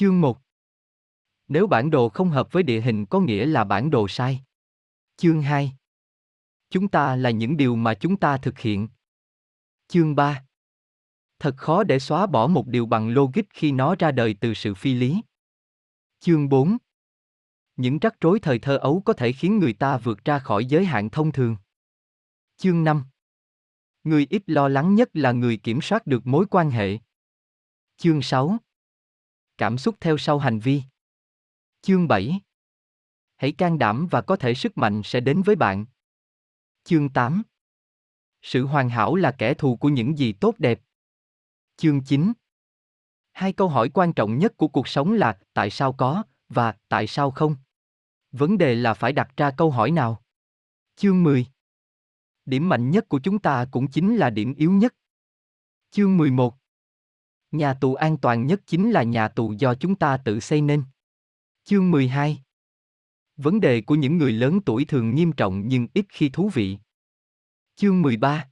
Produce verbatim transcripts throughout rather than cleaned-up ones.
Chương một. Nếu bản đồ không hợp với địa hình có nghĩa là bản đồ sai. Chương hai. Chúng ta là những điều mà chúng ta thực hiện. Chương ba. Thật khó để xóa bỏ một điều bằng logic khi nó ra đời từ sự phi lý. Chương bốn. Những rắc rối thời thơ ấu có thể khiến người ta vượt ra khỏi giới hạn thông thường. Chương năm. Người ít lo lắng nhất là người kiểm soát được mối quan hệ. Chương sáu. Cảm xúc theo sau hành vi. Chương bảy. Hãy can đảm và có thể sức mạnh sẽ đến với bạn. Chương tám. Sự hoàn hảo là kẻ thù của những gì tốt đẹp. Chương chín. Hai câu hỏi quan trọng nhất của cuộc sống là tại sao có và tại sao không. Vấn đề là phải đặt ra câu hỏi nào. Chương mười. Điểm mạnh nhất của chúng ta cũng chính là điểm yếu nhất. Chương mười một. Nhà tù an toàn nhất chính là nhà tù do chúng ta tự xây nên. Chương mười hai. Vấn đề của những người lớn tuổi thường nghiêm trọng nhưng ít khi thú vị. Chương mười ba.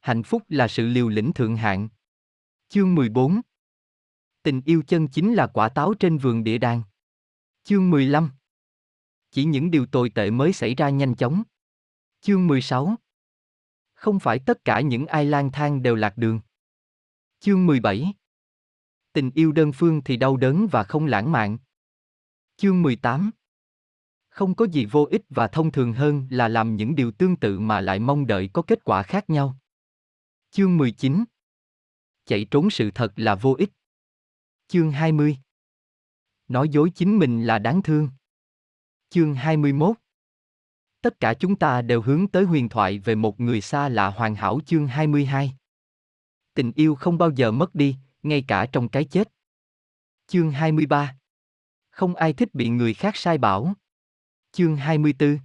Hạnh phúc là sự liều lĩnh thượng hạng. Chương mười bốn. Tình yêu chân chính là quả táo trên vườn địa đàng. Chương mười lăm. Chỉ những điều tồi tệ mới xảy ra nhanh chóng. Chương mười sáu. Không phải tất cả những ai lang thang đều lạc đường. Chương mười bảy. Tình yêu đơn phương thì đau đớn và không lãng mạn. Chương mười tám. Không có gì vô ích và thông thường hơn là làm những điều tương tự mà lại mong đợi có kết quả khác nhau. Chương mười chín. Chạy trốn sự thật là vô ích. Chương hai mươi. Nói dối chính mình là đáng thương. Chương hai mươi mốt. Tất cả chúng ta đều hướng tới huyền thoại về một người xa lạ hoàn hảo. Chương hai mươi hai. Tình yêu không bao giờ mất đi, ngay cả trong cái chết. Chương hai mươi ba. Không ai thích bị người khác sai bảo. Chương hai mươi tư.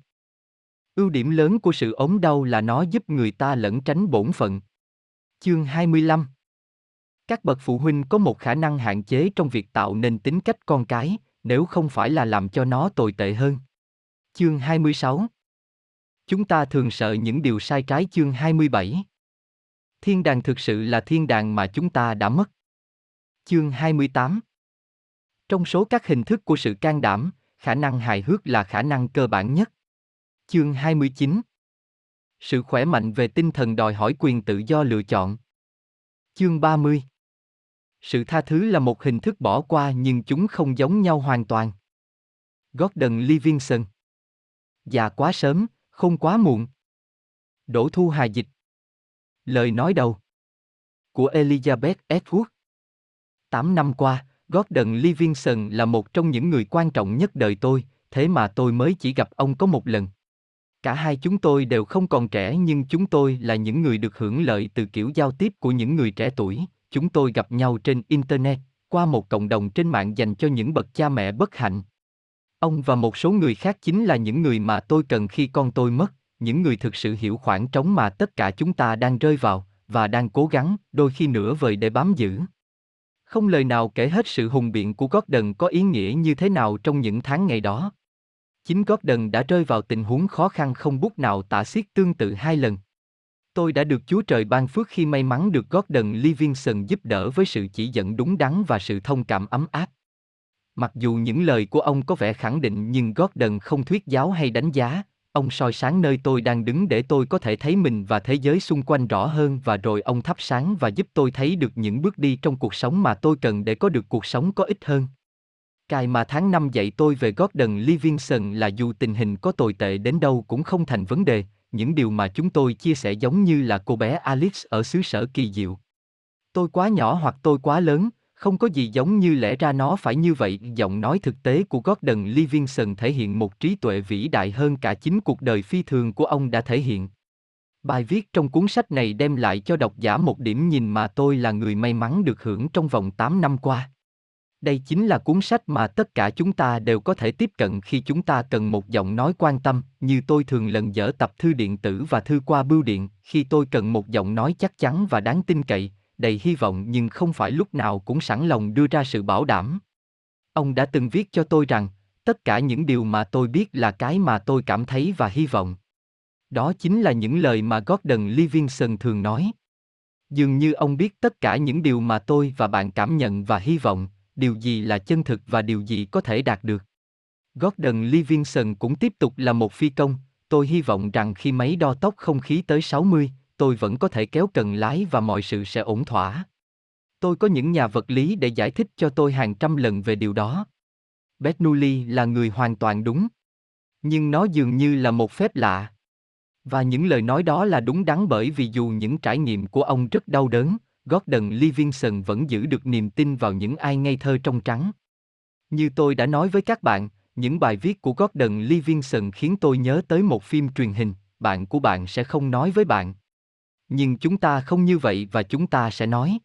Ưu điểm lớn của sự ốm đau là nó giúp người ta lẩn tránh bổn phận. Chương hai mươi lăm. Các bậc phụ huynh có một khả năng hạn chế trong việc tạo nên tính cách con cái, nếu không phải là làm cho nó tồi tệ hơn. Chương hai mươi sáu. Chúng ta thường sợ những điều sai trái. Chương hai mươi bảy. Thiên đàng thực sự là thiên đàng mà chúng ta đã mất. Chương hai mươi tám. Trong số các hình thức của sự can đảm, khả năng hài hước là khả năng cơ bản nhất. Chương hai mươi chín. Sự khỏe mạnh về tinh thần đòi hỏi quyền tự do lựa chọn. Chương ba mươi. Sự tha thứ là một hình thức bỏ qua nhưng chúng không giống nhau hoàn toàn. Gordon Livingston. Già quá sớm, không quá muộn. Đỗ Thu Hà dịch. Lời nói đầu của Elizabeth Edward. Tám năm qua, Gordon Livingston là một trong những người quan trọng nhất đời tôi, thế mà tôi mới chỉ gặp ông có một lần. Cả hai chúng tôi đều không còn trẻ nhưng chúng tôi là những người được hưởng lợi từ kiểu giao tiếp của những người trẻ tuổi. Chúng tôi gặp nhau trên Internet, qua một cộng đồng trên mạng dành cho những bậc cha mẹ bất hạnh. Ông và một số người khác chính là những người mà tôi cần khi con tôi mất, những người thực sự hiểu khoảng trống mà tất cả chúng ta đang rơi vào, và đang cố gắng, đôi khi nửa vời để bám giữ. Không lời nào kể hết sự hùng biện của Gordon có ý nghĩa như thế nào trong những tháng ngày đó. Chính Gordon đã rơi vào tình huống khó khăn không bút nào tả xiết tương tự hai lần. Tôi đã được Chúa Trời ban phước khi may mắn được Gordon Livingston giúp đỡ với sự chỉ dẫn đúng đắn và sự thông cảm ấm áp. Mặc dù những lời của ông có vẻ khẳng định nhưng Gordon không thuyết giáo hay đánh giá, ông soi sáng nơi tôi đang đứng để tôi có thể thấy mình và thế giới xung quanh rõ hơn, và rồi ông thắp sáng và giúp tôi thấy được những bước đi trong cuộc sống mà tôi cần để có được cuộc sống có ích hơn. Cái mà tháng năm dạy tôi về Gordon Livingston là dù tình hình có tồi tệ đến đâu cũng không thành vấn đề, những điều mà chúng tôi chia sẻ giống như là cô bé Alice ở xứ sở kỳ diệu. Tôi quá nhỏ hoặc tôi quá lớn, không có gì giống như lẽ ra nó phải như vậy. Giọng nói thực tế của Gordon Livingston thể hiện một trí tuệ vĩ đại hơn cả chính cuộc đời phi thường của ông đã thể hiện. Bài viết trong cuốn sách này đem lại cho độc giả một điểm nhìn mà tôi là người may mắn được hưởng trong vòng tám năm qua. Đây chính là cuốn sách mà tất cả chúng ta đều có thể tiếp cận khi chúng ta cần một giọng nói quan tâm, như tôi thường lần dở tập thư điện tử và thư qua bưu điện, khi tôi cần một giọng nói chắc chắn và đáng tin cậy, đầy hy vọng nhưng không phải lúc nào cũng sẵn lòng đưa ra sự bảo đảm. Ông đã từng viết cho tôi rằng, tất cả những điều mà tôi biết là cái mà tôi cảm thấy và hy vọng. Đó chính là những lời mà Gordon Livingston thường nói. Dường như ông biết tất cả những điều mà tôi và bạn cảm nhận và hy vọng, điều gì là chân thực và điều gì có thể đạt được. Gordon Livingston cũng tiếp tục là một phi công, tôi hy vọng rằng khi máy đo tốc không khí tới sáu mươi, tôi vẫn có thể kéo cần lái và mọi sự sẽ ổn thỏa. Tôi có những nhà vật lý để giải thích cho tôi hàng trăm lần về điều đó. Bernoulli là người hoàn toàn đúng. Nhưng nó dường như là một phép lạ. Và những lời nói đó là đúng đắn bởi vì dù những trải nghiệm của ông rất đau đớn, Gordon Livingston vẫn giữ được niềm tin vào những ai ngây thơ trong trắng. Như tôi đã nói với các bạn, những bài viết của Gordon Livingston khiến tôi nhớ tới một phim truyền hình, bạn của bạn sẽ không nói với bạn. Nhưng chúng ta không như vậy và chúng ta sẽ nói.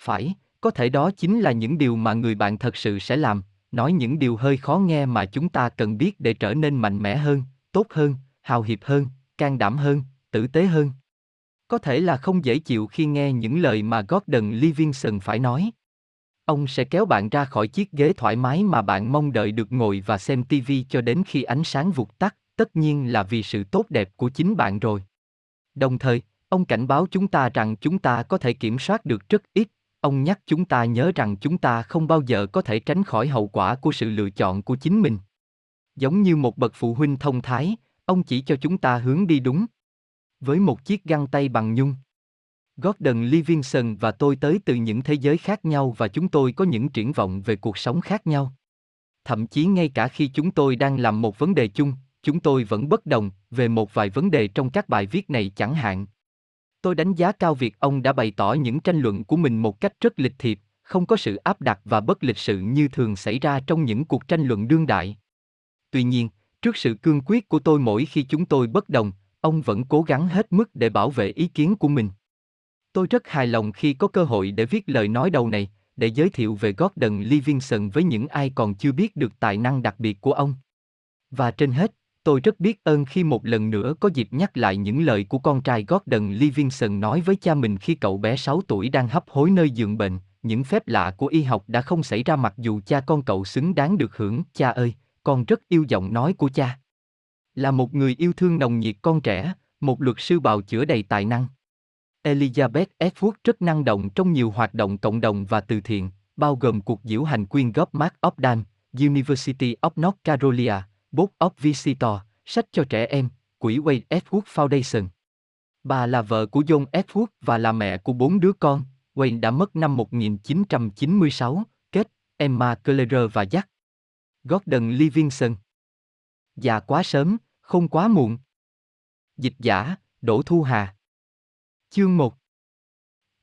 Phải, có thể đó chính là những điều mà người bạn thật sự sẽ làm, nói những điều hơi khó nghe mà chúng ta cần biết để trở nên mạnh mẽ hơn, tốt hơn, hào hiệp hơn, can đảm hơn, tử tế hơn. Có thể là không dễ chịu khi nghe những lời mà Gordon Livingston phải nói. Ông sẽ kéo bạn ra khỏi chiếc ghế thoải mái mà bạn mong đợi được ngồi và xem ti vi cho đến khi ánh sáng vụt tắt, tất nhiên là vì sự tốt đẹp của chính bạn rồi. Đồng thời, ông cảnh báo chúng ta rằng chúng ta có thể kiểm soát được rất ít. Ông nhắc chúng ta nhớ rằng chúng ta không bao giờ có thể tránh khỏi hậu quả của sự lựa chọn của chính mình. Giống như một bậc phụ huynh thông thái, ông chỉ cho chúng ta hướng đi đúng. Với một chiếc găng tay bằng nhung. Gordon Livingston và tôi tới từ những thế giới khác nhau và chúng tôi có những triển vọng về cuộc sống khác nhau. Thậm chí ngay cả khi chúng tôi đang làm một vấn đề chung, chúng tôi vẫn bất đồng về một vài vấn đề trong các bài viết này chẳng hạn. Tôi đánh giá cao việc ông đã bày tỏ những tranh luận của mình một cách rất lịch thiệp, không có sự áp đặt và bất lịch sự như thường xảy ra trong những cuộc tranh luận đương đại. Tuy nhiên, trước sự cương quyết của tôi mỗi khi chúng tôi bất đồng, ông vẫn cố gắng hết mức để bảo vệ ý kiến của mình. Tôi rất hài lòng khi có cơ hội để viết lời nói đầu này, để giới thiệu về Gordon Livingston với những ai còn chưa biết được tài năng đặc biệt của ông. Và trên hết, tôi rất biết ơn khi một lần nữa có dịp nhắc lại những lời của con trai Gordon Livingston nói với cha mình khi cậu bé sáu tuổi đang hấp hối nơi giường bệnh, những phép lạ của y học đã không xảy ra mặc dù cha con cậu xứng đáng được hưởng. Cha ơi, con rất yêu giọng nói của cha. Là một người yêu thương nồng nhiệt con trẻ, một luật sư bào chữa đầy tài năng. Elizabeth Edward rất năng động trong nhiều hoạt động cộng đồng và từ thiện, bao gồm cuộc diễu hành quyên góp Mark Opdan, University of North Carolina, Book of Visitor, sách cho trẻ em, quỹ Wade Edward Foundation. Bà là vợ của John Edward và là mẹ của bốn đứa con. Wade đã mất năm một nghìn chín trăm chín mươi sáu, kết Emma Claire và Jack. Gordon Livingston. Già quá sớm, không quá muộn. Dịch giả, Đỗ Thu Hà. Chương một.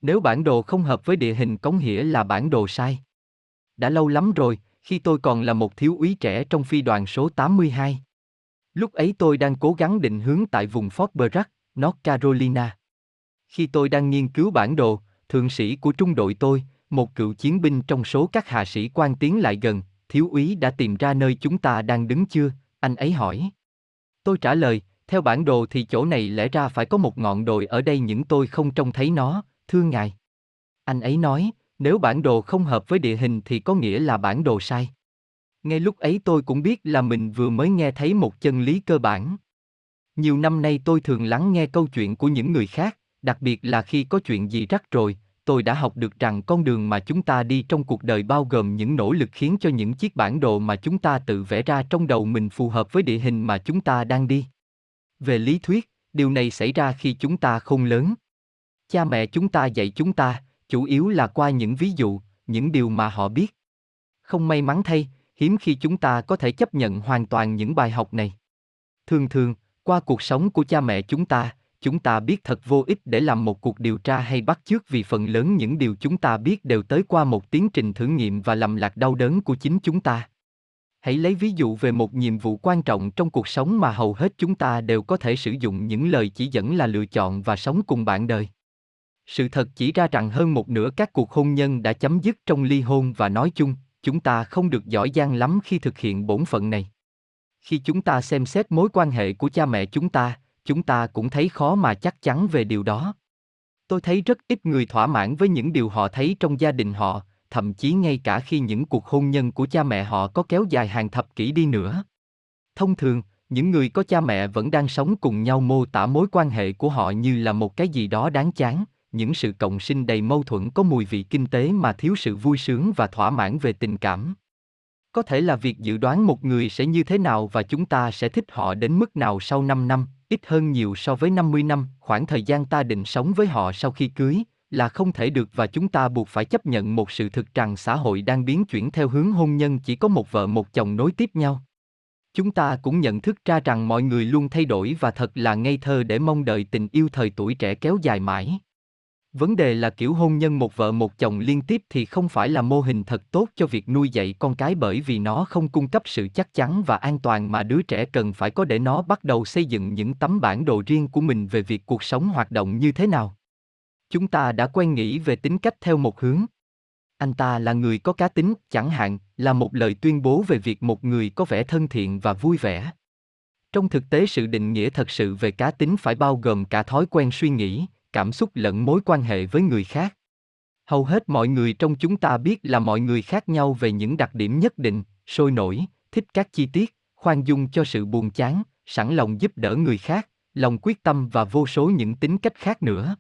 Nếu bản đồ không hợp với địa hình có nghĩa là bản đồ sai. Đã lâu lắm rồi, khi tôi còn là một thiếu úy trẻ trong phi đoàn số tám mươi hai. Lúc ấy tôi đang cố gắng định hướng tại vùng Fort Bragg, North Carolina. Khi tôi đang nghiên cứu bản đồ, thượng sĩ của trung đội tôi, một cựu chiến binh trong số các hạ sĩ quan tiến lại gần. Thiếu úy đã tìm ra nơi chúng ta đang đứng chưa? Anh ấy hỏi. Tôi trả lời, theo bản đồ thì chỗ này lẽ ra phải có một ngọn đồi ở đây nhưng tôi không trông thấy nó, thưa ngài. Anh ấy nói, nếu bản đồ không hợp với địa hình thì có nghĩa là bản đồ sai. Ngay lúc ấy tôi cũng biết là mình vừa mới nghe thấy một chân lý cơ bản. Nhiều năm nay tôi thường lắng nghe câu chuyện của những người khác, đặc biệt là khi có chuyện gì rắc rồi, tôi đã học được rằng con đường mà chúng ta đi trong cuộc đời bao gồm những nỗ lực khiến cho những chiếc bản đồ mà chúng ta tự vẽ ra trong đầu mình phù hợp với địa hình mà chúng ta đang đi. Về lý thuyết, điều này xảy ra khi chúng ta không lớn. Cha mẹ chúng ta dạy chúng ta, chủ yếu là qua những ví dụ, những điều mà họ biết. Không may mắn thay, hiếm khi chúng ta có thể chấp nhận hoàn toàn những bài học này. Thường thường, qua cuộc sống của cha mẹ chúng ta, chúng ta biết thật vô ích để làm một cuộc điều tra hay bắt chước vì phần lớn những điều chúng ta biết đều tới qua một tiến trình thử nghiệm và lầm lạc đau đớn của chính chúng ta. Hãy lấy ví dụ về một nhiệm vụ quan trọng trong cuộc sống mà hầu hết chúng ta đều có thể sử dụng những lời chỉ dẫn là lựa chọn và sống cùng bạn đời. Sự thật chỉ ra rằng hơn một nửa các cuộc hôn nhân đã chấm dứt trong ly hôn và nói chung, chúng ta không được giỏi giang lắm khi thực hiện bổn phận này. Khi chúng ta xem xét mối quan hệ của cha mẹ chúng ta, chúng ta cũng thấy khó mà chắc chắn về điều đó. Tôi thấy rất ít người thỏa mãn với những điều họ thấy trong gia đình họ, thậm chí ngay cả khi những cuộc hôn nhân của cha mẹ họ có kéo dài hàng thập kỷ đi nữa. Thông thường, những người có cha mẹ vẫn đang sống cùng nhau mô tả mối quan hệ của họ như là một cái gì đó đáng chán, những sự cộng sinh đầy mâu thuẫn có mùi vị kinh tế mà thiếu sự vui sướng và thỏa mãn về tình cảm. Có thể là việc dự đoán một người sẽ như thế nào và chúng ta sẽ thích họ đến mức nào sau năm năm, ít hơn nhiều so với năm mươi năm, khoảng thời gian ta định sống với họ sau khi cưới, là không thể được và chúng ta buộc phải chấp nhận một sự thực rằng xã hội đang biến chuyển theo hướng hôn nhân chỉ có một vợ một chồng nối tiếp nhau. Chúng ta cũng nhận thức ra rằng mọi người luôn thay đổi và thật là ngây thơ để mong đợi tình yêu thời tuổi trẻ kéo dài mãi. Vấn đề là kiểu hôn nhân một vợ một chồng liên tiếp thì không phải là mô hình thật tốt cho việc nuôi dạy con cái bởi vì nó không cung cấp sự chắc chắn và an toàn mà đứa trẻ cần phải có để nó bắt đầu xây dựng những tấm bản đồ riêng của mình về việc cuộc sống hoạt động như thế nào. Chúng ta đã quen nghĩ về tính cách theo một hướng. Anh ta là người có cá tính, chẳng hạn, là một lời tuyên bố về việc một người có vẻ thân thiện và vui vẻ. Trong thực tế sự định nghĩa thật sự về cá tính phải bao gồm cả thói quen suy nghĩ, cảm xúc lẫn mối quan hệ với người khác. Hầu hết mọi người trong chúng ta biết là mọi người khác nhau về những đặc điểm nhất định, sôi nổi, thích các chi tiết, khoan dung cho sự buồn chán, sẵn lòng giúp đỡ người khác, lòng quyết tâm và vô số những tính cách khác nữa.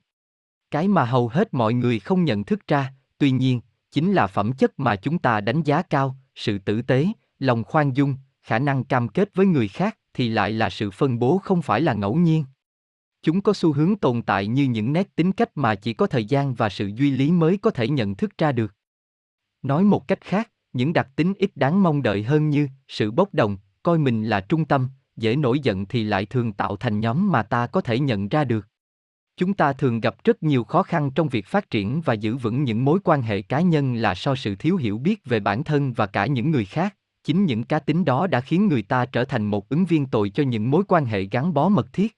Cái mà hầu hết mọi người không nhận thức ra, tuy nhiên, chính là phẩm chất mà chúng ta đánh giá cao, sự tử tế, lòng khoan dung, khả năng cam kết với người khác thì lại là sự phân bố không phải là ngẫu nhiên. Chúng có xu hướng tồn tại như những nét tính cách mà chỉ có thời gian và sự duy lý mới có thể nhận thức ra được. Nói một cách khác, những đặc tính ít đáng mong đợi hơn như sự bốc đồng, coi mình là trung tâm, dễ nổi giận thì lại thường tạo thành nhóm mà ta có thể nhận ra được. Chúng ta thường gặp rất nhiều khó khăn trong việc phát triển và giữ vững những mối quan hệ cá nhân là do sự thiếu hiểu biết về bản thân và cả những người khác. Chính những cá tính đó đã khiến người ta trở thành một ứng viên tồi cho những mối quan hệ gắn bó mật thiết.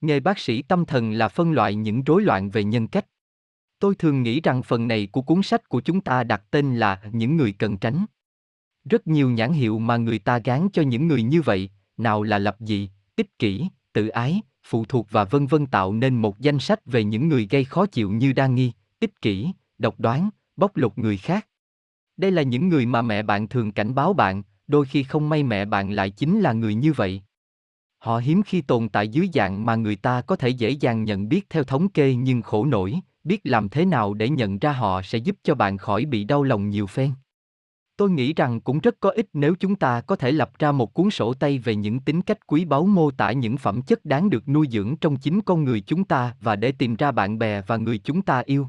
Nghề bác sĩ tâm thần là phân loại những rối loạn về nhân cách. Tôi thường nghĩ rằng phần này của cuốn sách của chúng ta đặt tên là Những người cần tránh. Rất nhiều nhãn hiệu mà người ta gán cho những người như vậy, nào là lập dị, ích kỷ, tự ái, phụ thuộc và vân vân tạo nên một danh sách về những người gây khó chịu như đa nghi, ích kỷ, độc đoán, bóc lột người khác. Đây là những người mà mẹ bạn thường cảnh báo bạn, đôi khi không may mẹ bạn lại chính là người như vậy. Họ hiếm khi tồn tại dưới dạng mà người ta có thể dễ dàng nhận biết theo thống kê nhưng khổ nổi, biết làm thế nào để nhận ra họ sẽ giúp cho bạn khỏi bị đau lòng nhiều phen. Tôi nghĩ rằng cũng rất có ích nếu chúng ta có thể lập ra một cuốn sổ tay về những tính cách quý báu mô tả những phẩm chất đáng được nuôi dưỡng trong chính con người chúng ta và để tìm ra bạn bè và người chúng ta yêu.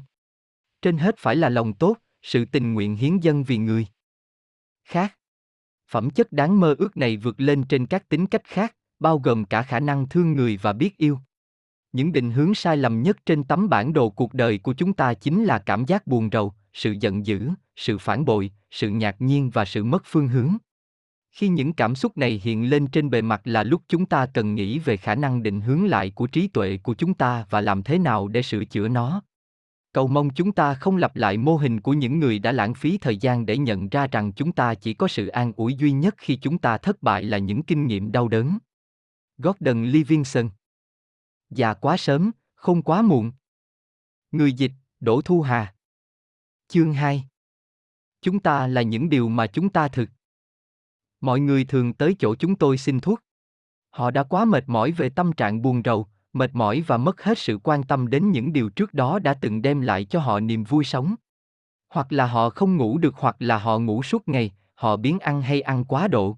Trên hết phải là lòng tốt, sự tình nguyện hiến dâng vì người khác. Phẩm chất đáng mơ ước này vượt lên trên các tính cách khác, bao gồm cả khả năng thương người và biết yêu. Những định hướng sai lầm nhất trên tấm bản đồ cuộc đời của chúng ta chính là cảm giác buồn rầu, sự giận dữ, sự phản bội, sự ngạc nhiên và sự mất phương hướng. Khi những cảm xúc này hiện lên trên bề mặt là lúc chúng ta cần nghĩ về khả năng định hướng lại của trí tuệ của chúng ta và làm thế nào để sửa chữa nó. Cầu mong chúng ta không lặp lại mô hình của những người đã lãng phí thời gian để nhận ra rằng chúng ta chỉ có sự an ủi duy nhất khi chúng ta thất bại là những kinh nghiệm đau đớn. Gordon Livingston. Già quá sớm, không quá muộn. Người dịch, Đỗ Thu Hà. Chương hai. Chúng ta là những điều mà chúng ta thực. Mọi người thường tới chỗ chúng tôi xin thuốc. Họ đã quá mệt mỏi về tâm trạng buồn rầu, mệt mỏi và mất hết sự quan tâm đến những điều trước đó đã từng đem lại cho họ niềm vui sống. Hoặc là họ không ngủ được hoặc là họ ngủ suốt ngày, họ biếng ăn hay ăn quá độ.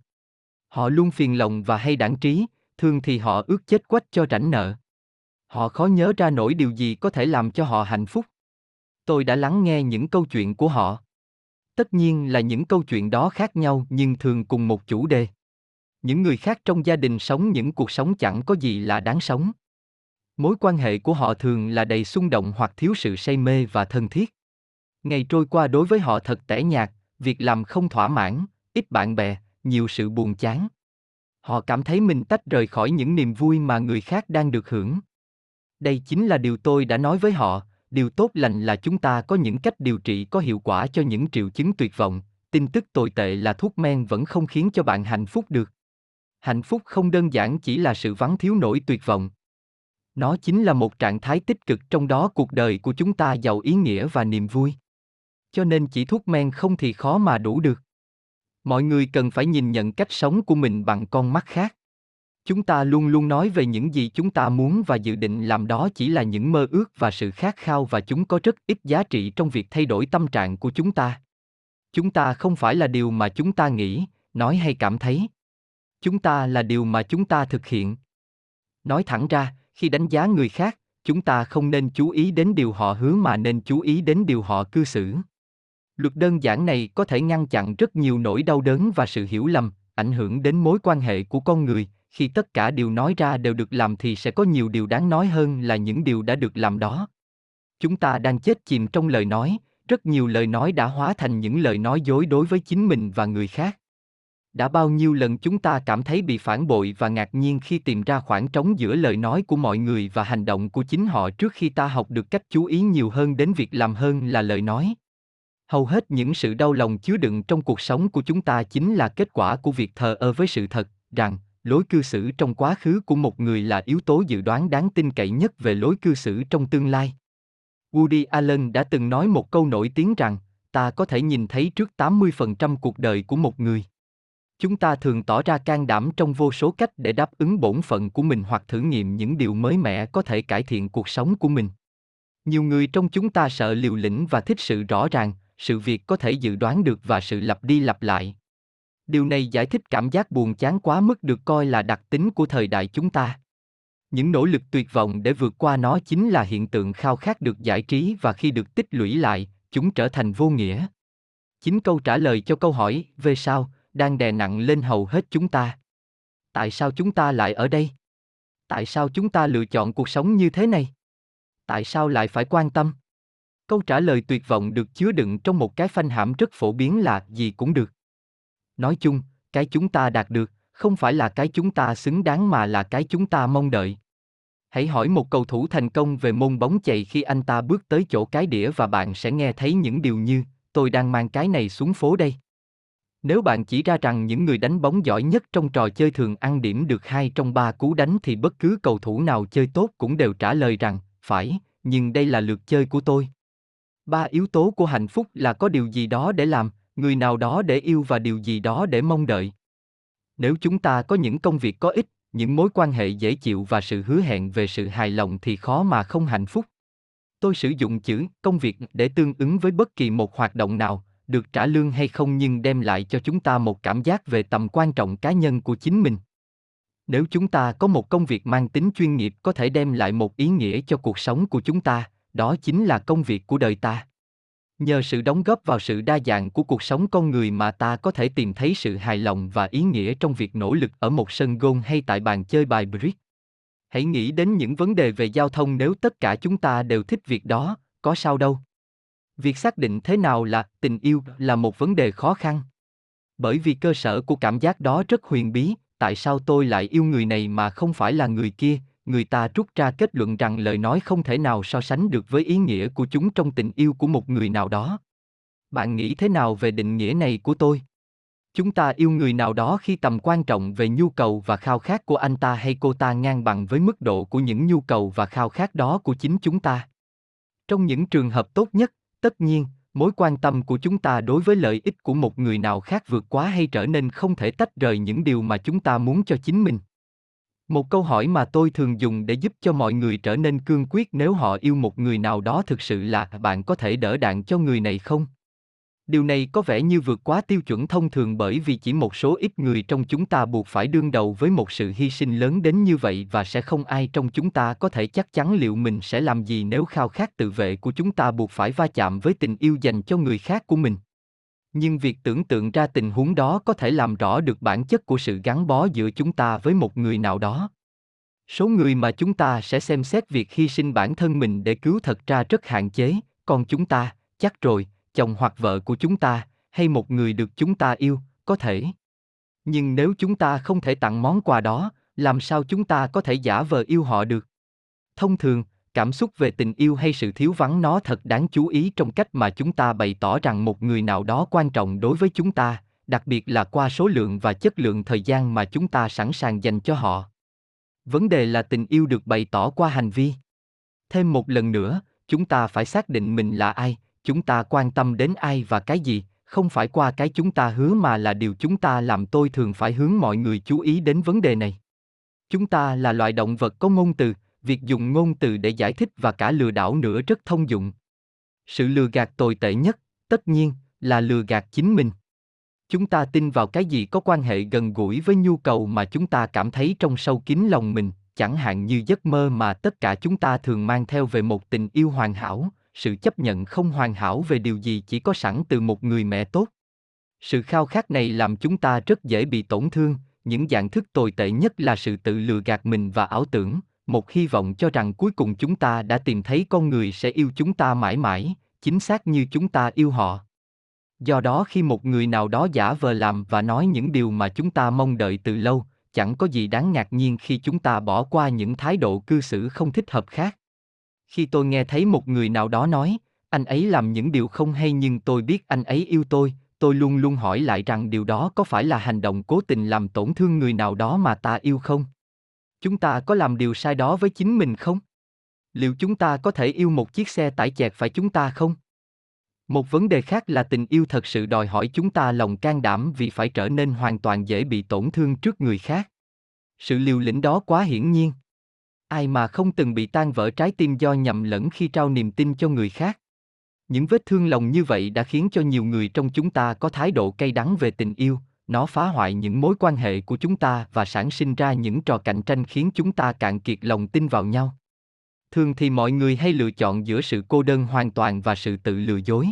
Họ luôn phiền lòng và hay đãng trí, thường thì họ ước chết quách cho rảnh nợ. Họ khó nhớ ra nổi điều gì có thể làm cho họ hạnh phúc. Tôi đã lắng nghe những câu chuyện của họ. Tất nhiên là những câu chuyện đó khác nhau nhưng thường cùng một chủ đề. Những người khác trong gia đình sống những cuộc sống chẳng có gì là đáng sống. Mối quan hệ của họ thường là đầy xung động hoặc thiếu sự say mê và thân thiết. Ngày trôi qua đối với họ thật tẻ nhạt, việc làm không thỏa mãn, ít bạn bè, nhiều sự buồn chán. Họ cảm thấy mình tách rời khỏi những niềm vui mà người khác đang được hưởng. Đây chính là điều tôi đã nói với họ, điều tốt lành là chúng ta có những cách điều trị có hiệu quả cho những triệu chứng tuyệt vọng, tin tức tồi tệ là thuốc men vẫn không khiến cho bạn hạnh phúc được. Hạnh phúc không đơn giản chỉ là sự vắng thiếu nỗi tuyệt vọng. Nó chính là một trạng thái tích cực trong đó cuộc đời của chúng ta giàu ý nghĩa và niềm vui. Cho nên chỉ thuốc men không thì khó mà đủ được. Mọi người cần phải nhìn nhận cách sống của mình bằng con mắt khác. Chúng ta luôn luôn nói về những gì chúng ta muốn và dự định làm, đó chỉ là những mơ ước và sự khát khao, và chúng có rất ít giá trị trong việc thay đổi tâm trạng của chúng ta. Chúng ta không phải là điều mà chúng ta nghĩ, nói hay cảm thấy. Chúng ta là điều mà chúng ta thực hiện. Nói thẳng ra, khi đánh giá người khác, chúng ta không nên chú ý đến điều họ hứa mà nên chú ý đến điều họ cư xử. Luật đơn giản này có thể ngăn chặn rất nhiều nỗi đau đớn và sự hiểu lầm, ảnh hưởng đến mối quan hệ của con người. Khi tất cả điều nói ra đều được làm thì sẽ có nhiều điều đáng nói hơn là những điều đã được làm đó. Chúng ta đang chết chìm trong lời nói, rất nhiều lời nói đã hóa thành những lời nói dối đối với chính mình và người khác. Đã bao nhiêu lần chúng ta cảm thấy bị phản bội và ngạc nhiên khi tìm ra khoảng trống giữa lời nói của mọi người và hành động của chính họ. Trước khi ta học được cách chú ý nhiều hơn đến việc làm hơn là lời nói, hầu hết những sự đau lòng chứa đựng trong cuộc sống của chúng ta chính là kết quả của việc thờ ơ với sự thật rằng lối cư xử trong quá khứ của một người là yếu tố dự đoán đáng tin cậy nhất về lối cư xử trong tương lai. Woody Allen đã từng nói một câu nổi tiếng rằng, ta có thể nhìn thấy trước tám mươi phần trăm cuộc đời của một người. Chúng ta thường tỏ ra can đảm trong vô số cách để đáp ứng bổn phận của mình hoặc thử nghiệm những điều mới mẻ có thể cải thiện cuộc sống của mình. Nhiều người trong chúng ta sợ liều lĩnh và thích sự rõ ràng, sự việc có thể dự đoán được và sự lặp đi lặp lại. Điều này giải thích cảm giác buồn chán quá mức được coi là đặc tính của thời đại chúng ta. Những nỗ lực tuyệt vọng để vượt qua nó chính là hiện tượng khao khát được giải trí, và khi được tích lũy lại, chúng trở thành vô nghĩa. Chính câu trả lời cho câu hỏi về sao đang đè nặng lên hầu hết chúng ta. Tại sao chúng ta lại ở đây? Tại sao chúng ta lựa chọn cuộc sống như thế này? Tại sao lại phải quan tâm? Câu trả lời tuyệt vọng được chứa đựng trong một cái phanh hãm rất phổ biến là gì cũng được. Nói chung, cái chúng ta đạt được không phải là cái chúng ta xứng đáng mà là cái chúng ta mong đợi. Hãy hỏi một cầu thủ thành công về môn bóng chày khi anh ta bước tới chỗ cái đĩa và bạn sẽ nghe thấy những điều như, tôi đang mang cái này xuống phố đây. Nếu bạn chỉ ra rằng những người đánh bóng giỏi nhất trong trò chơi thường ăn điểm được hai trong ba cú đánh thì bất cứ cầu thủ nào chơi tốt cũng đều trả lời rằng, phải, nhưng đây là lượt chơi của tôi. Ba yếu tố của hạnh phúc là có điều gì đó để làm, người nào đó để yêu và điều gì đó để mong đợi. Nếu chúng ta có những công việc có ích, những mối quan hệ dễ chịu và sự hứa hẹn về sự hài lòng thì khó mà không hạnh phúc. Tôi sử dụng chữ công việc để tương ứng với bất kỳ một hoạt động nào, được trả lương hay không, nhưng đem lại cho chúng ta một cảm giác về tầm quan trọng cá nhân của chính mình. Nếu chúng ta có một công việc mang tính chuyên nghiệp có thể đem lại một ý nghĩa cho cuộc sống của chúng ta, đó chính là công việc của đời ta. Nhờ sự đóng góp vào sự đa dạng của cuộc sống con người mà ta có thể tìm thấy sự hài lòng và ý nghĩa trong việc nỗ lực ở một sân golf hay tại bàn chơi bài bridge. Hãy nghĩ đến những vấn đề về giao thông, nếu tất cả chúng ta đều thích việc đó, có sao đâu. Việc xác định thế nào là tình yêu là một vấn đề khó khăn. Bởi vì cơ sở của cảm giác đó rất huyền bí, tại sao tôi lại yêu người này mà không phải là người kia, người ta rút ra kết luận rằng lời nói không thể nào so sánh được với ý nghĩa của chúng trong tình yêu của một người nào đó. Bạn nghĩ thế nào về định nghĩa này của tôi? Chúng ta yêu người nào đó khi tầm quan trọng về nhu cầu và khao khát của anh ta hay cô ta ngang bằng với mức độ của những nhu cầu và khao khát đó của chính chúng ta. Trong những trường hợp tốt nhất, tất nhiên, mối quan tâm của chúng ta đối với lợi ích của một người nào khác vượt quá hay trở nên không thể tách rời những điều mà chúng ta muốn cho chính mình. Một câu hỏi mà tôi thường dùng để giúp cho mọi người trở nên cương quyết nếu họ yêu một người nào đó thực sự là, bạn có thể đỡ đạn cho người này không? Điều này có vẻ như vượt quá tiêu chuẩn thông thường bởi vì chỉ một số ít người trong chúng ta buộc phải đương đầu với một sự hy sinh lớn đến như vậy, và sẽ không ai trong chúng ta có thể chắc chắn liệu mình sẽ làm gì nếu khao khát tự vệ của chúng ta buộc phải va chạm với tình yêu dành cho người khác của mình. Nhưng việc tưởng tượng ra tình huống đó có thể làm rõ được bản chất của sự gắn bó giữa chúng ta với một người nào đó. Số người mà chúng ta sẽ xem xét việc hy sinh bản thân mình để cứu thật ra rất hạn chế, còn chúng ta, chắc rồi, chồng hoặc vợ của chúng ta, hay một người được chúng ta yêu, có thể. Nhưng nếu chúng ta không thể tặng món quà đó, làm sao chúng ta có thể giả vờ yêu họ được? Thông thường, cảm xúc về tình yêu hay sự thiếu vắng nó thật đáng chú ý trong cách mà chúng ta bày tỏ rằng một người nào đó quan trọng đối với chúng ta, đặc biệt là qua số lượng và chất lượng thời gian mà chúng ta sẵn sàng dành cho họ. Vấn đề là tình yêu được bày tỏ qua hành vi. Thêm một lần nữa, chúng ta phải xác định mình là ai, chúng ta quan tâm đến ai và cái gì, không phải qua cái chúng ta hứa mà là điều chúng ta làm. Tôi thường phải hướng mọi người chú ý đến vấn đề này. Chúng ta là loài động vật có ngôn từ, việc dùng ngôn từ để giải thích và cả lừa đảo nữa rất thông dụng. Sự lừa gạt tồi tệ nhất, tất nhiên, là lừa gạt chính mình. Chúng ta tin vào cái gì có quan hệ gần gũi với nhu cầu mà chúng ta cảm thấy trong sâu kín lòng mình, chẳng hạn như giấc mơ mà tất cả chúng ta thường mang theo về một tình yêu hoàn hảo, sự chấp nhận không hoàn hảo về điều gì chỉ có sẵn từ một người mẹ tốt. Sự khao khát này làm chúng ta rất dễ bị tổn thương. Những dạng thức tồi tệ nhất là sự tự lừa gạt mình và ảo tưởng, một hy vọng cho rằng cuối cùng chúng ta đã tìm thấy con người sẽ yêu chúng ta mãi mãi, chính xác như chúng ta yêu họ. Do đó khi một người nào đó giả vờ làm và nói những điều mà chúng ta mong đợi từ lâu, chẳng có gì đáng ngạc nhiên khi chúng ta bỏ qua những thái độ cư xử không thích hợp khác. Khi tôi nghe thấy một người nào đó nói, anh ấy làm những điều không hay nhưng tôi biết anh ấy yêu tôi, tôi luôn luôn hỏi lại rằng điều đó có phải là hành động cố tình làm tổn thương người nào đó mà ta yêu không? Chúng ta có làm điều sai đó với chính mình không? Liệu chúng ta có thể yêu một chiếc xe tải chẹt phải chúng ta không? Một vấn đề khác là tình yêu thật sự đòi hỏi chúng ta lòng can đảm vì phải trở nên hoàn toàn dễ bị tổn thương trước người khác. Sự liều lĩnh đó quá hiển nhiên. Ai mà không từng bị tan vỡ trái tim do nhầm lẫn khi trao niềm tin cho người khác? Những vết thương lòng như vậy đã khiến cho nhiều người trong chúng ta có thái độ cay đắng về tình yêu. Nó phá hoại những mối quan hệ của chúng ta và sản sinh ra những trò cạnh tranh khiến chúng ta cạn kiệt lòng tin vào nhau. Thường thì mọi người hay lựa chọn giữa sự cô đơn hoàn toàn và sự tự lừa dối.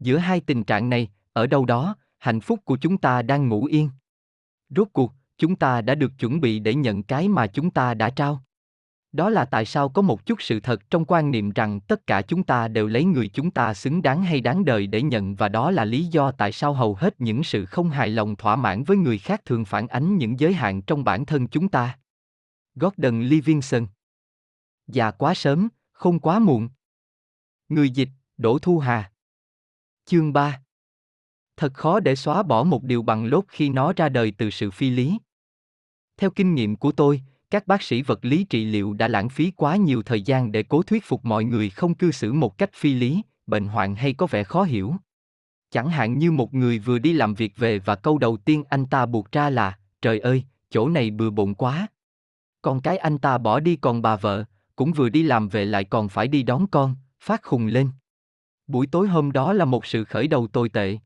Giữa hai tình trạng này, ở đâu đó, hạnh phúc của chúng ta đang ngủ yên. Rốt cuộc, chúng ta đã được chuẩn bị để nhận cái mà chúng ta đã trao. Đó là tại sao có một chút sự thật trong quan niệm rằng tất cả chúng ta đều lấy người chúng ta xứng đáng hay đáng đời để nhận, và đó là lý do tại sao hầu hết những sự không hài lòng thỏa mãn với người khác thường phản ánh những giới hạn trong bản thân chúng ta. Gordon Livingston. Già quá sớm, không quá muộn. Người dịch, Đỗ Thu Hà. Chương ba. Thật khó để xóa bỏ một điều bằng lốt khi nó ra đời từ sự phi lý. Theo kinh nghiệm của tôi, các bác sĩ vật lý trị liệu đã lãng phí quá nhiều thời gian để cố thuyết phục mọi người không cư xử một cách phi lý, bệnh hoạn hay có vẻ khó hiểu. Chẳng hạn như một người vừa đi làm việc về và câu đầu tiên anh ta buộc ra là, trời ơi, chỗ này bừa bộn quá. Con cái anh ta bỏ đi, còn bà vợ, cũng vừa đi làm về lại còn phải đi đón con, phát khùng lên. Buổi tối hôm đó là một sự khởi đầu tồi tệ.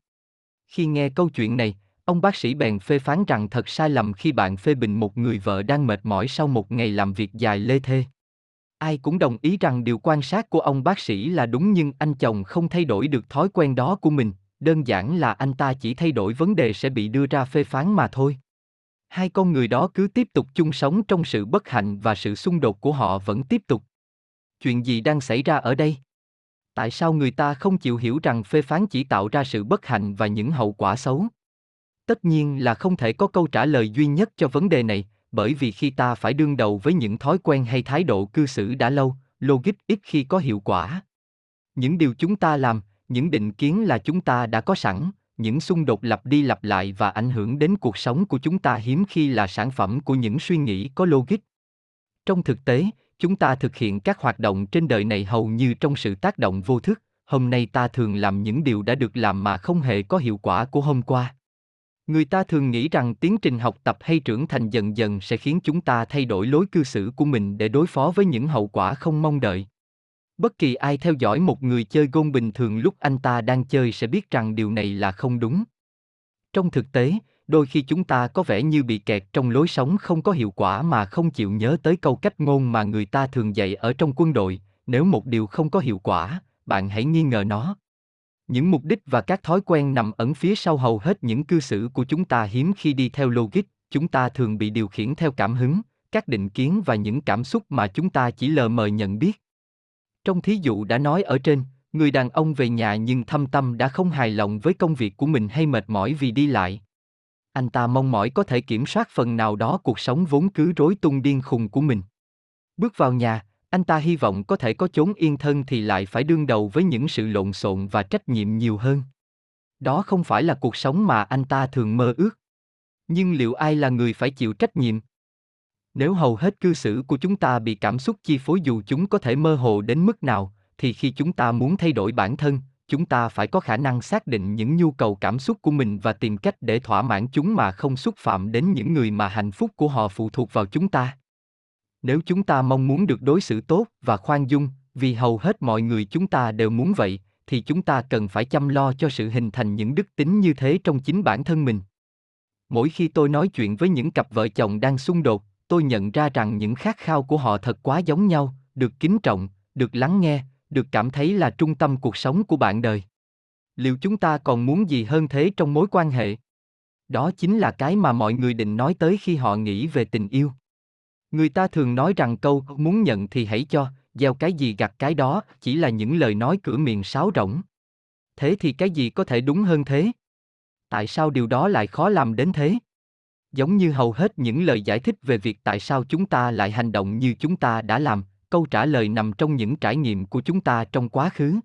Khi nghe câu chuyện này, ông bác sĩ bèn phê phán rằng thật sai lầm khi bạn phê bình một người vợ đang mệt mỏi sau một ngày làm việc dài lê thê. Ai cũng đồng ý rằng điều quan sát của ông bác sĩ là đúng, nhưng anh chồng không thay đổi được thói quen đó của mình, đơn giản là anh ta chỉ thay đổi vấn đề sẽ bị đưa ra phê phán mà thôi. Hai con người đó cứ tiếp tục chung sống trong sự bất hạnh và sự xung đột của họ vẫn tiếp tục. Chuyện gì đang xảy ra ở đây? Tại sao người ta không chịu hiểu rằng phê phán chỉ tạo ra sự bất hạnh và những hậu quả xấu? Tất nhiên là không thể có câu trả lời duy nhất cho vấn đề này, bởi vì khi ta phải đương đầu với những thói quen hay thái độ cư xử đã lâu, logic ít khi có hiệu quả. Những điều chúng ta làm, những định kiến là chúng ta đã có sẵn, những xung đột lặp đi lặp lại và ảnh hưởng đến cuộc sống của chúng ta hiếm khi là sản phẩm của những suy nghĩ có logic. Trong thực tế, chúng ta thực hiện các hoạt động trên đời này hầu như trong sự tác động vô thức. Hôm nay ta thường làm những điều đã được làm mà không hề có hiệu quả của hôm qua. Người ta thường nghĩ rằng tiến trình học tập hay trưởng thành dần dần sẽ khiến chúng ta thay đổi lối cư xử của mình để đối phó với những hậu quả không mong đợi. Bất kỳ ai theo dõi một người chơi gôn bình thường lúc anh ta đang chơi sẽ biết rằng điều này là không đúng. Trong thực tế, đôi khi chúng ta có vẻ như bị kẹt trong lối sống không có hiệu quả mà không chịu nhớ tới câu cách ngôn mà người ta thường dạy ở trong quân đội, nếu một điều không có hiệu quả, bạn hãy nghi ngờ nó. Những mục đích và các thói quen nằm ẩn phía sau hầu hết những cư xử của chúng ta hiếm khi đi theo logic, chúng ta thường bị điều khiển theo cảm hứng, các định kiến và những cảm xúc mà chúng ta chỉ lờ mờ nhận biết. Trong thí dụ đã nói ở trên, người đàn ông về nhà nhưng thâm tâm đã không hài lòng với công việc của mình hay mệt mỏi vì đi lại. Anh ta mong mỏi có thể kiểm soát phần nào đó cuộc sống vốn cứ rối tung điên khùng của mình. Bước vào nhà, anh ta hy vọng có thể có chốn yên thân thì lại phải đương đầu với những sự lộn xộn và trách nhiệm nhiều hơn. Đó không phải là cuộc sống mà anh ta thường mơ ước. Nhưng liệu ai là người phải chịu trách nhiệm? Nếu hầu hết cư xử của chúng ta bị cảm xúc chi phối dù chúng có thể mơ hồ đến mức nào, thì khi chúng ta muốn thay đổi bản thân, chúng ta phải có khả năng xác định những nhu cầu cảm xúc của mình và tìm cách để thỏa mãn chúng mà không xúc phạm đến những người mà hạnh phúc của họ phụ thuộc vào chúng ta. Nếu chúng ta mong muốn được đối xử tốt và khoan dung, vì hầu hết mọi người chúng ta đều muốn vậy, thì chúng ta cần phải chăm lo cho sự hình thành những đức tính như thế trong chính bản thân mình. Mỗi khi tôi nói chuyện với những cặp vợ chồng đang xung đột, tôi nhận ra rằng những khát khao của họ thật quá giống nhau: được kính trọng, được lắng nghe, được cảm thấy là trung tâm cuộc sống của bạn đời. Liệu chúng ta còn muốn gì hơn thế trong mối quan hệ? Đó chính là cái mà mọi người định nói tới khi họ nghĩ về tình yêu. Người ta thường nói rằng câu "muốn nhận thì hãy cho, gieo cái gì gặt cái đó" chỉ là những lời nói cửa miệng sáo rỗng. Thế thì cái gì có thể đúng hơn thế? Tại sao điều đó lại khó làm đến thế? Giống như hầu hết những lời giải thích về việc tại sao chúng ta lại hành động như chúng ta đã làm, câu trả lời nằm trong những trải nghiệm của chúng ta trong quá khứ.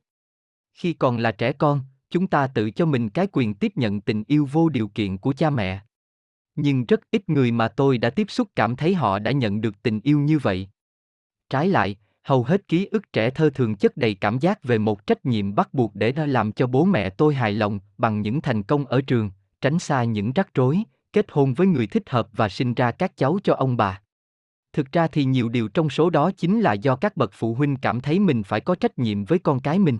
Khi còn là trẻ con, chúng ta tự cho mình cái quyền tiếp nhận tình yêu vô điều kiện của cha mẹ. Nhưng rất ít người mà tôi đã tiếp xúc cảm thấy họ đã nhận được tình yêu như vậy. Trái lại, hầu hết ký ức trẻ thơ thường chất đầy cảm giác về một trách nhiệm bắt buộc để làm cho bố mẹ tôi hài lòng bằng những thành công ở trường, tránh xa những rắc rối, kết hôn với người thích hợp và sinh ra các cháu cho ông bà. Thực ra thì nhiều điều trong số đó chính là do các bậc phụ huynh cảm thấy mình phải có trách nhiệm với con cái mình.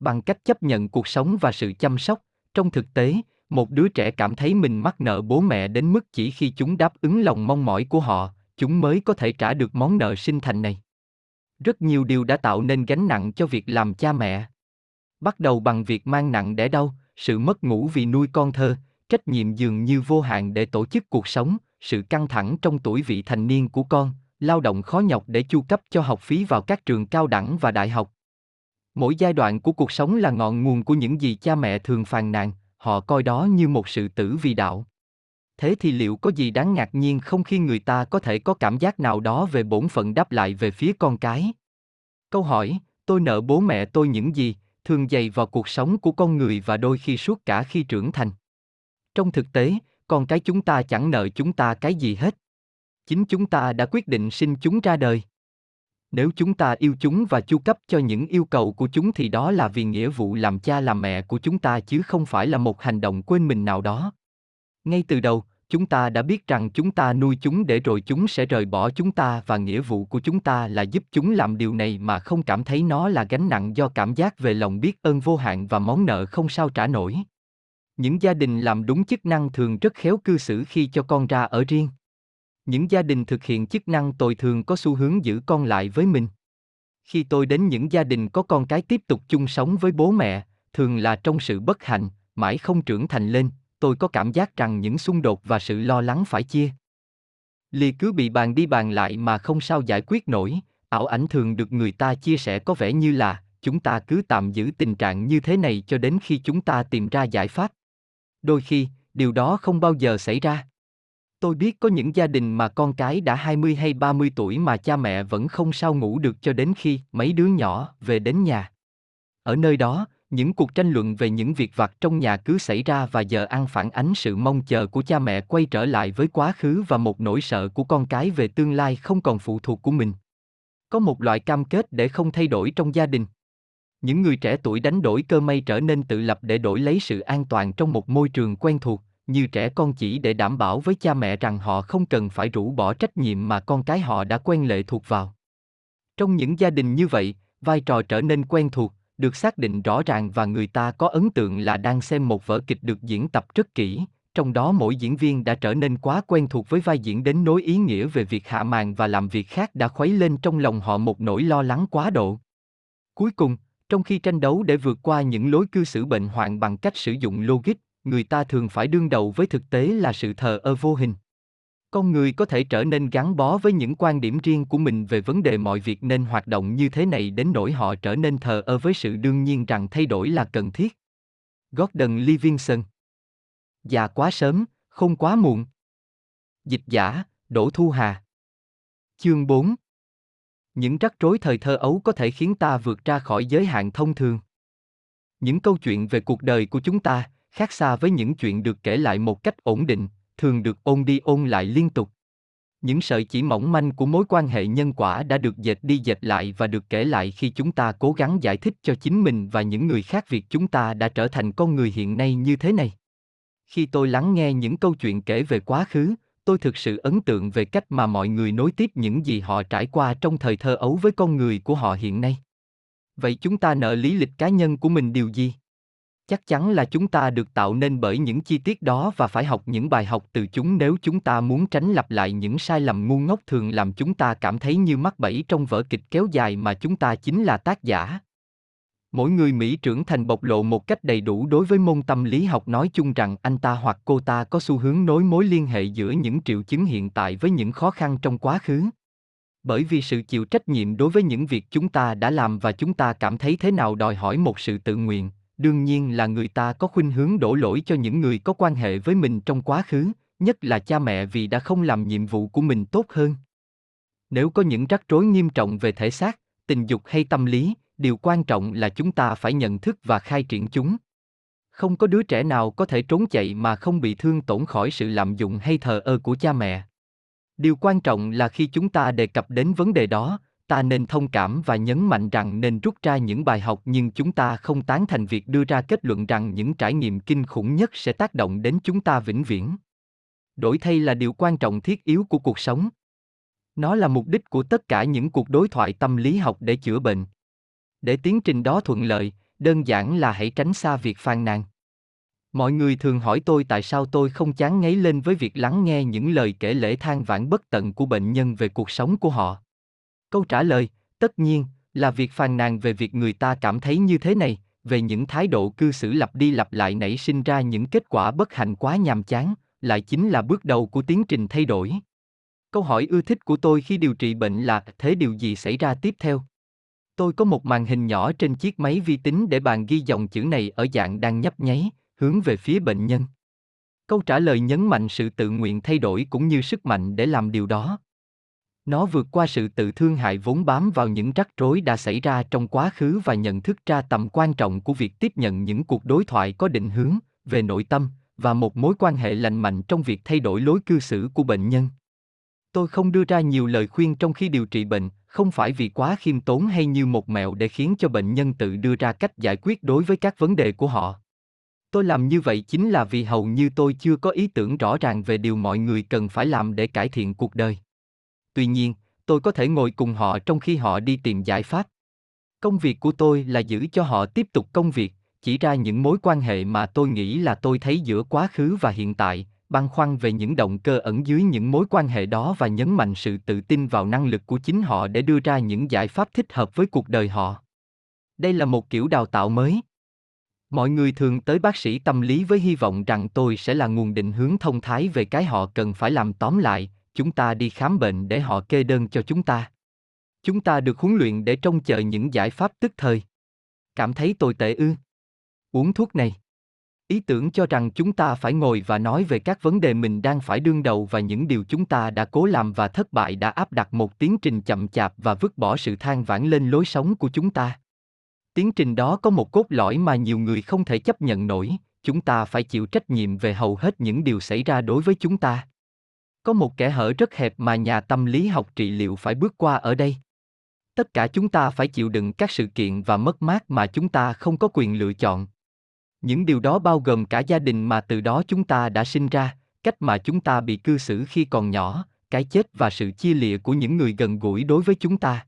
Bằng cách chấp nhận cuộc sống và sự chăm sóc, trong thực tế, một đứa trẻ cảm thấy mình mắc nợ bố mẹ đến mức chỉ khi chúng đáp ứng lòng mong mỏi của họ, chúng mới có thể trả được món nợ sinh thành này. Rất nhiều điều đã tạo nên gánh nặng cho việc làm cha mẹ. Bắt đầu bằng việc mang nặng đẻ đau, sự mất ngủ vì nuôi con thơ, trách nhiệm dường như vô hạn để tổ chức cuộc sống, sự căng thẳng trong tuổi vị thành niên của con, lao động khó nhọc để chu cấp cho học phí vào các trường cao đẳng và đại học. Mỗi giai đoạn của cuộc sống là ngọn nguồn của những gì cha mẹ thường phàn nàn, họ coi đó như một sự tử vi đạo. Thế thì liệu có gì đáng ngạc nhiên không khi người ta có thể có cảm giác nào đó về bổn phận đáp lại về phía con cái? Câu hỏi "tôi nợ bố mẹ tôi những gì" thường dày vào cuộc sống của con người và đôi khi suốt cả khi trưởng thành. Trong thực tế, con cái chúng ta chẳng nợ chúng ta cái gì hết. Chính chúng ta đã quyết định sinh chúng ra đời. Nếu chúng ta yêu chúng và chu cấp cho những yêu cầu của chúng thì đó là vì nghĩa vụ làm cha làm mẹ của chúng ta chứ không phải là một hành động quên mình nào đó. Ngay từ đầu, chúng ta đã biết rằng chúng ta nuôi chúng để rồi chúng sẽ rời bỏ chúng ta và nghĩa vụ của chúng ta là giúp chúng làm điều này mà không cảm thấy nó là gánh nặng do cảm giác về lòng biết ơn vô hạn và món nợ không sao trả nổi. Những gia đình làm đúng chức năng thường rất khéo cư xử khi cho con ra ở riêng. Những gia đình thực hiện chức năng tồi thường có xu hướng giữ con lại với mình. Khi tôi đến những gia đình có con cái tiếp tục chung sống với bố mẹ, thường là trong sự bất hạnh, mãi không trưởng thành lên, tôi có cảm giác rằng những xung đột và sự lo lắng phải chia lìa cứ bị bàn đi bàn lại mà không sao giải quyết nổi. Ảo ảnh thường được người ta chia sẻ có vẻ như là chúng ta cứ tạm giữ tình trạng như thế này cho đến khi chúng ta tìm ra giải pháp. Đôi khi, điều đó không bao giờ xảy ra. Tôi biết có những gia đình mà con cái đã hai mươi hay ba mươi tuổi mà cha mẹ vẫn không sao ngủ được cho đến khi mấy đứa nhỏ về đến nhà. Ở nơi đó, những cuộc tranh luận về những việc vặt trong nhà cứ xảy ra và giờ ăn phản ánh sự mong chờ của cha mẹ quay trở lại với quá khứ và một nỗi sợ của con cái về tương lai không còn phụ thuộc của mình. Có một loại cam kết để không thay đổi trong gia đình. Những người trẻ tuổi đánh đổi cơ may trở nên tự lập để đổi lấy sự an toàn trong một môi trường quen thuộc, như trẻ con chỉ để đảm bảo với cha mẹ rằng họ không cần phải rũ bỏ trách nhiệm mà con cái họ đã quen lệ thuộc vào. Trong những gia đình như vậy, vai trò trở nên quen thuộc, được xác định rõ ràng và người ta có ấn tượng là đang xem một vở kịch được diễn tập rất kỹ, trong đó mỗi diễn viên đã trở nên quá quen thuộc với vai diễn đến nỗi ý nghĩa về việc hạ màn và làm việc khác đã khuấy lên trong lòng họ một nỗi lo lắng quá độ. Cuối cùng, trong khi tranh đấu để vượt qua những lối cư xử bệnh hoạn bằng cách sử dụng logic, người ta thường phải đương đầu với thực tế là sự thờ ơ vô hình. Con người có thể trở nên gắn bó với những quan điểm riêng của mình về vấn đề mọi việc nên hoạt động như thế này đến nỗi họ trở nên thờ ơ với sự đương nhiên rằng thay đổi là cần thiết. Gordon Livingston. Già quá sớm, không quá muộn. Dịch giả, Đỗ Thu Hà. Chương bốn. Những rắc rối thời thơ ấu có thể khiến ta vượt ra khỏi giới hạn thông thường. Những câu chuyện về cuộc đời của chúng ta, khác xa với những chuyện được kể lại một cách ổn định, thường được ôn đi ôn lại liên tục. Những sợi chỉ mỏng manh của mối quan hệ nhân quả đã được dệt đi dệt lại và được kể lại khi chúng ta cố gắng giải thích cho chính mình và những người khác việc chúng ta đã trở thành con người hiện nay như thế này. Khi tôi lắng nghe những câu chuyện kể về quá khứ, tôi thực sự ấn tượng về cách mà mọi người nối tiếp những gì họ trải qua trong thời thơ ấu với con người của họ hiện nay. Vậy chúng ta nợ lý lịch cá nhân của mình điều gì? Chắc chắn là chúng ta được tạo nên bởi những chi tiết đó và phải học những bài học từ chúng nếu chúng ta muốn tránh lặp lại những sai lầm ngu ngốc thường làm chúng ta cảm thấy như mắc bẫy trong vở kịch kéo dài mà chúng ta chính là tác giả. Mỗi người Mỹ trưởng thành bộc lộ một cách đầy đủ đối với môn tâm lý học nói chung rằng anh ta hoặc cô ta có xu hướng nối mối liên hệ giữa những triệu chứng hiện tại với những khó khăn trong quá khứ. Bởi vì sự chịu trách nhiệm đối với những việc chúng ta đã làm và chúng ta cảm thấy thế nào đòi hỏi một sự tự nguyện. Đương nhiên là người ta có khuynh hướng đổ lỗi cho những người có quan hệ với mình trong quá khứ, nhất là cha mẹ vì đã không làm nhiệm vụ của mình tốt hơn. Nếu có những rắc rối nghiêm trọng về thể xác, tình dục hay tâm lý, điều quan trọng là chúng ta phải nhận thức và khai triển chúng. Không có đứa trẻ nào có thể trốn chạy mà không bị thương tổn khỏi sự lạm dụng hay thờ ơ của cha mẹ. Điều quan trọng là khi chúng ta đề cập đến vấn đề đó, ta nên thông cảm và nhấn mạnh rằng nên rút ra những bài học, nhưng chúng ta không tán thành việc đưa ra kết luận rằng những trải nghiệm kinh khủng nhất sẽ tác động đến chúng ta vĩnh viễn. Đổi thay là điều quan trọng thiết yếu của cuộc sống. Nó là mục đích của tất cả những cuộc đối thoại tâm lý học để chữa bệnh. Để tiến trình đó thuận lợi, đơn giản là hãy tránh xa việc phàn nàn. Mọi người thường hỏi tôi tại sao tôi không chán ngấy lên với việc lắng nghe những lời kể lể than vãn bất tận của bệnh nhân về cuộc sống của họ. Câu trả lời, tất nhiên, là việc phàn nàn về việc người ta cảm thấy như thế này, về những thái độ cư xử lặp đi lặp lại nảy sinh ra những kết quả bất hạnh quá nhàm chán, lại chính là bước đầu của tiến trình thay đổi. Câu hỏi ưa thích của tôi khi điều trị bệnh là, thế điều gì xảy ra tiếp theo? Tôi có một màn hình nhỏ trên chiếc máy vi tính để bàn ghi dòng chữ này ở dạng đang nhấp nháy, hướng về phía bệnh nhân. Câu trả lời nhấn mạnh sự tự nguyện thay đổi cũng như sức mạnh để làm điều đó. Nó vượt qua sự tự thương hại vốn bám vào những rắc rối đã xảy ra trong quá khứ và nhận thức ra tầm quan trọng của việc tiếp nhận những cuộc đối thoại có định hướng về nội tâm và một mối quan hệ lành mạnh trong việc thay đổi lối cư xử của bệnh nhân. Tôi không đưa ra nhiều lời khuyên trong khi điều trị bệnh, không phải vì quá khiêm tốn hay như một mẹo để khiến cho bệnh nhân tự đưa ra cách giải quyết đối với các vấn đề của họ. Tôi làm như vậy chính là vì hầu như tôi chưa có ý tưởng rõ ràng về điều mọi người cần phải làm để cải thiện cuộc đời. Tuy nhiên, tôi có thể ngồi cùng họ trong khi họ đi tìm giải pháp. Công việc của tôi là giữ cho họ tiếp tục công việc, chỉ ra những mối quan hệ mà tôi nghĩ là tôi thấy giữa quá khứ và hiện tại, băn khoăn về những động cơ ẩn dưới những mối quan hệ đó và nhấn mạnh sự tự tin vào năng lực của chính họ để đưa ra những giải pháp thích hợp với cuộc đời họ. Đây là một kiểu đào tạo mới. Mọi người thường tới bác sĩ tâm lý với hy vọng rằng tôi sẽ là nguồn định hướng thông thái về cái họ cần phải làm. Tóm lại, chúng ta đi khám bệnh để họ kê đơn cho chúng ta. Chúng ta được huấn luyện để trông chờ những giải pháp tức thời. Cảm thấy tồi tệ ư? Uống thuốc này. Ý tưởng cho rằng chúng ta phải ngồi và nói về các vấn đề mình đang phải đương đầu và những điều chúng ta đã cố làm và thất bại đã áp đặt một tiến trình chậm chạp và vứt bỏ sự than vãn lên lối sống của chúng ta. Tiến trình đó có một cốt lõi mà nhiều người không thể chấp nhận nổi. Chúng ta phải chịu trách nhiệm về hầu hết những điều xảy ra đối với chúng ta. Có một kẽ hở rất hẹp mà nhà tâm lý học trị liệu phải bước qua ở đây. Tất cả chúng ta phải chịu đựng các sự kiện và mất mát mà chúng ta không có quyền lựa chọn. Những điều đó bao gồm cả gia đình mà từ đó chúng ta đã sinh ra, cách mà chúng ta bị cư xử khi còn nhỏ, cái chết và sự chia lìa của những người gần gũi đối với chúng ta.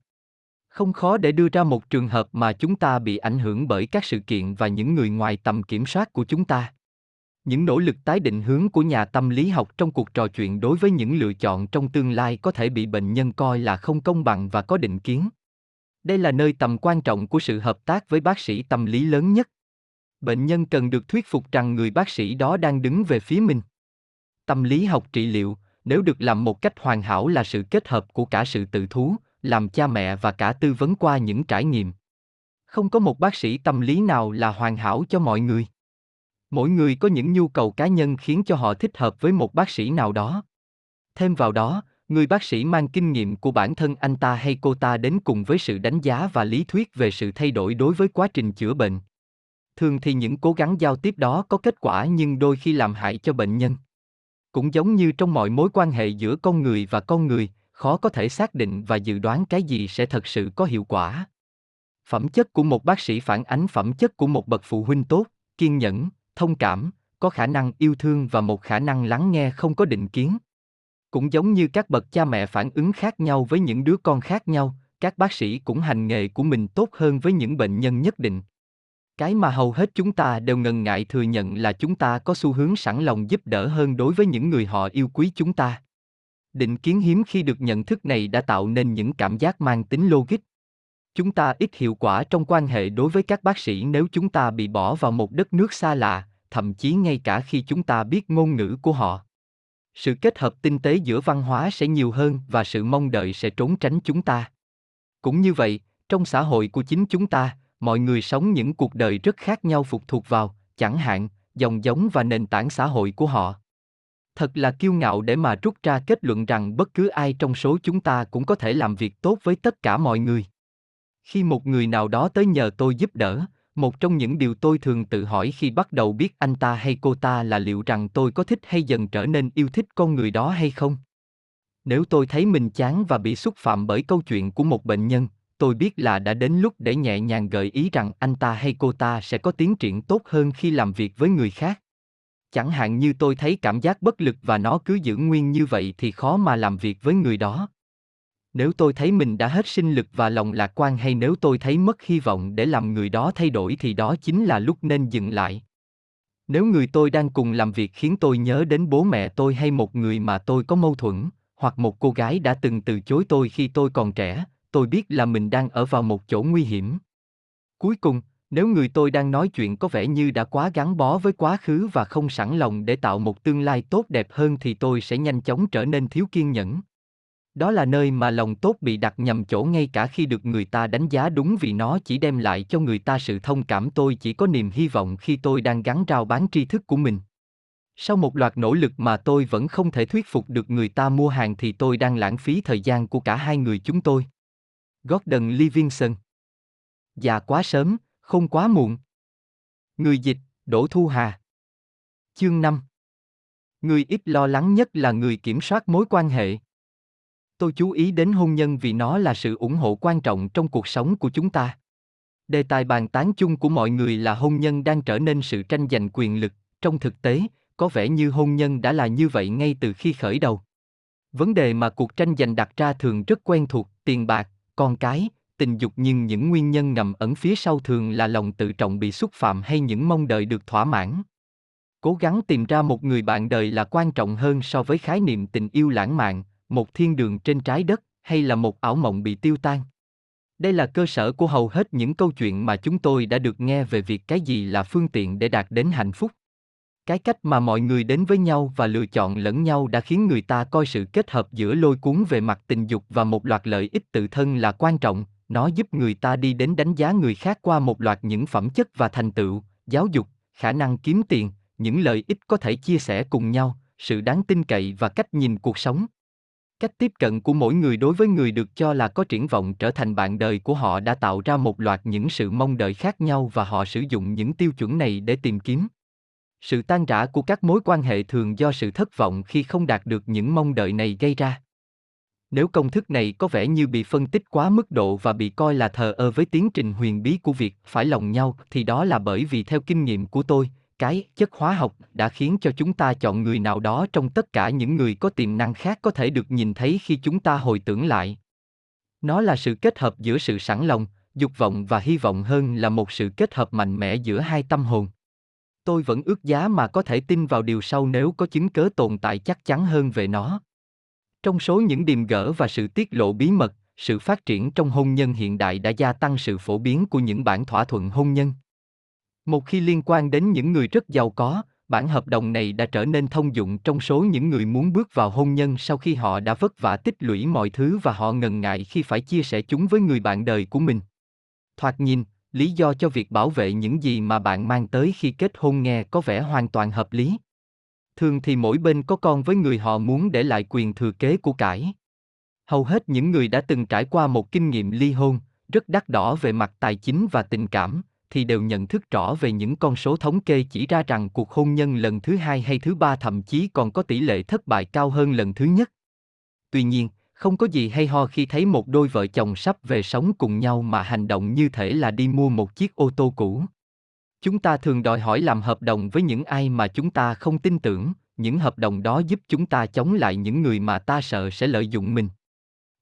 Không khó để đưa ra một trường hợp mà chúng ta bị ảnh hưởng bởi các sự kiện và những người ngoài tầm kiểm soát của chúng ta. Những nỗ lực tái định hướng của nhà tâm lý học trong cuộc trò chuyện đối với những lựa chọn trong tương lai có thể bị bệnh nhân coi là không công bằng và có định kiến. Đây là nơi tầm quan trọng của sự hợp tác với bác sĩ tâm lý lớn nhất. Bệnh nhân cần được thuyết phục rằng người bác sĩ đó đang đứng về phía mình. Tâm lý học trị liệu, nếu được làm một cách hoàn hảo, là sự kết hợp của cả sự tự thú, làm cha mẹ và cả tư vấn qua những trải nghiệm. Không có một bác sĩ tâm lý nào là hoàn hảo cho mọi người. Mỗi người có những nhu cầu cá nhân khiến cho họ thích hợp với một bác sĩ nào đó. Thêm vào đó, người bác sĩ mang kinh nghiệm của bản thân anh ta hay cô ta đến cùng với sự đánh giá và lý thuyết về sự thay đổi đối với quá trình chữa bệnh. Thường thì những cố gắng giao tiếp đó có kết quả nhưng đôi khi làm hại cho bệnh nhân. Cũng giống như trong mọi mối quan hệ giữa con người và con người, khó có thể xác định và dự đoán cái gì sẽ thật sự có hiệu quả. Phẩm chất của một bác sĩ phản ánh phẩm chất của một bậc phụ huynh tốt, kiên nhẫn, thông cảm, có khả năng yêu thương và một khả năng lắng nghe không có định kiến. Cũng giống như các bậc cha mẹ phản ứng khác nhau với những đứa con khác nhau, các bác sĩ cũng hành nghề của mình tốt hơn với những bệnh nhân nhất định. Cái mà hầu hết chúng ta đều ngần ngại thừa nhận là chúng ta có xu hướng sẵn lòng giúp đỡ hơn đối với những người họ yêu quý chúng ta. Định kiến hiếm khi được nhận thức này đã tạo nên những cảm giác mang tính logic. Chúng ta ít hiệu quả trong quan hệ đối với các bác sĩ nếu chúng ta bị bỏ vào một đất nước xa lạ, thậm chí ngay cả khi chúng ta biết ngôn ngữ của họ. Sự kết hợp tinh tế giữa văn hóa sẽ nhiều hơn và sự mong đợi sẽ trốn tránh chúng ta. Cũng như vậy, trong xã hội của chính chúng ta, mọi người sống những cuộc đời rất khác nhau phụ thuộc vào, chẳng hạn, dòng giống và nền tảng xã hội của họ. Thật là kiêu ngạo để mà rút ra kết luận rằng bất cứ ai trong số chúng ta cũng có thể làm việc tốt với tất cả mọi người. Khi một người nào đó tới nhờ tôi giúp đỡ, một trong những điều tôi thường tự hỏi khi bắt đầu biết anh ta hay cô ta là liệu rằng tôi có thích hay dần trở nên yêu thích con người đó hay không. Nếu tôi thấy mình chán và bị xúc phạm bởi câu chuyện của một bệnh nhân, tôi biết là đã đến lúc để nhẹ nhàng gợi ý rằng anh ta hay cô ta sẽ có tiến triển tốt hơn khi làm việc với người khác. Chẳng hạn như tôi thấy cảm giác bất lực và nó cứ giữ nguyên như vậy thì khó mà làm việc với người đó. Nếu tôi thấy mình đã hết sinh lực và lòng lạc quan hay nếu tôi thấy mất hy vọng để làm người đó thay đổi thì đó chính là lúc nên dừng lại. Nếu người tôi đang cùng làm việc khiến tôi nhớ đến bố mẹ tôi hay một người mà tôi có mâu thuẫn, hoặc một cô gái đã từng từ chối tôi khi tôi còn trẻ, tôi biết là mình đang ở vào một chỗ nguy hiểm. Cuối cùng, nếu người tôi đang nói chuyện có vẻ như đã quá gắn bó với quá khứ và không sẵn lòng để tạo một tương lai tốt đẹp hơn thì tôi sẽ nhanh chóng trở nên thiếu kiên nhẫn. Đó là nơi mà lòng tốt bị đặt nhầm chỗ ngay cả khi được người ta đánh giá đúng vì nó chỉ đem lại cho người ta sự thông cảm. Tôi chỉ có niềm hy vọng khi tôi đang gắn rao bán tri thức của mình. Sau một loạt nỗ lực mà tôi vẫn không thể thuyết phục được người ta mua hàng thì tôi đang lãng phí thời gian của cả hai người chúng tôi. Gordon Livingston. Già quá sớm, không quá muộn. Người dịch, Đỗ Thu Hà. Chương năm. Người ít lo lắng nhất là người kiểm soát mối quan hệ. Tôi chú ý đến hôn nhân vì nó là sự ủng hộ quan trọng trong cuộc sống của chúng ta. Đề tài bàn tán chung của mọi người là hôn nhân đang trở nên sự tranh giành quyền lực. Trong thực tế, có vẻ như hôn nhân đã là như vậy ngay từ khi khởi đầu. Vấn đề mà cuộc tranh giành đặt ra thường rất quen thuộc, tiền bạc, con cái, tình dục, nhưng những nguyên nhân nằm ẩn phía sau thường là lòng tự trọng bị xúc phạm hay những mong đợi được thỏa mãn. Cố gắng tìm ra một người bạn đời là quan trọng hơn so với khái niệm tình yêu lãng mạn, một thiên đường trên trái đất hay là một ảo mộng bị tiêu tan. Đây là cơ sở của hầu hết những câu chuyện mà chúng tôi đã được nghe về việc cái gì là phương tiện để đạt đến hạnh phúc. Cái cách mà mọi người đến với nhau và lựa chọn lẫn nhau đã khiến người ta coi sự kết hợp giữa lôi cuốn về mặt tình dục và một loạt lợi ích tự thân là quan trọng. Nó giúp người ta đi đến đánh giá người khác qua một loạt những phẩm chất và thành tựu, giáo dục, khả năng kiếm tiền, những lợi ích có thể chia sẻ cùng nhau, sự đáng tin cậy và cách nhìn cuộc sống. Cách tiếp cận của mỗi người đối với người được cho là có triển vọng trở thành bạn đời của họ đã tạo ra một loạt những sự mong đợi khác nhau và họ sử dụng những tiêu chuẩn này để tìm kiếm. Sự tan rã của các mối quan hệ thường do sự thất vọng khi không đạt được những mong đợi này gây ra. Nếu công thức này có vẻ như bị phân tích quá mức độ và bị coi là thờ ơ với tiến trình huyền bí của việc phải lòng nhau thì đó là bởi vì theo kinh nghiệm của tôi, cái chất hóa học đã khiến cho chúng ta chọn người nào đó trong tất cả những người có tiềm năng khác có thể được nhìn thấy khi chúng ta hồi tưởng lại. Nó là sự kết hợp giữa sự sẵn lòng, dục vọng và hy vọng hơn là một sự kết hợp mạnh mẽ giữa hai tâm hồn. Tôi vẫn ước giá mà có thể tin vào điều sau nếu có chứng cớ tồn tại chắc chắn hơn về nó. Trong số những điềm gỡ và sự tiết lộ bí mật, sự phát triển trong hôn nhân hiện đại đã gia tăng sự phổ biến của những bản thỏa thuận hôn nhân. Một khi liên quan đến những người rất giàu có, bản hợp đồng này đã trở nên thông dụng trong số những người muốn bước vào hôn nhân sau khi họ đã vất vả tích lũy mọi thứ và họ ngần ngại khi phải chia sẻ chúng với người bạn đời của mình. Thoạt nhìn, lý do cho việc bảo vệ những gì mà bạn mang tới khi kết hôn nghe có vẻ hoàn toàn hợp lý. Thường thì mỗi bên có con với người họ muốn để lại quyền thừa kế của cải. Hầu hết những người đã từng trải qua một kinh nghiệm ly hôn, rất đắt đỏ về mặt tài chính và tình cảm, thì đều nhận thức rõ về những con số thống kê chỉ ra rằng cuộc hôn nhân lần thứ hai hay thứ ba thậm chí còn có tỷ lệ thất bại cao hơn lần thứ nhất. Tuy nhiên, không có gì hay ho khi thấy một đôi vợ chồng sắp về sống cùng nhau mà hành động như thể là đi mua một chiếc ô tô cũ. Chúng ta thường đòi hỏi làm hợp đồng với những ai mà chúng ta không tin tưởng, những hợp đồng đó giúp chúng ta chống lại những người mà ta sợ sẽ lợi dụng mình.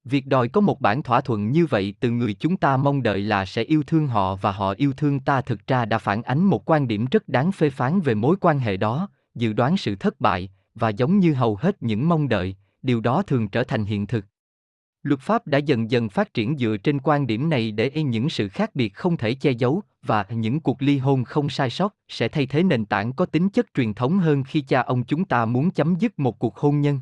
Việc đòi có một bản thỏa thuận như vậy từ người chúng ta mong đợi là sẽ yêu thương họ và họ yêu thương ta thực ra đã phản ánh một quan điểm rất đáng phê phán về mối quan hệ đó, dự đoán sự thất bại, và giống như hầu hết những mong đợi, điều đó thường trở thành hiện thực. Luật pháp đã dần dần phát triển dựa trên quan điểm này để những sự khác biệt không thể che giấu và những cuộc ly hôn không sai sót sẽ thay thế nền tảng có tính chất truyền thống hơn khi cha ông chúng ta muốn chấm dứt một cuộc hôn nhân.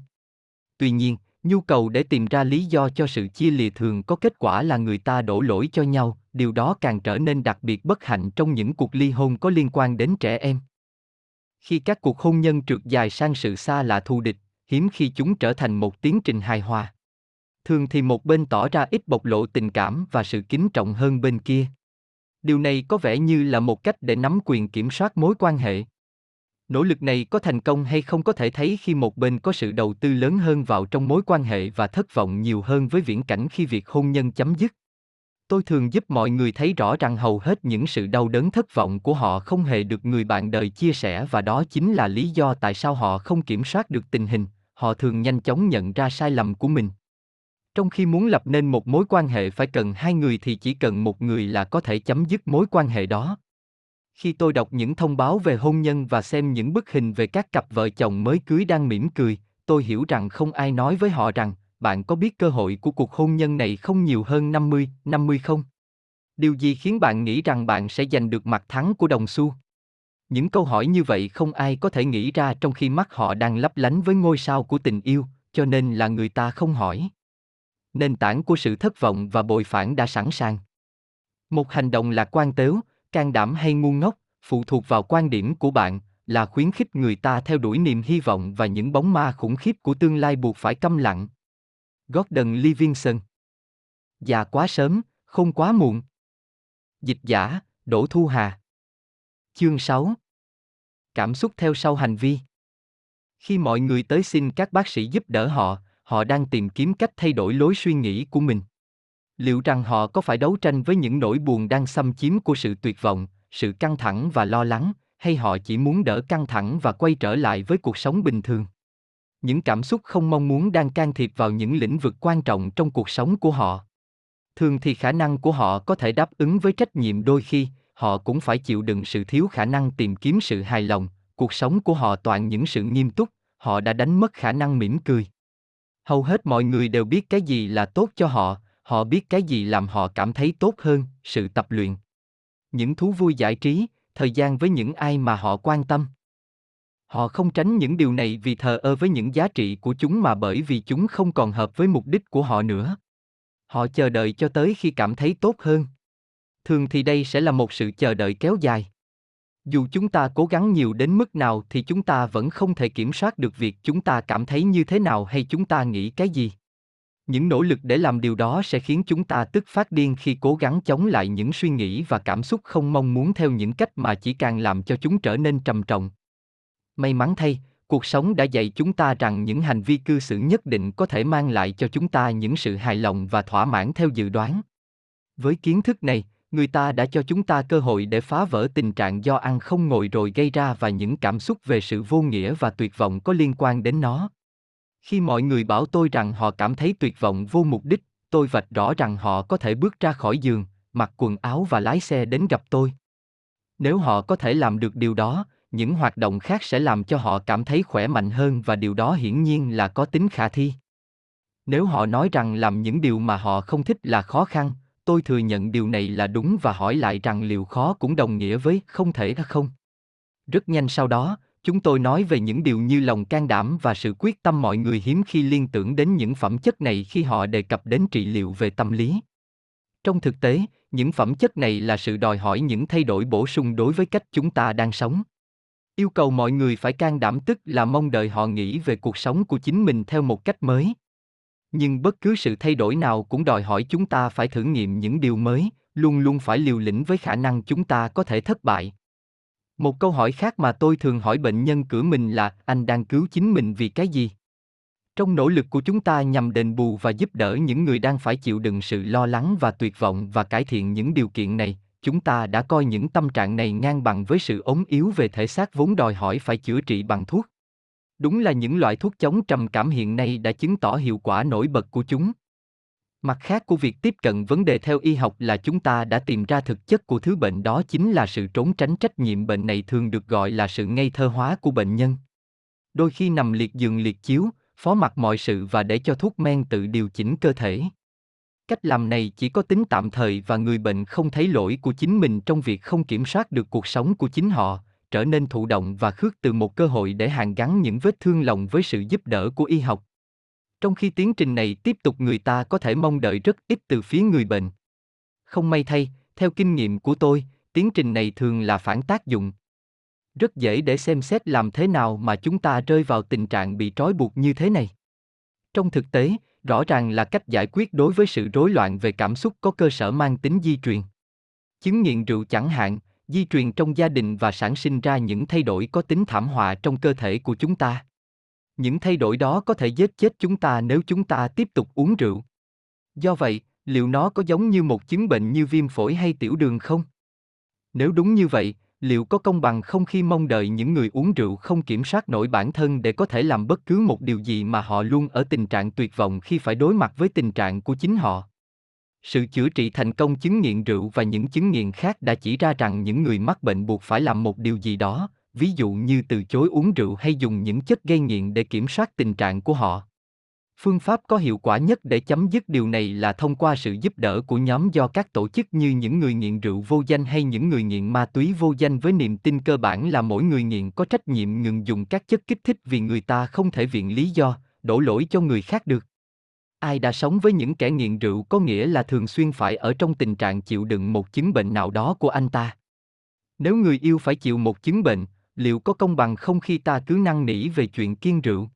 Tuy nhiên, nhu cầu để tìm ra lý do cho sự chia lìa thường có kết quả là người ta đổ lỗi cho nhau, điều đó càng trở nên đặc biệt bất hạnh trong những cuộc ly hôn có liên quan đến trẻ em. Khi các cuộc hôn nhân trượt dài sang sự xa lạ thù địch, hiếm khi chúng trở thành một tiến trình hài hòa. Thường thì một bên tỏ ra ít bộc lộ tình cảm và sự kính trọng hơn bên kia. Điều này có vẻ như là một cách để nắm quyền kiểm soát mối quan hệ. Nỗ lực này có thành công hay không có thể thấy khi một bên có sự đầu tư lớn hơn vào trong mối quan hệ và thất vọng nhiều hơn với viễn cảnh khi việc hôn nhân chấm dứt. Tôi thường giúp mọi người thấy rõ rằng hầu hết những sự đau đớn thất vọng của họ không hề được người bạn đời chia sẻ và đó chính là lý do tại sao họ không kiểm soát được tình hình, họ thường nhanh chóng nhận ra sai lầm của mình. Trong khi muốn lập nên một mối quan hệ phải cần hai người thì chỉ cần một người là có thể chấm dứt mối quan hệ đó. Khi tôi đọc những thông báo về hôn nhân và xem những bức hình về các cặp vợ chồng mới cưới đang mỉm cười, tôi hiểu rằng không ai nói với họ rằng, bạn có biết cơ hội của cuộc hôn nhân này không nhiều hơn năm mươi năm mươi không? Điều gì khiến bạn nghĩ rằng bạn sẽ giành được mặt thắng của đồng xu? Những câu hỏi như vậy không ai có thể nghĩ ra trong khi mắt họ đang lấp lánh với ngôi sao của tình yêu, cho nên là người ta không hỏi. Nền tảng của sự thất vọng và bội phản đã sẵn sàng. Một hành động lạc quan tếu, can đảm hay ngu ngốc, phụ thuộc vào quan điểm của bạn, là khuyến khích người ta theo đuổi niềm hy vọng và những bóng ma khủng khiếp của tương lai buộc phải câm lặng. Gordon Livingston. Già quá sớm, không quá muộn. Dịch giả, Đỗ Thu Hà. Chương sáu. Cảm xúc theo sau hành vi. Khi mọi người tới xin các bác sĩ giúp đỡ họ, họ đang tìm kiếm cách thay đổi lối suy nghĩ của mình. Liệu rằng họ có phải đấu tranh với những nỗi buồn đang xâm chiếm của sự tuyệt vọng, sự căng thẳng và lo lắng, hay họ chỉ muốn đỡ căng thẳng và quay trở lại với cuộc sống bình thường? Những cảm xúc không mong muốn đang can thiệp vào những lĩnh vực quan trọng trong cuộc sống của họ. Thường thì khả năng của họ có thể đáp ứng với trách nhiệm đôi khi, họ cũng phải chịu đựng sự thiếu khả năng tìm kiếm sự hài lòng, cuộc sống của họ toàn những sự nghiêm túc, họ đã đánh mất khả năng mỉm cười. Hầu hết mọi người đều biết cái gì là tốt cho họ, họ biết cái gì làm họ cảm thấy tốt hơn, sự tập luyện. Những thú vui giải trí, thời gian với những ai mà họ quan tâm. Họ không tránh những điều này vì thờ ơ với những giá trị của chúng mà bởi vì chúng không còn hợp với mục đích của họ nữa. Họ chờ đợi cho tới khi cảm thấy tốt hơn. Thường thì đây sẽ là một sự chờ đợi kéo dài. Dù chúng ta cố gắng nhiều đến mức nào thì chúng ta vẫn không thể kiểm soát được việc chúng ta cảm thấy như thế nào hay chúng ta nghĩ cái gì. Những nỗ lực để làm điều đó sẽ khiến chúng ta tức phát điên khi cố gắng chống lại những suy nghĩ và cảm xúc không mong muốn theo những cách mà chỉ càng làm cho chúng trở nên trầm trọng. May mắn thay, cuộc sống đã dạy chúng ta rằng những hành vi cư xử nhất định có thể mang lại cho chúng ta những sự hài lòng và thỏa mãn theo dự đoán. Với kiến thức này, người ta đã cho chúng ta cơ hội để phá vỡ tình trạng do ăn không ngồi rồi gây ra và những cảm xúc về sự vô nghĩa và tuyệt vọng có liên quan đến nó. Khi mọi người bảo tôi rằng họ cảm thấy tuyệt vọng vô mục đích, tôi vạch rõ rằng họ có thể bước ra khỏi giường, mặc quần áo và lái xe đến gặp tôi. Nếu họ có thể làm được điều đó, những hoạt động khác sẽ làm cho họ cảm thấy khỏe mạnh hơn và điều đó hiển nhiên là có tính khả thi. Nếu họ nói rằng làm những điều mà họ không thích là khó khăn, tôi thừa nhận điều này là đúng và hỏi lại rằng liệu khó cũng đồng nghĩa với không thể hay không. Rất nhanh sau đó, chúng tôi nói về những điều như lòng can đảm và sự quyết tâm mọi người hiếm khi liên tưởng đến những phẩm chất này khi họ đề cập đến trị liệu về tâm lý. Trong thực tế, những phẩm chất này là sự đòi hỏi những thay đổi bổ sung đối với cách chúng ta đang sống. Yêu cầu mọi người phải can đảm tức là mong đợi họ nghĩ về cuộc sống của chính mình theo một cách mới. Nhưng bất cứ sự thay đổi nào cũng đòi hỏi chúng ta phải thử nghiệm những điều mới, luôn luôn phải liều lĩnh với khả năng chúng ta có thể thất bại. Một câu hỏi khác mà tôi thường hỏi bệnh nhân của mình là: anh đang cứu chính mình vì cái gì? Trong nỗ lực của chúng ta nhằm đền bù và giúp đỡ những người đang phải chịu đựng sự lo lắng và tuyệt vọng và cải thiện những điều kiện này, chúng ta đã coi những tâm trạng này ngang bằng với sự ốm yếu về thể xác vốn đòi hỏi phải chữa trị bằng thuốc. Đúng là những loại thuốc chống trầm cảm hiện nay đã chứng tỏ hiệu quả nổi bật của chúng. Mặt khác của việc tiếp cận vấn đề theo y học là chúng ta đã tìm ra thực chất của thứ bệnh, đó chính là sự trốn tránh trách nhiệm. Bệnh này thường được gọi là sự ngây thơ hóa của bệnh nhân. Đôi khi nằm liệt giường liệt chiếu, phó mặc mọi sự và để cho thuốc men tự điều chỉnh cơ thể. Cách làm này chỉ có tính tạm thời và người bệnh không thấy lỗi của chính mình trong việc không kiểm soát được cuộc sống của chính họ, trở nên thụ động và khước từ một cơ hội để hàn gắn những vết thương lòng với sự giúp đỡ của y học. Trong khi tiến trình này tiếp tục, người ta có thể mong đợi rất ít từ phía người bệnh. Không may thay, theo kinh nghiệm của tôi, tiến trình này thường là phản tác dụng. Rất dễ để xem xét làm thế nào mà chúng ta rơi vào tình trạng bị trói buộc như thế này. Trong thực tế, rõ ràng là cách giải quyết đối với sự rối loạn về cảm xúc có cơ sở mang tính di truyền. Chứng nghiện rượu chẳng hạn, di truyền trong gia đình và sản sinh ra những thay đổi có tính thảm họa trong cơ thể của chúng ta. Những thay đổi đó có thể giết chết chúng ta nếu chúng ta tiếp tục uống rượu. Do vậy, liệu nó có giống như một chứng bệnh như viêm phổi hay tiểu đường không? Nếu đúng như vậy, liệu có công bằng không khi mong đợi những người uống rượu không kiểm soát nổi bản thân để có thể làm bất cứ một điều gì mà họ luôn ở tình trạng tuyệt vọng khi phải đối mặt với tình trạng của chính họ? Sự chữa trị thành công chứng nghiện rượu và những chứng nghiện khác đã chỉ ra rằng những người mắc bệnh buộc phải làm một điều gì đó, ví dụ như từ chối uống rượu hay dùng những chất gây nghiện để kiểm soát tình trạng của họ. Phương pháp có hiệu quả nhất để chấm dứt điều này là thông qua sự giúp đỡ của nhóm do các tổ chức như những người nghiện rượu vô danh hay những người nghiện ma túy vô danh, với niềm tin cơ bản là mỗi người nghiện có trách nhiệm ngừng dùng các chất kích thích vì người ta không thể viện lý do, đổ lỗi cho người khác được. Ai đã sống với những kẻ nghiện rượu có nghĩa là thường xuyên phải ở trong tình trạng chịu đựng một chứng bệnh nào đó của anh ta. Nếu người yêu phải chịu một chứng bệnh, liệu có công bằng không khi ta cứ năn nỉ về chuyện kiêng rượu?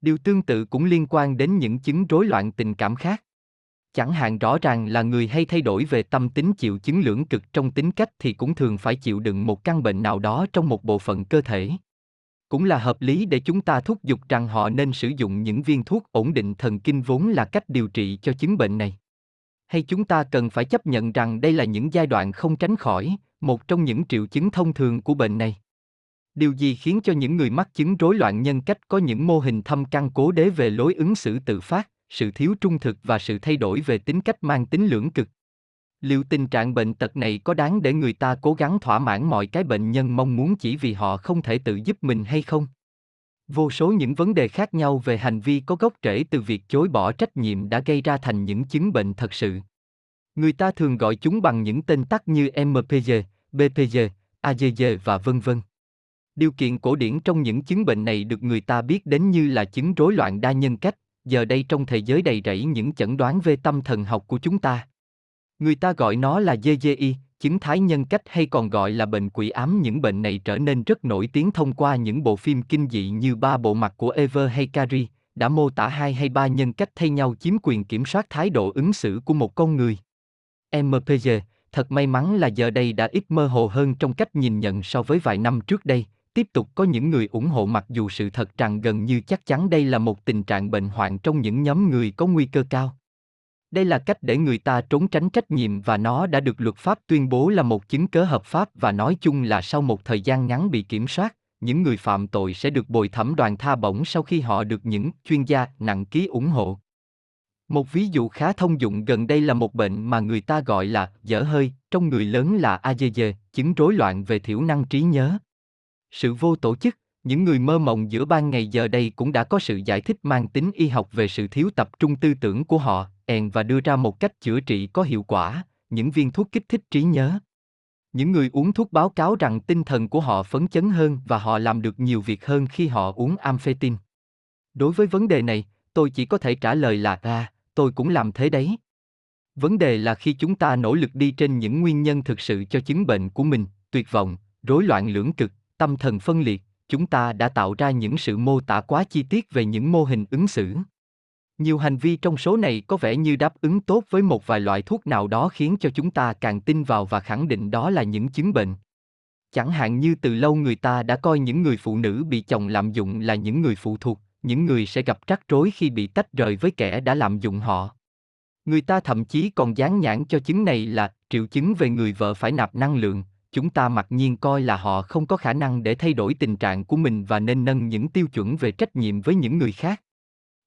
Điều tương tự cũng liên quan đến những chứng rối loạn tình cảm khác. Chẳng hạn, rõ ràng là người hay thay đổi về tâm tính chịu chứng lưỡng cực trong tính cách thì cũng thường phải chịu đựng một căn bệnh nào đó trong một bộ phận cơ thể. Cũng là hợp lý để chúng ta thúc giục rằng họ nên sử dụng những viên thuốc ổn định thần kinh vốn là cách điều trị cho chứng bệnh này. Hay chúng ta cần phải chấp nhận rằng đây là những giai đoạn không tránh khỏi, một trong những triệu chứng thông thường của bệnh này. Điều gì khiến cho những người mắc chứng rối loạn nhân cách có những mô hình thâm căn cố đế về lối ứng xử tự phát, sự thiếu trung thực và sự thay đổi về tính cách mang tính lưỡng cực? Liệu tình trạng bệnh tật này có đáng để người ta cố gắng thỏa mãn mọi cái bệnh nhân mong muốn chỉ vì họ không thể tự giúp mình hay không? Vô số những vấn đề khác nhau về hành vi có gốc rễ từ việc chối bỏ trách nhiệm đã gây ra thành những chứng bệnh thật sự. Người ta thường gọi chúng bằng những tên tắt như em pê giê, bê pê giê, a giê giê và vân vân. Điều kiện cổ điển trong những chứng bệnh này được người ta biết đến như là chứng rối loạn đa nhân cách. Giờ đây, trong thế giới đầy rẫy những chẩn đoán về tâm thần học của chúng ta, người ta gọi nó là dê dê i, chứng thái nhân cách hay còn gọi là bệnh quỷ ám. Những bệnh này trở nên rất nổi tiếng thông qua những bộ phim kinh dị như Ba Bộ Mặt của Eva hay Carrie, đã mô tả hai hay ba nhân cách thay nhau chiếm quyền kiểm soát thái độ ứng xử của một con người. em pê giê, thật may mắn là giờ đây đã ít mơ hồ hơn trong cách nhìn nhận so với vài năm trước đây. Tiếp tục có những người ủng hộ mặc dù sự thật rằng gần như chắc chắn đây là một tình trạng bệnh hoạn trong những nhóm người có nguy cơ cao. Đây là cách để người ta trốn tránh trách nhiệm và nó đã được luật pháp tuyên bố là một chứng cớ hợp pháp, và nói chung là sau một thời gian ngắn bị kiểm soát, những người phạm tội sẽ được bồi thẩm đoàn tha bổng sau khi họ được những chuyên gia nặng ký ủng hộ. Một ví dụ khá thông dụng gần đây là một bệnh mà người ta gọi là dở hơi, trong người lớn là a giê giê, chứng rối loạn về thiểu năng trí nhớ. Sự vô tổ chức, những người mơ mộng giữa ban ngày giờ đây cũng đã có sự giải thích mang tính y học về sự thiếu tập trung tư tưởng của họ, èn và đưa ra một cách chữa trị có hiệu quả, những viên thuốc kích thích trí nhớ. Những người uống thuốc báo cáo rằng tinh thần của họ phấn chấn hơn và họ làm được nhiều việc hơn khi họ uống amphetamine. Đối với vấn đề này, tôi chỉ có thể trả lời là à, tôi cũng làm thế đấy. Vấn đề là khi chúng ta nỗ lực đi trên những nguyên nhân thực sự cho chứng bệnh của mình, tuyệt vọng, rối loạn lưỡng cực, tâm thần phân liệt, chúng ta đã tạo ra những sự mô tả quá chi tiết về những mô hình ứng xử. Nhiều hành vi trong số này có vẻ như đáp ứng tốt với một vài loại thuốc nào đó khiến cho chúng ta càng tin vào và khẳng định đó là những chứng bệnh. Chẳng hạn như từ lâu người ta đã coi những người phụ nữ bị chồng lạm dụng là những người phụ thuộc, những người sẽ gặp rắc rối khi bị tách rời với kẻ đã lạm dụng họ. Người ta thậm chí còn dán nhãn cho chứng này là triệu chứng về người vợ phải nạp năng lượng. Chúng ta mặc nhiên coi là họ không có khả năng để thay đổi tình trạng của mình và nên nâng những tiêu chuẩn về trách nhiệm với những người khác.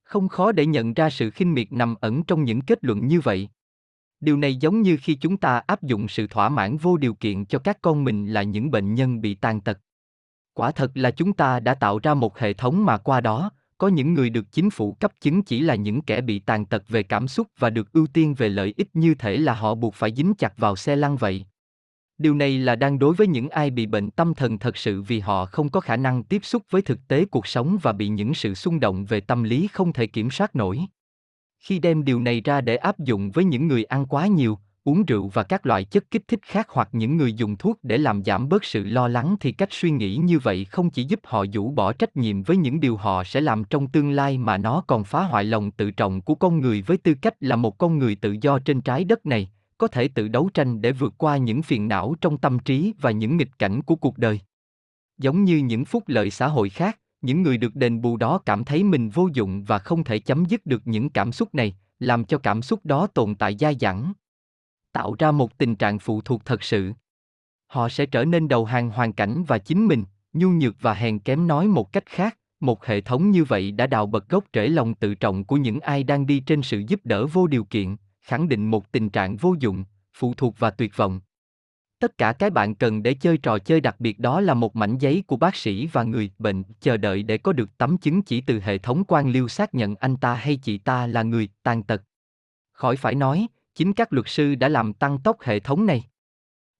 Không khó để nhận ra sự khinh miệt nằm ẩn trong những kết luận như vậy. Điều này giống như khi chúng ta áp dụng sự thỏa mãn vô điều kiện cho các con mình là những bệnh nhân bị tàn tật. Quả thật là chúng ta đã tạo ra một hệ thống mà qua đó, có những người được chính phủ cấp chứng chỉ là những kẻ bị tàn tật về cảm xúc và được ưu tiên về lợi ích như thể là họ buộc phải dính chặt vào xe lăn vậy. Điều này là đang đối với những ai bị bệnh tâm thần thật sự vì họ không có khả năng tiếp xúc với thực tế cuộc sống và bị những sự xung động về tâm lý không thể kiểm soát nổi. Khi đem điều này ra để áp dụng với những người ăn quá nhiều, uống rượu và các loại chất kích thích khác hoặc những người dùng thuốc để làm giảm bớt sự lo lắng thì cách suy nghĩ như vậy không chỉ giúp họ rũ bỏ trách nhiệm với những điều họ sẽ làm trong tương lai mà nó còn phá hoại lòng tự trọng của con người với tư cách là một con người tự do trên trái đất này, có thể tự đấu tranh để vượt qua những phiền não trong tâm trí và những nghịch cảnh của cuộc đời. Giống như những phúc lợi xã hội khác, những người được đền bù đó cảm thấy mình vô dụng và không thể chấm dứt được những cảm xúc này, làm cho cảm xúc đó tồn tại dai dẳng, tạo ra một tình trạng phụ thuộc thật sự. Họ sẽ trở nên đầu hàng hoàn cảnh và chính mình, nhu nhược và hèn kém. Nói một cách khác, một hệ thống như vậy đã đào bật gốc rễ lòng tự trọng của những ai đang đi trên sự giúp đỡ vô điều kiện, khẳng định một tình trạng vô dụng, phụ thuộc và tuyệt vọng. Tất cả cái bạn cần để chơi trò chơi đặc biệt đó là một mảnh giấy của bác sĩ và người bệnh chờ đợi để có được tấm chứng chỉ từ hệ thống quan liêu xác nhận anh ta hay chị ta là người tàn tật. Khỏi phải nói, chính các luật sư đã làm tăng tốc hệ thống này.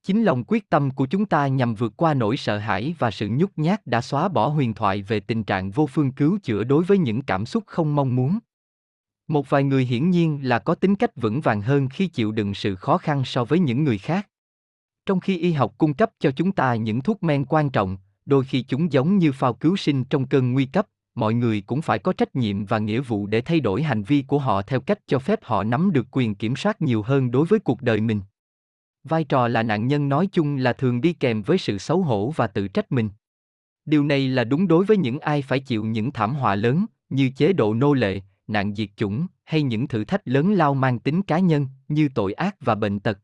Chính lòng quyết tâm của chúng ta nhằm vượt qua nỗi sợ hãi và sự nhút nhát đã xóa bỏ huyền thoại về tình trạng vô phương cứu chữa đối với những cảm xúc không mong muốn. Một vài người hiển nhiên là có tính cách vững vàng hơn khi chịu đựng sự khó khăn so với những người khác. Trong khi y học cung cấp cho chúng ta những thuốc men quan trọng, đôi khi chúng giống như phao cứu sinh trong cơn nguy cấp, mọi người cũng phải có trách nhiệm và nghĩa vụ để thay đổi hành vi của họ theo cách cho phép họ nắm được quyền kiểm soát nhiều hơn đối với cuộc đời mình. Vai trò là nạn nhân nói chung là thường đi kèm với sự xấu hổ và tự trách mình. Điều này là đúng đối với những ai phải chịu những thảm họa lớn như chế độ nô lệ, nạn diệt chủng, hay những thử thách lớn lao mang tính cá nhân, như tội ác và bệnh tật.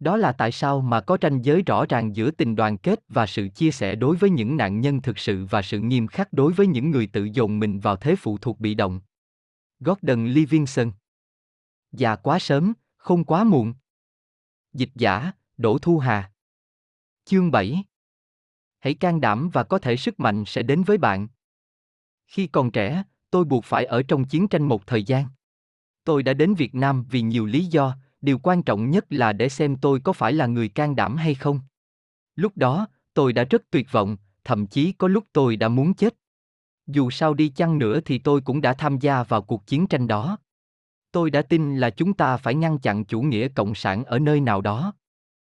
Đó là tại sao mà có ranh giới rõ ràng giữa tình đoàn kết và sự chia sẻ đối với những nạn nhân thực sự và sự nghiêm khắc đối với những người tự dồn mình vào thế phụ thuộc bị động. Gordon Livingston. Già quá sớm, không quá muộn. Dịch giả, Đỗ Thu Hà. Chương bảy. Hãy can đảm và có thể sức mạnh sẽ đến với bạn. Khi còn trẻ, tôi buộc phải ở trong chiến tranh một thời gian. Tôi đã đến Việt Nam vì nhiều lý do, điều quan trọng nhất là để xem tôi có phải là người can đảm hay không. Lúc đó, tôi đã rất tuyệt vọng, thậm chí có lúc tôi đã muốn chết. Dù sao đi chăng nữa thì tôi cũng đã tham gia vào cuộc chiến tranh đó. Tôi đã tin là chúng ta phải ngăn chặn chủ nghĩa cộng sản ở nơi nào đó.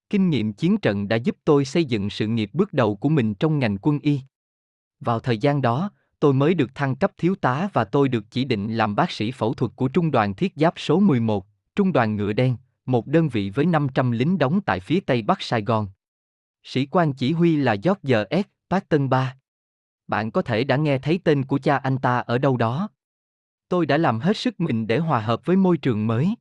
Kinh nghiệm chiến trận đã giúp tôi xây dựng sự nghiệp bước đầu của mình trong ngành quân y. Vào thời gian đó, tôi mới được thăng cấp thiếu tá và tôi được chỉ định làm bác sĩ phẫu thuật của Trung đoàn Thiết Giáp số mười một, Trung đoàn Ngựa Đen, một đơn vị với năm trăm lính đóng tại phía tây bắc Sài Gòn. Sĩ quan chỉ huy là George S. Patton ba. Bạn có thể đã nghe thấy tên của cha anh ta ở đâu đó. Tôi đã làm hết sức mình để hòa hợp với môi trường mới.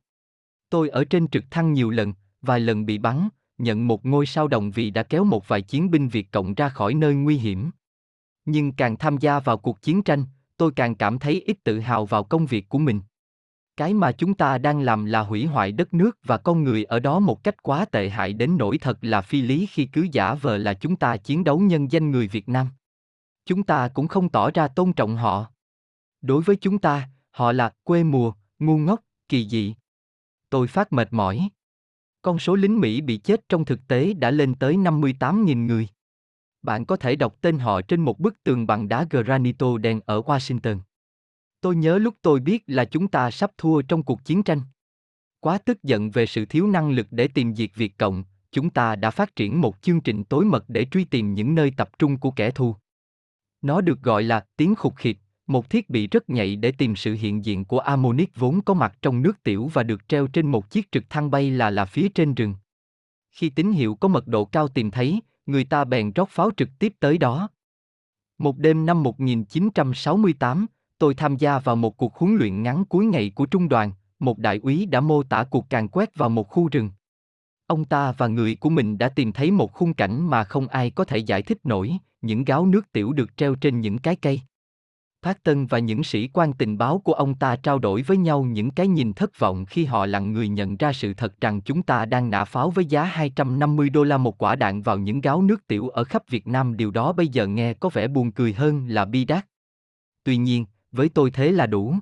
Tôi ở trên trực thăng nhiều lần, vài lần bị bắn, nhận một ngôi sao đồng vì đã kéo một vài chiến binh Việt Cộng ra khỏi nơi nguy hiểm. Nhưng càng tham gia vào cuộc chiến tranh, tôi càng cảm thấy ít tự hào vào công việc của mình. Cái mà chúng ta đang làm là hủy hoại đất nước và con người ở đó một cách quá tệ hại đến nỗi thật là phi lý khi cứ giả vờ là chúng ta chiến đấu nhân danh người Việt Nam. Chúng ta cũng không tỏ ra tôn trọng họ. Đối với chúng ta, họ là quê mùa, ngu ngốc, kỳ dị. Tôi phát mệt mỏi. Con số lính Mỹ bị chết trong thực tế đã lên tới năm mươi tám nghìn người. Bạn có thể đọc tên họ trên một bức tường bằng đá granito đen ở Washington. Tôi nhớ lúc tôi biết là chúng ta sắp thua trong cuộc chiến tranh. Quá tức giận về sự thiếu năng lực để tìm diệt Việt Cộng, chúng ta đã phát triển một chương trình tối mật để truy tìm những nơi tập trung của kẻ thù. Nó được gọi là tiếng khục khịt, một thiết bị rất nhạy để tìm sự hiện diện của amonic vốn có mặt trong nước tiểu và được treo trên một chiếc trực thăng bay là là phía trên rừng. Khi tín hiệu có mật độ cao tìm thấy, người ta bèn rót pháo trực tiếp tới đó. Một đêm năm một nghìn chín trăm sáu mươi tám, tôi tham gia vào một cuộc huấn luyện ngắn cuối ngày của trung đoàn, một đại úy đã mô tả cuộc càn quét vào một khu rừng. Ông ta và người của mình đã tìm thấy một khung cảnh mà không ai có thể giải thích nổi, những gáo nước tiểu được treo trên những cái cây. Patton và những sĩ quan tình báo của ông ta trao đổi với nhau những cái nhìn thất vọng khi họ lặng người nhận ra sự thật rằng chúng ta đang nã pháo với giá hai trăm năm mươi đô la một quả đạn vào những gáo nước tiểu ở khắp Việt Nam. Điều đó bây giờ nghe có vẻ buồn cười hơn là bi đát. Tuy nhiên, với tôi thế là đủ.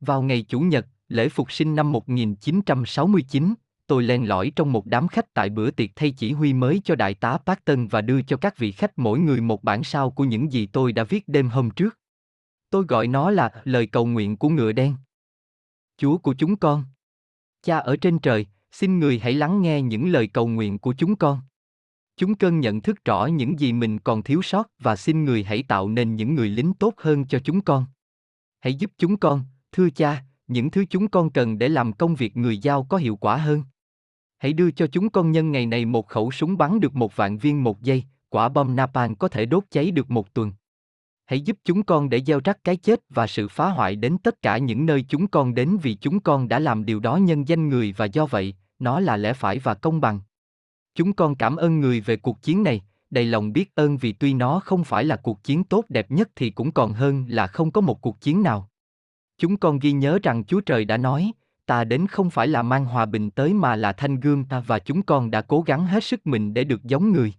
Vào ngày Chủ nhật, lễ Phục sinh năm một nghìn chín trăm sáu mươi chín, tôi len lỏi trong một đám khách tại bữa tiệc thay chỉ huy mới cho đại tá Patton và đưa cho các vị khách mỗi người một bản sao của những gì tôi đã viết đêm hôm trước. Tôi gọi nó là lời cầu nguyện của ngựa đen. Chúa của chúng con, Cha ở trên trời, xin người hãy lắng nghe những lời cầu nguyện của chúng con. Chúng con nhận thức rõ những gì mình còn thiếu sót và xin người hãy tạo nên những người lính tốt hơn cho chúng con. Hãy giúp chúng con, thưa Cha, những thứ chúng con cần để làm công việc người giao có hiệu quả hơn. Hãy đưa cho chúng con nhân ngày này một khẩu súng bắn được một vạn viên một giây, quả bom napalm có thể đốt cháy được một tuần. Hãy giúp chúng con để gieo rắc cái chết và sự phá hoại đến tất cả những nơi chúng con đến vì chúng con đã làm điều đó nhân danh người và do vậy, nó là lẽ phải và công bằng. Chúng con cảm ơn người về cuộc chiến này, đầy lòng biết ơn vì tuy nó không phải là cuộc chiến tốt đẹp nhất thì cũng còn hơn là không có một cuộc chiến nào. Chúng con ghi nhớ rằng Chúa Trời đã nói, ta đến không phải là mang hòa bình tới mà là thanh gươm ta và chúng con đã cố gắng hết sức mình để được giống người.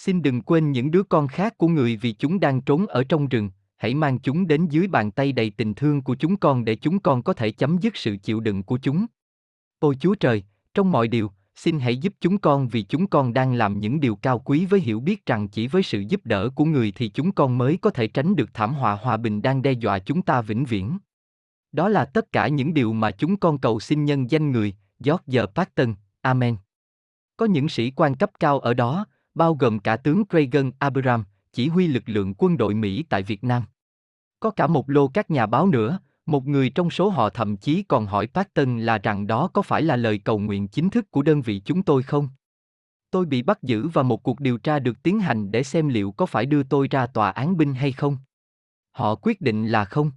Xin đừng quên những đứa con khác của người vì chúng đang trốn ở trong rừng, hãy mang chúng đến dưới bàn tay đầy tình thương của chúng con để chúng con có thể chấm dứt sự chịu đựng của chúng. Ôi Chúa Trời, trong mọi điều, xin hãy giúp chúng con vì chúng con đang làm những điều cao quý với hiểu biết rằng chỉ với sự giúp đỡ của người thì chúng con mới có thể tránh được thảm họa hòa bình đang đe dọa chúng ta vĩnh viễn. Đó là tất cả những điều mà chúng con cầu xin nhân danh người, George S. Patton, Amen. Có những sĩ quan cấp cao ở đó, bao gồm cả tướng Reagan Abraham, chỉ huy lực lượng quân đội Mỹ tại Việt Nam. Có cả một lô các nhà báo nữa, một người trong số họ thậm chí còn hỏi Patton là rằng đó có phải là lời cầu nguyện chính thức của đơn vị chúng tôi không? Tôi bị bắt giữ và một cuộc điều tra được tiến hành để xem liệu có phải đưa tôi ra tòa án binh hay không. Họ quyết định là không.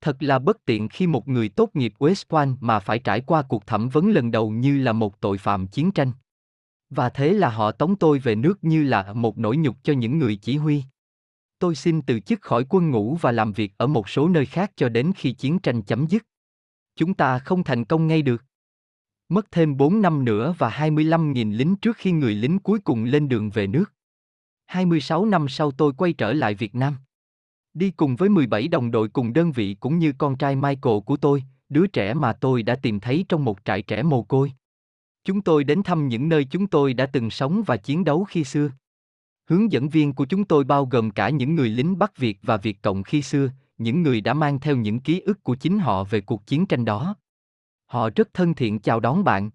Thật là bất tiện khi một người tốt nghiệp West Point mà phải trải qua cuộc thẩm vấn lần đầu như là một tội phạm chiến tranh. Và thế là họ tống tôi về nước như là một nỗi nhục cho những người chỉ huy. Tôi xin từ chức khỏi quân ngũ và làm việc ở một số nơi khác cho đến khi chiến tranh chấm dứt. Chúng ta không thành công ngay được. Mất thêm bốn năm nữa và hai mươi lăm nghìn lính trước khi người lính cuối cùng lên đường về nước. hai mươi sáu năm sau tôi quay trở lại Việt Nam. Đi cùng với mười bảy đồng đội cùng đơn vị cũng như con trai Michael của tôi, đứa trẻ mà tôi đã tìm thấy trong một trại trẻ mồ côi. Chúng tôi đến thăm những nơi chúng tôi đã từng sống và chiến đấu khi xưa. Hướng dẫn viên của chúng tôi bao gồm cả những người lính Bắc Việt và Việt Cộng khi xưa, những người đã mang theo những ký ức của chính họ về cuộc chiến tranh đó. Họ rất thân thiện chào đón bạn.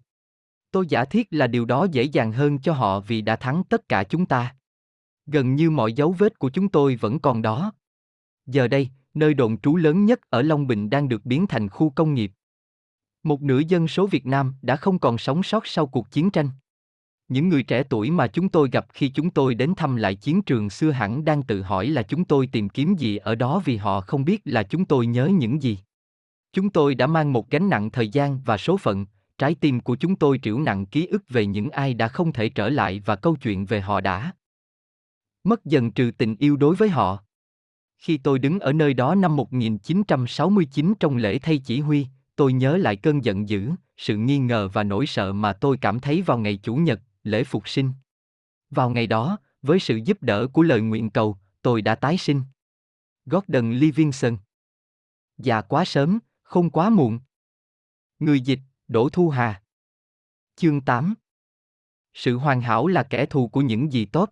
Tôi giả thiết là điều đó dễ dàng hơn cho họ vì đã thắng tất cả chúng ta. Gần như mọi dấu vết của chúng tôi vẫn còn đó. Giờ đây, nơi đồn trú lớn nhất ở Long Bình đang được biến thành khu công nghiệp. Một nửa dân số Việt Nam đã không còn sống sót sau cuộc chiến tranh. Những người trẻ tuổi mà chúng tôi gặp khi chúng tôi đến thăm lại chiến trường xưa hẳn đang tự hỏi là chúng tôi tìm kiếm gì ở đó vì họ không biết là chúng tôi nhớ những gì. Chúng tôi đã mang một gánh nặng thời gian và số phận, trái tim của chúng tôi trĩu nặng ký ức về những ai đã không thể trở lại và câu chuyện về họ đã mất dần trừ tình yêu đối với họ. Khi tôi đứng ở nơi đó năm một nghìn chín trăm sáu mươi chín trong lễ thay chỉ huy, tôi nhớ lại cơn giận dữ, sự nghi ngờ và nỗi sợ mà tôi cảm thấy vào ngày Chủ nhật, lễ Phục sinh. Vào ngày đó, với sự giúp đỡ của lời nguyện cầu, tôi đã tái sinh. Gordon Livingston. Già quá sớm, không quá muộn. Người dịch, Đỗ Thu Hà. Chương tám. Sự hoàn hảo là kẻ thù của những gì tốt.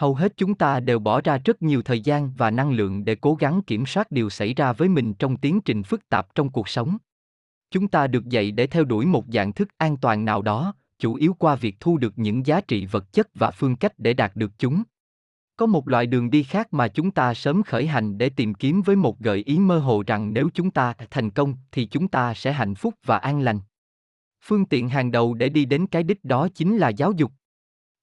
Hầu hết chúng ta đều bỏ ra rất nhiều thời gian và năng lượng để cố gắng kiểm soát điều xảy ra với mình trong tiến trình phức tạp trong cuộc sống. Chúng ta được dạy để theo đuổi một dạng thức an toàn nào đó, chủ yếu qua việc thu được những giá trị vật chất và phương cách để đạt được chúng. Có một loại đường đi khác mà chúng ta sớm khởi hành để tìm kiếm với một gợi ý mơ hồ rằng nếu chúng ta thành công thì chúng ta sẽ hạnh phúc và an lành. Phương tiện hàng đầu để đi đến cái đích đó chính là giáo dục.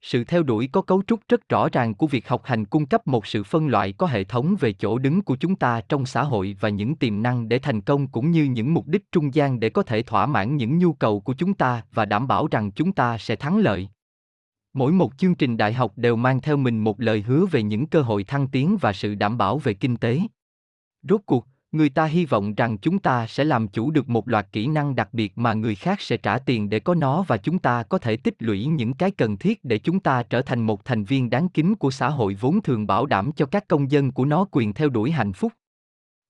Sự theo đuổi có cấu trúc rất rõ ràng của việc học hành cung cấp một sự phân loại có hệ thống về chỗ đứng của chúng ta trong xã hội và những tiềm năng để thành công cũng như những mục đích trung gian để có thể thỏa mãn những nhu cầu của chúng ta và đảm bảo rằng chúng ta sẽ thắng lợi. Mỗi một chương trình đại học đều mang theo mình một lời hứa về những cơ hội thăng tiến và sự đảm bảo về kinh tế. Rốt cuộc, người ta hy vọng rằng chúng ta sẽ làm chủ được một loạt kỹ năng đặc biệt mà người khác sẽ trả tiền để có nó và chúng ta có thể tích lũy những cái cần thiết để chúng ta trở thành một thành viên đáng kính của xã hội vốn thường bảo đảm cho các công dân của nó quyền theo đuổi hạnh phúc.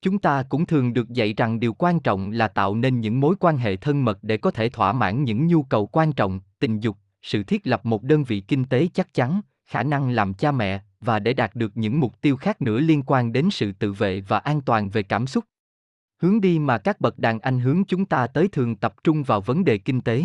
Chúng ta cũng thường được dạy rằng điều quan trọng là tạo nên những mối quan hệ thân mật để có thể thỏa mãn những nhu cầu quan trọng, tình dục, sự thiết lập một đơn vị kinh tế chắc chắn, khả năng làm cha mẹ, và để đạt được những mục tiêu khác nữa liên quan đến sự tự vệ và an toàn về cảm xúc. Hướng đi mà các bậc đàn anh hướng chúng ta tới thường tập trung vào vấn đề kinh tế.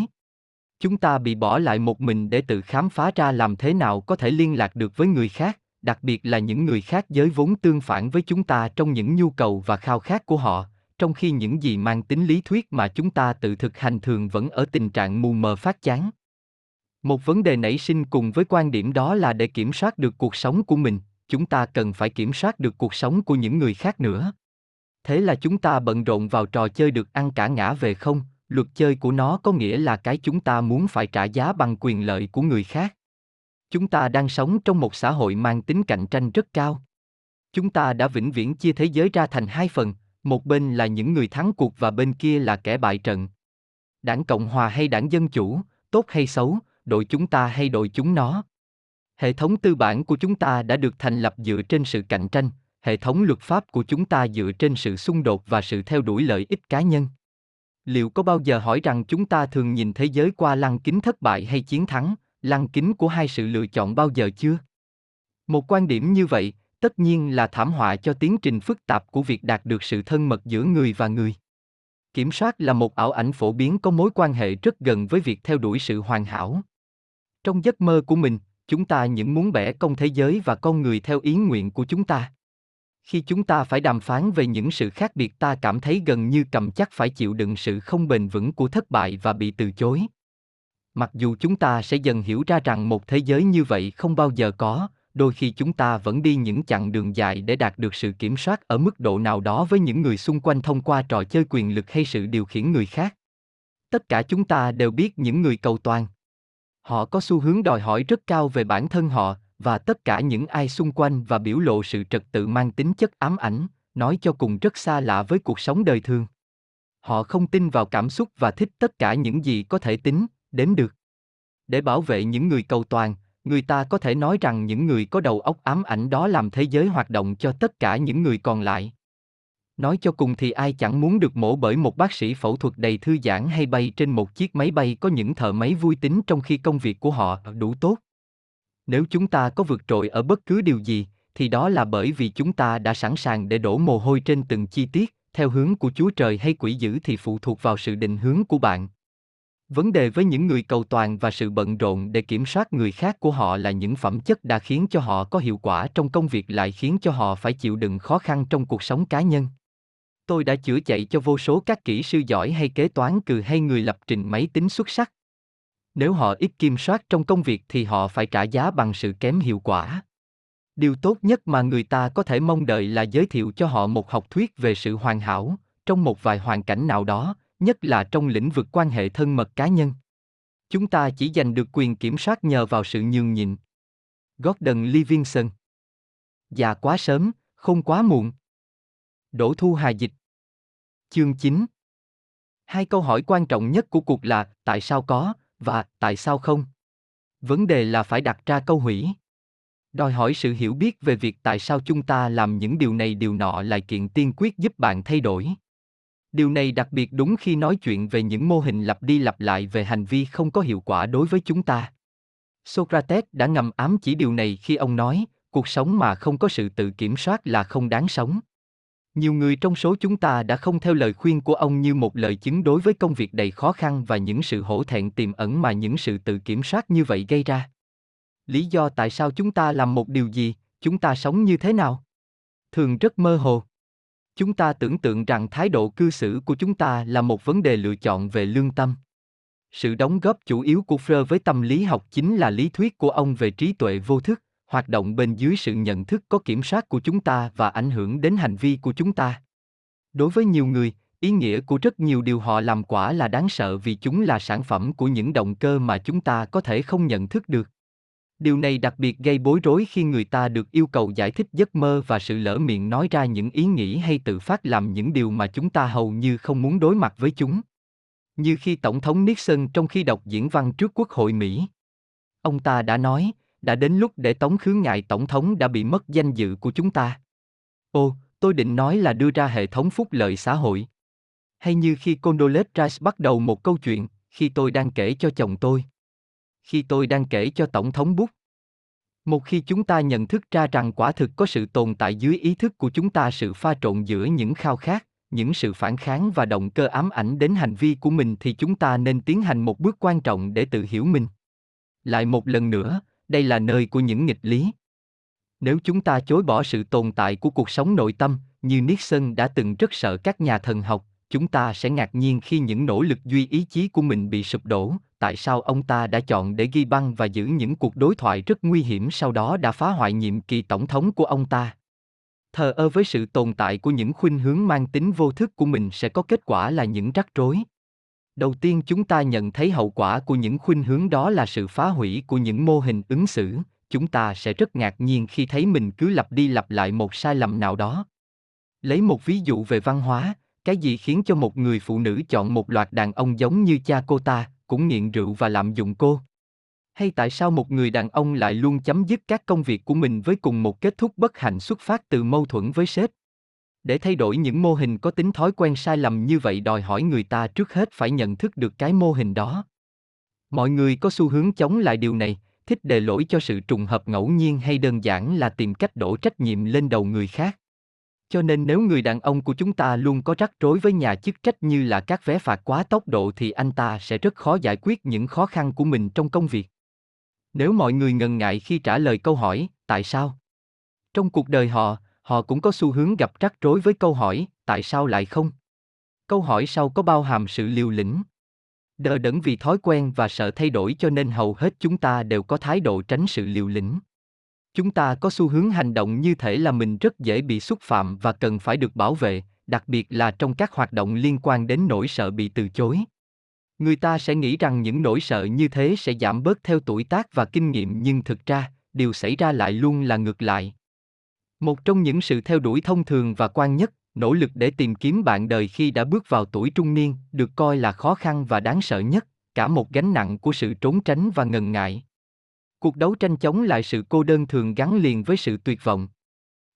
Chúng ta bị bỏ lại một mình để tự khám phá ra làm thế nào có thể liên lạc được với người khác, đặc biệt là những người khác giới vốn tương phản với chúng ta trong những nhu cầu và khao khát của họ, trong khi những gì mang tính lý thuyết mà chúng ta tự thực hành thường vẫn ở tình trạng mù mờ phát chán. Một vấn đề nảy sinh cùng với quan điểm đó là để kiểm soát được cuộc sống của mình, chúng ta cần phải kiểm soát được cuộc sống của những người khác nữa. Thế là chúng ta bận rộn vào trò chơi được ăn cả ngã về không, luật chơi của nó có nghĩa là cái chúng ta muốn phải trả giá bằng quyền lợi của người khác. Chúng ta đang sống trong một xã hội mang tính cạnh tranh rất cao. Chúng ta đã vĩnh viễn chia thế giới ra thành hai phần, một bên là những người thắng cuộc và bên kia là kẻ bại trận. Đảng Cộng hòa hay đảng Dân chủ, tốt hay xấu, đội chúng ta hay đội chúng nó. Hệ thống tư bản của chúng ta đã được thành lập dựa trên sự cạnh tranh, hệ thống luật pháp của chúng ta dựa trên sự xung đột và sự theo đuổi lợi ích cá nhân. Liệu có bao giờ hỏi rằng chúng ta thường nhìn thế giới qua lăng kính thất bại hay chiến thắng, lăng kính của hai sự lựa chọn bao giờ chưa? Một quan điểm như vậy, tất nhiên là thảm họa cho tiến trình phức tạp của việc đạt được sự thân mật giữa người và người. Kiểm soát là một ảo ảnh phổ biến có mối quan hệ rất gần với việc theo đuổi sự hoàn hảo. Trong giấc mơ của mình, chúng ta những muốn bẻ cong thế giới và con người theo ý nguyện của chúng ta. Khi chúng ta phải đàm phán về những sự khác biệt, ta cảm thấy gần như cầm chắc phải chịu đựng sự không bền vững của thất bại và bị từ chối. Mặc dù chúng ta sẽ dần hiểu ra rằng một thế giới như vậy không bao giờ có, đôi khi chúng ta vẫn đi những chặng đường dài để đạt được sự kiểm soát ở mức độ nào đó với những người xung quanh thông qua trò chơi quyền lực hay sự điều khiển người khác. Tất cả chúng ta đều biết những người cầu toàn. Họ có xu hướng đòi hỏi rất cao về bản thân họ và tất cả những ai xung quanh và biểu lộ sự trật tự mang tính chất ám ảnh, nói cho cùng rất xa lạ với cuộc sống đời thường. Họ không tin vào cảm xúc và thích tất cả những gì có thể tính, đếm được. Để bảo vệ những người cầu toàn, người ta có thể nói rằng những người có đầu óc ám ảnh đó làm thế giới hoạt động cho tất cả những người còn lại. Nói cho cùng thì ai chẳng muốn được mổ bởi một bác sĩ phẫu thuật đầy thư giãn hay bay trên một chiếc máy bay có những thợ máy vui tính trong khi công việc của họ đủ tốt. Nếu chúng ta có vượt trội ở bất cứ điều gì, thì đó là bởi vì chúng ta đã sẵn sàng để đổ mồ hôi trên từng chi tiết, theo hướng của Chúa Trời hay quỷ dữ thì phụ thuộc vào sự định hướng của bạn. Vấn đề với những người cầu toàn và sự bận rộn để kiểm soát người khác của họ là những phẩm chất đã khiến cho họ có hiệu quả trong công việc lại khiến cho họ phải chịu đựng khó khăn trong cuộc sống cá nhân. Tôi đã chữa chạy cho vô số các kỹ sư giỏi hay kế toán cừ hay người lập trình máy tính xuất sắc. Nếu họ ít kiểm soát trong công việc thì họ phải trả giá bằng sự kém hiệu quả. Điều tốt nhất mà người ta có thể mong đợi là giới thiệu cho họ một học thuyết về sự hoàn hảo, trong một vài hoàn cảnh nào đó, nhất là trong lĩnh vực quan hệ thân mật cá nhân. Chúng ta chỉ giành được quyền kiểm soát nhờ vào sự nhường nhịn. Gordon Livingston. Già quá sớm, không quá muộn. Đỗ Thu Hà dịch. Chương chín. Hai câu hỏi quan trọng nhất của cuộc là tại sao có và tại sao không. Vấn đề là phải đặt ra câu hỏi. Đòi hỏi sự hiểu biết về việc tại sao chúng ta làm những điều này điều nọ là kiện tiên quyết giúp bạn thay đổi. Điều này đặc biệt đúng khi nói chuyện về những mô hình lặp đi lặp lại về hành vi không có hiệu quả đối với chúng ta. Sokrates đã ngầm ám chỉ điều này khi ông nói, cuộc sống mà không có sự tự kiểm soát là không đáng sống. Nhiều người trong số chúng ta đã không theo lời khuyên của ông như một lời chứng đối với công việc đầy khó khăn và những sự hổ thẹn tiềm ẩn mà những sự tự kiểm soát như vậy gây ra. Lý do tại sao chúng ta làm một điều gì, Chúng ta sống như thế nào? Thường rất mơ hồ. Chúng ta tưởng tượng rằng thái độ cư xử của chúng ta là một vấn đề lựa chọn về lương tâm. Sự đóng góp chủ yếu của Freud với tâm lý học chính là lý thuyết của ông về trí tuệ vô thức, hoạt động bên dưới sự nhận thức có kiểm soát của chúng ta và ảnh hưởng đến hành vi của chúng ta. Đối với nhiều người, ý nghĩa của rất nhiều điều họ làm quả là đáng sợ vì chúng là sản phẩm của những động cơ mà chúng ta có thể không nhận thức được. Điều này đặc biệt gây bối rối khi người ta được yêu cầu giải thích giấc mơ và sự lỡ miệng nói ra những ý nghĩ hay tự phát làm những điều mà chúng ta hầu như không muốn đối mặt với chúng. Như khi Tổng thống Nixon trong khi đọc diễn văn trước Quốc hội Mỹ. Ông ta đã nói, đã đến lúc để tống khứ ngài Tổng thống đã bị mất danh dự của chúng ta. Ô, tôi định nói là đưa ra hệ thống phúc lợi xã hội. Hay như khi Condoleezza Rice bắt đầu một câu chuyện, khi tôi đang kể cho chồng tôi. Khi tôi đang kể cho Tổng thống Bush. Một khi chúng ta nhận thức ra rằng quả thực có sự tồn tại dưới ý thức của chúng ta sự pha trộn giữa những khao khát, những sự phản kháng và động cơ ám ảnh đến hành vi của mình thì chúng ta nên tiến hành một bước quan trọng để tự hiểu mình. Lại một lần nữa, đây là nơi của những nghịch lý. Nếu chúng ta chối bỏ sự tồn tại của cuộc sống nội tâm, như Nixon đã từng rất sợ các nhà thần học, chúng ta sẽ ngạc nhiên khi những nỗ lực duy ý chí của mình bị sụp đổ. Tại sao ông ta đã chọn để ghi băng và giữ những cuộc đối thoại rất nguy hiểm sau đó đã phá hoại nhiệm kỳ tổng thống của ông ta? Thờ ơ với sự tồn tại của những khuynh hướng mang tính vô thức của mình sẽ có kết quả là những rắc rối. Đầu tiên chúng ta nhận thấy hậu quả của những khuynh hướng đó là sự phá hủy của những mô hình ứng xử. Chúng ta sẽ rất ngạc nhiên khi thấy mình cứ lặp đi lặp lại một sai lầm nào đó. Lấy một ví dụ về văn hóa, cái gì khiến cho một người phụ nữ chọn một loạt đàn ông giống như cha cô ta, cũng nghiện rượu và lạm dụng cô? Hay tại sao một người đàn ông lại luôn chấm dứt các công việc của mình với cùng một kết thúc bất hạnh xuất phát từ mâu thuẫn với sếp? Để thay đổi những mô hình có tính thói quen sai lầm như vậy đòi hỏi người ta trước hết phải nhận thức được cái mô hình đó. Mọi người có xu hướng chống lại điều này, thích để lỗi cho sự trùng hợp ngẫu nhiên hay đơn giản là tìm cách đổ trách nhiệm lên đầu người khác. Cho nên nếu người đàn ông của chúng ta luôn có rắc rối với nhà chức trách như là các vé phạt quá tốc độ thì anh ta sẽ rất khó giải quyết những khó khăn của mình trong công việc. Nếu mọi người ngần ngại khi trả lời câu hỏi, tại sao? Trong cuộc đời họ, họ cũng có xu hướng gặp rắc rối với câu hỏi, tại sao lại không? Câu hỏi sau có bao hàm sự liều lĩnh. Đờ đẫn vì thói quen và sợ thay đổi cho nên hầu hết chúng ta đều có thái độ tránh sự liều lĩnh. Chúng ta có xu hướng hành động như thể là mình rất dễ bị xúc phạm và cần phải được bảo vệ, đặc biệt là trong các hoạt động liên quan đến nỗi sợ bị từ chối. Người ta sẽ nghĩ rằng những nỗi sợ như thế sẽ giảm bớt theo tuổi tác và kinh nghiệm nhưng thực ra, điều xảy ra lại luôn là ngược lại. Một trong những sự theo đuổi thông thường và quan nhất, nỗ lực để tìm kiếm bạn đời khi đã bước vào tuổi trung niên, được coi là khó khăn và đáng sợ nhất, cả một gánh nặng của sự trốn tránh và ngần ngại. Cuộc đấu tranh chống lại sự cô đơn thường gắn liền với sự tuyệt vọng.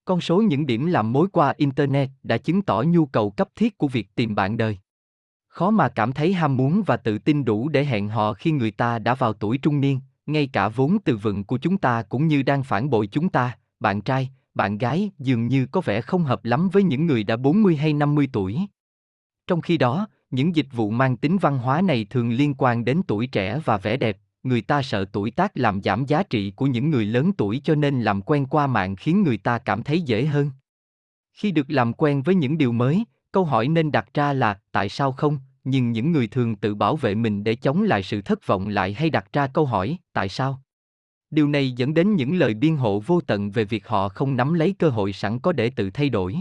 Con số những điểm làm mối qua Internet đã chứng tỏ nhu cầu cấp thiết của việc tìm bạn đời. Khó mà cảm thấy ham muốn và tự tin đủ để hẹn hò khi người ta đã vào tuổi trung niên, ngay cả vốn từ vựng của chúng ta cũng như đang phản bội chúng ta, bạn trai, bạn gái dường như có vẻ không hợp lắm với những người đã bốn mươi hay năm mươi tuổi. Trong khi đó, những dịch vụ mang tính văn hóa này thường liên quan đến tuổi trẻ và vẻ đẹp. Người ta sợ tuổi tác làm giảm giá trị của những người lớn tuổi cho nên làm quen qua mạng khiến người ta cảm thấy dễ hơn. Khi được làm quen với những điều mới, câu hỏi nên đặt ra là tại sao không, nhưng những người thường tự bảo vệ mình để chống lại sự thất vọng lại hay đặt ra câu hỏi tại sao. Điều này dẫn đến những lời biện hộ vô tận về việc họ không nắm lấy cơ hội sẵn có để tự thay đổi.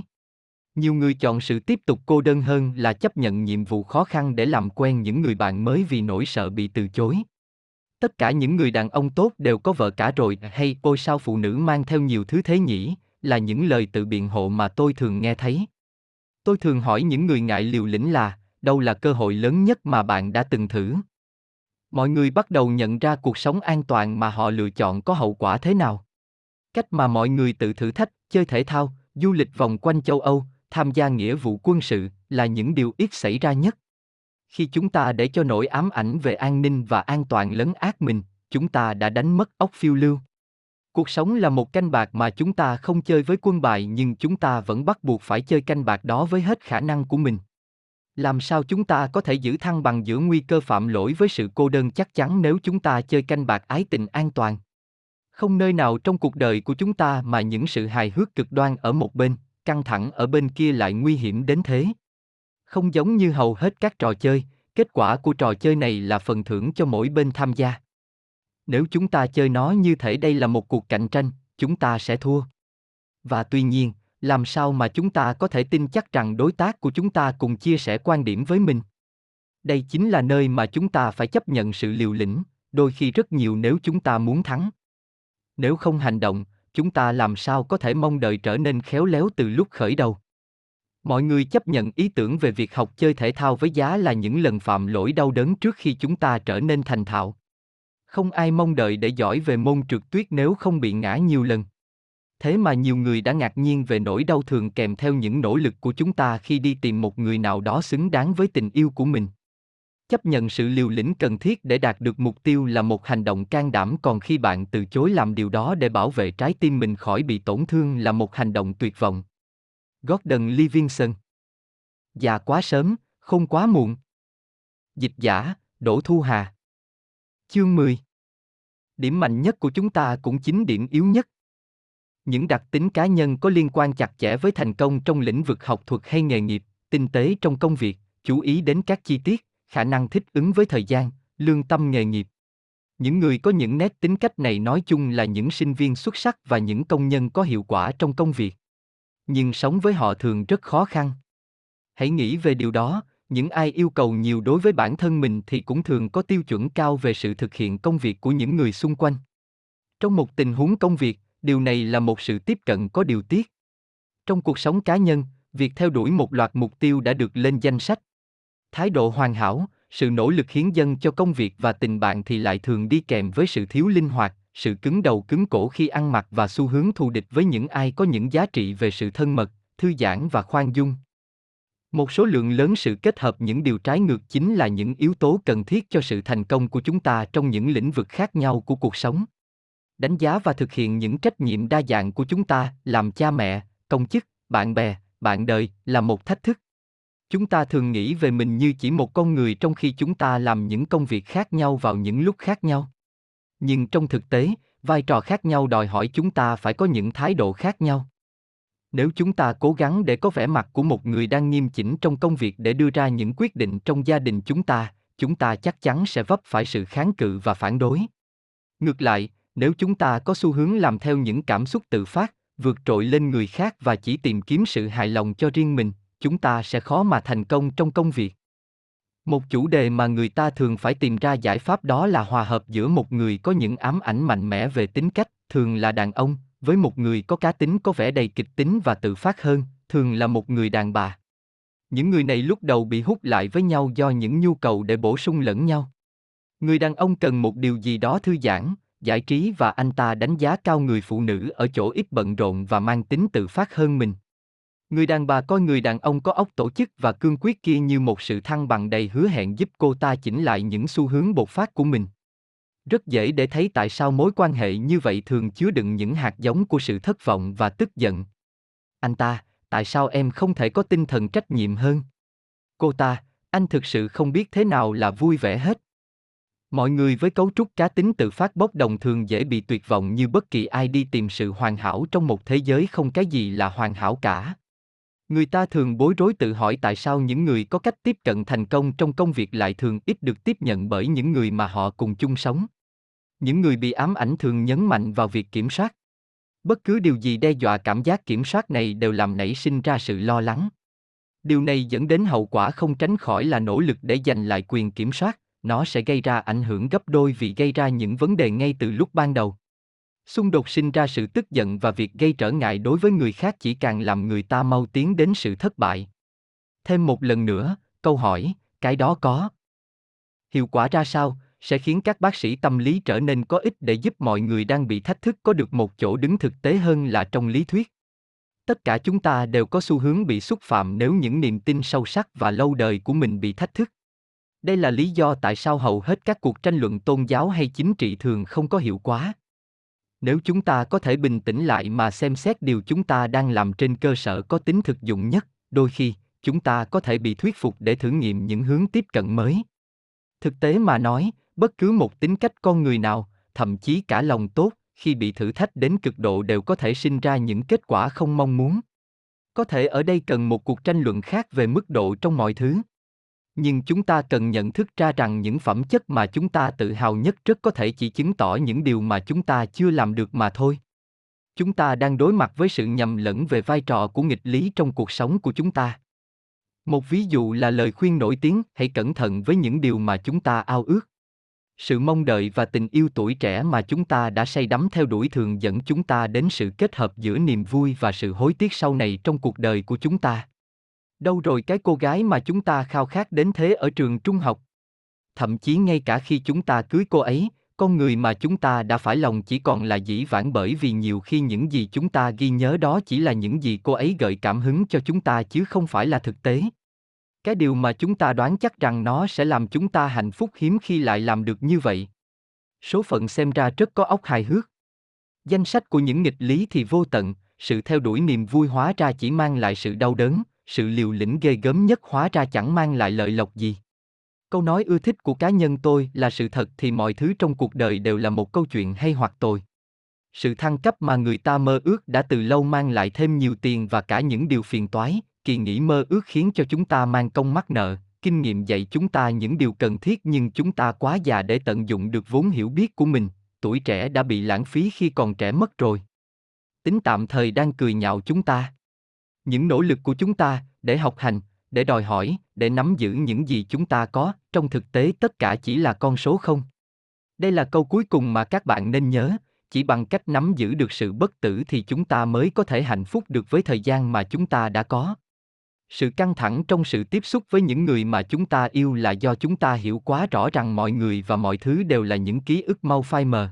Nhiều người chọn sự tiếp tục cô đơn hơn là chấp nhận nhiệm vụ khó khăn để làm quen những người bạn mới vì nỗi sợ bị từ chối. Tất cả những người đàn ông tốt đều có vợ cả rồi hay ôi sao phụ nữ mang theo nhiều thứ thế nhỉ, là những lời tự biện hộ mà tôi thường nghe thấy. Tôi thường hỏi những người ngại liều lĩnh là, đâu là cơ hội lớn nhất mà bạn đã từng thử? Mọi người bắt đầu nhận ra cuộc sống an toàn mà họ lựa chọn có hậu quả thế nào. Cách mà mọi người tự thử thách, chơi thể thao, du lịch vòng quanh châu Âu, tham gia nghĩa vụ quân sự là những điều ít xảy ra nhất. Khi chúng ta để cho nỗi ám ảnh về an ninh và an toàn lấn át mình, chúng ta đã đánh mất óc phiêu lưu. Cuộc sống là một canh bạc mà chúng ta không chơi với quân bài nhưng chúng ta vẫn bắt buộc phải chơi canh bạc đó với hết khả năng của mình. Làm sao chúng ta có thể giữ thăng bằng giữa nguy cơ phạm lỗi với sự cô đơn chắc chắn nếu chúng ta chơi canh bạc ái tình an toàn? Không nơi nào trong cuộc đời của chúng ta mà những sự hài hước cực đoan ở một bên, căng thẳng ở bên kia lại nguy hiểm đến thế. Không giống như hầu hết các trò chơi, kết quả của trò chơi này là phần thưởng cho mỗi bên tham gia. Nếu chúng ta chơi nó như thể đây là một cuộc cạnh tranh, chúng ta sẽ thua. Và tuy nhiên, làm sao mà chúng ta có thể tin chắc rằng đối tác của chúng ta cùng chia sẻ quan điểm với mình? Đây chính là nơi mà chúng ta phải chấp nhận sự liều lĩnh, đôi khi rất nhiều nếu chúng ta muốn thắng. Nếu không hành động, chúng ta làm sao có thể mong đợi trở nên khéo léo từ lúc khởi đầu? Mọi người chấp nhận ý tưởng về việc học chơi thể thao với giá là những lần phạm lỗi đau đớn trước khi chúng ta trở nên thành thạo. Không ai mong đợi để giỏi về môn trượt tuyết nếu không bị ngã nhiều lần. Thế mà nhiều người đã ngạc nhiên về nỗi đau thường kèm theo những nỗ lực của chúng ta khi đi tìm một người nào đó xứng đáng với tình yêu của mình. Chấp nhận sự liều lĩnh cần thiết để đạt được mục tiêu là một hành động can đảm, còn khi bạn từ chối làm điều đó để bảo vệ trái tim mình khỏi bị tổn thương là một hành động tuyệt vọng. Gordon Livingston. Già quá sớm, không quá muộn. Dịch giả, Đỗ Thu Hà. Chương mười. Điểm mạnh nhất của chúng ta cũng chính điểm yếu nhất. Những đặc tính cá nhân có liên quan chặt chẽ với thành công trong lĩnh vực học thuật hay nghề nghiệp, tinh tế trong công việc, chú ý đến các chi tiết, khả năng thích ứng với thời gian, lương tâm nghề nghiệp. Những người có những nét tính cách này nói chung là những sinh viên xuất sắc và những công nhân có hiệu quả trong công việc. Nhưng sống với họ thường rất khó khăn. Hãy nghĩ về điều đó, những ai yêu cầu nhiều đối với bản thân mình thì cũng thường có tiêu chuẩn cao về sự thực hiện công việc của những người xung quanh. Trong một tình huống công việc, điều này là một sự tiếp cận có điều tiết. Trong cuộc sống cá nhân, việc theo đuổi một loạt mục tiêu đã được lên danh sách. Thái độ hoàn hảo, sự nỗ lực hiến dâng cho công việc và tình bạn thì lại thường đi kèm với sự thiếu linh hoạt, sự cứng đầu cứng cổ khi ăn mặc và xu hướng thù địch với những ai có những giá trị về sự thân mật, thư giãn và khoan dung. Một số lượng lớn sự kết hợp những điều trái ngược chính là những yếu tố cần thiết cho sự thành công của chúng ta trong những lĩnh vực khác nhau của cuộc sống. Đánh giá và thực hiện những trách nhiệm đa dạng của chúng ta làm cha mẹ, công chức, bạn bè, bạn đời là một thách thức. Chúng ta thường nghĩ về mình như chỉ một con người trong khi chúng ta làm những công việc khác nhau vào những lúc khác nhau. Nhưng trong thực tế, vai trò khác nhau đòi hỏi chúng ta phải có những thái độ khác nhau. Nếu chúng ta cố gắng để có vẻ mặt của một người đang nghiêm chỉnh trong công việc để đưa ra những quyết định trong gia đình chúng ta, chúng ta chắc chắn sẽ vấp phải sự kháng cự và phản đối. Ngược lại, nếu chúng ta có xu hướng làm theo những cảm xúc tự phát, vượt trội lên người khác và chỉ tìm kiếm sự hài lòng cho riêng mình, chúng ta sẽ khó mà thành công trong công việc. Một chủ đề mà người ta thường phải tìm ra giải pháp đó là hòa hợp giữa một người có những ám ảnh mạnh mẽ về tính cách, thường là đàn ông, với một người có cá tính có vẻ đầy kịch tính và tự phát hơn, thường là một người đàn bà. Những người này lúc đầu bị hút lại với nhau do những nhu cầu để bổ sung lẫn nhau. Người đàn ông cần một điều gì đó thư giãn, giải trí và anh ta đánh giá cao người phụ nữ ở chỗ ít bận rộn và mang tính tự phát hơn mình. Người đàn bà coi người đàn ông có óc tổ chức và cương quyết kia như một sự thăng bằng đầy hứa hẹn giúp cô ta chỉnh lại những xu hướng bột phát của mình. Rất dễ để thấy tại sao mối quan hệ như vậy thường chứa đựng những hạt giống của sự thất vọng và tức giận. Anh ta, tại sao em không thể có tinh thần trách nhiệm hơn? Cô ta, anh thực sự không biết thế nào là vui vẻ hết. Mọi người với cấu trúc cá tính tự phát bốc đồng thường dễ bị tuyệt vọng như bất kỳ ai đi tìm sự hoàn hảo trong một thế giới không cái gì là hoàn hảo cả. Người ta thường bối rối tự hỏi tại sao những người có cách tiếp cận thành công trong công việc lại thường ít được tiếp nhận bởi những người mà họ cùng chung sống. Những người bị ám ảnh thường nhấn mạnh vào việc kiểm soát. Bất cứ điều gì đe dọa cảm giác kiểm soát này đều làm nảy sinh ra sự lo lắng. Điều này dẫn đến hậu quả không tránh khỏi là nỗ lực để giành lại quyền kiểm soát. Nó sẽ gây ra ảnh hưởng gấp đôi vì gây ra những vấn đề ngay từ lúc ban đầu. Xung đột sinh ra sự tức giận và việc gây trở ngại đối với người khác chỉ càng làm người ta mau tiến đến sự thất bại. Thêm một lần nữa, câu hỏi, cái đó có hiệu quả ra sao, sẽ khiến các bác sĩ tâm lý trở nên có ích để giúp mọi người đang bị thách thức có được một chỗ đứng thực tế hơn là trong lý thuyết. Tất cả chúng ta đều có xu hướng bị xúc phạm nếu những niềm tin sâu sắc và lâu đời của mình bị thách thức. Đây là lý do tại sao hầu hết các cuộc tranh luận tôn giáo hay chính trị thường không có hiệu quả. Nếu chúng ta có thể bình tĩnh lại mà xem xét điều chúng ta đang làm trên cơ sở có tính thực dụng nhất, đôi khi, chúng ta có thể bị thuyết phục để thử nghiệm những hướng tiếp cận mới. Thực tế mà nói, bất cứ một tính cách con người nào, thậm chí cả lòng tốt, khi bị thử thách đến cực độ đều có thể sinh ra những kết quả không mong muốn. Có thể ở đây cần một cuộc tranh luận khác về mức độ trong mọi thứ. Nhưng chúng ta cần nhận thức ra rằng những phẩm chất mà chúng ta tự hào nhất rất có thể chỉ chứng tỏ những điều mà chúng ta chưa làm được mà thôi. Chúng ta đang đối mặt với sự nhầm lẫn về vai trò của nghịch lý trong cuộc sống của chúng ta. Một ví dụ là lời khuyên nổi tiếng, hãy cẩn thận với những điều mà chúng ta ao ước. Sự mong đợi và tình yêu tuổi trẻ mà chúng ta đã say đắm theo đuổi thường dẫn chúng ta đến sự kết hợp giữa niềm vui và sự hối tiếc sau này trong cuộc đời của chúng ta. Đâu rồi cái cô gái mà chúng ta khao khát đến thế ở trường trung học? Thậm chí ngay cả khi chúng ta cưới cô ấy, con người mà chúng ta đã phải lòng chỉ còn là dĩ vãng, bởi vì nhiều khi những gì chúng ta ghi nhớ đó chỉ là những gì cô ấy gợi cảm hứng cho chúng ta chứ không phải là thực tế. Cái điều mà chúng ta đoán chắc rằng nó sẽ làm chúng ta hạnh phúc hiếm khi lại làm được như vậy. Số phận xem ra rất có óc hài hước. Danh sách của những nghịch lý thì vô tận, sự theo đuổi niềm vui hóa ra chỉ mang lại sự đau đớn, sự liều lĩnh ghê gớm nhất hóa ra chẳng mang lại lợi lộc gì. Câu nói ưa thích của cá nhân tôi là sự thật thì mọi thứ trong cuộc đời đều là một câu chuyện hay hoặc tồi. Sự thăng cấp mà người ta mơ ước đã từ lâu mang lại thêm nhiều tiền và cả những điều phiền toái. Kỳ nghỉ mơ ước khiến cho chúng ta mang công mắc nợ, kinh nghiệm dạy chúng ta những điều cần thiết nhưng chúng ta quá già để tận dụng được vốn hiểu biết của mình, tuổi trẻ đã bị lãng phí khi còn trẻ mất rồi. Tính tạm thời đang cười nhạo chúng ta. Những nỗ lực của chúng ta để học hành, để đòi hỏi, để nắm giữ những gì chúng ta có, trong thực tế tất cả chỉ là con số không. Đây là câu cuối cùng mà các bạn nên nhớ. Chỉ bằng cách nắm giữ được sự bất tử thì chúng ta mới có thể hạnh phúc được với thời gian mà chúng ta đã có. Sự căng thẳng trong sự tiếp xúc với những người mà chúng ta yêu là do chúng ta hiểu quá rõ rằng mọi người và mọi thứ đều là những ký ức mau phai mờ.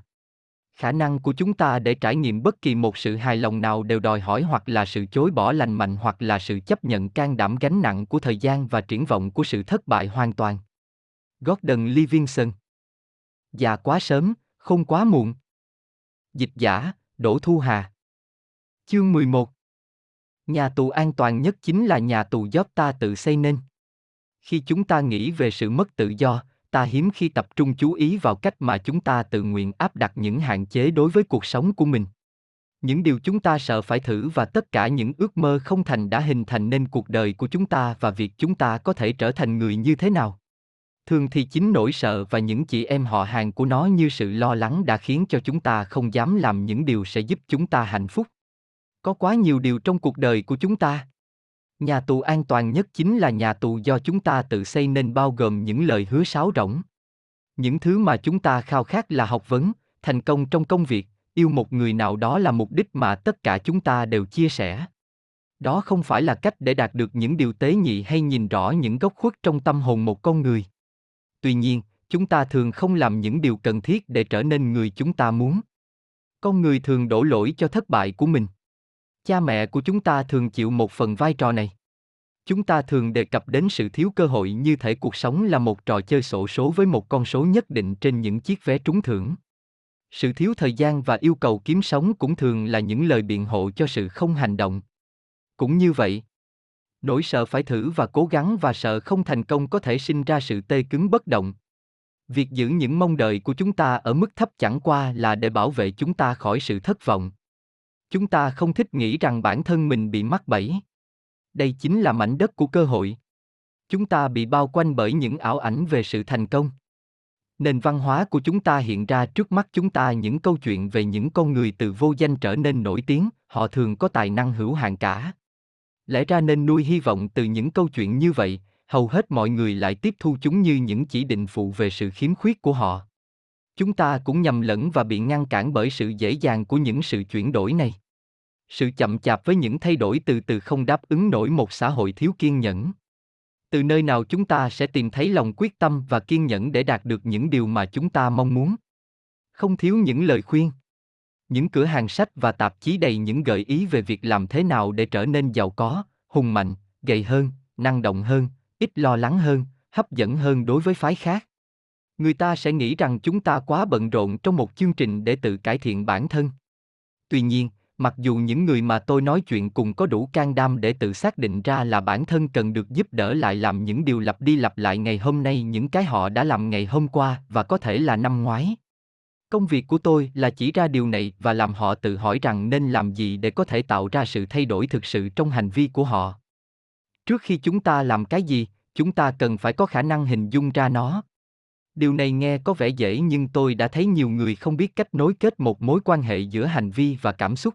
Khả năng của chúng ta để trải nghiệm bất kỳ một sự hài lòng nào đều đòi hỏi hoặc là sự chối bỏ lành mạnh hoặc là sự chấp nhận can đảm gánh nặng của thời gian và triển vọng của sự thất bại hoàn toàn. Gordon Livingston. Già quá sớm, không quá muộn. Dịch giả, Đỗ Thu Hà. Chương mười một. Nhà tù an toàn nhất chính là nhà tù do ta tự xây nên. Khi chúng ta nghĩ về sự mất tự do, ta hiếm khi tập trung chú ý vào cách mà chúng ta tự nguyện áp đặt những hạn chế đối với cuộc sống của mình. Những điều chúng ta sợ phải thử và tất cả những ước mơ không thành đã hình thành nên cuộc đời của chúng ta và việc chúng ta có thể trở thành người như thế nào. Thường thì chính nỗi sợ và những chị em họ hàng của nó như sự lo lắng đã khiến cho chúng ta không dám làm những điều sẽ giúp chúng ta hạnh phúc. Có quá nhiều điều trong cuộc đời của chúng ta. Nhà tù an toàn nhất chính là nhà tù do chúng ta tự xây nên bao gồm những lời hứa sáo rỗng. Những thứ mà chúng ta khao khát là học vấn, thành công trong công việc, yêu một người nào đó là mục đích mà tất cả chúng ta đều chia sẻ. Đó không phải là cách để đạt được những điều tế nhị hay nhìn rõ những góc khuất trong tâm hồn một con người. Tuy nhiên, chúng ta thường không làm những điều cần thiết để trở nên người chúng ta muốn. Con người thường đổ lỗi cho thất bại của mình. Cha mẹ của chúng ta thường chịu một phần vai trò này. Chúng ta thường đề cập đến sự thiếu cơ hội như thể cuộc sống là một trò chơi xổ số với một con số nhất định trên những chiếc vé trúng thưởng. Sự thiếu thời gian và yêu cầu kiếm sống cũng thường là những lời biện hộ cho sự không hành động. Cũng như vậy, nỗi sợ phải thử và cố gắng và sợ không thành công có thể sinh ra sự tê cứng bất động. Việc giữ những mong đợi của chúng ta ở mức thấp chẳng qua là để bảo vệ chúng ta khỏi sự thất vọng. Chúng ta không thích nghĩ rằng bản thân mình bị mắc bẫy. Đây chính là mảnh đất của cơ hội. Chúng ta bị bao quanh bởi những ảo ảnh về sự thành công. Nền văn hóa của chúng ta hiện ra trước mắt chúng ta những câu chuyện về những con người từ vô danh trở nên nổi tiếng, họ thường có tài năng hữu hạn cả. Lẽ ra nên nuôi hy vọng từ những câu chuyện như vậy, hầu hết mọi người lại tiếp thu chúng như những chỉ định phụ về sự khiếm khuyết của họ. Chúng ta cũng nhầm lẫn và bị ngăn cản bởi sự dễ dàng của những sự chuyển đổi này. Sự chậm chạp với những thay đổi từ từ không đáp ứng nổi một xã hội thiếu kiên nhẫn. Từ nơi nào chúng ta sẽ tìm thấy lòng quyết tâm và kiên nhẫn để đạt được những điều mà chúng ta mong muốn? Không thiếu những lời khuyên. Những cửa hàng sách và tạp chí đầy những gợi ý về việc làm thế nào để trở nên giàu có, hùng mạnh, gầy hơn, năng động hơn, ít lo lắng hơn, hấp dẫn hơn đối với phái khác. Người ta sẽ nghĩ rằng chúng ta quá bận rộn trong một chương trình để tự cải thiện bản thân. Tuy nhiên, mặc dù những người mà tôi nói chuyện cùng có đủ can đảm để tự xác định ra là bản thân cần được giúp đỡ lại làm những điều lặp đi lặp lại ngày hôm nay những cái họ đã làm ngày hôm qua và có thể là năm ngoái. Công việc của tôi là chỉ ra điều này và làm họ tự hỏi rằng nên làm gì để có thể tạo ra sự thay đổi thực sự trong hành vi của họ. Trước khi chúng ta làm cái gì, chúng ta cần phải có khả năng hình dung ra nó. Điều này nghe có vẻ dễ nhưng tôi đã thấy nhiều người không biết cách nối kết một mối quan hệ giữa hành vi và cảm xúc.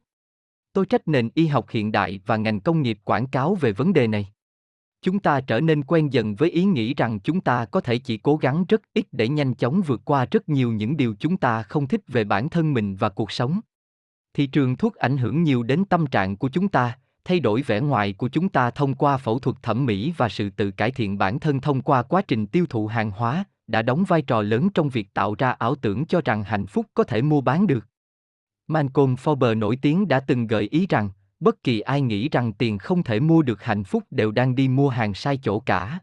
Tôi trách nền y học hiện đại và ngành công nghiệp quảng cáo về vấn đề này. Chúng ta trở nên quen dần với ý nghĩ rằng chúng ta có thể chỉ cố gắng rất ít để nhanh chóng vượt qua rất nhiều những điều chúng ta không thích về bản thân mình và cuộc sống. Thị trường thuốc ảnh hưởng nhiều đến tâm trạng của chúng ta, thay đổi vẻ ngoài của chúng ta thông qua phẫu thuật thẩm mỹ và sự tự cải thiện bản thân thông qua quá trình tiêu thụ hàng hóa, đã đóng vai trò lớn trong việc tạo ra ảo tưởng cho rằng hạnh phúc có thể mua bán được. Malcolm Forbes nổi tiếng đã từng gợi ý rằng, bất kỳ ai nghĩ rằng tiền không thể mua được hạnh phúc đều đang đi mua hàng sai chỗ cả.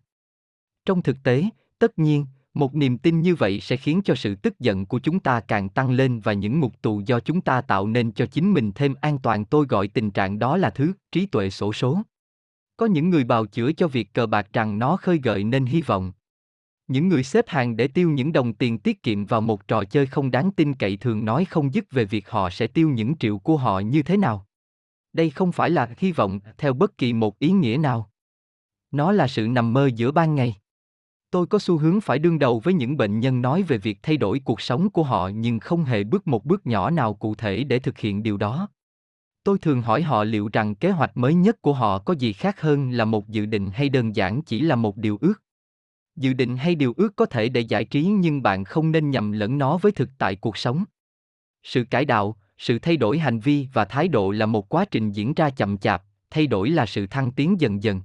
Trong thực tế, tất nhiên, một niềm tin như vậy sẽ khiến cho sự tức giận của chúng ta càng tăng lên và những ngục tù do chúng ta tạo nên cho chính mình thêm an toàn. Tôi gọi tình trạng đó là thứ trí tuệ xổ số. Có những người bào chữa cho việc cờ bạc rằng nó khơi gợi nên hy vọng. Những người xếp hàng để tiêu những đồng tiền tiết kiệm vào một trò chơi không đáng tin cậy thường nói không dứt về việc họ sẽ tiêu những triệu của họ như thế nào. Đây không phải là hy vọng theo bất kỳ một ý nghĩa nào. Nó là sự nằm mơ giữa ban ngày. Tôi có xu hướng phải đương đầu với những bệnh nhân nói về việc thay đổi cuộc sống của họ nhưng không hề bước một bước nhỏ nào cụ thể để thực hiện điều đó. Tôi thường hỏi họ liệu rằng kế hoạch mới nhất của họ có gì khác hơn là một dự định hay đơn giản chỉ là một điều ước. Dự định hay điều ước có thể để giải trí nhưng bạn không nên nhầm lẫn nó với thực tại cuộc sống. Sự cải đạo, sự thay đổi hành vi và thái độ là một quá trình diễn ra chậm chạp, thay đổi là sự thăng tiến dần dần.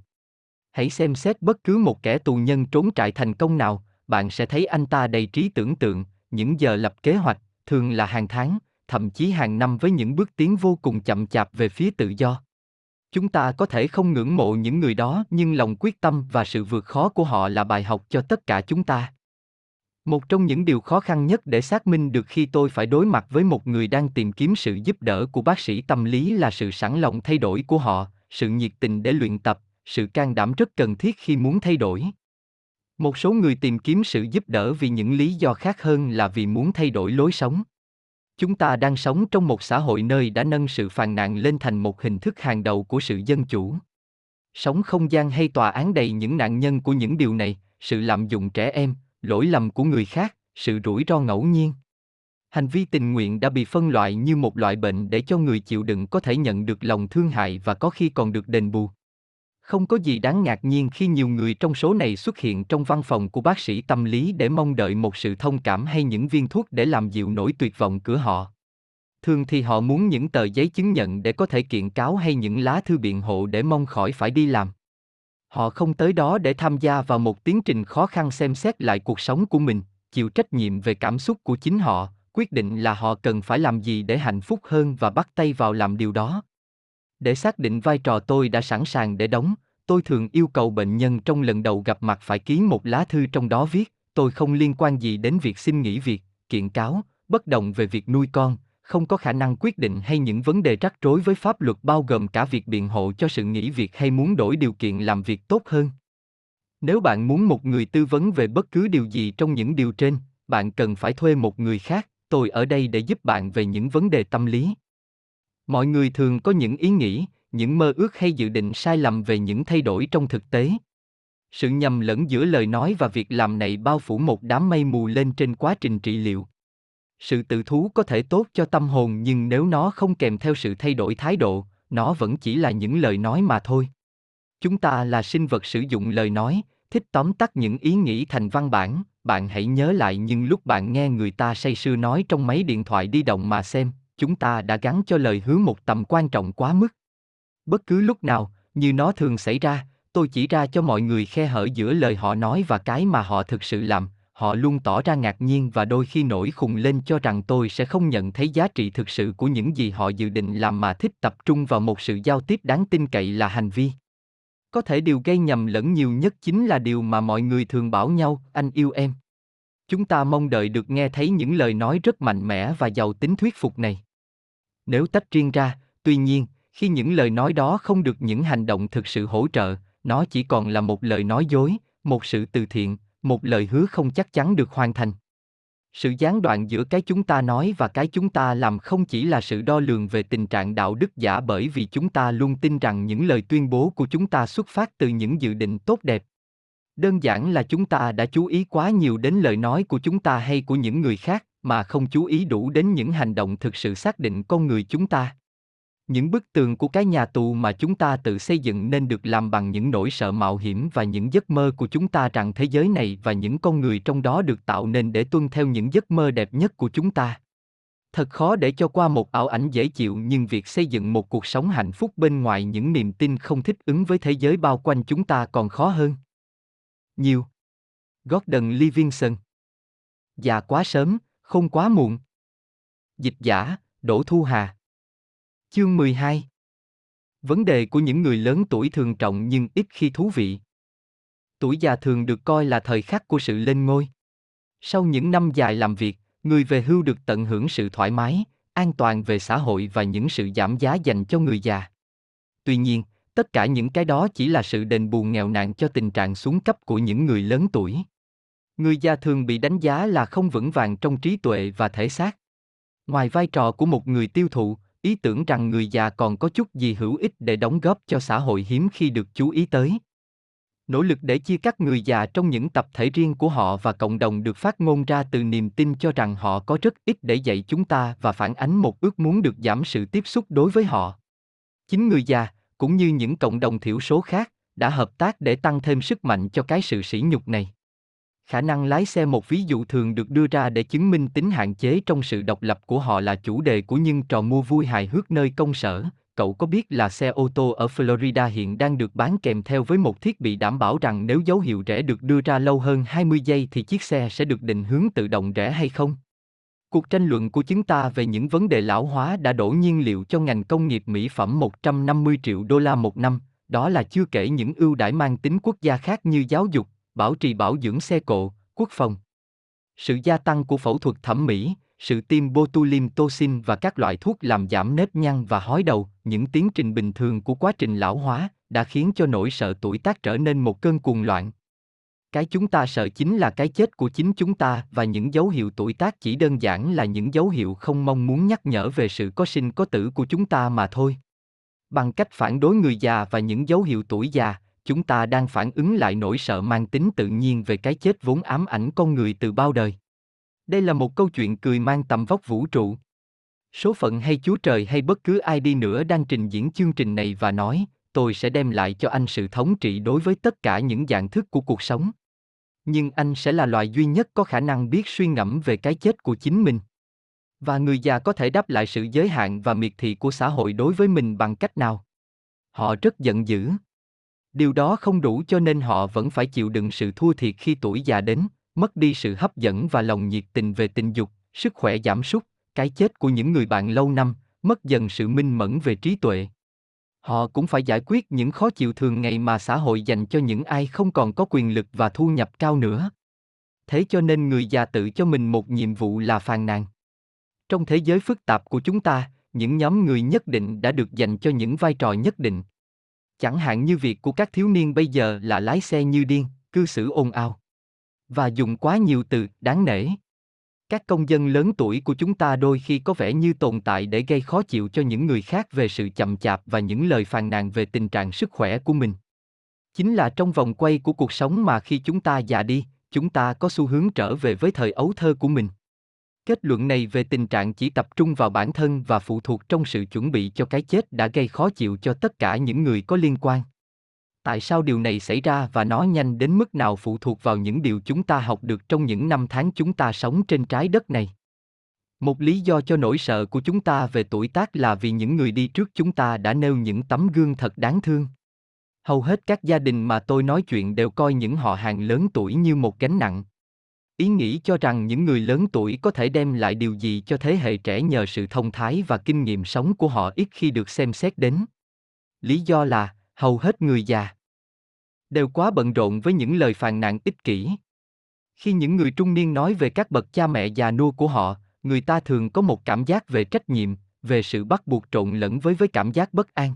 Hãy xem xét bất cứ một kẻ tù nhân trốn trại thành công nào, bạn sẽ thấy anh ta đầy trí tưởng tượng, những giờ lập kế hoạch, thường là hàng tháng, thậm chí hàng năm với những bước tiến vô cùng chậm chạp về phía tự do. Chúng ta có thể không ngưỡng mộ những người đó nhưng lòng quyết tâm và sự vượt khó của họ là bài học cho tất cả chúng ta. Một trong những điều khó khăn nhất để xác minh được khi tôi phải đối mặt với một người đang tìm kiếm sự giúp đỡ của bác sĩ tâm lý là sự sẵn lòng thay đổi của họ, sự nhiệt tình để luyện tập, sự can đảm rất cần thiết khi muốn thay đổi. Một số người tìm kiếm sự giúp đỡ vì những lý do khác hơn là vì muốn thay đổi lối sống. Chúng ta đang sống trong một xã hội nơi đã nâng sự phàn nàn lên thành một hình thức hàng đầu của sự dân chủ. Sống không gian hay tòa án đầy những nạn nhân của những điều này, sự lạm dụng trẻ em, lỗi lầm của người khác, sự rủi ro ngẫu nhiên. Hành vi tình nguyện đã bị phân loại như một loại bệnh để cho người chịu đựng có thể nhận được lòng thương hại và có khi còn được đền bù. Không có gì đáng ngạc nhiên khi nhiều người trong số này xuất hiện trong văn phòng của bác sĩ tâm lý để mong đợi một sự thông cảm hay những viên thuốc để làm dịu nỗi tuyệt vọng của họ. Thường thì họ muốn những tờ giấy chứng nhận để có thể kiện cáo hay những lá thư biện hộ để mong khỏi phải đi làm. Họ không tới đó để tham gia vào một tiến trình khó khăn xem xét lại cuộc sống của mình, chịu trách nhiệm về cảm xúc của chính họ, quyết định là họ cần phải làm gì để hạnh phúc hơn và bắt tay vào làm điều đó. Để xác định vai trò tôi đã sẵn sàng để đóng, tôi thường yêu cầu bệnh nhân trong lần đầu gặp mặt phải ký một lá thư trong đó viết, tôi không liên quan gì đến việc xin nghỉ việc, kiện cáo, bất đồng về việc nuôi con, không có khả năng quyết định hay những vấn đề rắc rối với pháp luật bao gồm cả việc biện hộ cho sự nghỉ việc hay muốn đổi điều kiện làm việc tốt hơn. Nếu bạn muốn một người tư vấn về bất cứ điều gì trong những điều trên, bạn cần phải thuê một người khác, tôi ở đây để giúp bạn về những vấn đề tâm lý. Mọi người thường có những ý nghĩ, những mơ ước hay dự định sai lầm về những thay đổi trong thực tế. Sự nhầm lẫn giữa lời nói và việc làm này bao phủ một đám mây mù lên trên quá trình trị liệu. Sự tự thú có thể tốt cho tâm hồn nhưng nếu nó không kèm theo sự thay đổi thái độ, nó vẫn chỉ là những lời nói mà thôi. Chúng ta là sinh vật sử dụng lời nói, thích tóm tắt những ý nghĩ thành văn bản. Bạn hãy nhớ lại những lúc bạn nghe người ta say sưa nói trong máy điện thoại di động mà xem. Chúng ta đã gắn cho lời hứa một tầm quan trọng quá mức. Bất cứ lúc nào, như nó thường xảy ra, tôi chỉ ra cho mọi người khe hở giữa lời họ nói và cái mà họ thực sự làm. Họ luôn tỏ ra ngạc nhiên và đôi khi nổi khùng lên cho rằng tôi sẽ không nhận thấy giá trị thực sự của những gì họ dự định làm mà thích tập trung vào một sự giao tiếp đáng tin cậy là hành vi. Có thể điều gây nhầm lẫn nhiều nhất chính là điều mà mọi người thường bảo nhau, anh yêu em. Chúng ta mong đợi được nghe thấy những lời nói rất mạnh mẽ và giàu tính thuyết phục này. Nếu tách riêng ra, tuy nhiên, khi những lời nói đó không được những hành động thực sự hỗ trợ, nó chỉ còn là một lời nói dối, một sự từ thiện, một lời hứa không chắc chắn được hoàn thành. Sự gián đoạn giữa cái chúng ta nói và cái chúng ta làm không chỉ là sự đo lường về tình trạng đạo đức giả, bởi vì chúng ta luôn tin rằng những lời tuyên bố của chúng ta xuất phát từ những dự định tốt đẹp. Đơn giản là chúng ta đã chú ý quá nhiều đến lời nói của chúng ta hay của những người khác, mà không chú ý đủ đến những hành động thực sự xác định con người chúng ta. Những bức tường của cái nhà tù mà chúng ta tự xây dựng nên được làm bằng những nỗi sợ mạo hiểm và những giấc mơ của chúng ta rằng thế giới này và những con người trong đó được tạo nên để tuân theo những giấc mơ đẹp nhất của chúng ta. Thật khó để cho qua một ảo ảnh dễ chịu, nhưng việc xây dựng một cuộc sống hạnh phúc bên ngoài những niềm tin không thích ứng với thế giới bao quanh chúng ta còn khó hơn. Nhiều. Gordon Livingston. Già quá sớm, không quá muộn. Dịch giả, Đỗ Thu Hà. Chương mười hai. Vấn đề của những người lớn tuổi thường trọng nhưng ít khi thú vị. Tuổi già thường được coi là thời khắc của sự lên ngôi. Sau những năm dài làm việc, người về hưu được tận hưởng sự thoải mái, an toàn về xã hội và những sự giảm giá dành cho người già. Tuy nhiên, tất cả những cái đó chỉ là sự đền bù nghèo nàn cho tình trạng xuống cấp của những người lớn tuổi. Người già thường bị đánh giá là không vững vàng trong trí tuệ và thể xác. Ngoài vai trò của một người tiêu thụ, ý tưởng rằng người già còn có chút gì hữu ích để đóng góp cho xã hội hiếm khi được chú ý tới. Nỗ lực để chia cắt người già trong những tập thể riêng của họ và cộng đồng được phát ngôn ra từ niềm tin cho rằng họ có rất ít để dạy chúng ta và phản ánh một ước muốn được giảm sự tiếp xúc đối với họ. Chính người già, cũng như những cộng đồng thiểu số khác, đã hợp tác để tăng thêm sức mạnh cho cái sự sỉ nhục này. Khả năng lái xe, một ví dụ thường được đưa ra để chứng minh tính hạn chế trong sự độc lập của họ, là chủ đề của những trò mua vui hài hước nơi công sở. Cậu có biết là xe ô tô ở Florida hiện đang được bán kèm theo với một thiết bị đảm bảo rằng nếu dấu hiệu rẽ được đưa ra lâu hơn hai mươi giây thì chiếc xe sẽ được định hướng tự động rẽ hay không? Cuộc tranh luận của chúng ta về những vấn đề lão hóa đã đổ nhiên liệu cho ngành công nghiệp mỹ phẩm một trăm năm mươi triệu đô la một năm, đó là chưa kể những ưu đãi mang tính quốc gia khác như giáo dục, bảo trì bảo dưỡng xe cộ, quốc phòng. Sự gia tăng của phẫu thuật thẩm mỹ, sự tiêm botulinum toxin và các loại thuốc làm giảm nếp nhăn và hói đầu, những tiến trình bình thường của quá trình lão hóa, đã khiến cho nỗi sợ tuổi tác trở nên một cơn cuồng loạn. Cái chúng ta sợ chính là cái chết của chính chúng ta, và những dấu hiệu tuổi tác chỉ đơn giản là những dấu hiệu không mong muốn nhắc nhở về sự có sinh có tử của chúng ta mà thôi. Bằng cách phản đối người già và những dấu hiệu tuổi già, chúng ta đang phản ứng lại nỗi sợ mang tính tự nhiên về cái chết vốn ám ảnh con người từ bao đời. Đây là một câu chuyện cười mang tầm vóc vũ trụ. Số phận hay Chúa Trời hay bất cứ ai đi nữa đang trình diễn chương trình này và nói, tôi sẽ đem lại cho anh sự thống trị đối với tất cả những dạng thức của cuộc sống. Nhưng anh sẽ là loài duy nhất có khả năng biết suy ngẫm về cái chết của chính mình. Và người già có thể đáp lại sự giới hạn và miệt thị của xã hội đối với mình bằng cách nào? Họ rất giận dữ. Điều đó không đủ, cho nên họ vẫn phải chịu đựng sự thua thiệt khi tuổi già đến, mất đi sự hấp dẫn và lòng nhiệt tình về tình dục, sức khỏe giảm sút, cái chết của những người bạn lâu năm, mất dần sự minh mẫn về trí tuệ. Họ cũng phải giải quyết những khó chịu thường ngày mà xã hội dành cho những ai không còn có quyền lực và thu nhập cao nữa. Thế cho nên người già tự cho mình một nhiệm vụ là phàn nàn. Trong thế giới phức tạp của chúng ta, những nhóm người nhất định đã được dành cho những vai trò nhất định. Chẳng hạn như việc của các thiếu niên bây giờ là lái xe như điên, cư xử ồn ào và dùng quá nhiều từ đáng nể. Các công dân lớn tuổi của chúng ta đôi khi có vẻ như tồn tại để gây khó chịu cho những người khác về sự chậm chạp và những lời phàn nàn về tình trạng sức khỏe của mình. Chính là trong vòng quay của cuộc sống mà khi chúng ta già đi, chúng ta có xu hướng trở về với thời ấu thơ của mình. Kết luận này về tình trạng chỉ tập trung vào bản thân và phụ thuộc trong sự chuẩn bị cho cái chết đã gây khó chịu cho tất cả những người có liên quan. Tại sao điều này xảy ra và nó nhanh đến mức nào phụ thuộc vào những điều chúng ta học được trong những năm tháng chúng ta sống trên trái đất này. Một lý do cho nỗi sợ của chúng ta về tuổi tác là vì những người đi trước chúng ta đã nêu những tấm gương thật đáng thương. Hầu hết các gia đình mà tôi nói chuyện đều coi những họ hàng lớn tuổi như một gánh nặng. Ý nghĩ cho rằng những người lớn tuổi có thể đem lại điều gì cho thế hệ trẻ nhờ sự thông thái và kinh nghiệm sống của họ ít khi được xem xét đến. Lý do là, hầu hết người già đều quá bận rộn với những lời phàn nàn ích kỷ. Khi những người trung niên nói về các bậc cha mẹ già nua của họ, người ta thường có một cảm giác về trách nhiệm, về sự bắt buộc trộn lẫn với với cảm giác bất an.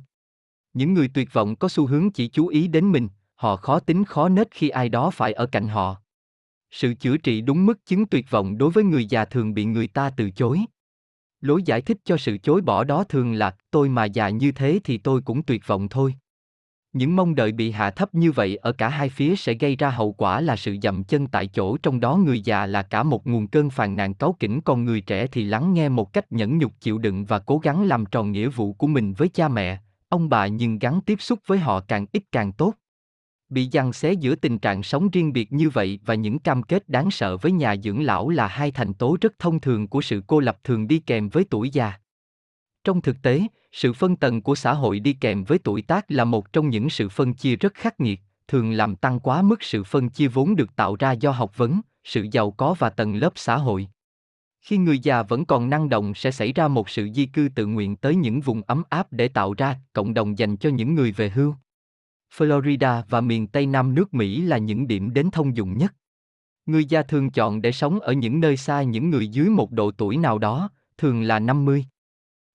Những người tuyệt vọng có xu hướng chỉ chú ý đến mình, họ khó tính khó nết khi ai đó phải ở cạnh họ. Sự chữa trị đúng mức chứng tuyệt vọng đối với người già thường bị người ta từ chối. Lối giải thích cho sự chối bỏ đó thường là, tôi mà già như thế thì tôi cũng tuyệt vọng thôi. Những mong đợi bị hạ thấp như vậy ở cả hai phía sẽ gây ra hậu quả là sự dậm chân tại chỗ, trong đó người già là cả một nguồn cơn phàn nàn cáu kỉnh, còn người trẻ thì lắng nghe một cách nhẫn nhục, chịu đựng và cố gắng làm tròn nghĩa vụ của mình với cha mẹ, ông bà, nhưng gắng tiếp xúc với họ càng ít càng tốt. Bị giằng xé giữa tình trạng sống riêng biệt như vậy và những cam kết đáng sợ với nhà dưỡng lão là hai thành tố rất thông thường của sự cô lập thường đi kèm với tuổi già. Trong thực tế, sự phân tầng của xã hội đi kèm với tuổi tác là một trong những sự phân chia rất khắc nghiệt, thường làm tăng quá mức sự phân chia vốn được tạo ra do học vấn, sự giàu có và tầng lớp xã hội. Khi người già vẫn còn năng động sẽ xảy ra một sự di cư tự nguyện tới những vùng ấm áp để tạo ra cộng đồng dành cho những người về hưu. Florida và miền Tây Nam nước Mỹ là những điểm đến thông dụng nhất. Người già thường chọn để sống ở những nơi xa những người dưới một độ tuổi nào đó, thường là năm mươi.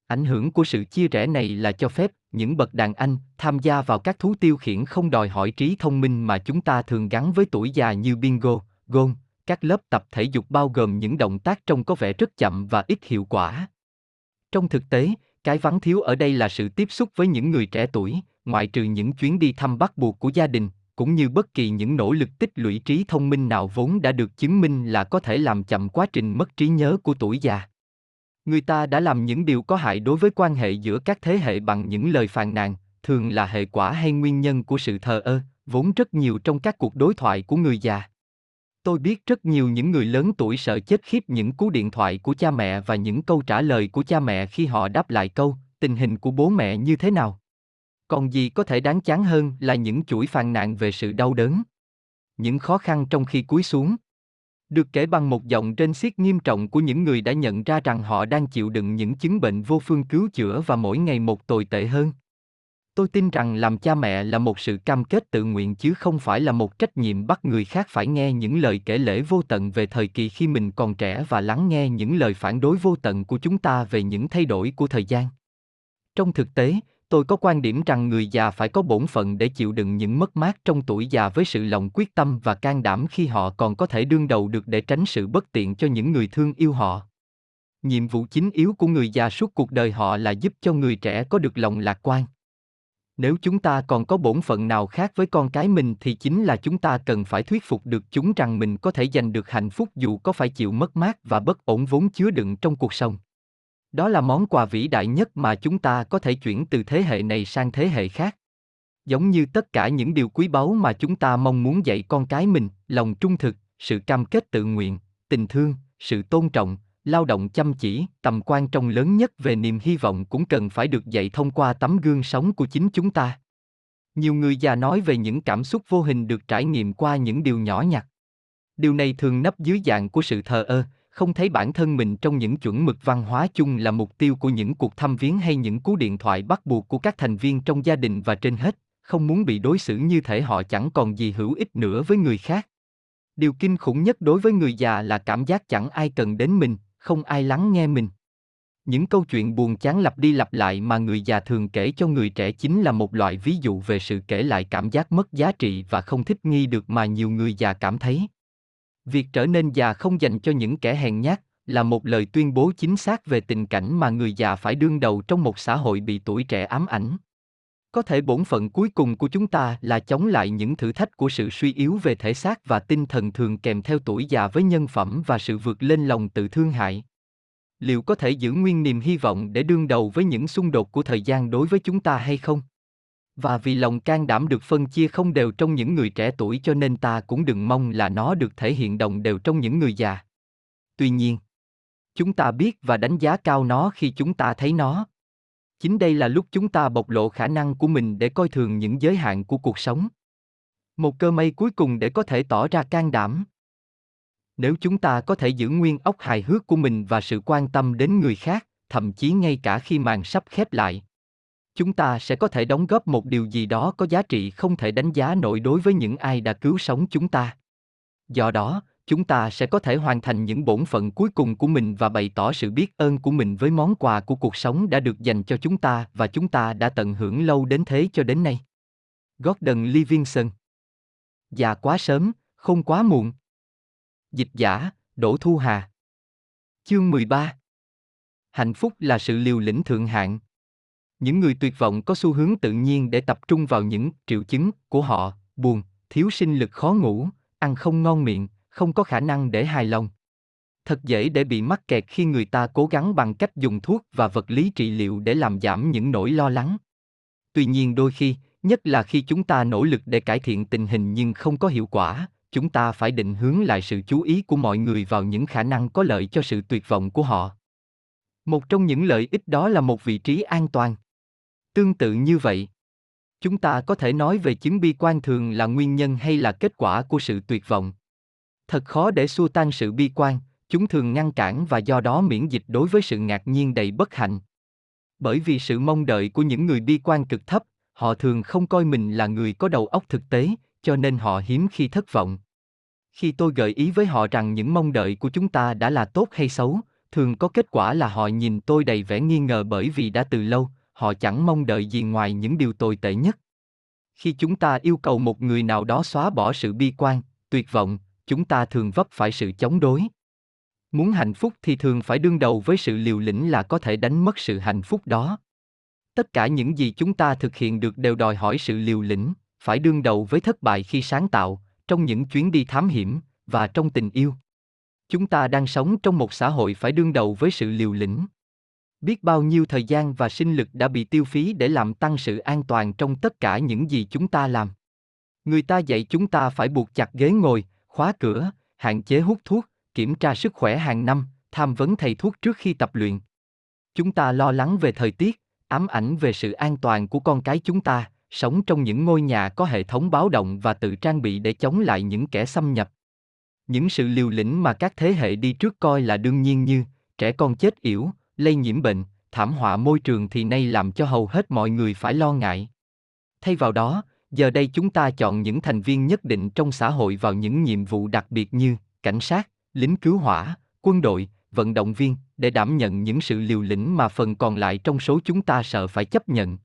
Ảnh hưởng của sự chia rẽ này là cho phép những bậc đàn anh tham gia vào các thú tiêu khiển không đòi hỏi trí thông minh mà chúng ta thường gắn với tuổi già, như bingo, gôn, các lớp tập thể dục bao gồm những động tác trông có vẻ rất chậm và ít hiệu quả. Trong thực tế, cái vắng thiếu ở đây là sự tiếp xúc với những người trẻ tuổi, ngoại trừ những chuyến đi thăm bắt buộc của gia đình, cũng như bất kỳ những nỗ lực tích lũy trí thông minh nào vốn đã được chứng minh là có thể làm chậm quá trình mất trí nhớ của tuổi già. Người ta đã làm những điều có hại đối với quan hệ giữa các thế hệ bằng những lời phàn nàn, thường là hệ quả hay nguyên nhân của sự thờ ơ, vốn rất nhiều trong các cuộc đối thoại của người già. Tôi biết rất nhiều những người lớn tuổi sợ chết khiếp những cú điện thoại của cha mẹ và những câu trả lời của cha mẹ khi họ đáp lại câu, tình hình của bố mẹ như thế nào? Còn gì có thể đáng chán hơn là những chuỗi phàn nàn về sự đau đớn, những khó khăn trong khi cúi xuống. Được kể bằng một giọng rên xiết nghiêm trọng của những người đã nhận ra rằng họ đang chịu đựng những chứng bệnh vô phương cứu chữa và mỗi ngày một tồi tệ hơn. Tôi tin rằng làm cha mẹ là một sự cam kết tự nguyện chứ không phải là một trách nhiệm bắt người khác phải nghe những lời kể lể vô tận về thời kỳ khi mình còn trẻ và lắng nghe những lời phản đối vô tận của chúng ta về những thay đổi của thời gian. Trong thực tế, tôi có quan điểm rằng người già phải có bổn phận để chịu đựng những mất mát trong tuổi già với sự lòng quyết tâm và can đảm khi họ còn có thể đương đầu được, để tránh sự bất tiện cho những người thương yêu họ. Nhiệm vụ chính yếu của người già suốt cuộc đời họ là giúp cho người trẻ có được lòng lạc quan. Nếu chúng ta còn có bổn phận nào khác với con cái mình thì chính là chúng ta cần phải thuyết phục được chúng rằng mình có thể giành được hạnh phúc dù có phải chịu mất mát và bất ổn vốn chứa đựng trong cuộc sống. Đó là món quà vĩ đại nhất mà chúng ta có thể chuyển từ thế hệ này sang thế hệ khác. Giống như tất cả những điều quý báu mà chúng ta mong muốn dạy con cái mình, lòng trung thực, sự cam kết tự nguyện, tình thương, sự tôn trọng, lao động chăm chỉ, tầm quan trọng lớn nhất về niềm hy vọng cũng cần phải được dạy thông qua tấm gương sống của chính chúng ta. Nhiều người già nói về những cảm xúc vô hình được trải nghiệm qua những điều nhỏ nhặt. Điều này thường nấp dưới dạng của sự thờ ơ, không thấy bản thân mình trong những chuẩn mực văn hóa chung là mục tiêu của những cuộc thăm viếng hay những cú điện thoại bắt buộc của các thành viên trong gia đình, và trên hết, không muốn bị đối xử như thể họ chẳng còn gì hữu ích nữa với người khác. Điều kinh khủng nhất đối với người già là cảm giác chẳng ai cần đến mình, không ai lắng nghe mình. Những câu chuyện buồn chán lặp đi lặp lại mà người già thường kể cho người trẻ chính là một loại ví dụ về sự kể lại cảm giác mất giá trị và không thích nghi được mà nhiều người già cảm thấy. Việc trở nên già không dành cho những kẻ hèn nhát là một lời tuyên bố chính xác về tình cảnh mà người già phải đương đầu trong một xã hội bị tuổi trẻ ám ảnh. Có thể bổn phận cuối cùng của chúng ta là chống lại những thử thách của sự suy yếu về thể xác và tinh thần thường kèm theo tuổi già với nhân phẩm và sự vượt lên lòng tự thương hại. Liệu có thể giữ nguyên niềm hy vọng để đương đầu với những xung đột của thời gian đối với chúng ta hay không? Và vì lòng can đảm được phân chia không đều trong những người trẻ tuổi cho nên ta cũng đừng mong là nó được thể hiện đồng đều trong những người già. Tuy nhiên, chúng ta biết và đánh giá cao nó khi chúng ta thấy nó. Chính đây là lúc chúng ta bộc lộ khả năng của mình để coi thường những giới hạn của cuộc sống. Một cơ may cuối cùng để có thể tỏ ra can đảm. Nếu chúng ta có thể giữ nguyên óc hài hước của mình và sự quan tâm đến người khác, thậm chí ngay cả khi màn sắp khép lại, chúng ta sẽ có thể đóng góp một điều gì đó có giá trị không thể đánh giá nổi đối với những ai đã cứu sống chúng ta. Do đó, chúng ta sẽ có thể hoàn thành những bổn phận cuối cùng của mình và bày tỏ sự biết ơn của mình với món quà của cuộc sống đã được dành cho chúng ta và chúng ta đã tận hưởng lâu đến thế cho đến nay. Gordon Livingston. Già quá sớm, không quá muộn. Dịch giả, Đỗ Thu Hà. Chương mười ba. Hạnh phúc là sự liều lĩnh thượng hạng. Những người tuyệt vọng có xu hướng tự nhiên để tập trung vào những triệu chứng của họ: buồn, thiếu sinh lực, khó ngủ, ăn không ngon miệng, không có khả năng để hài lòng. Thật dễ để bị mắc kẹt khi người ta cố gắng bằng cách dùng thuốc và vật lý trị liệu để làm giảm những nỗi lo lắng. Tuy nhiên đôi khi, nhất là khi chúng ta nỗ lực để cải thiện tình hình nhưng không có hiệu quả, chúng ta phải định hướng lại sự chú ý của mọi người vào những khả năng có lợi cho sự tuyệt vọng của họ. Một trong những lợi ích đó là một vị trí an toàn. Tương tự như vậy, chúng ta có thể nói về chứng bi quan thường là nguyên nhân hay là kết quả của sự tuyệt vọng. Thật khó để xua tan sự bi quan, chúng thường ngăn cản và do đó miễn dịch đối với sự ngạc nhiên đầy bất hạnh. Bởi vì sự mong đợi của những người bi quan cực thấp, họ thường không coi mình là người có đầu óc thực tế, cho nên họ hiếm khi thất vọng. Khi tôi gợi ý với họ rằng những mong đợi của chúng ta đã là tốt hay xấu, thường có kết quả là họ nhìn tôi đầy vẻ nghi ngờ, bởi vì đã từ lâu, họ chẳng mong đợi gì ngoài những điều tồi tệ nhất. Khi chúng ta yêu cầu một người nào đó xóa bỏ sự bi quan, tuyệt vọng, chúng ta thường vấp phải sự chống đối. Muốn hạnh phúc thì thường phải đương đầu với sự liều lĩnh là có thể đánh mất sự hạnh phúc đó. Tất cả những gì chúng ta thực hiện được đều đòi hỏi sự liều lĩnh, phải đương đầu với thất bại khi sáng tạo, trong những chuyến đi thám hiểm, và trong tình yêu. Chúng ta đang sống trong một xã hội phải đương đầu với sự liều lĩnh. Biết bao nhiêu thời gian và sinh lực đã bị tiêu phí để làm tăng sự an toàn trong tất cả những gì chúng ta làm. Người ta dạy chúng ta phải buộc chặt ghế ngồi, khóa cửa, hạn chế hút thuốc, kiểm tra sức khỏe hàng năm, tham vấn thầy thuốc trước khi tập luyện. Chúng ta lo lắng về thời tiết, ám ảnh về sự an toàn của con cái chúng ta, sống trong những ngôi nhà có hệ thống báo động và tự trang bị để chống lại những kẻ xâm nhập. Những sự liều lĩnh mà các thế hệ đi trước coi là đương nhiên như trẻ con chết yểu, lây nhiễm bệnh, thảm họa môi trường thì nay làm cho hầu hết mọi người phải lo ngại. Thay vào đó, giờ đây chúng ta chọn những thành viên nhất định trong xã hội vào những nhiệm vụ đặc biệt như cảnh sát, lính cứu hỏa, quân đội, vận động viên, để đảm nhận những sự liều lĩnh mà phần còn lại trong số chúng ta sợ phải chấp nhận.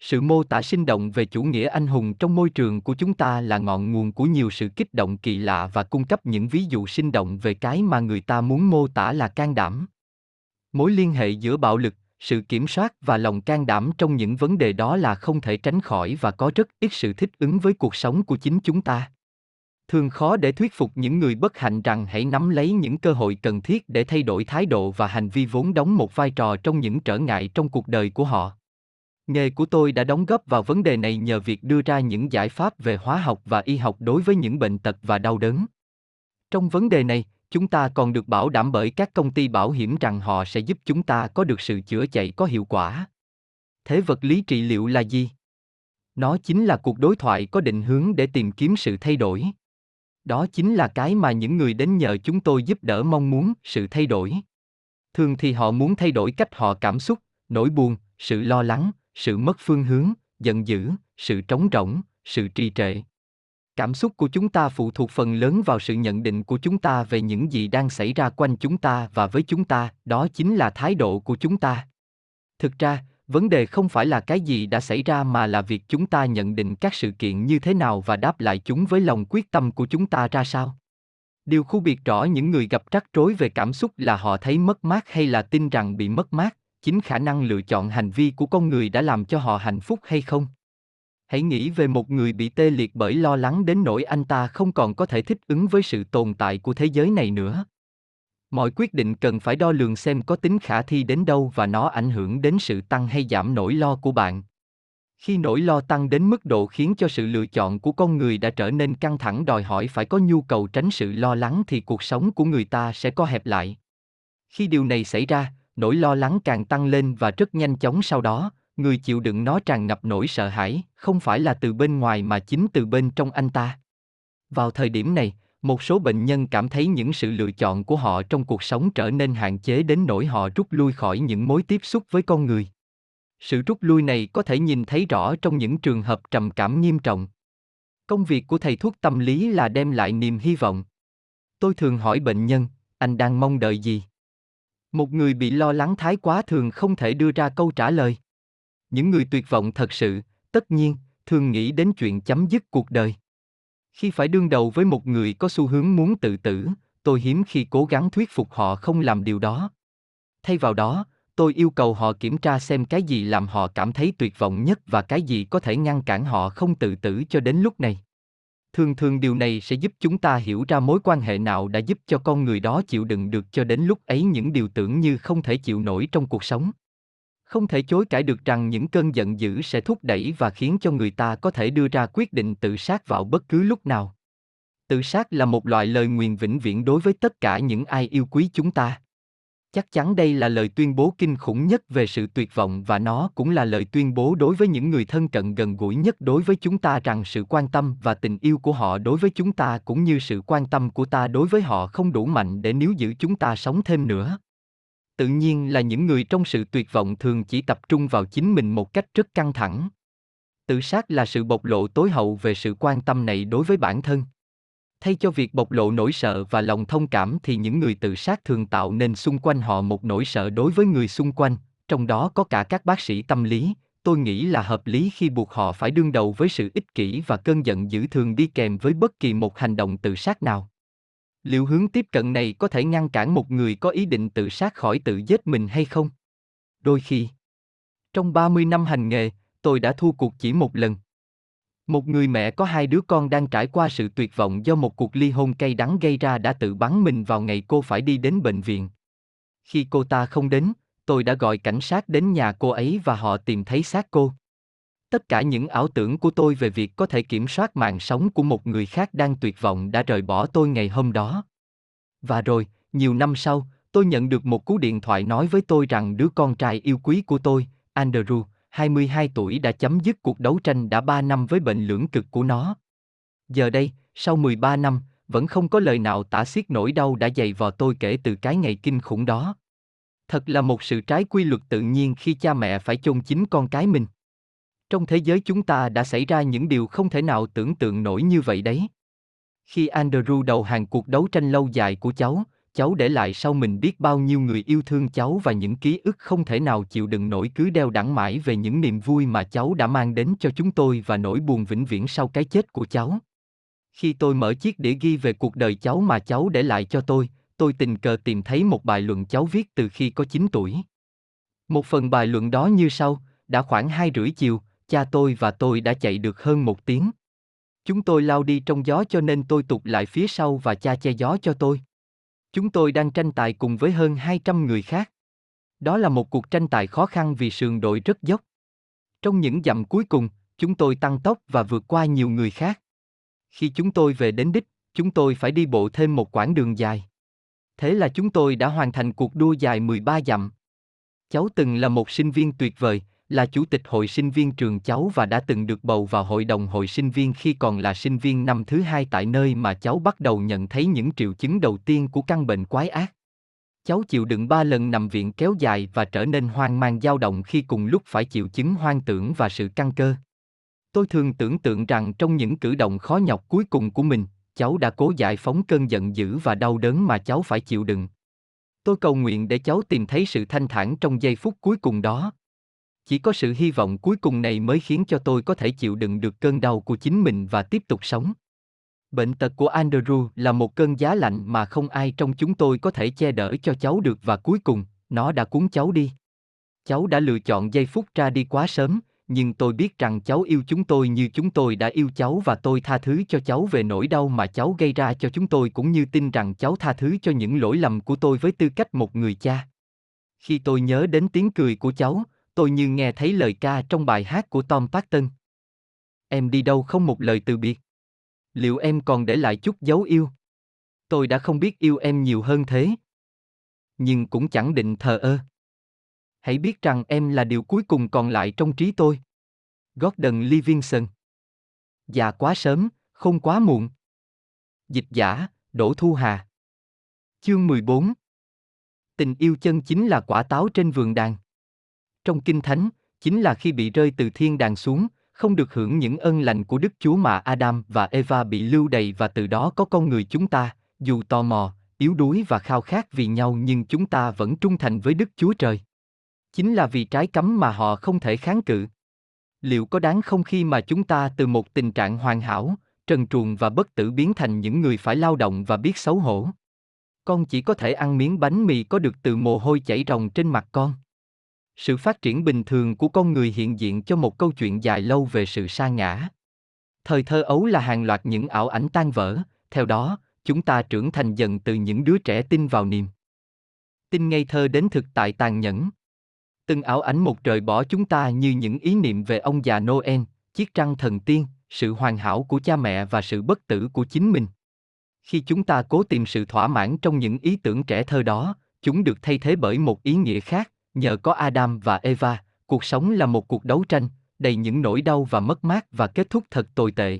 Sự mô tả sinh động về chủ nghĩa anh hùng trong môi trường của chúng ta là ngọn nguồn của nhiều sự kích động kỳ lạ và cung cấp những ví dụ sinh động về cái mà người ta muốn mô tả là can đảm. Mối liên hệ giữa bạo lực, sự kiểm soát và lòng can đảm trong những vấn đề đó là không thể tránh khỏi và có rất ít sự thích ứng với cuộc sống của chính chúng ta. Thường khó để thuyết phục những người bất hạnh rằng hãy nắm lấy những cơ hội cần thiết để thay đổi thái độ và hành vi vốn đóng một vai trò trong những trở ngại trong cuộc đời của họ. Nghề của tôi đã đóng góp vào vấn đề này nhờ việc đưa ra những giải pháp về hóa học và y học đối với những bệnh tật và đau đớn. Trong vấn đề này, chúng ta còn được bảo đảm bởi các công ty bảo hiểm rằng họ sẽ giúp chúng ta có được sự chữa chạy có hiệu quả. Thế vật lý trị liệu là gì? Nó chính là cuộc đối thoại có định hướng để tìm kiếm sự thay đổi. Đó chính là cái mà những người đến nhờ chúng tôi giúp đỡ mong muốn, sự thay đổi. Thường thì họ muốn thay đổi cách họ cảm xúc, nỗi buồn, sự lo lắng, sự mất phương hướng, giận dữ, sự trống rỗng, sự trì trệ. Cảm xúc của chúng ta phụ thuộc phần lớn vào sự nhận định của chúng ta về những gì đang xảy ra quanh chúng ta và với chúng ta, đó chính là thái độ của chúng ta. Thực ra, vấn đề không phải là cái gì đã xảy ra mà là việc chúng ta nhận định các sự kiện như thế nào và đáp lại chúng với lòng quyết tâm của chúng ta ra sao. Điều khu biệt rõ những người gặp rắc rối về cảm xúc là họ thấy mất mát hay là tin rằng bị mất mát. Chính khả năng lựa chọn hành vi của con người đã làm cho họ hạnh phúc hay không. Hãy nghĩ về một người bị tê liệt bởi lo lắng đến nỗi anh ta không còn có thể thích ứng với sự tồn tại của thế giới này nữa. Mọi quyết định cần phải đo lường xem có tính khả thi đến đâu và nó ảnh hưởng đến sự tăng hay giảm nỗi lo của bạn. Khi nỗi lo tăng đến mức độ khiến cho sự lựa chọn của con người đã trở nên căng thẳng đòi hỏi phải có nhu cầu tránh sự lo lắng thì cuộc sống của người ta sẽ co hẹp lại. Khi điều này xảy ra, nỗi lo lắng càng tăng lên và rất nhanh chóng sau đó, người chịu đựng nó tràn ngập nỗi sợ hãi, không phải là từ bên ngoài mà chính từ bên trong anh ta. Vào thời điểm này, một số bệnh nhân cảm thấy những sự lựa chọn của họ trong cuộc sống trở nên hạn chế đến nỗi họ rút lui khỏi những mối tiếp xúc với con người. Sự rút lui này có thể nhìn thấy rõ trong những trường hợp trầm cảm nghiêm trọng. Công việc của thầy thuốc tâm lý là đem lại niềm hy vọng. Tôi thường hỏi bệnh nhân, anh đang mong đợi gì? Một người bị lo lắng thái quá thường không thể đưa ra câu trả lời. Những người tuyệt vọng thật sự, tất nhiên, thường nghĩ đến chuyện chấm dứt cuộc đời. Khi phải đương đầu với một người có xu hướng muốn tự tử, tôi hiếm khi cố gắng thuyết phục họ không làm điều đó. Thay vào đó, tôi yêu cầu họ kiểm tra xem cái gì làm họ cảm thấy tuyệt vọng nhất và cái gì có thể ngăn cản họ không tự tử cho đến lúc này. Thường thường điều này sẽ giúp chúng ta hiểu ra mối quan hệ nào đã giúp cho con người đó chịu đựng được cho đến lúc ấy những điều tưởng như không thể chịu nổi trong cuộc sống. Không thể chối cãi được rằng những cơn giận dữ sẽ thúc đẩy và khiến cho người ta có thể đưa ra quyết định tự sát vào bất cứ lúc nào. Tự sát là một loại lời nguyền vĩnh viễn đối với tất cả những ai yêu quý chúng ta. Chắc chắn đây là lời tuyên bố kinh khủng nhất về sự tuyệt vọng và nó cũng là lời tuyên bố đối với những người thân cận gần gũi nhất đối với chúng ta rằng sự quan tâm và tình yêu của họ đối với chúng ta cũng như sự quan tâm của ta đối với họ không đủ mạnh để níu giữ chúng ta sống thêm nữa. Tự nhiên là những người trong sự tuyệt vọng thường chỉ tập trung vào chính mình một cách rất căng thẳng. Tự sát là sự bộc lộ tối hậu về sự quan tâm này đối với bản thân. Thay cho việc bộc lộ nỗi sợ và lòng thông cảm thì những người tự sát thường tạo nên xung quanh họ một nỗi sợ đối với người xung quanh, trong đó có cả các bác sĩ tâm lý. Tôi nghĩ là hợp lý khi buộc họ phải đương đầu với sự ích kỷ và cơn giận dữ thường đi kèm với bất kỳ một hành động tự sát nào. Liệu hướng tiếp cận này có thể ngăn cản một người có ý định tự sát khỏi tự giết mình hay không? Đôi khi. Trong ba mươi năm hành nghề, tôi đã thua cuộc chỉ một lần. Một người mẹ có hai đứa con đang trải qua sự tuyệt vọng do một cuộc ly hôn cay đắng gây ra đã tự bắn mình vào ngày cô phải đi đến bệnh viện. Khi cô ta không đến, tôi đã gọi cảnh sát đến nhà cô ấy và họ tìm thấy xác cô. Tất cả những ảo tưởng của tôi về việc có thể kiểm soát mạng sống của một người khác đang tuyệt vọng đã rời bỏ tôi ngày hôm đó. Và rồi, nhiều năm sau, tôi nhận được một cú điện thoại nói với tôi rằng đứa con trai yêu quý của tôi, Andrew, hai mươi hai tuổi đã chấm dứt cuộc đấu tranh đã ba năm với bệnh lưỡng cực của nó. Giờ đây, sau mười ba năm, vẫn không có lời nào tả xiết nỗi đau đã dày vò tôi kể từ cái ngày kinh khủng đó. Thật là một sự trái quy luật tự nhiên khi cha mẹ phải chôn chính con cái mình. Trong thế giới chúng ta đã xảy ra những điều không thể nào tưởng tượng nổi như vậy đấy. Khi Andrew đầu hàng cuộc đấu tranh lâu dài của cháu, cháu để lại sau mình biết bao nhiêu người yêu thương cháu và những ký ức không thể nào chịu đựng nổi cứ đeo đẳng mãi về những niềm vui mà cháu đã mang đến cho chúng tôi và nỗi buồn vĩnh viễn sau cái chết của cháu. Khi tôi mở chiếc đĩa ghi về cuộc đời cháu mà cháu để lại cho tôi, tôi tình cờ tìm thấy một bài luận cháu viết từ khi có chín tuổi. Một phần bài luận đó như sau, đã khoảng hai rưỡi chiều, cha tôi và tôi đã chạy được hơn một tiếng. Chúng tôi lao đi trong gió cho nên tôi tụt lại phía sau và cha che gió cho tôi. Chúng tôi đang tranh tài cùng với hơn hai trăm người khác. Đó là một cuộc tranh tài khó khăn vì sườn đồi rất dốc. Trong những dặm cuối cùng, chúng tôi tăng tốc và vượt qua nhiều người khác. Khi chúng tôi về đến đích, chúng tôi phải đi bộ thêm một quãng đường dài. Thế là chúng tôi đã hoàn thành cuộc đua dài mười ba dặm. Cháu từng là một sinh viên tuyệt vời, là chủ tịch hội sinh viên trường cháu và đã từng được bầu vào hội đồng hội sinh viên khi còn là sinh viên năm thứ hai tại nơi mà cháu bắt đầu nhận thấy những triệu chứng đầu tiên của căn bệnh quái ác. Cháu chịu đựng ba lần nằm viện kéo dài và trở nên hoang mang dao động khi cùng lúc phải chịu chứng hoang tưởng và sự căng cơ. Tôi thường tưởng tượng rằng trong những cử động khó nhọc cuối cùng của mình, cháu đã cố giải phóng cơn giận dữ và đau đớn mà cháu phải chịu đựng. Tôi cầu nguyện để cháu tìm thấy sự thanh thản trong giây phút cuối cùng đó. Chỉ có sự hy vọng cuối cùng này mới khiến cho tôi có thể chịu đựng được cơn đau của chính mình và tiếp tục sống. Bệnh tật của Andrew là một cơn giá lạnh mà không ai trong chúng tôi có thể che đỡ cho cháu được và cuối cùng, nó đã cuốn cháu đi. Cháu đã lựa chọn giây phút ra đi quá sớm, nhưng tôi biết rằng cháu yêu chúng tôi như chúng tôi đã yêu cháu và tôi tha thứ cho cháu về nỗi đau mà cháu gây ra cho chúng tôi cũng như tin rằng cháu tha thứ cho những lỗi lầm của tôi với tư cách một người cha. Khi tôi nhớ đến tiếng cười của cháu, tôi như nghe thấy lời ca trong bài hát của Tom Paxton. Em đi đâu không một lời từ biệt. Liệu em còn để lại chút dấu yêu? Tôi đã không biết yêu em nhiều hơn thế, nhưng cũng chẳng định thờ ơ. Hãy biết rằng em là điều cuối cùng còn lại trong trí tôi. Gordon Livingston. Già quá sớm, không quá muộn. Dịch giả, Đỗ Thu Hà. Chương mười bốn. Tình yêu chân chính là quả táo trên vườn đàn. Trong Kinh Thánh, chính là khi bị rơi từ thiên đàng xuống, không được hưởng những ân lành của Đức Chúa mà Adam và Eva bị lưu đày và từ đó có con người chúng ta, dù tò mò, yếu đuối và khao khát vì nhau nhưng chúng ta vẫn trung thành với Đức Chúa Trời. Chính là vì trái cấm mà họ không thể kháng cự. Liệu có đáng không khi mà chúng ta từ một tình trạng hoàn hảo, trần truồng và bất tử biến thành những người phải lao động và biết xấu hổ? con chỉ có thể ăn miếng bánh mì có được từ mồ hôi chảy ròng trên mặt con. Sự phát triển bình thường của con người hiện diện cho một câu chuyện dài lâu về sự sa ngã. Thời thơ ấu là hàng loạt những ảo ảnh tan vỡ, theo đó, chúng ta trưởng thành dần từ những đứa trẻ tin vào niềm tin ngây thơ đến thực tại tàn nhẫn. Từng ảo ảnh một trời bỏ chúng ta như những ý niệm về ông già Noel, chiếc trăng thần tiên, sự hoàn hảo của cha mẹ và sự bất tử của chính mình. Khi chúng ta cố tìm sự thỏa mãn trong những ý tưởng trẻ thơ đó, chúng được thay thế bởi một ý nghĩa khác. Nhờ có Adam và Eva, cuộc sống là một cuộc đấu tranh, đầy những nỗi đau và mất mát và kết thúc thật tồi tệ.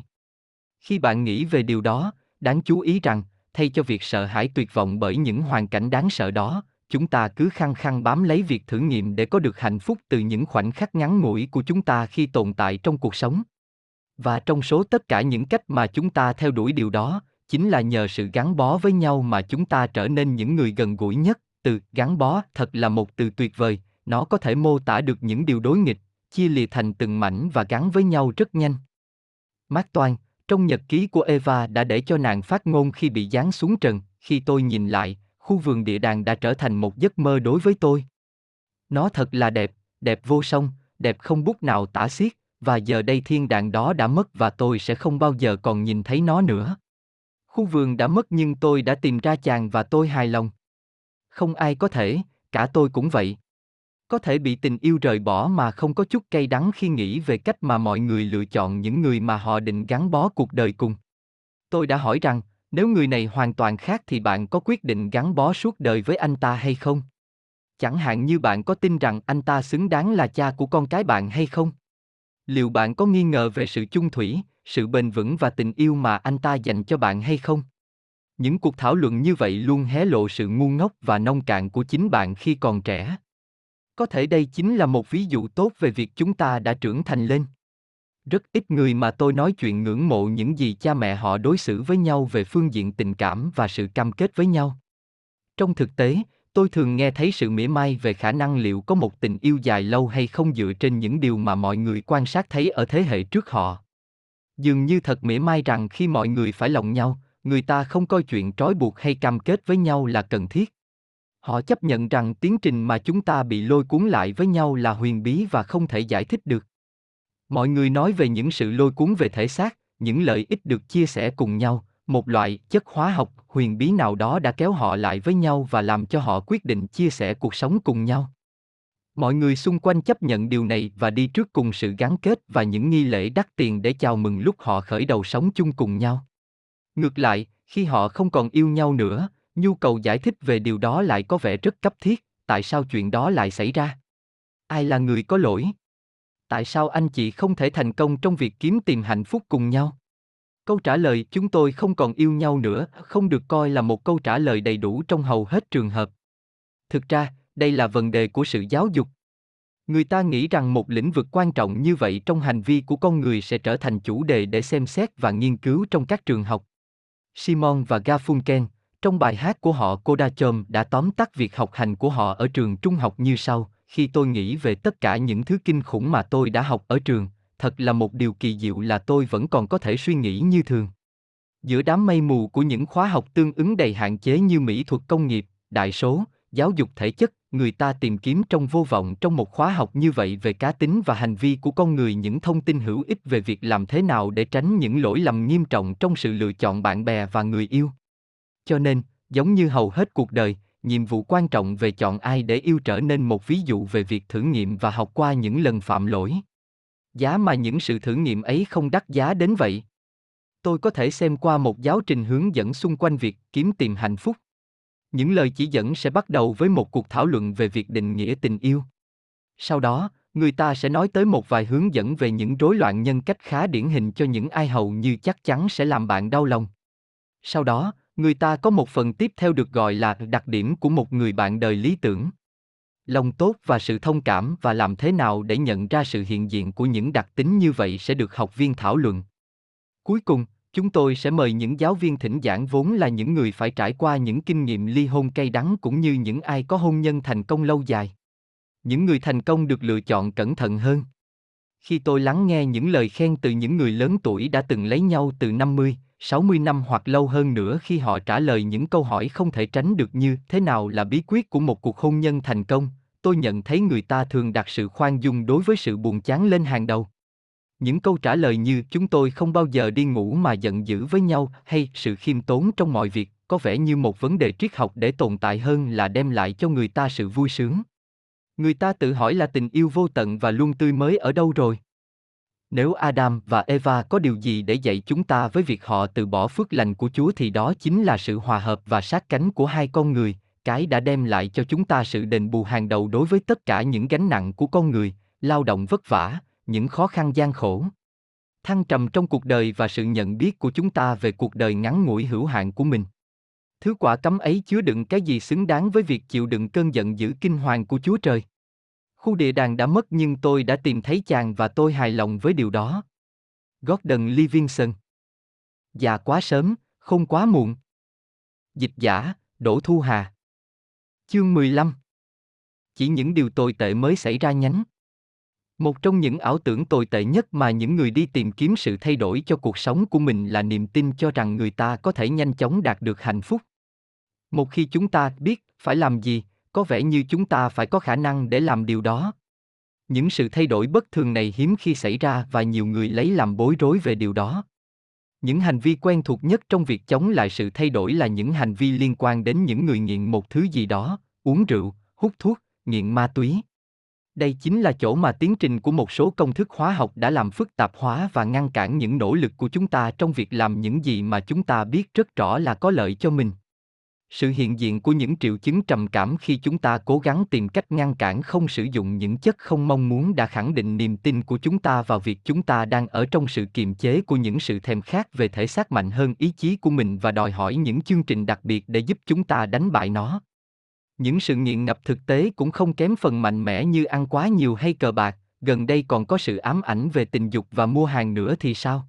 Khi bạn nghĩ về điều đó, đáng chú ý rằng, thay cho việc sợ hãi tuyệt vọng bởi những hoàn cảnh đáng sợ đó, chúng ta cứ khăng khăng bám lấy việc thử nghiệm để có được hạnh phúc từ những khoảnh khắc ngắn ngủi của chúng ta khi tồn tại trong cuộc sống. Và trong số tất cả những cách mà chúng ta theo đuổi điều đó, chính là nhờ sự gắn bó với nhau mà chúng ta trở nên những người gần gũi nhất. Từ gắn bó thật là một từ tuyệt vời, nó có thể mô tả được những điều đối nghịch, chia lìa thành từng mảnh và gắn với nhau rất nhanh. Mark Twain, trong nhật ký của Eva đã để cho nàng phát ngôn khi bị giáng xuống trần, khi tôi nhìn lại, khu vườn địa đàng đã trở thành một giấc mơ đối với tôi. Nó thật là đẹp, đẹp vô song, đẹp không bút nào tả xiết, và giờ đây thiên đàng đó đã mất và tôi sẽ không bao giờ còn nhìn thấy nó nữa. Khu vườn đã mất nhưng tôi đã tìm ra chàng và tôi hài lòng. Không ai có thể, cả tôi cũng vậy. Có thể bị tình yêu rời bỏ mà không có chút cay đắng khi nghĩ về cách mà mọi người lựa chọn những người mà họ định gắn bó cuộc đời cùng. Tôi đã hỏi rằng, nếu người này hoàn toàn khác thì bạn có quyết định gắn bó suốt đời với anh ta hay không? Chẳng hạn như bạn có tin rằng anh ta xứng đáng là cha của con cái bạn hay không? Liệu bạn có nghi ngờ về sự chung thủy, sự bền vững và tình yêu mà anh ta dành cho bạn hay không? Những cuộc thảo luận như vậy luôn hé lộ sự ngu ngốc và nông cạn của chính bạn khi còn trẻ. Có thể đây chính là một ví dụ tốt về việc chúng ta đã trưởng thành lên. Rất ít người mà tôi nói chuyện ngưỡng mộ những gì cha mẹ họ đối xử với nhau về phương diện tình cảm và sự cam kết với nhau. Trong thực tế, tôi thường nghe thấy sự mỉa mai về khả năng liệu có một tình yêu dài lâu hay không dựa trên những điều mà mọi người quan sát thấy ở thế hệ trước họ. Dường như thật mỉa mai rằng khi mọi người phải lòng nhau, người ta không coi chuyện trói buộc hay cam kết với nhau là cần thiết. Họ chấp nhận rằng tiến trình mà chúng ta bị lôi cuốn lại với nhau là huyền bí và không thể giải thích được. Mọi người nói về những sự lôi cuốn về thể xác, những lợi ích được chia sẻ cùng nhau, một loại chất hóa học huyền bí nào đó đã kéo họ lại với nhau và làm cho họ quyết định chia sẻ cuộc sống cùng nhau. Mọi người xung quanh chấp nhận điều này và đi trước cùng sự gắn kết và những nghi lễ đắt tiền để chào mừng lúc họ khởi đầu sống chung cùng nhau. Ngược lại, khi họ không còn yêu nhau nữa, nhu cầu giải thích về điều đó lại có vẻ rất cấp thiết, tại sao chuyện đó lại xảy ra? Ai là người có lỗi? Tại sao anh chị không thể thành công trong việc kiếm tìm hạnh phúc cùng nhau? Câu trả lời chúng tôi không còn yêu nhau nữa không được coi là một câu trả lời đầy đủ trong hầu hết trường hợp. Thực ra, đây là vấn đề của sự giáo dục. Người ta nghĩ rằng một lĩnh vực quan trọng như vậy trong hành vi của con người sẽ trở thành chủ đề để xem xét và nghiên cứu trong các trường học. Simon và Garfunkel, trong bài hát của họ Kodachom đã tóm tắt việc học hành của họ ở trường trung học như sau: khi tôi nghĩ về tất cả những thứ kinh khủng mà tôi đã học ở trường, thật là một điều kỳ diệu là tôi vẫn còn có thể suy nghĩ như thường. Giữa đám mây mù của những khóa học tương ứng đầy hạn chế như mỹ thuật công nghiệp, đại số, giáo dục thể chất, người ta tìm kiếm trong vô vọng trong một khóa học như vậy về cá tính và hành vi của con người những thông tin hữu ích về việc làm thế nào để tránh những lỗi lầm nghiêm trọng trong sự lựa chọn bạn bè và người yêu. Cho nên, giống như hầu hết cuộc đời, nhiệm vụ quan trọng về chọn ai để yêu trở nên một ví dụ về việc thử nghiệm và học qua những lần phạm lỗi. Giá mà những sự thử nghiệm ấy không đắt giá đến vậy. Tôi có thể xem qua một giáo trình hướng dẫn xung quanh việc kiếm tìm hạnh phúc. Những lời chỉ dẫn sẽ bắt đầu với một cuộc thảo luận về việc định nghĩa tình yêu. Sau đó, người ta sẽ nói tới một vài hướng dẫn về những rối loạn nhân cách khá điển hình cho những ai hầu như chắc chắn sẽ làm bạn đau lòng. Sau đó, người ta có một phần tiếp theo được gọi là đặc điểm của một người bạn đời lý tưởng. Lòng tốt và sự thông cảm và làm thế nào để nhận ra sự hiện diện của những đặc tính như vậy sẽ được học viên thảo luận. Cuối cùng, chúng tôi sẽ mời những giáo viên thỉnh giảng vốn là những người phải trải qua những kinh nghiệm ly hôn cay đắng cũng như những ai có hôn nhân thành công lâu dài. Những người thành công được lựa chọn cẩn thận hơn. Khi tôi lắng nghe những lời khen từ những người lớn tuổi đã từng lấy nhau từ năm mươi, sáu mươi năm hoặc lâu hơn nữa khi họ trả lời những câu hỏi không thể tránh được như thế nào là bí quyết của một cuộc hôn nhân thành công, tôi nhận thấy người ta thường đặt sự khoan dung đối với sự buồn chán lên hàng đầu. Những câu trả lời như chúng tôi không bao giờ đi ngủ mà giận dữ với nhau hay sự khiêm tốn trong mọi việc có vẻ như một vấn đề triết học để tồn tại hơn là đem lại cho người ta sự vui sướng. Người ta tự hỏi là tình yêu vô tận và luôn tươi mới ở đâu rồi? Nếu Adam và Eva có điều gì để dạy chúng ta với việc họ từ bỏ phước lành của Chúa thì đó chính là sự hòa hợp và sát cánh của hai con người, cái đã đem lại cho chúng ta sự đền bù hàng đầu đối với tất cả những gánh nặng của con người, lao động vất vả, những khó khăn gian khổ, thăng trầm trong cuộc đời và sự nhận biết của chúng ta về cuộc đời ngắn ngủi hữu hạn của mình. Thứ quả cấm ấy chứa đựng cái gì xứng đáng với việc chịu đựng cơn giận dữ kinh hoàng của Chúa Trời? Khu địa đàng đã mất nhưng tôi đã tìm thấy chàng và tôi hài lòng với điều đó. Gordon Livingston. Già quá sớm, không quá muộn. Dịch giả, Đỗ Thu Hà. Chương mười lăm. Chỉ những điều tồi tệ mới xảy ra nhánh. Một trong những ảo tưởng tồi tệ nhất mà những người đi tìm kiếm sự thay đổi cho cuộc sống của mình là niềm tin cho rằng người ta có thể nhanh chóng đạt được hạnh phúc. Một khi chúng ta biết phải làm gì, có vẻ như chúng ta phải có khả năng để làm điều đó. Những sự thay đổi bất thường này hiếm khi xảy ra và nhiều người lấy làm bối rối về điều đó. Những hành vi quen thuộc nhất trong việc chống lại sự thay đổi là những hành vi liên quan đến những người nghiện một thứ gì đó, uống rượu, hút thuốc, nghiện ma túy. Đây chính là chỗ mà tiến trình của một số công thức hóa học đã làm phức tạp hóa và ngăn cản những nỗ lực của chúng ta trong việc làm những gì mà chúng ta biết rất rõ là có lợi cho mình. Sự hiện diện của những triệu chứng trầm cảm khi chúng ta cố gắng tìm cách ngăn cản không sử dụng những chất không mong muốn đã khẳng định niềm tin của chúng ta vào việc chúng ta đang ở trong sự kiềm chế của những sự thèm khát về thể xác mạnh hơn ý chí của mình và đòi hỏi những chương trình đặc biệt để giúp chúng ta đánh bại nó. Những sự nghiện ngập thực tế cũng không kém phần mạnh mẽ như ăn quá nhiều hay cờ bạc, gần đây còn có sự ám ảnh về tình dục và mua hàng nữa thì sao?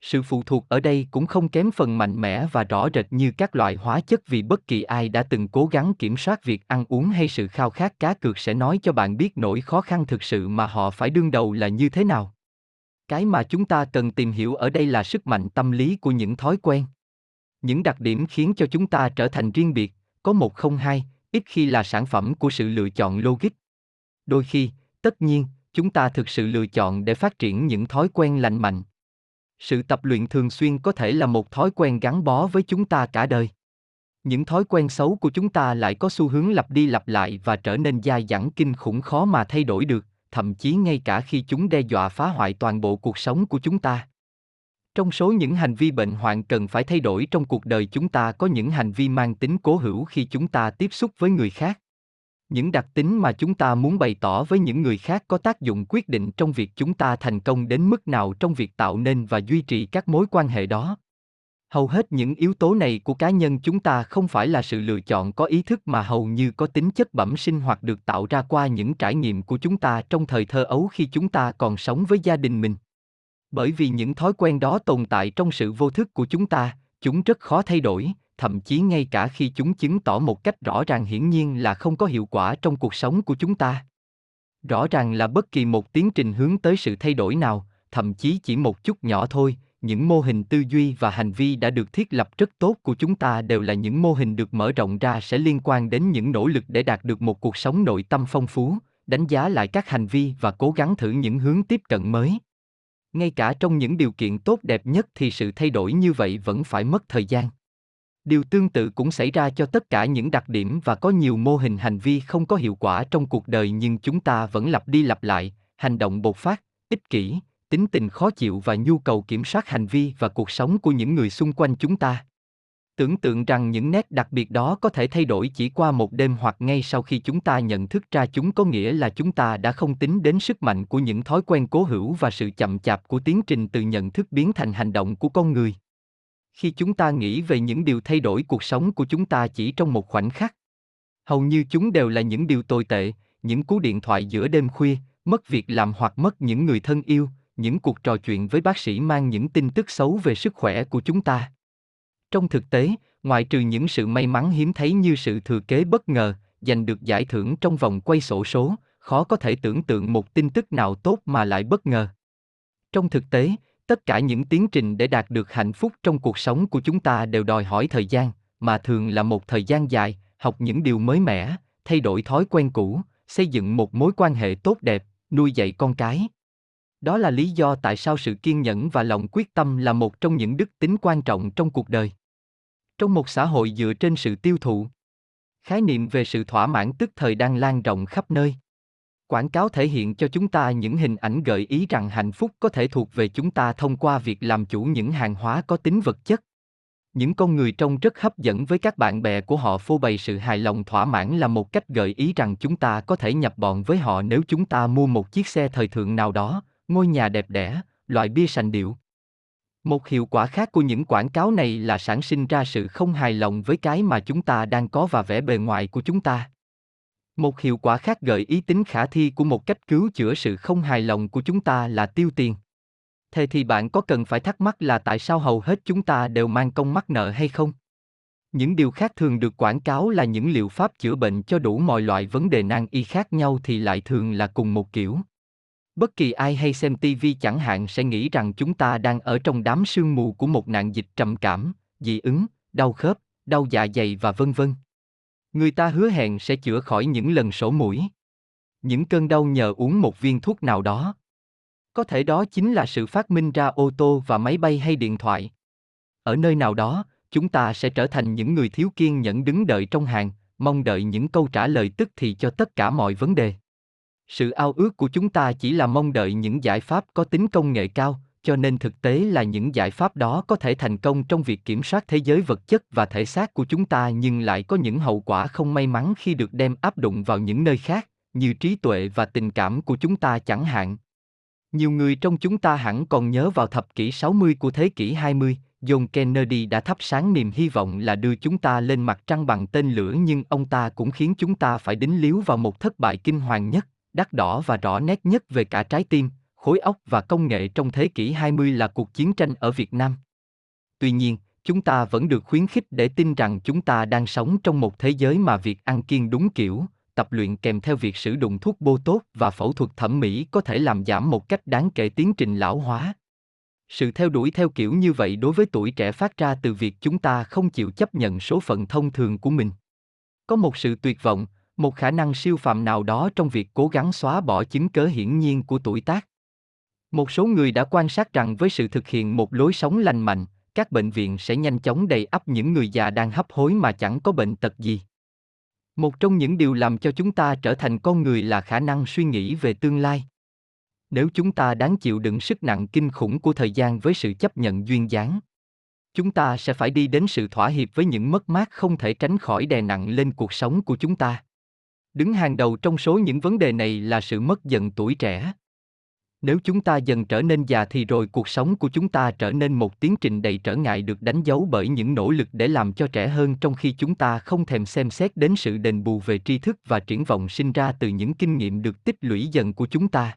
Sự phụ thuộc ở đây cũng không kém phần mạnh mẽ và rõ rệt như các loại hóa chất vì bất kỳ ai đã từng cố gắng kiểm soát việc ăn uống hay sự khao khát cá cược sẽ nói cho bạn biết nỗi khó khăn thực sự mà họ phải đương đầu là như thế nào. Cái mà chúng ta cần tìm hiểu ở đây là sức mạnh tâm lý của những thói quen. Những đặc điểm khiến cho chúng ta trở thành riêng biệt, có một không hai, ít khi là sản phẩm của sự lựa chọn logic. Đôi khi, tất nhiên, chúng ta thực sự lựa chọn để phát triển những thói quen lành mạnh. Sự tập luyện thường xuyên có thể là một thói quen gắn bó với chúng ta cả đời. Những thói quen xấu của chúng ta lại có xu hướng lặp đi lặp lại và trở nên dai dẳng kinh khủng khó mà thay đổi được, thậm chí ngay cả khi chúng đe dọa phá hoại toàn bộ cuộc sống của chúng ta. Trong số những hành vi bệnh hoạn cần phải thay đổi trong cuộc đời chúng ta có những hành vi mang tính cố hữu khi chúng ta tiếp xúc với người khác. Những đặc tính mà chúng ta muốn bày tỏ với những người khác có tác dụng quyết định trong việc chúng ta thành công đến mức nào trong việc tạo nên và duy trì các mối quan hệ đó. Hầu hết những yếu tố này của cá nhân chúng ta không phải là sự lựa chọn có ý thức mà hầu như có tính chất bẩm sinh hoặc được tạo ra qua những trải nghiệm của chúng ta trong thời thơ ấu khi chúng ta còn sống với gia đình mình. Bởi vì những thói quen đó tồn tại trong sự vô thức của chúng ta, chúng rất khó thay đổi, thậm chí ngay cả khi chúng chứng tỏ một cách rõ ràng hiển nhiên là không có hiệu quả trong cuộc sống của chúng ta. Rõ ràng là bất kỳ một tiến trình hướng tới sự thay đổi nào, thậm chí chỉ một chút nhỏ thôi, những mô hình tư duy và hành vi đã được thiết lập rất tốt của chúng ta đều là những mô hình được mở rộng ra sẽ liên quan đến những nỗ lực để đạt được một cuộc sống nội tâm phong phú, đánh giá lại các hành vi và cố gắng thử những hướng tiếp cận mới. Ngay cả trong những điều kiện tốt đẹp nhất thì sự thay đổi như vậy vẫn phải mất thời gian. Điều tương tự cũng xảy ra cho tất cả những đặc điểm và có nhiều mô hình hành vi không có hiệu quả trong cuộc đời nhưng chúng ta vẫn lặp đi lặp lại, hành động bột phát, ích kỷ, tính tình khó chịu và nhu cầu kiểm soát hành vi và cuộc sống của những người xung quanh chúng ta. Tưởng tượng rằng những nét đặc biệt đó có thể thay đổi chỉ qua một đêm hoặc ngay sau khi chúng ta nhận thức ra chúng có nghĩa là chúng ta đã không tính đến sức mạnh của những thói quen cố hữu và sự chậm chạp của tiến trình từ nhận thức biến thành hành động của con người. Khi chúng ta nghĩ về những điều thay đổi cuộc sống của chúng ta chỉ trong một khoảnh khắc, hầu như chúng đều là những điều tồi tệ, những cú điện thoại giữa đêm khuya, mất việc làm hoặc mất những người thân yêu, những cuộc trò chuyện với bác sĩ mang những tin tức xấu về sức khỏe của chúng ta. Trong thực tế, ngoại trừ những sự may mắn hiếm thấy như sự thừa kế bất ngờ, giành được giải thưởng trong vòng quay xổ số, khó có thể tưởng tượng một tin tức nào tốt mà lại bất ngờ. Trong thực tế, Tất cả những tiến trình để đạt được hạnh phúc trong cuộc sống của chúng ta đều đòi hỏi thời gian, mà thường là một thời gian dài, học những điều mới mẻ, thay đổi thói quen cũ, xây dựng một mối quan hệ tốt đẹp, nuôi dạy con cái. Đó là lý do tại sao sự kiên nhẫn và lòng quyết tâm là một trong những đức tính quan trọng trong cuộc đời. Trong một xã hội dựa trên sự tiêu thụ, khái niệm về sự thỏa mãn tức thời đang lan rộng khắp nơi. Quảng cáo thể hiện cho chúng ta những hình ảnh gợi ý rằng hạnh phúc có thể thuộc về chúng ta thông qua việc làm chủ những hàng hóa có tính vật chất. Những con người trông rất hấp dẫn với các bạn bè của họ phô bày sự hài lòng thỏa mãn là một cách gợi ý rằng chúng ta có thể nhập bọn với họ nếu chúng ta mua một chiếc xe thời thượng nào đó, ngôi nhà đẹp đẽ, loại bia sành điệu. Một hiệu quả khác của những quảng cáo này là sản sinh ra sự không hài lòng với cái mà chúng ta đang có và vẻ bề ngoài của chúng ta. Một hiệu quả khác gợi ý tính khả thi của một cách cứu chữa sự không hài lòng của chúng ta là tiêu tiền. Thế thì bạn có cần phải thắc mắc là tại sao hầu hết chúng ta đều mang công mắc nợ hay không? Những điều khác thường được quảng cáo là những liệu pháp chữa bệnh cho đủ mọi loại vấn đề nan y khác nhau thì lại thường là cùng một kiểu. Bất kỳ ai hay xem ti vi chẳng hạn sẽ nghĩ rằng chúng ta đang ở trong đám sương mù của một nạn dịch trầm cảm, dị ứng, đau khớp, đau dạ dày và vân vân. Người ta hứa hẹn sẽ chữa khỏi những lần sổ mũi, những cơn đau nhờ uống một viên thuốc nào đó. Có thể đó chính là sự phát minh ra ô tô và máy bay hay điện thoại. Ở nơi nào đó, chúng ta sẽ trở thành những người thiếu kiên nhẫn đứng đợi trong hàng, mong đợi những câu trả lời tức thì cho tất cả mọi vấn đề. Sự ao ước của chúng ta chỉ là mong đợi những giải pháp có tính công nghệ cao, cho nên thực tế là những giải pháp đó có thể thành công trong việc kiểm soát thế giới vật chất và thể xác của chúng ta nhưng lại có những hậu quả không may mắn khi được đem áp dụng vào những nơi khác, như trí tuệ và tình cảm của chúng ta chẳng hạn. Nhiều người trong chúng ta hẳn còn nhớ vào thập kỷ sáu mươi của thế kỷ hai mươi, John Kennedy đã thắp sáng niềm hy vọng là đưa chúng ta lên mặt trăng bằng tên lửa nhưng ông ta cũng khiến chúng ta phải đính líu vào một thất bại kinh hoàng nhất, đắt đỏ và rõ nét nhất về cả trái tim, khối óc và công nghệ trong thế kỷ hai mươi là cuộc chiến tranh ở Việt Nam. Tuy nhiên, chúng ta vẫn được khuyến khích để tin rằng chúng ta đang sống trong một thế giới mà việc ăn kiêng đúng kiểu, tập luyện kèm theo việc sử dụng thuốc Botox và phẫu thuật thẩm mỹ có thể làm giảm một cách đáng kể tiến trình lão hóa. Sự theo đuổi theo kiểu như vậy đối với tuổi trẻ phát ra từ việc chúng ta không chịu chấp nhận số phận thông thường của mình. Có một sự tuyệt vọng, một khả năng siêu phàm nào đó trong việc cố gắng xóa bỏ chứng cớ hiển nhiên của tuổi tác. Một số người đã quan sát rằng với sự thực hiện một lối sống lành mạnh, các bệnh viện sẽ nhanh chóng đầy ắp những người già đang hấp hối mà chẳng có bệnh tật gì. Một trong những điều làm cho chúng ta trở thành con người là khả năng suy nghĩ về tương lai. Nếu chúng ta đáng chịu đựng sức nặng kinh khủng của thời gian với sự chấp nhận duyên dáng, chúng ta sẽ phải đi đến sự thỏa hiệp với những mất mát không thể tránh khỏi đè nặng lên cuộc sống của chúng ta. Đứng hàng đầu trong số những vấn đề này là sự mất dần tuổi trẻ. Nếu chúng ta dần trở nên già thì rồi cuộc sống của chúng ta trở nên một tiến trình đầy trở ngại được đánh dấu bởi những nỗ lực để làm cho trẻ hơn trong khi chúng ta không thèm xem xét đến sự đền bù về tri thức và triển vọng sinh ra từ những kinh nghiệm được tích lũy dần của chúng ta.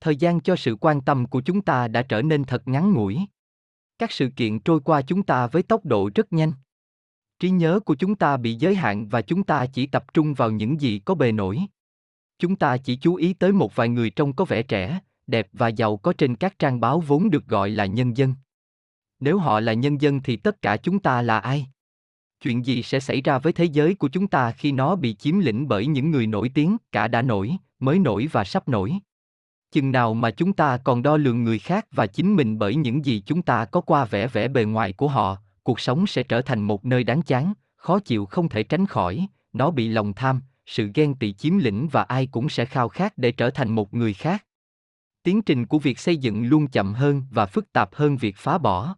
Thời gian cho sự quan tâm của chúng ta đã trở nên thật ngắn ngủi. Các sự kiện trôi qua chúng ta với tốc độ rất nhanh. Trí nhớ của chúng ta bị giới hạn và chúng ta chỉ tập trung vào những gì có bề nổi. Chúng ta chỉ chú ý tới một vài người trông có vẻ trẻ, đẹp và giàu có trên các trang báo vốn được gọi là nhân dân. Nếu họ là nhân dân thì tất cả chúng ta là ai? Chuyện gì sẽ xảy ra với thế giới của chúng ta khi nó bị chiếm lĩnh bởi những người nổi tiếng, cả đã nổi, mới nổi và sắp nổi? Chừng nào mà chúng ta còn đo lường người khác và chính mình bởi những gì chúng ta có qua vẻ vẻ bề ngoài của họ, cuộc sống sẽ trở thành một nơi đáng chán, khó chịu không thể tránh khỏi, nó bị lòng tham, sự ghen tị chiếm lĩnh và ai cũng sẽ khao khát để trở thành một người khác. Tiến trình của việc xây dựng luôn chậm hơn và phức tạp hơn việc phá bỏ.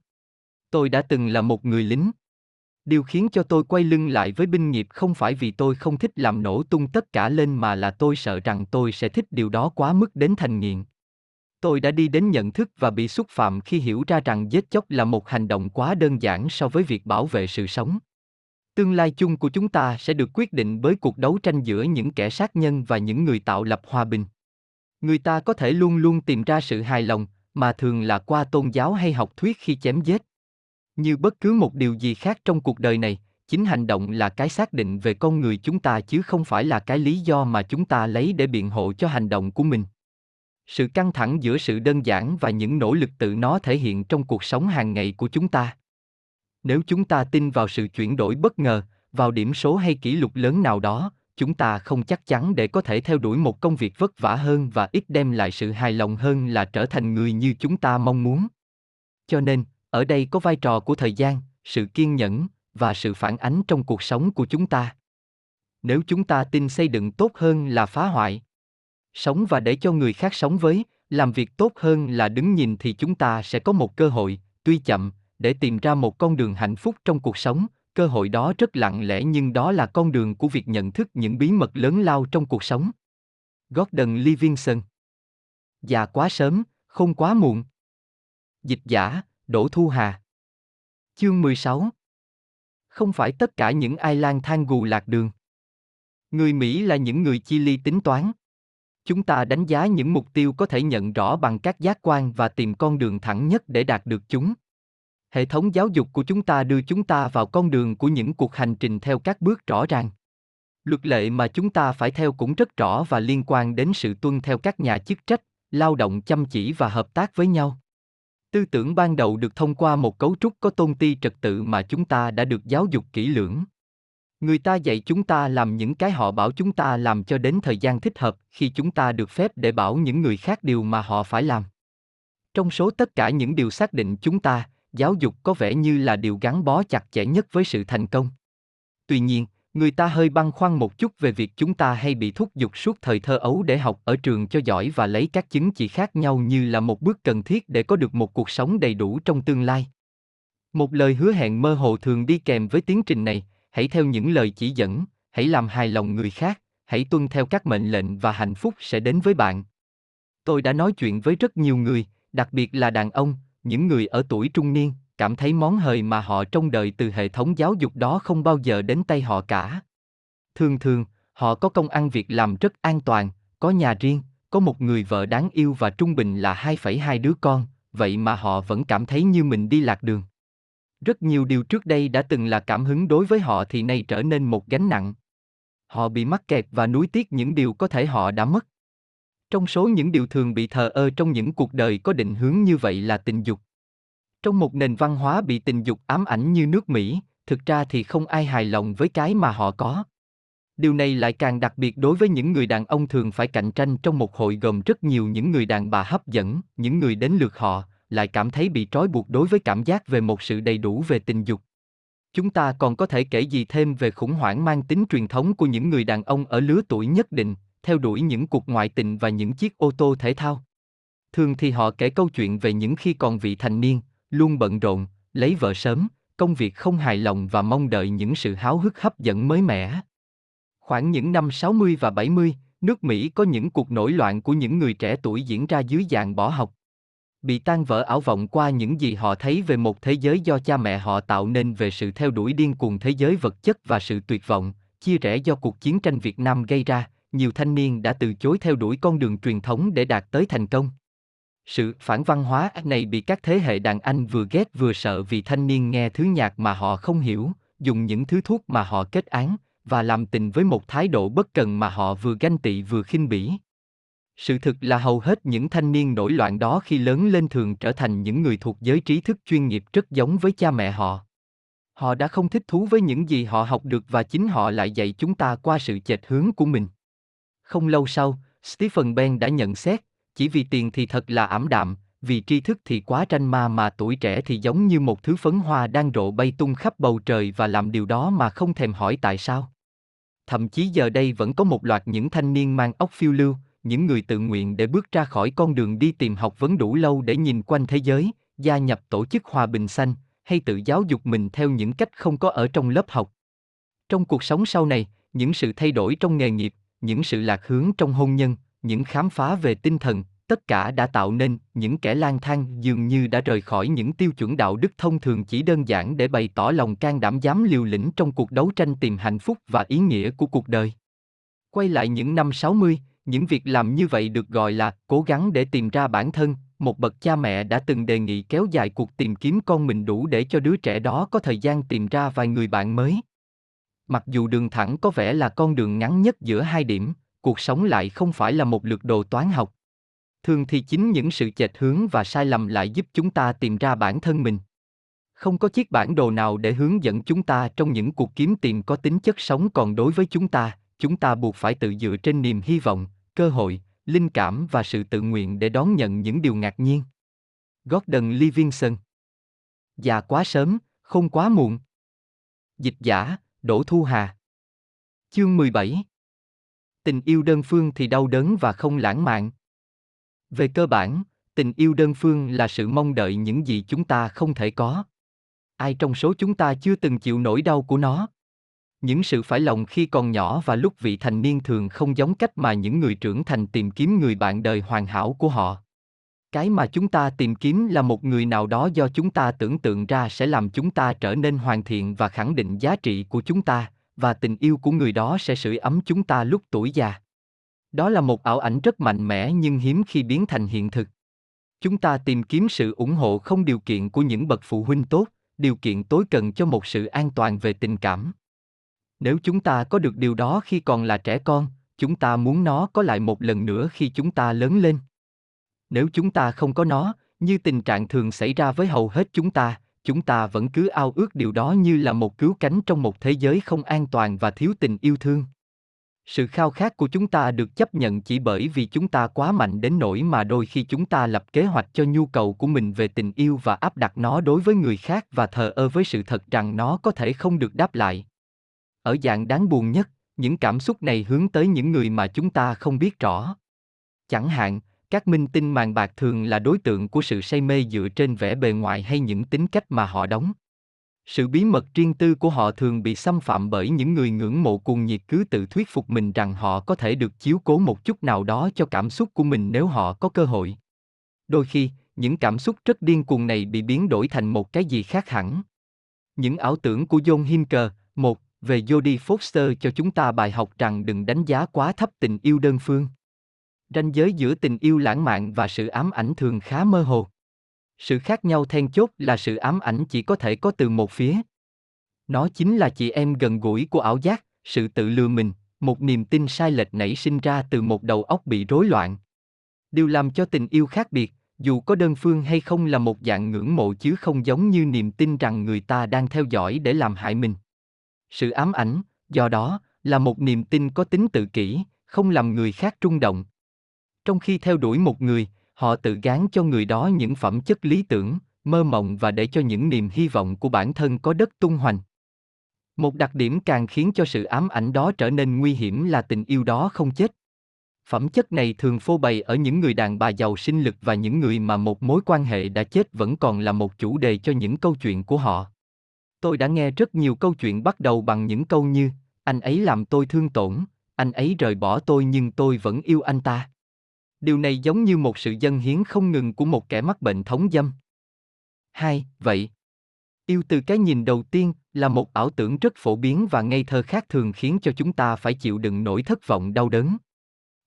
Tôi đã từng là một người lính. Điều khiến cho tôi quay lưng lại với binh nghiệp không phải vì tôi không thích làm nổ tung tất cả lên mà là tôi sợ rằng tôi sẽ thích điều đó quá mức đến thành nghiện. Tôi đã đi đến nhận thức và bị xúc phạm khi hiểu ra rằng giết chóc là một hành động quá đơn giản so với việc bảo vệ sự sống. Tương lai chung của chúng ta sẽ được quyết định bởi cuộc đấu tranh giữa những kẻ sát nhân và những người tạo lập hòa bình. Người ta có thể luôn luôn tìm ra sự hài lòng, mà thường là qua tôn giáo hay học thuyết khi chém giết. Như bất cứ một điều gì khác trong cuộc đời này, chính hành động là cái xác định về con người chúng ta chứ không phải là cái lý do mà chúng ta lấy để biện hộ cho hành động của mình. sự căng thẳng giữa sự đơn giản và những nỗ lực tự nó thể hiện trong cuộc sống hàng ngày của chúng ta. Nếu chúng ta tin vào sự chuyển đổi bất ngờ, vào điểm số hay kỷ lục lớn nào đó, chúng ta không chắc chắn để có thể theo đuổi một công việc vất vả hơn và ít đem lại sự hài lòng hơn là trở thành người như chúng ta mong muốn. Cho nên, ở đây có vai trò của thời gian, sự kiên nhẫn và sự phản ánh trong cuộc sống của chúng ta. Nếu chúng ta tin xây dựng tốt hơn là phá hoại, sống và để cho người khác sống với, làm việc tốt hơn là đứng nhìn, thì chúng ta sẽ có một cơ hội, tuy chậm, để tìm ra một con đường hạnh phúc trong cuộc sống. Cơ hội đó rất lặng lẽ, nhưng đó là con đường của việc nhận thức những bí mật lớn lao trong cuộc sống. Gordon Livingston. Già quá sớm, không quá muộn. Dịch giả, Đỗ Thu Hà. Chương mười sáu. Không phải tất cả những ai lang thang gù lạc đường, người Mỹ là những người chi ly tính toán. Chúng ta đánh giá những mục tiêu có thể nhận rõ bằng các giác quan và tìm con đường thẳng nhất để đạt được chúng. Hệ thống giáo dục của chúng ta đưa chúng ta vào con đường của những cuộc hành trình theo các bước rõ ràng. Luật lệ mà chúng ta phải theo cũng rất rõ và liên quan đến sự tuân theo các nhà chức trách, lao động chăm chỉ và hợp tác với nhau. Tư tưởng ban đầu được thông qua một cấu trúc có tôn ti trật tự mà chúng ta đã được giáo dục kỹ lưỡng. Người ta dạy chúng ta làm những cái họ bảo chúng ta làm cho đến thời gian thích hợp, khi chúng ta được phép để bảo những người khác điều mà họ phải làm. Trong số tất cả những điều xác định chúng ta, giáo dục có vẻ như là điều gắn bó chặt chẽ nhất với sự thành công. Tuy nhiên, người ta hơi băn khoăn một chút về việc chúng ta hay bị thúc giục suốt thời thơ ấu để học ở trường cho giỏi và lấy các chứng chỉ khác nhau như là một bước cần thiết để có được một cuộc sống đầy đủ trong tương lai. Một lời hứa hẹn mơ hồ thường đi kèm với tiến trình này: hãy theo những lời chỉ dẫn, hãy làm hài lòng người khác, hãy tuân theo các mệnh lệnh và hạnh phúc sẽ đến với bạn. Tôi đã nói chuyện với rất nhiều người, đặc biệt là đàn ông, những người ở tuổi trung niên, cảm thấy món hời mà họ trông đợi từ hệ thống giáo dục đó không bao giờ đến tay họ cả. Thường thường, họ có công ăn việc làm rất an toàn, có nhà riêng, có một người vợ đáng yêu và trung bình là hai phẩy hai đứa con, vậy mà họ vẫn cảm thấy như mình đi lạc đường. Rất nhiều điều trước đây đã từng là cảm hứng đối với họ thì nay trở nên một gánh nặng. Họ bị mắc kẹt và nuối tiếc những điều có thể họ đã mất. Trong số những điều thường bị thờ ơ trong những cuộc đời có định hướng như vậy là tình dục. Trong một nền văn hóa bị tình dục ám ảnh như nước Mỹ, thực ra thì không ai hài lòng với cái mà họ có. Điều này lại càng đặc biệt đối với những người đàn ông thường phải cạnh tranh trong một hội gồm rất nhiều những người đàn bà hấp dẫn, những người đến lượt họ lại cảm thấy bị trói buộc đối với cảm giác về một sự đầy đủ về tình dục. Chúng ta còn có thể kể gì thêm về khủng hoảng mang tính truyền thống của những người đàn ông ở lứa tuổi nhất định, theo đuổi những cuộc ngoại tình và những chiếc ô tô thể thao. Thường thì họ kể câu chuyện về những khi còn vị thành niên, luôn bận rộn, lấy vợ sớm, công việc không hài lòng và mong đợi những sự háo hức hấp dẫn mới mẻ. Khoảng những năm sáu mươi và bảy mươi, nước Mỹ có những cuộc nổi loạn của những người trẻ tuổi diễn ra dưới dạng bỏ học, bị tan vỡ ảo vọng qua những gì họ thấy về một thế giới do cha mẹ họ tạo nên, về sự theo đuổi điên cuồng thế giới vật chất và sự tuyệt vọng, chia rẽ do cuộc chiến tranh Việt Nam gây ra. Nhiều thanh niên đã từ chối theo đuổi con đường truyền thống để đạt tới thành công. Sự phản văn hóa này bị các thế hệ đàn anh vừa ghét vừa sợ, vì thanh niên nghe thứ nhạc mà họ không hiểu, dùng những thứ thuốc mà họ kết án, và làm tình với một thái độ bất cần mà họ vừa ganh tị vừa khinh bỉ. Sự thực là hầu hết những thanh niên nổi loạn đó khi lớn lên thường trở thành những người thuộc giới trí thức chuyên nghiệp, rất giống với cha mẹ họ. Họ đã không thích thú với những gì họ học được và chính họ lại dạy chúng ta qua sự chệch hướng của mình. Không lâu sau, Stephen Ben đã nhận xét, chỉ vì tiền thì thật là ảm đạm, vì tri thức thì quá tranh ma, mà tuổi trẻ thì giống như một thứ phấn hoa đang rộ bay tung khắp bầu trời và làm điều đó mà không thèm hỏi tại sao. Thậm chí giờ đây vẫn có một loạt những thanh niên mang óc phiêu lưu, những người tự nguyện để bước ra khỏi con đường đi tìm học vấn đủ lâu để nhìn quanh thế giới, gia nhập tổ chức Hòa Bình Xanh, hay tự giáo dục mình theo những cách không có ở trong lớp học. Trong cuộc sống sau này, những sự thay đổi trong nghề nghiệp, những sự lạc hướng trong hôn nhân, những khám phá về tinh thần, tất cả đã tạo nên những kẻ lang thang dường như đã rời khỏi những tiêu chuẩn đạo đức thông thường chỉ đơn giản để bày tỏ lòng can đảm dám liều lĩnh trong cuộc đấu tranh tìm hạnh phúc và ý nghĩa của cuộc đời. Quay lại những năm sáu mươi, những việc làm như vậy được gọi là cố gắng để tìm ra bản thân. Một bậc cha mẹ đã từng đề nghị kéo dài cuộc tìm kiếm con mình đủ để cho đứa trẻ đó có thời gian tìm ra vài người bạn mới. Mặc dù đường thẳng có vẻ là con đường ngắn nhất giữa hai điểm, cuộc sống lại không phải là một lược đồ toán học. Thường thì chính những sự chệch hướng và sai lầm lại giúp chúng ta tìm ra bản thân mình. Không có chiếc bản đồ nào để hướng dẫn chúng ta trong những cuộc kiếm tìm có tính chất sống, còn đối với chúng ta, chúng ta buộc phải tự dựa trên niềm hy vọng, cơ hội, linh cảm và sự tự nguyện để đón nhận những điều ngạc nhiên. Gordon Livingston. Già quá sớm, không quá muộn. Dịch giả, Đỗ Thu Hà. Chương mười bảy. Tình yêu đơn phương thì đau đớn và không lãng mạn. Về cơ bản, tình yêu đơn phương là sự mong đợi những gì chúng ta không thể có. Ai trong số chúng ta chưa từng chịu nỗi đau của nó? Những sự phải lòng khi còn nhỏ và lúc vị thành niên thường không giống cách mà những người trưởng thành tìm kiếm người bạn đời hoàn hảo của họ. Cái mà chúng ta tìm kiếm là một người nào đó do chúng ta tưởng tượng ra sẽ làm chúng ta trở nên hoàn thiện và khẳng định giá trị của chúng ta, và tình yêu của người đó sẽ sưởi ấm chúng ta lúc tuổi già. Đó là một ảo ảnh rất mạnh mẽ nhưng hiếm khi biến thành hiện thực. Chúng ta tìm kiếm sự ủng hộ không điều kiện của những bậc phụ huynh tốt, điều kiện tối cần cho một sự an toàn về tình cảm. Nếu chúng ta có được điều đó khi còn là trẻ con, chúng ta muốn nó có lại một lần nữa khi chúng ta lớn lên. Nếu chúng ta không có nó, như tình trạng thường xảy ra với hầu hết chúng ta, chúng ta vẫn cứ ao ước điều đó như là một cứu cánh trong một thế giới không an toàn và thiếu tình yêu thương. Sự khao khát của chúng ta được chấp nhận chỉ bởi vì chúng ta quá mạnh đến nỗi mà đôi khi chúng ta lập kế hoạch cho nhu cầu của mình về tình yêu và áp đặt nó đối với người khác và thờ ơ với sự thật rằng nó có thể không được đáp lại. Ở dạng đáng buồn nhất, những cảm xúc này hướng tới những người mà chúng ta không biết rõ. Chẳng hạn, các minh tinh màng bạc thường là đối tượng của sự say mê dựa trên vẻ bề ngoài hay những tính cách mà họ đóng. Sự bí mật riêng tư của họ thường bị xâm phạm bởi những người ngưỡng mộ cuồng nhiệt cứ tự thuyết phục mình rằng họ có thể được chiếu cố một chút nào đó cho cảm xúc của mình nếu họ có cơ hội. Đôi khi, những cảm xúc rất điên cuồng này bị biến đổi thành một cái gì khác hẳn. Những ảo tưởng của John Himker, một, về Jodie Foster cho chúng ta bài học rằng đừng đánh giá quá thấp tình yêu đơn phương. Ranh giới giữa tình yêu lãng mạn và sự ám ảnh thường khá mơ hồ. Sự khác nhau then chốt là sự ám ảnh chỉ có thể có từ một phía. Nó chính là chị em gần gũi của ảo giác, sự tự lừa mình, một niềm tin sai lệch nảy sinh ra từ một đầu óc bị rối loạn. Điều làm cho tình yêu khác biệt, dù có đơn phương hay không, là một dạng ngưỡng mộ chứ không giống như niềm tin rằng người ta đang theo dõi để làm hại mình. Sự ám ảnh, do đó, là một niềm tin có tính tự kỷ, không làm người khác rung động. Trong khi theo đuổi một người, họ tự gán cho người đó những phẩm chất lý tưởng, mơ mộng và để cho những niềm hy vọng của bản thân có đất tung hoành. Một đặc điểm càng khiến cho sự ám ảnh đó trở nên nguy hiểm là tình yêu đó không chết. Phẩm chất này thường phô bày ở những người đàn bà giàu sinh lực và những người mà một mối quan hệ đã chết vẫn còn là một chủ đề cho những câu chuyện của họ. Tôi đã nghe rất nhiều câu chuyện bắt đầu bằng những câu như: anh ấy làm tôi thương tổn, anh ấy rời bỏ tôi nhưng tôi vẫn yêu anh ta. Điều này giống như một sự dâng hiến không ngừng của một kẻ mắc bệnh thống dâm. Hai, vậy. Yêu từ cái nhìn đầu tiên là một ảo tưởng rất phổ biến và ngây thơ khác thường khiến cho chúng ta phải chịu đựng nỗi thất vọng đau đớn.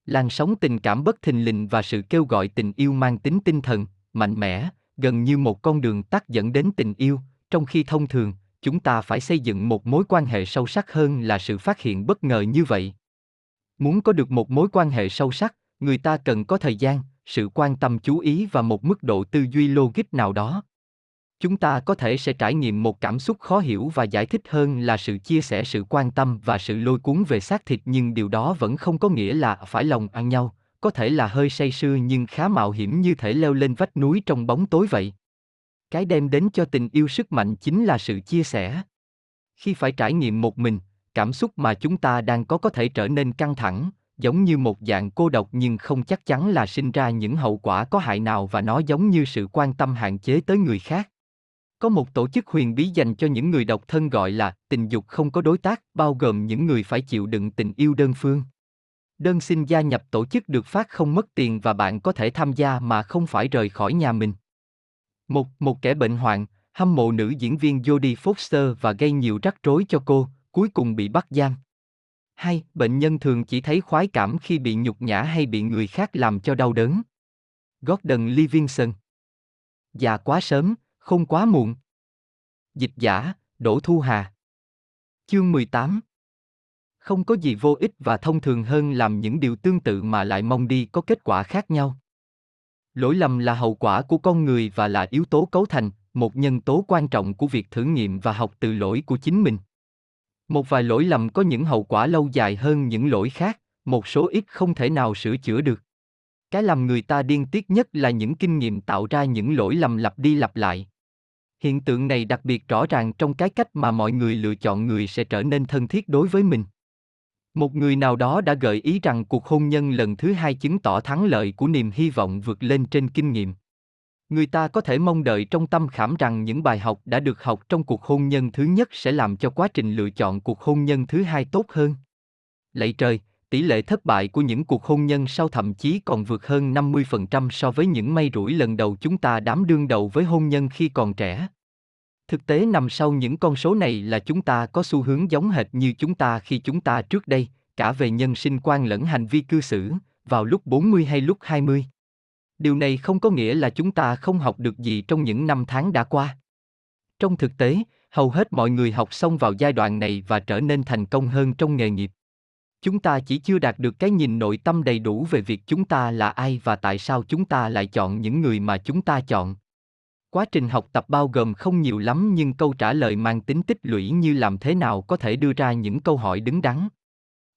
Làn sóng tình cảm bất thình lình và sự kêu gọi tình yêu mang tính tinh thần, mạnh mẽ, gần như một con đường tắt dẫn đến tình yêu, trong khi thông thường, chúng ta phải xây dựng một mối quan hệ sâu sắc hơn là sự phát hiện bất ngờ như vậy. Muốn có được một mối quan hệ sâu sắc, người ta cần có thời gian, sự quan tâm chú ý và một mức độ tư duy logic nào đó. Chúng ta có thể sẽ trải nghiệm một cảm xúc khó hiểu và giải thích hơn là sự chia sẻ sự quan tâm và sự lôi cuốn về xác thịt, nhưng điều đó vẫn không có nghĩa là phải lòng ăn nhau, có thể là hơi say sưa nhưng khá mạo hiểm, như thể leo lên vách núi trong bóng tối vậy. Cái đem đến cho tình yêu sức mạnh chính là sự chia sẻ. Khi phải trải nghiệm một mình, cảm xúc mà chúng ta đang có có thể trở nên căng thẳng, giống như một dạng cô độc nhưng không chắc chắn là sinh ra những hậu quả có hại nào, và nó giống như sự quan tâm hạn chế tới người khác. Có một tổ chức huyền bí dành cho những người độc thân gọi là tình dục không có đối tác, bao gồm những người phải chịu đựng tình yêu đơn phương. Đơn xin gia nhập tổ chức được phát không mất tiền và bạn có thể tham gia mà không phải rời khỏi nhà mình. Một, một kẻ bệnh hoạn, hâm mộ nữ diễn viên Jodie Foster và gây nhiều rắc rối cho cô, cuối cùng bị bắt giam. Hai, bệnh nhân thường chỉ thấy khoái cảm khi bị nhục nhã hay bị người khác làm cho đau đớn. Gordon Livingston. Già quá sớm, không quá muộn. Dịch giả, Đỗ Thu Hà. Chương mười tám. Không có gì vô ích và thông thường hơn làm những điều tương tự mà lại mong đi có kết quả khác nhau. Lỗi lầm là hậu quả của con người và là yếu tố cấu thành, một nhân tố quan trọng của việc thử nghiệm và học từ lỗi của chính mình. Một vài lỗi lầm có những hậu quả lâu dài hơn những lỗi khác, một số ít không thể nào sửa chữa được. Cái làm người ta điên tiết nhất là những kinh nghiệm tạo ra những lỗi lầm lặp đi lặp lại. Hiện tượng này đặc biệt rõ ràng trong cái cách mà mọi người lựa chọn người sẽ trở nên thân thiết đối với mình. Một người nào đó đã gợi ý rằng cuộc hôn nhân lần thứ hai chứng tỏ thắng lợi của niềm hy vọng vượt lên trên kinh nghiệm. Người ta có thể mong đợi trong tâm khảm rằng những bài học đã được học trong cuộc hôn nhân thứ nhất sẽ làm cho quá trình lựa chọn cuộc hôn nhân thứ hai tốt hơn. Lạy trời, tỷ lệ thất bại của những cuộc hôn nhân sau thậm chí còn vượt hơn năm mươi phần trăm so với những may rủi lần đầu chúng ta đám đương đầu với hôn nhân khi còn trẻ. Thực tế nằm sau những con số này là chúng ta có xu hướng giống hệt như chúng ta khi chúng ta trước đây, cả về nhân sinh quan lẫn hành vi cư xử, vào lúc bốn mươi hay lúc hai mươi. Điều này không có nghĩa là chúng ta không học được gì trong những năm tháng đã qua. Trong thực tế, hầu hết mọi người học xong vào giai đoạn này và trở nên thành công hơn trong nghề nghiệp. Chúng ta chỉ chưa đạt được cái nhìn nội tâm đầy đủ về việc chúng ta là ai và tại sao chúng ta lại chọn những người mà chúng ta chọn. Quá trình học tập bao gồm không nhiều lắm nhưng câu trả lời mang tính tích lũy như làm thế nào có thể đưa ra những câu hỏi đứng đắn.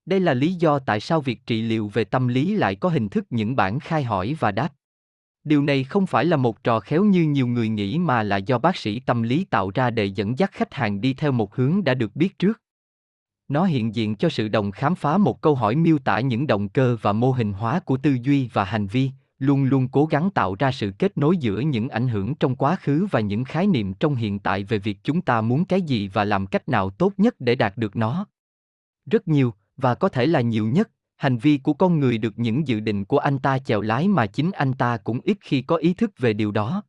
Đây là lý do tại sao việc trị liệu về tâm lý lại có hình thức những bản khai hỏi và đáp. Điều này không phải là một trò khéo như nhiều người nghĩ mà là do bác sĩ tâm lý tạo ra để dẫn dắt khách hàng đi theo một hướng đã được biết trước. Nó hiện diện cho sự đồng khám phá một câu hỏi miêu tả những động cơ và mô hình hóa của tư duy và hành vi, luôn luôn cố gắng tạo ra sự kết nối giữa những ảnh hưởng trong quá khứ và những khái niệm trong hiện tại về việc chúng ta muốn cái gì và làm cách nào tốt nhất để đạt được nó. Rất nhiều, và có thể là nhiều nhất, hành vi của con người được những dự định của anh ta chèo lái mà chính anh ta cũng ít khi có ý thức về điều đó.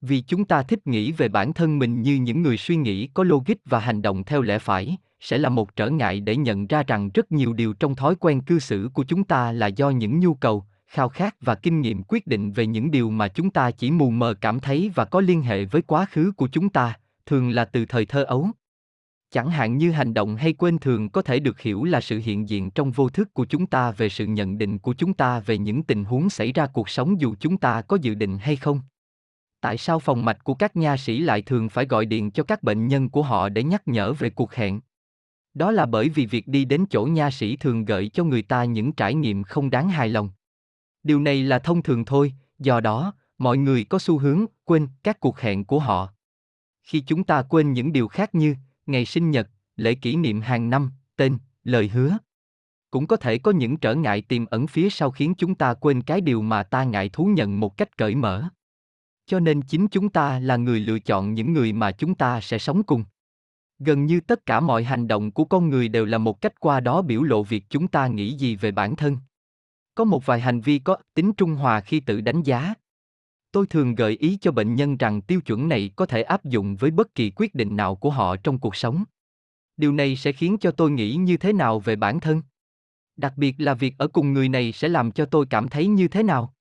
Vì chúng ta thích nghĩ về bản thân mình như những người suy nghĩ có logic và hành động theo lẽ phải, sẽ là một trở ngại để nhận ra rằng rất nhiều điều trong thói quen cư xử của chúng ta là do những nhu cầu, khao khát và kinh nghiệm quyết định về những điều mà chúng ta chỉ mù mờ cảm thấy và có liên hệ với quá khứ của chúng ta, thường là từ thời thơ ấu. Chẳng hạn như hành động hay quên thường có thể được hiểu là sự hiện diện trong vô thức của chúng ta về sự nhận định của chúng ta về những tình huống xảy ra cuộc sống dù chúng ta có dự định hay không. Tại sao phòng mạch của các nha sĩ lại thường phải gọi điện cho các bệnh nhân của họ để nhắc nhở về cuộc hẹn? Đó là bởi vì việc đi đến chỗ nha sĩ thường gợi cho người ta những trải nghiệm không đáng hài lòng. Điều này là thông thường thôi, do đó, mọi người có xu hướng quên các cuộc hẹn của họ. Khi chúng ta quên những điều khác như ngày sinh nhật, lễ kỷ niệm hàng năm, tên, lời hứa. Cũng có thể có những trở ngại tiềm ẩn phía sau khiến chúng ta quên cái điều mà ta ngại thú nhận một cách cởi mở. Cho nên chính chúng ta là người lựa chọn những người mà chúng ta sẽ sống cùng. Gần như tất cả mọi hành động của con người đều là một cách qua đó biểu lộ việc chúng ta nghĩ gì về bản thân. Có một vài hành vi có tính trung hòa khi tự đánh giá. Tôi thường gợi ý cho bệnh nhân rằng tiêu chuẩn này có thể áp dụng với bất kỳ quyết định nào của họ trong cuộc sống. Điều này sẽ khiến cho tôi nghĩ như thế nào về bản thân. Đặc biệt là việc ở cùng người này sẽ làm cho tôi cảm thấy như thế nào.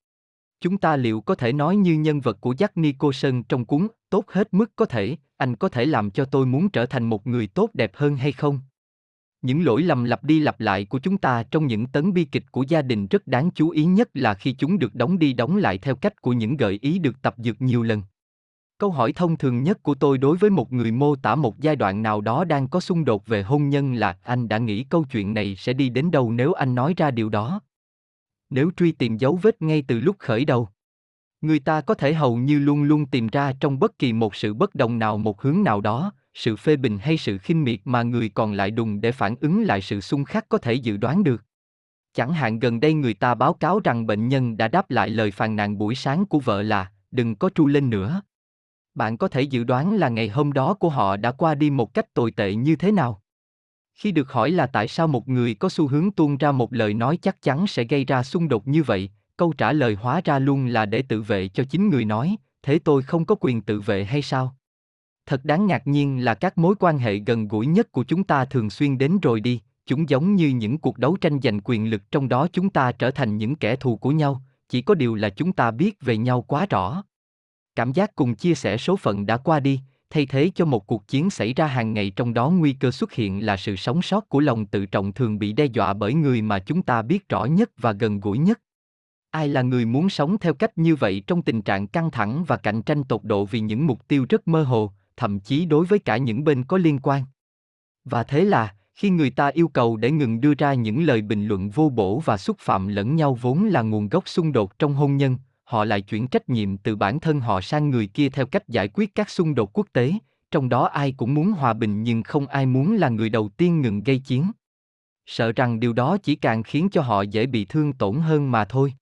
Chúng ta liệu có thể nói như nhân vật của Jack Nicholson trong cuốn Tốt hết mức có thể, anh có thể làm cho tôi muốn trở thành một người tốt đẹp hơn hay không? Những lỗi lầm lặp đi lặp lại của chúng ta trong những tấn bi kịch của gia đình rất đáng chú ý nhất là khi chúng được đóng đi đóng lại theo cách của những gợi ý được tập dượt nhiều lần. Câu hỏi thông thường nhất của tôi đối với một người mô tả một giai đoạn nào đó đang có xung đột về hôn nhân là anh đã nghĩ câu chuyện này sẽ đi đến đâu nếu anh nói ra điều đó? Nếu truy tìm dấu vết ngay từ lúc khởi đầu, người ta có thể hầu như luôn luôn tìm ra trong bất kỳ một sự bất đồng nào một hướng nào đó, sự phê bình hay sự khinh miệt mà người còn lại đùng để phản ứng lại sự xung khắc có thể dự đoán được. Chẳng hạn gần đây người ta báo cáo rằng bệnh nhân đã đáp lại lời phàn nàn buổi sáng của vợ là đừng có tru lên nữa. Bạn có thể dự đoán là ngày hôm đó của họ đã qua đi một cách tồi tệ như thế nào. Khi được hỏi là tại sao một người có xu hướng tuôn ra một lời nói chắc chắn sẽ gây ra xung đột như vậy, câu trả lời hóa ra luôn là để tự vệ cho chính người nói, thế tôi không có quyền tự vệ hay sao? Thật đáng ngạc nhiên là các mối quan hệ gần gũi nhất của chúng ta thường xuyên đến rồi đi, chúng giống như những cuộc đấu tranh giành quyền lực trong đó chúng ta trở thành những kẻ thù của nhau, chỉ có điều là chúng ta biết về nhau quá rõ. Cảm giác cùng chia sẻ số phận đã qua đi, thay thế cho một cuộc chiến xảy ra hàng ngày trong đó nguy cơ xuất hiện là sự sống sót của lòng tự trọng thường bị đe dọa bởi người mà chúng ta biết rõ nhất và gần gũi nhất. Ai là người muốn sống theo cách như vậy trong tình trạng căng thẳng và cạnh tranh tột độ vì những mục tiêu rất mơ hồ, thậm chí đối với cả những bên có liên quan. Và thế là, khi người ta yêu cầu để ngừng đưa ra những lời bình luận vô bổ và xúc phạm lẫn nhau vốn là nguồn gốc xung đột trong hôn nhân, họ lại chuyển trách nhiệm từ bản thân họ sang người kia theo cách giải quyết các xung đột quốc tế, trong đó ai cũng muốn hòa bình nhưng không ai muốn là người đầu tiên ngừng gây chiến. Sợ rằng điều đó chỉ càng khiến cho họ dễ bị thương tổn hơn mà thôi.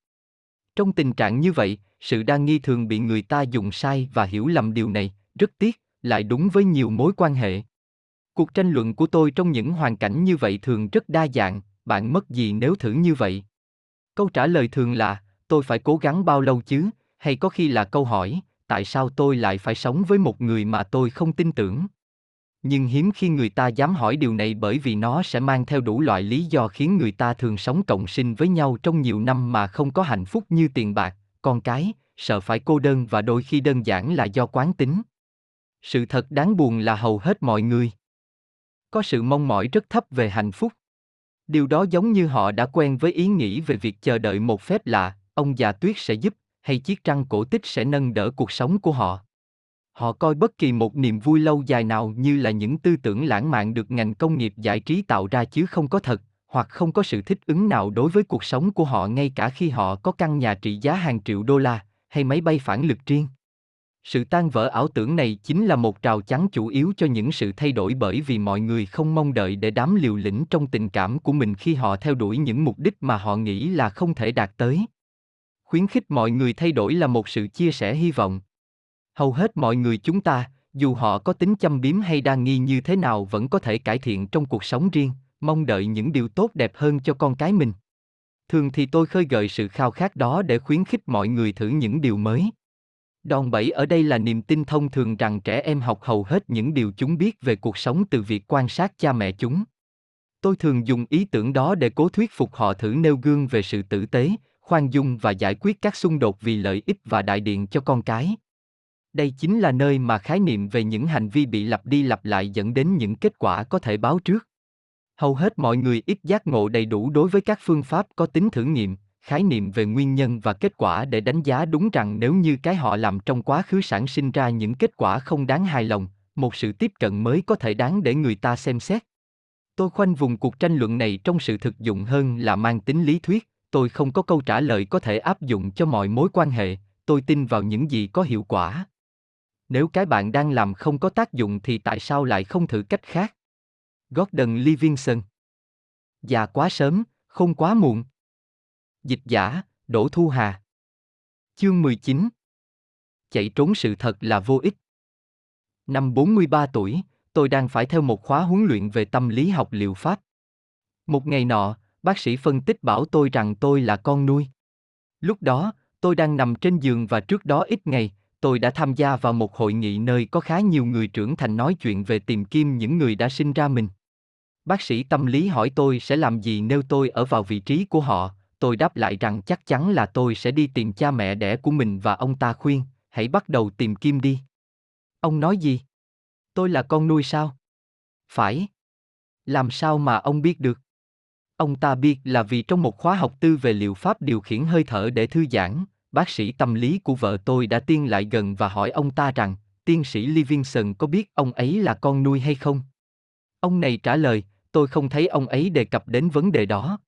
Trong tình trạng như vậy, sự đa nghi thường bị người ta dùng sai và hiểu lầm điều này, rất tiếc, lại đúng với nhiều mối quan hệ. Cuộc tranh luận của tôi trong những hoàn cảnh như vậy thường rất đa dạng, bạn mất gì nếu thử như vậy? Câu trả lời thường là, tôi phải cố gắng bao lâu chứ, hay có khi là câu hỏi, tại sao tôi lại phải sống với một người mà tôi không tin tưởng? Nhưng hiếm khi người ta dám hỏi điều này bởi vì nó sẽ mang theo đủ loại lý do khiến người ta thường sống cộng sinh với nhau trong nhiều năm mà không có hạnh phúc như tiền bạc, con cái, sợ phải cô đơn và đôi khi đơn giản là do quán tính. Sự thật đáng buồn là hầu hết mọi người có sự mong mỏi rất thấp về hạnh phúc. Điều đó giống như họ đã quen với ý nghĩ về việc chờ đợi một phép lạ, ông già tuyết sẽ giúp, hay chiếc trăng cổ tích sẽ nâng đỡ cuộc sống của họ. Họ coi bất kỳ một niềm vui lâu dài nào như là những tư tưởng lãng mạn được ngành công nghiệp giải trí tạo ra chứ không có thật, hoặc không có sự thích ứng nào đối với cuộc sống của họ ngay cả khi họ có căn nhà trị giá hàng triệu đô la, hay máy bay phản lực riêng. Sự tan vỡ ảo tưởng này chính là một rào chắn chủ yếu cho những sự thay đổi bởi vì mọi người không mong đợi để đám liều lĩnh trong tình cảm của mình khi họ theo đuổi những mục đích mà họ nghĩ là không thể đạt tới. Khuyến khích mọi người thay đổi là một sự chia sẻ hy vọng. Hầu hết mọi người chúng ta, dù họ có tính châm biếm hay đa nghi như thế nào vẫn có thể cải thiện trong cuộc sống riêng, mong đợi những điều tốt đẹp hơn cho con cái mình. Thường thì tôi khơi gợi sự khao khát đó để khuyến khích mọi người thử những điều mới. Đòn bẩy ở đây là niềm tin thông thường rằng trẻ em học hầu hết những điều chúng biết về cuộc sống từ việc quan sát cha mẹ chúng. Tôi thường dùng ý tưởng đó để cố thuyết phục họ thử nêu gương về sự tử tế, khoan dung và giải quyết các xung đột vì lợi ích và đại diện cho con cái. Đây chính là nơi mà khái niệm về những hành vi bị lặp đi lặp lại dẫn đến những kết quả có thể báo trước. Hầu hết mọi người ít giác ngộ đầy đủ đối với các phương pháp có tính thử nghiệm, khái niệm về nguyên nhân và kết quả để đánh giá đúng rằng nếu như cái họ làm trong quá khứ sản sinh ra những kết quả không đáng hài lòng, một sự tiếp cận mới có thể đáng để người ta xem xét. Tôi khoanh vùng cuộc tranh luận này trong sự thực dụng hơn là mang tính lý thuyết, tôi không có câu trả lời có thể áp dụng cho mọi mối quan hệ, tôi tin vào những gì có hiệu quả. Nếu cái bạn đang làm không có tác dụng thì tại sao lại không thử cách khác? Gordon Livingston. Già quá sớm, không quá muộn. Dịch giả, Đỗ Thu Hà. Chương mười chín. Chạy trốn sự thật là vô ích. Năm bốn mươi ba tuổi, tôi đang phải theo một khóa huấn luyện về tâm lý học liệu pháp. Một ngày nọ, bác sĩ phân tích bảo tôi rằng tôi là con nuôi. Lúc đó, tôi đang nằm trên giường và trước đó ít ngày, tôi đã tham gia vào một hội nghị nơi có khá nhiều người trưởng thành nói chuyện về tìm kiếm những người đã sinh ra mình. Bác sĩ tâm lý hỏi tôi sẽ làm gì nếu tôi ở vào vị trí của họ. Tôi đáp lại rằng chắc chắn là tôi sẽ đi tìm cha mẹ đẻ của mình và ông ta khuyên, hãy bắt đầu tìm kiếm đi. Ông nói gì? Tôi là con nuôi sao? Phải. Làm sao mà ông biết được? Ông ta biết là vì trong một khóa học tư về liệu pháp điều khiển hơi thở để thư giãn, bác sĩ tâm lý của vợ tôi đã tiến lại gần và hỏi ông ta rằng, tiến sĩ Livingston có biết ông ấy là con nuôi hay không? Ông này trả lời, tôi không thấy ông ấy đề cập đến vấn đề đó.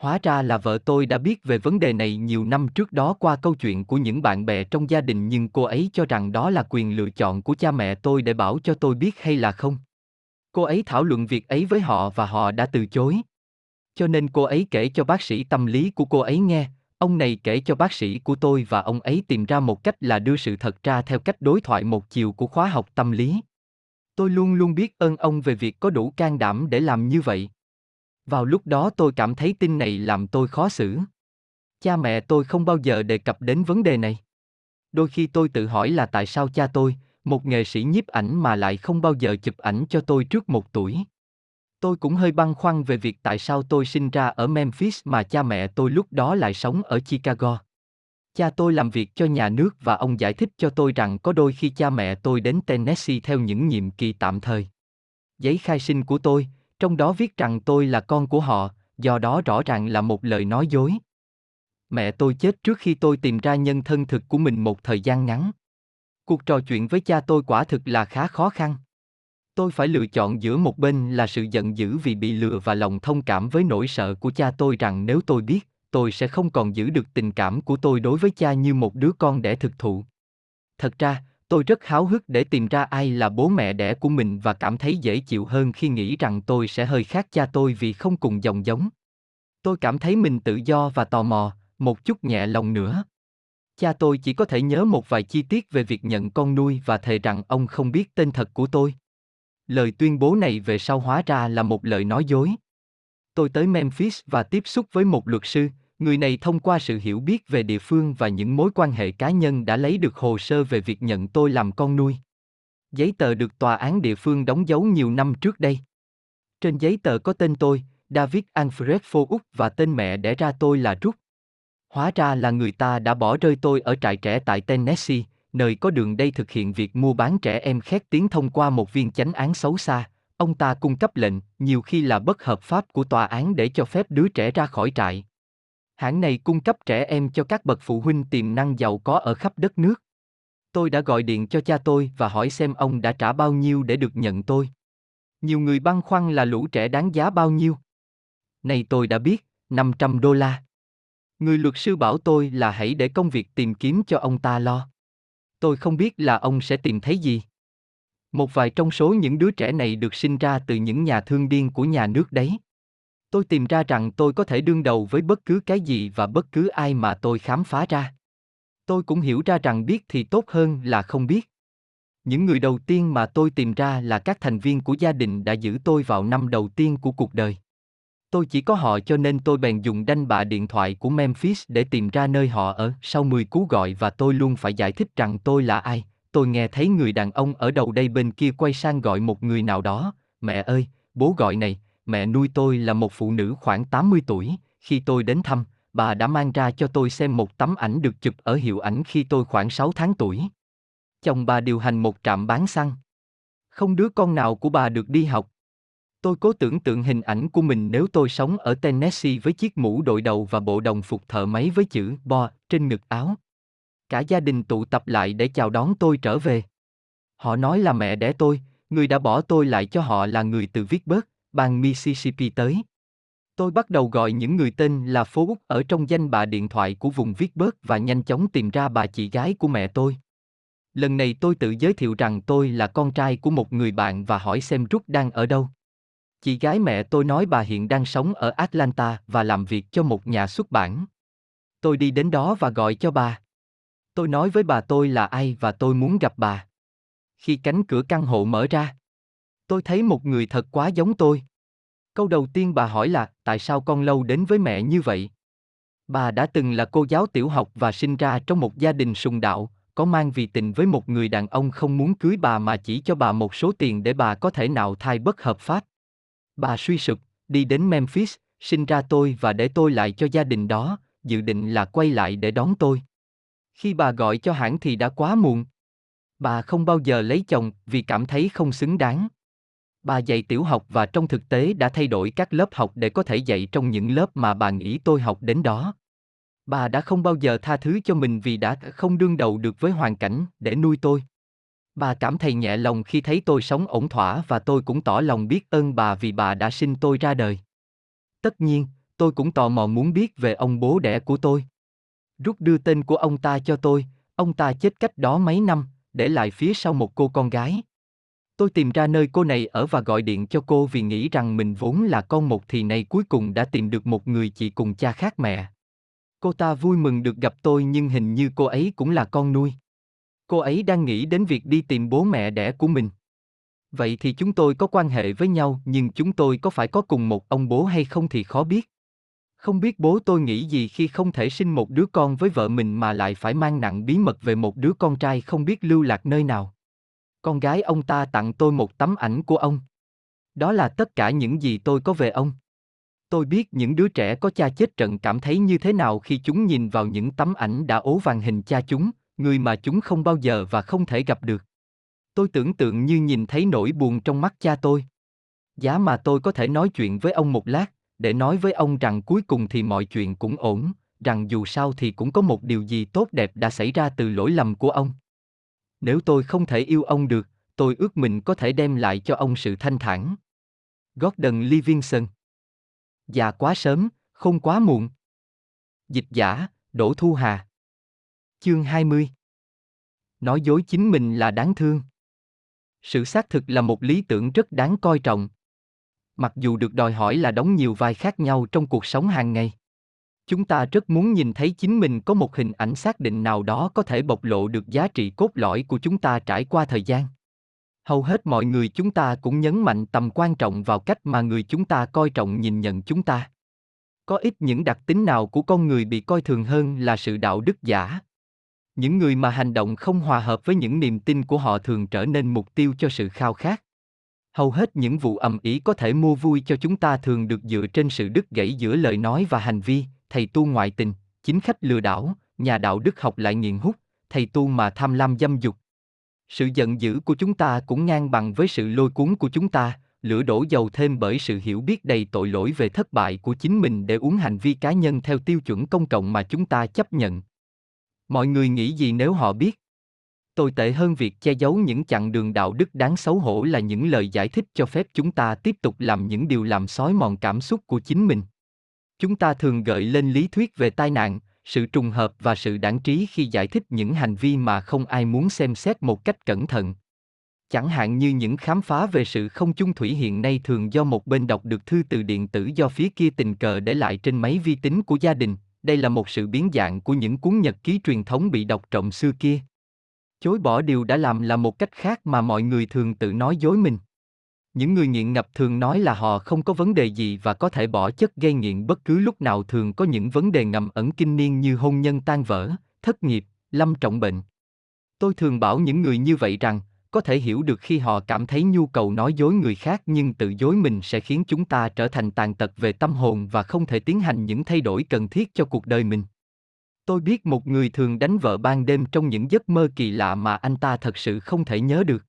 Hóa ra là vợ tôi đã biết về vấn đề này nhiều năm trước đó qua câu chuyện của những bạn bè trong gia đình nhưng cô ấy cho rằng đó là quyền lựa chọn của cha mẹ tôi để bảo cho tôi biết hay là không. Cô ấy thảo luận việc ấy với họ và họ đã từ chối. Cho nên cô ấy kể cho bác sĩ tâm lý của cô ấy nghe, ông này kể cho bác sĩ của tôi và ông ấy tìm ra một cách là đưa sự thật ra theo cách đối thoại một chiều của khóa học tâm lý. Tôi luôn luôn biết ơn ông về việc có đủ can đảm để làm như vậy. Vào lúc đó tôi cảm thấy tin này làm tôi khó xử. Cha mẹ tôi không bao giờ đề cập đến vấn đề này. Đôi khi tôi tự hỏi là tại sao cha tôi, một nghệ sĩ nhiếp ảnh mà lại không bao giờ chụp ảnh cho tôi trước một tuổi. Tôi cũng hơi băn khoăn về việc tại sao tôi sinh ra ở Memphis mà cha mẹ tôi lúc đó lại sống ở Chicago. Cha tôi làm việc cho nhà nước và ông giải thích cho tôi rằng có đôi khi cha mẹ tôi đến Tennessee theo những nhiệm kỳ tạm thời. Giấy khai sinh của tôi, trong đó viết rằng tôi là con của họ, do đó rõ ràng là một lời nói dối. Mẹ tôi chết trước khi tôi tìm ra nhân thân thực của mình một thời gian ngắn. Cuộc trò chuyện với cha tôi quả thực là khá khó khăn. Tôi phải lựa chọn giữa một bên là sự giận dữ vì bị lừa và lòng thông cảm với nỗi sợ của cha tôi rằng nếu tôi biết, tôi sẽ không còn giữ được tình cảm của tôi đối với cha như một đứa con đẻ thực thụ. Thật ra, tôi rất háo hức để tìm ra ai là bố mẹ đẻ của mình và cảm thấy dễ chịu hơn khi nghĩ rằng tôi sẽ hơi khác cha tôi vì không cùng dòng giống. Tôi cảm thấy mình tự do và tò mò, một chút nhẹ lòng nữa. Cha tôi chỉ có thể nhớ một vài chi tiết về việc nhận con nuôi và thề rằng ông không biết tên thật của tôi. Lời tuyên bố này về sau hóa ra là một lời nói dối. Tôi tới Memphis và tiếp xúc với một luật sư, người này thông qua sự hiểu biết về địa phương và những mối quan hệ cá nhân đã lấy được hồ sơ về việc nhận tôi làm con nuôi. Giấy tờ được tòa án địa phương đóng dấu nhiều năm trước đây. Trên giấy tờ có tên tôi, David Alfred Phô Úc, và tên mẹ đẻ ra tôi là Ruth. Hóa ra là người ta đã bỏ rơi tôi ở trại trẻ tại Tennessee, nơi có đường đây thực hiện việc mua bán trẻ em khét tiếng thông qua một viên chánh án xấu xa. Ông ta cung cấp lệnh, nhiều khi là bất hợp pháp của tòa án, để cho phép đứa trẻ ra khỏi trại. Hãng này cung cấp trẻ em cho các bậc phụ huynh tiềm năng giàu có ở khắp đất nước. Tôi đã gọi điện cho cha tôi và hỏi xem ông đã trả bao nhiêu để được nhận tôi. Nhiều người băn khoăn là lũ trẻ đáng giá bao nhiêu. Nay tôi đã biết, năm trăm đô la. Người luật sư bảo tôi là hãy để công việc tìm kiếm cho ông ta lo. Tôi không biết là ông sẽ tìm thấy gì. Một vài trong số những đứa trẻ này được sinh ra từ những nhà thương điên của nhà nước đấy. Tôi tìm ra rằng tôi có thể đương đầu với bất cứ cái gì và bất cứ ai mà tôi khám phá ra. Tôi cũng hiểu ra rằng biết thì tốt hơn là không biết. Những người đầu tiên mà tôi tìm ra là các thành viên của gia đình đã giữ tôi vào năm đầu tiên của cuộc đời. Tôi chỉ có họ cho nên tôi bèn dùng đanh bạ điện thoại của Memphis để tìm ra nơi họ ở. Sau mười cú gọi và tôi luôn phải giải thích rằng tôi là ai, tôi nghe thấy người đàn ông ở đầu đây bên kia quay sang gọi một người nào đó. Mẹ ơi, bố gọi này. Mẹ nuôi tôi là một phụ nữ khoảng tám mươi tuổi. Khi tôi đến thăm, bà đã mang ra cho tôi xem một tấm ảnh được chụp ở hiệu ảnh khi tôi khoảng sáu tháng tuổi. Chồng bà điều hành một trạm bán xăng. Không đứa con nào của bà được đi học. Tôi cố tưởng tượng hình ảnh của mình nếu tôi sống ở Tennessee với chiếc mũ đội đầu và bộ đồng phục thợ máy với chữ Bo trên ngực áo. Cả gia đình tụ tập lại để chào đón tôi trở về. Họ nói là mẹ đẻ tôi, người đã bỏ tôi lại cho họ, là người từ Vicksburg, bang Mississippi tới. Tôi bắt đầu gọi những người tên là Phố Úc ở trong danh bạ điện thoại của vùng Vicksburg và nhanh chóng tìm ra bà chị gái của mẹ tôi. Lần này tôi tự giới thiệu rằng tôi là con trai của một người bạn và hỏi xem Ruth đang ở đâu. Chị gái mẹ tôi nói bà hiện đang sống ở Atlanta và làm việc cho một nhà xuất bản. Tôi đi đến đó và gọi cho bà. Tôi nói với bà tôi là ai và tôi muốn gặp bà. Khi cánh cửa căn hộ mở ra, tôi thấy một người thật quá giống tôi. Câu đầu tiên bà hỏi là, tại sao con lâu đến với mẹ như vậy? Bà đã từng là cô giáo tiểu học và sinh ra trong một gia đình sùng đạo, có mang vì tình với một người đàn ông không muốn cưới bà mà chỉ cho bà một số tiền để bà có thể nạo thai bất hợp pháp. Bà suy sụp, đi đến Memphis, sinh ra tôi và để tôi lại cho gia đình đó, dự định là quay lại để đón tôi. Khi bà gọi cho hãng thì đã quá muộn. Bà không bao giờ lấy chồng vì cảm thấy không xứng đáng. Bà dạy tiểu học và trong thực tế đã thay đổi các lớp học để có thể dạy trong những lớp mà bà nghĩ tôi học đến đó. Bà đã không bao giờ tha thứ cho mình vì đã không đương đầu được với hoàn cảnh để nuôi tôi. Bà cảm thấy nhẹ lòng khi thấy tôi sống ổn thỏa và tôi cũng tỏ lòng biết ơn bà vì bà đã sinh tôi ra đời. Tất nhiên, tôi cũng tò mò muốn biết về ông bố đẻ của tôi. Ruth đưa tên của ông ta cho tôi, ông ta chết cách đó mấy năm, để lại phía sau một cô con gái. Tôi tìm ra nơi cô này ở và gọi điện cho cô vì nghĩ rằng mình vốn là con một thì nay cuối cùng đã tìm được một người chị cùng cha khác mẹ. Cô ta vui mừng được gặp tôi nhưng hình như cô ấy cũng là con nuôi. Cô ấy đang nghĩ đến việc đi tìm bố mẹ đẻ của mình. Vậy thì chúng tôi có quan hệ với nhau nhưng chúng tôi có phải có cùng một ông bố hay không thì khó biết. Không biết bố tôi nghĩ gì khi không thể sinh một đứa con với vợ mình mà lại phải mang nặng bí mật về một đứa con trai không biết lưu lạc nơi nào. Con gái ông ta tặng tôi một tấm ảnh của ông. Đó là tất cả những gì tôi có về ông. Tôi biết những đứa trẻ có cha chết trận cảm thấy như thế nào khi chúng nhìn vào những tấm ảnh đã ố vàng hình cha chúng, người mà chúng không bao giờ và không thể gặp được. Tôi tưởng tượng như nhìn thấy nỗi buồn trong mắt cha tôi. Giá mà tôi có thể nói chuyện với ông một lát, để nói với ông rằng cuối cùng thì mọi chuyện cũng ổn, rằng dù sao thì cũng có một điều gì tốt đẹp đã xảy ra từ lỗi lầm của ông. Nếu tôi không thể yêu ông được, tôi ước mình có thể đem lại cho ông sự thanh thản. Gordon Livingston. Già quá sớm, không quá muộn. Dịch giả, Đỗ Thu Hà. Chương hai mươi. Nói dối chính mình là đáng thương. Sự xác thực là một lý tưởng rất đáng coi trọng. Mặc dù được đòi hỏi là đóng nhiều vai khác nhau trong cuộc sống hàng ngày. Chúng ta rất muốn nhìn thấy chính mình có một hình ảnh xác định nào đó có thể bộc lộ được giá trị cốt lõi của chúng ta trải qua thời gian. Hầu hết mọi người chúng ta cũng nhấn mạnh tầm quan trọng vào cách mà người chúng ta coi trọng nhìn nhận chúng ta. Có ít những đặc tính nào của con người bị coi thường hơn là sự đạo đức giả. Những người mà hành động không hòa hợp với những niềm tin của họ thường trở nên mục tiêu cho sự khao khát. Hầu hết những vụ ầm ĩ có thể mua vui cho chúng ta thường được dựa trên sự đứt gãy giữa lời nói và hành vi. Thầy tu ngoại tình, chính khách lừa đảo, nhà đạo đức học lại nghiện hút, thầy tu mà tham lam dâm dục. Sự giận dữ của chúng ta cũng ngang bằng với sự lôi cuốn của chúng ta, lửa đổ dầu thêm bởi sự hiểu biết đầy tội lỗi về thất bại của chính mình để uống hành vi cá nhân theo tiêu chuẩn công cộng mà chúng ta chấp nhận. Mọi người nghĩ gì nếu họ biết? Tồi tệ hơn việc che giấu những chặng đường đạo đức đáng xấu hổ là những lời giải thích cho phép chúng ta tiếp tục làm những điều làm xói mòn cảm xúc của chính mình. Chúng ta thường gợi lên lý thuyết về tai nạn, sự trùng hợp và sự đản trí khi giải thích những hành vi mà không ai muốn xem xét một cách cẩn thận. Chẳng hạn như những khám phá về sự không chung thủy hiện nay thường do một bên đọc được thư từ điện tử do phía kia tình cờ để lại trên máy vi tính của gia đình. Đây là một sự biến dạng của những cuốn nhật ký truyền thống bị đọc trộm xưa kia. Chối bỏ điều đã làm là một cách khác mà mọi người thường tự nói dối mình. Những người nghiện ngập thường nói là họ không có vấn đề gì và có thể bỏ chất gây nghiện bất cứ lúc nào thường có những vấn đề ngầm ẩn kinh niên như hôn nhân tan vỡ, thất nghiệp, lâm trọng bệnh. Tôi thường bảo những người như vậy rằng, có thể hiểu được khi họ cảm thấy nhu cầu nói dối người khác nhưng tự dối mình sẽ khiến chúng ta trở thành tàn tật về tâm hồn và không thể tiến hành những thay đổi cần thiết cho cuộc đời mình. Tôi biết một người thường đánh vợ ban đêm trong những giấc mơ kỳ lạ mà anh ta thật sự không thể nhớ được.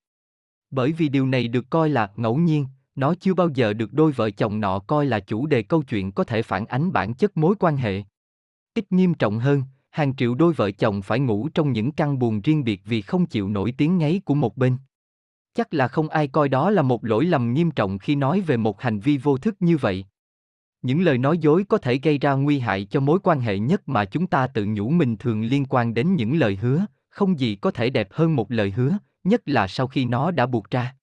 Bởi vì điều này được coi là ngẫu nhiên, nó chưa bao giờ được đôi vợ chồng nọ coi là chủ đề câu chuyện có thể phản ánh bản chất mối quan hệ. Ít nghiêm trọng hơn, hàng triệu đôi vợ chồng phải ngủ trong những căn buồng riêng biệt vì không chịu nổi tiếng ngáy của một bên. Chắc là không ai coi đó là một lỗi lầm nghiêm trọng khi nói về một hành vi vô thức như vậy. Những lời nói dối có thể gây ra nguy hại cho mối quan hệ nhất mà chúng ta tự nhủ mình thường liên quan đến những lời hứa, không gì có thể đẹp hơn một lời hứa. Nhất là sau khi nó đã buộc ra.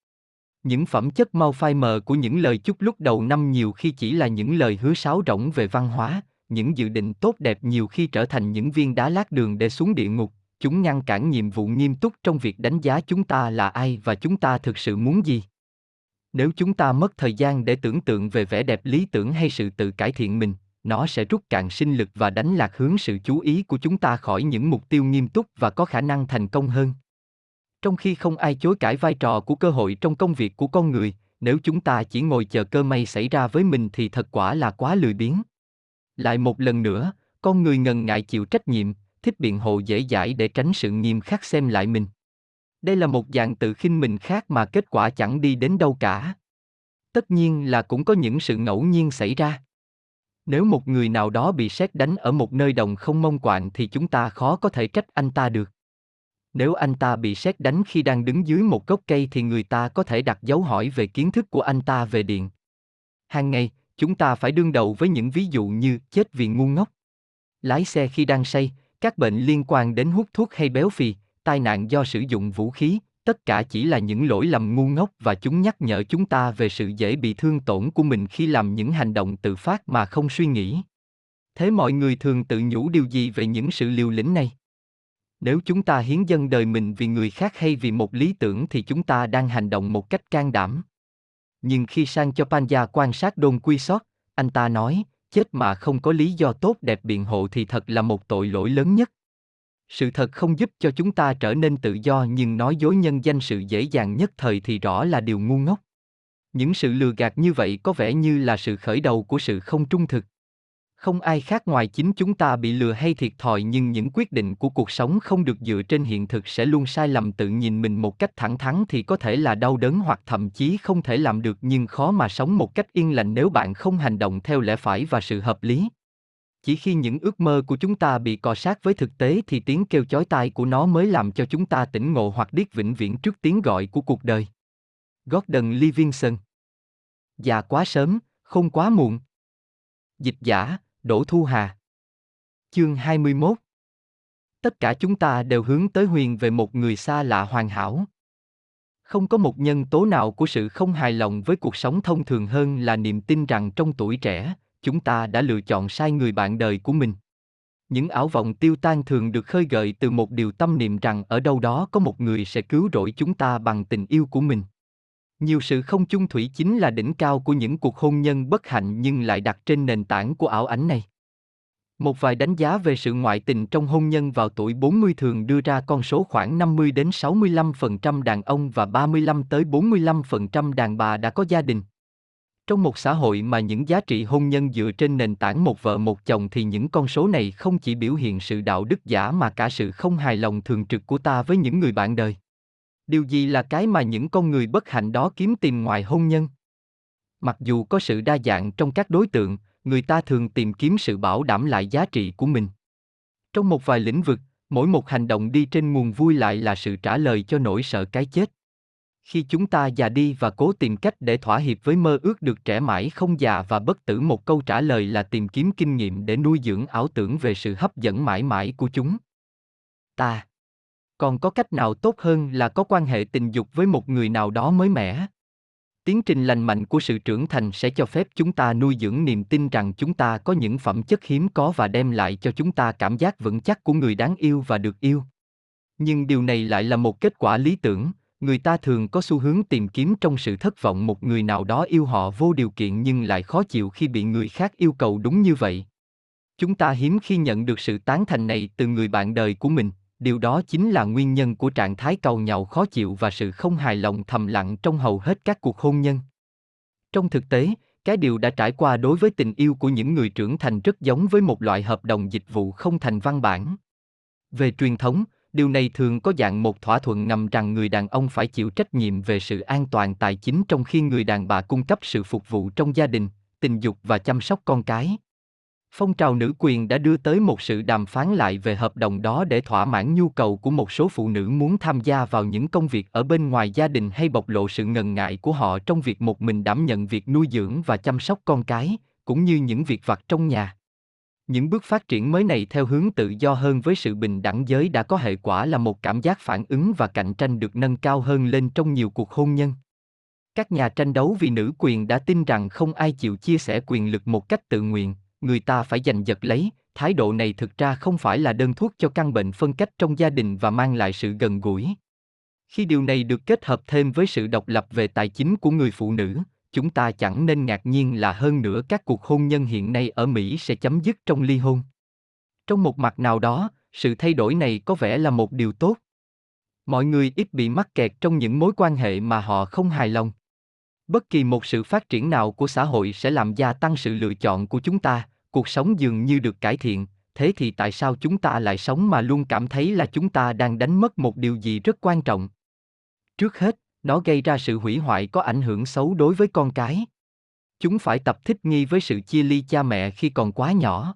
Những phẩm chất mau phai mờ của những lời chúc lúc đầu năm nhiều khi chỉ là những lời hứa sáo rỗng về văn hóa, những dự định tốt đẹp nhiều khi trở thành những viên đá lát đường để xuống địa ngục, chúng ngăn cản nhiệm vụ nghiêm túc trong việc đánh giá chúng ta là ai và chúng ta thực sự muốn gì. Nếu chúng ta mất thời gian để tưởng tượng về vẻ đẹp lý tưởng hay sự tự cải thiện mình, nó sẽ rút cạn sinh lực và đánh lạc hướng sự chú ý của chúng ta khỏi những mục tiêu nghiêm túc và có khả năng thành công hơn. Trong khi không ai chối cãi vai trò của cơ hội trong công việc của con người, nếu chúng ta chỉ ngồi chờ cơ may xảy ra với mình thì thật quả là quá lười biếng. Lại một lần nữa, con người ngần ngại chịu trách nhiệm, thích biện hộ dễ dãi để tránh sự nghiêm khắc xem lại mình. Đây là một dạng tự khinh mình khác mà kết quả chẳng đi đến đâu cả. Tất nhiên là cũng có những sự ngẫu nhiên xảy ra. Nếu một người nào đó bị sét đánh ở một nơi đồng không mông quạnh thì chúng ta khó có thể trách anh ta được. Nếu anh ta bị sét đánh khi đang đứng dưới một gốc cây thì người ta có thể đặt dấu hỏi về kiến thức của anh ta về điện. Hàng ngày, chúng ta phải đương đầu với những ví dụ như chết vì ngu ngốc, lái xe khi đang say, các bệnh liên quan đến hút thuốc hay béo phì, tai nạn do sử dụng vũ khí, tất cả chỉ là những lỗi lầm ngu ngốc và chúng nhắc nhở chúng ta về sự dễ bị thương tổn của mình khi làm những hành động tự phát mà không suy nghĩ. Thế mọi người thường tự nhủ điều gì về những sự liều lĩnh này? Nếu chúng ta hiến dâng đời mình vì người khác hay vì một lý tưởng thì chúng ta đang hành động một cách can đảm. Nhưng khi sang cho Panja quan sát Don Quixote, anh ta nói, chết mà không có lý do tốt đẹp biện hộ thì thật là một tội lỗi lớn nhất. Sự thật không giúp cho chúng ta trở nên tự do nhưng nói dối nhân danh sự dễ dàng nhất thời thì rõ là điều ngu ngốc. Những sự lừa gạt như vậy có vẻ như là sự khởi đầu của sự không trung thực. Không ai khác ngoài chính chúng ta bị lừa hay thiệt thòi nhưng những quyết định của cuộc sống không được dựa trên hiện thực sẽ luôn sai lầm tự nhìn mình một cách thẳng thắn thì có thể là đau đớn hoặc thậm chí không thể làm được nhưng khó mà sống một cách yên lành nếu bạn không hành động theo lẽ phải và sự hợp lý. Chỉ khi những ước mơ của chúng ta bị cọ sát với thực tế thì tiếng kêu chói tai của nó mới làm cho chúng ta tỉnh ngộ hoặc điếc vĩnh viễn trước tiếng gọi của cuộc đời. Gordon Livingston. Già quá sớm, không quá muộn. Dịch giả, Đỗ Thu Hà. Chương hai mươi mốt. Tất cả chúng ta đều hướng tới huyền về một người xa lạ hoàn hảo. Không có một nhân tố nào của sự không hài lòng với cuộc sống thông thường hơn là niềm tin rằng trong tuổi trẻ, chúng ta đã lựa chọn sai người bạn đời của mình. Những ảo vọng tiêu tan thường được khơi gợi từ một điều tâm niệm rằng ở đâu đó có một người sẽ cứu rỗi chúng ta bằng tình yêu của mình. Nhiều sự không chung thủy chính là đỉnh cao của những cuộc hôn nhân bất hạnh nhưng lại đặt trên nền tảng của ảo ảnh này. Một vài đánh giá về sự ngoại tình trong hôn nhân vào tuổi bốn mươi thường đưa ra con số khoảng năm mươi đến sáu mươi lăm phần trăm đàn ông và ba mươi lăm tới bốn mươi lăm phần trăm đàn bà đã có gia đình. Trong một xã hội mà những giá trị hôn nhân dựa trên nền tảng một vợ một chồng thì những con số này không chỉ biểu hiện sự đạo đức giả mà cả sự không hài lòng thường trực của ta với những người bạn đời. Điều gì là cái mà những con người bất hạnh đó kiếm tìm ngoài hôn nhân? Mặc dù có sự đa dạng trong các đối tượng, người ta thường tìm kiếm sự bảo đảm lại giá trị của mình. Trong một vài lĩnh vực, mỗi một hành động đi trên nguồn vui lại là sự trả lời cho nỗi sợ cái chết. Khi chúng ta già đi và cố tìm cách để thỏa hiệp với mơ ước được trẻ mãi không già và bất tử, một câu trả lời là tìm kiếm kinh nghiệm để nuôi dưỡng ảo tưởng về sự hấp dẫn mãi mãi của chúng ta. Còn có cách nào tốt hơn là có quan hệ tình dục với một người nào đó mới mẻ? Tiến trình lành mạnh của sự trưởng thành sẽ cho phép chúng ta nuôi dưỡng niềm tin rằng chúng ta có những phẩm chất hiếm có và đem lại cho chúng ta cảm giác vững chắc của người đáng yêu và được yêu. Nhưng điều này lại là một kết quả lý tưởng. Người ta thường có xu hướng tìm kiếm trong sự thất vọng một người nào đó yêu họ vô điều kiện nhưng lại khó chịu khi bị người khác yêu cầu đúng như vậy. Chúng ta hiếm khi nhận được sự tán thành này từ người bạn đời của mình. Điều đó chính là nguyên nhân của trạng thái cầu nhàu khó chịu và sự không hài lòng thầm lặng trong hầu hết các cuộc hôn nhân. Trong thực tế, cái điều đã trải qua đối với tình yêu của những người trưởng thành rất giống với một loại hợp đồng dịch vụ không thành văn bản. Về truyền thống, điều này thường có dạng một thỏa thuận ngầm rằng người đàn ông phải chịu trách nhiệm về sự an toàn tài chính trong khi người đàn bà cung cấp sự phục vụ trong gia đình, tình dục và chăm sóc con cái. Phong trào nữ quyền đã đưa tới một sự đàm phán lại về hợp đồng đó để thỏa mãn nhu cầu của một số phụ nữ muốn tham gia vào những công việc ở bên ngoài gia đình hay bộc lộ sự ngần ngại của họ trong việc một mình đảm nhận việc nuôi dưỡng và chăm sóc con cái, cũng như những việc vặt trong nhà. Những bước phát triển mới này theo hướng tự do hơn với sự bình đẳng giới đã có hệ quả là một cảm giác phản ứng và cạnh tranh được nâng cao hơn lên trong nhiều cuộc hôn nhân. Các nhà tranh đấu vì nữ quyền đã tin rằng không ai chịu chia sẻ quyền lực một cách tự nguyện, người ta phải giành giật lấy. Thái độ này thực ra không phải là đơn thuốc cho căn bệnh phân cách trong gia đình và mang lại sự gần gũi. Khi điều này được kết hợp thêm với sự độc lập về tài chính của người phụ nữ, chúng ta chẳng nên ngạc nhiên là hơn nữa các cuộc hôn nhân hiện nay ở Mỹ sẽ chấm dứt trong ly hôn. Trong một mặt nào đó, sự thay đổi này có vẻ là một điều tốt. Mọi người ít bị mắc kẹt trong những mối quan hệ mà họ không hài lòng. Bất kỳ một sự phát triển nào của xã hội sẽ làm gia tăng sự lựa chọn của chúng ta. Cuộc sống dường như được cải thiện, thế thì tại sao chúng ta lại sống mà luôn cảm thấy là chúng ta đang đánh mất một điều gì rất quan trọng? Trước hết, nó gây ra sự hủy hoại có ảnh hưởng xấu đối với con cái. Chúng phải tập thích nghi với sự chia ly cha mẹ khi còn quá nhỏ.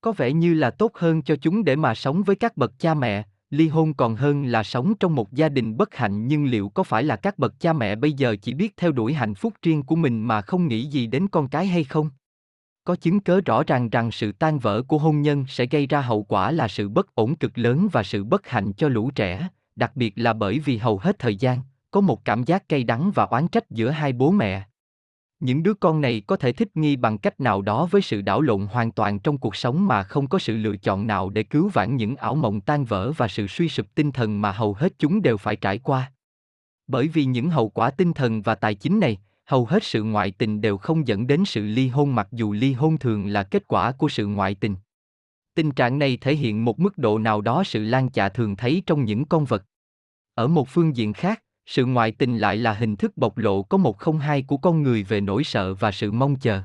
Có vẻ như là tốt hơn cho chúng để mà sống với các bậc cha mẹ, ly hôn còn hơn là sống trong một gia đình bất hạnh, nhưng liệu có phải là các bậc cha mẹ bây giờ chỉ biết theo đuổi hạnh phúc riêng của mình mà không nghĩ gì đến con cái hay không? Có chứng cứ rõ ràng rằng sự tan vỡ của hôn nhân sẽ gây ra hậu quả là sự bất ổn cực lớn và sự bất hạnh cho lũ trẻ, đặc biệt là bởi vì hầu hết thời gian, có một cảm giác cay đắng và oán trách giữa hai bố mẹ. Những đứa con này có thể thích nghi bằng cách nào đó với sự đảo lộn hoàn toàn trong cuộc sống mà không có sự lựa chọn nào để cứu vãn những ảo mộng tan vỡ và sự suy sụp tinh thần mà hầu hết chúng đều phải trải qua. Bởi vì những hậu quả tinh thần và tài chính này, hầu hết sự ngoại tình đều không dẫn đến sự ly hôn, mặc dù ly hôn thường là kết quả của sự ngoại tình. Tình trạng này thể hiện một mức độ nào đó sự lan chạ thường thấy trong những con vật. Ở một phương diện khác, sự ngoại tình lại là hình thức bộc lộ có một không hai của con người về nỗi sợ và sự mong chờ.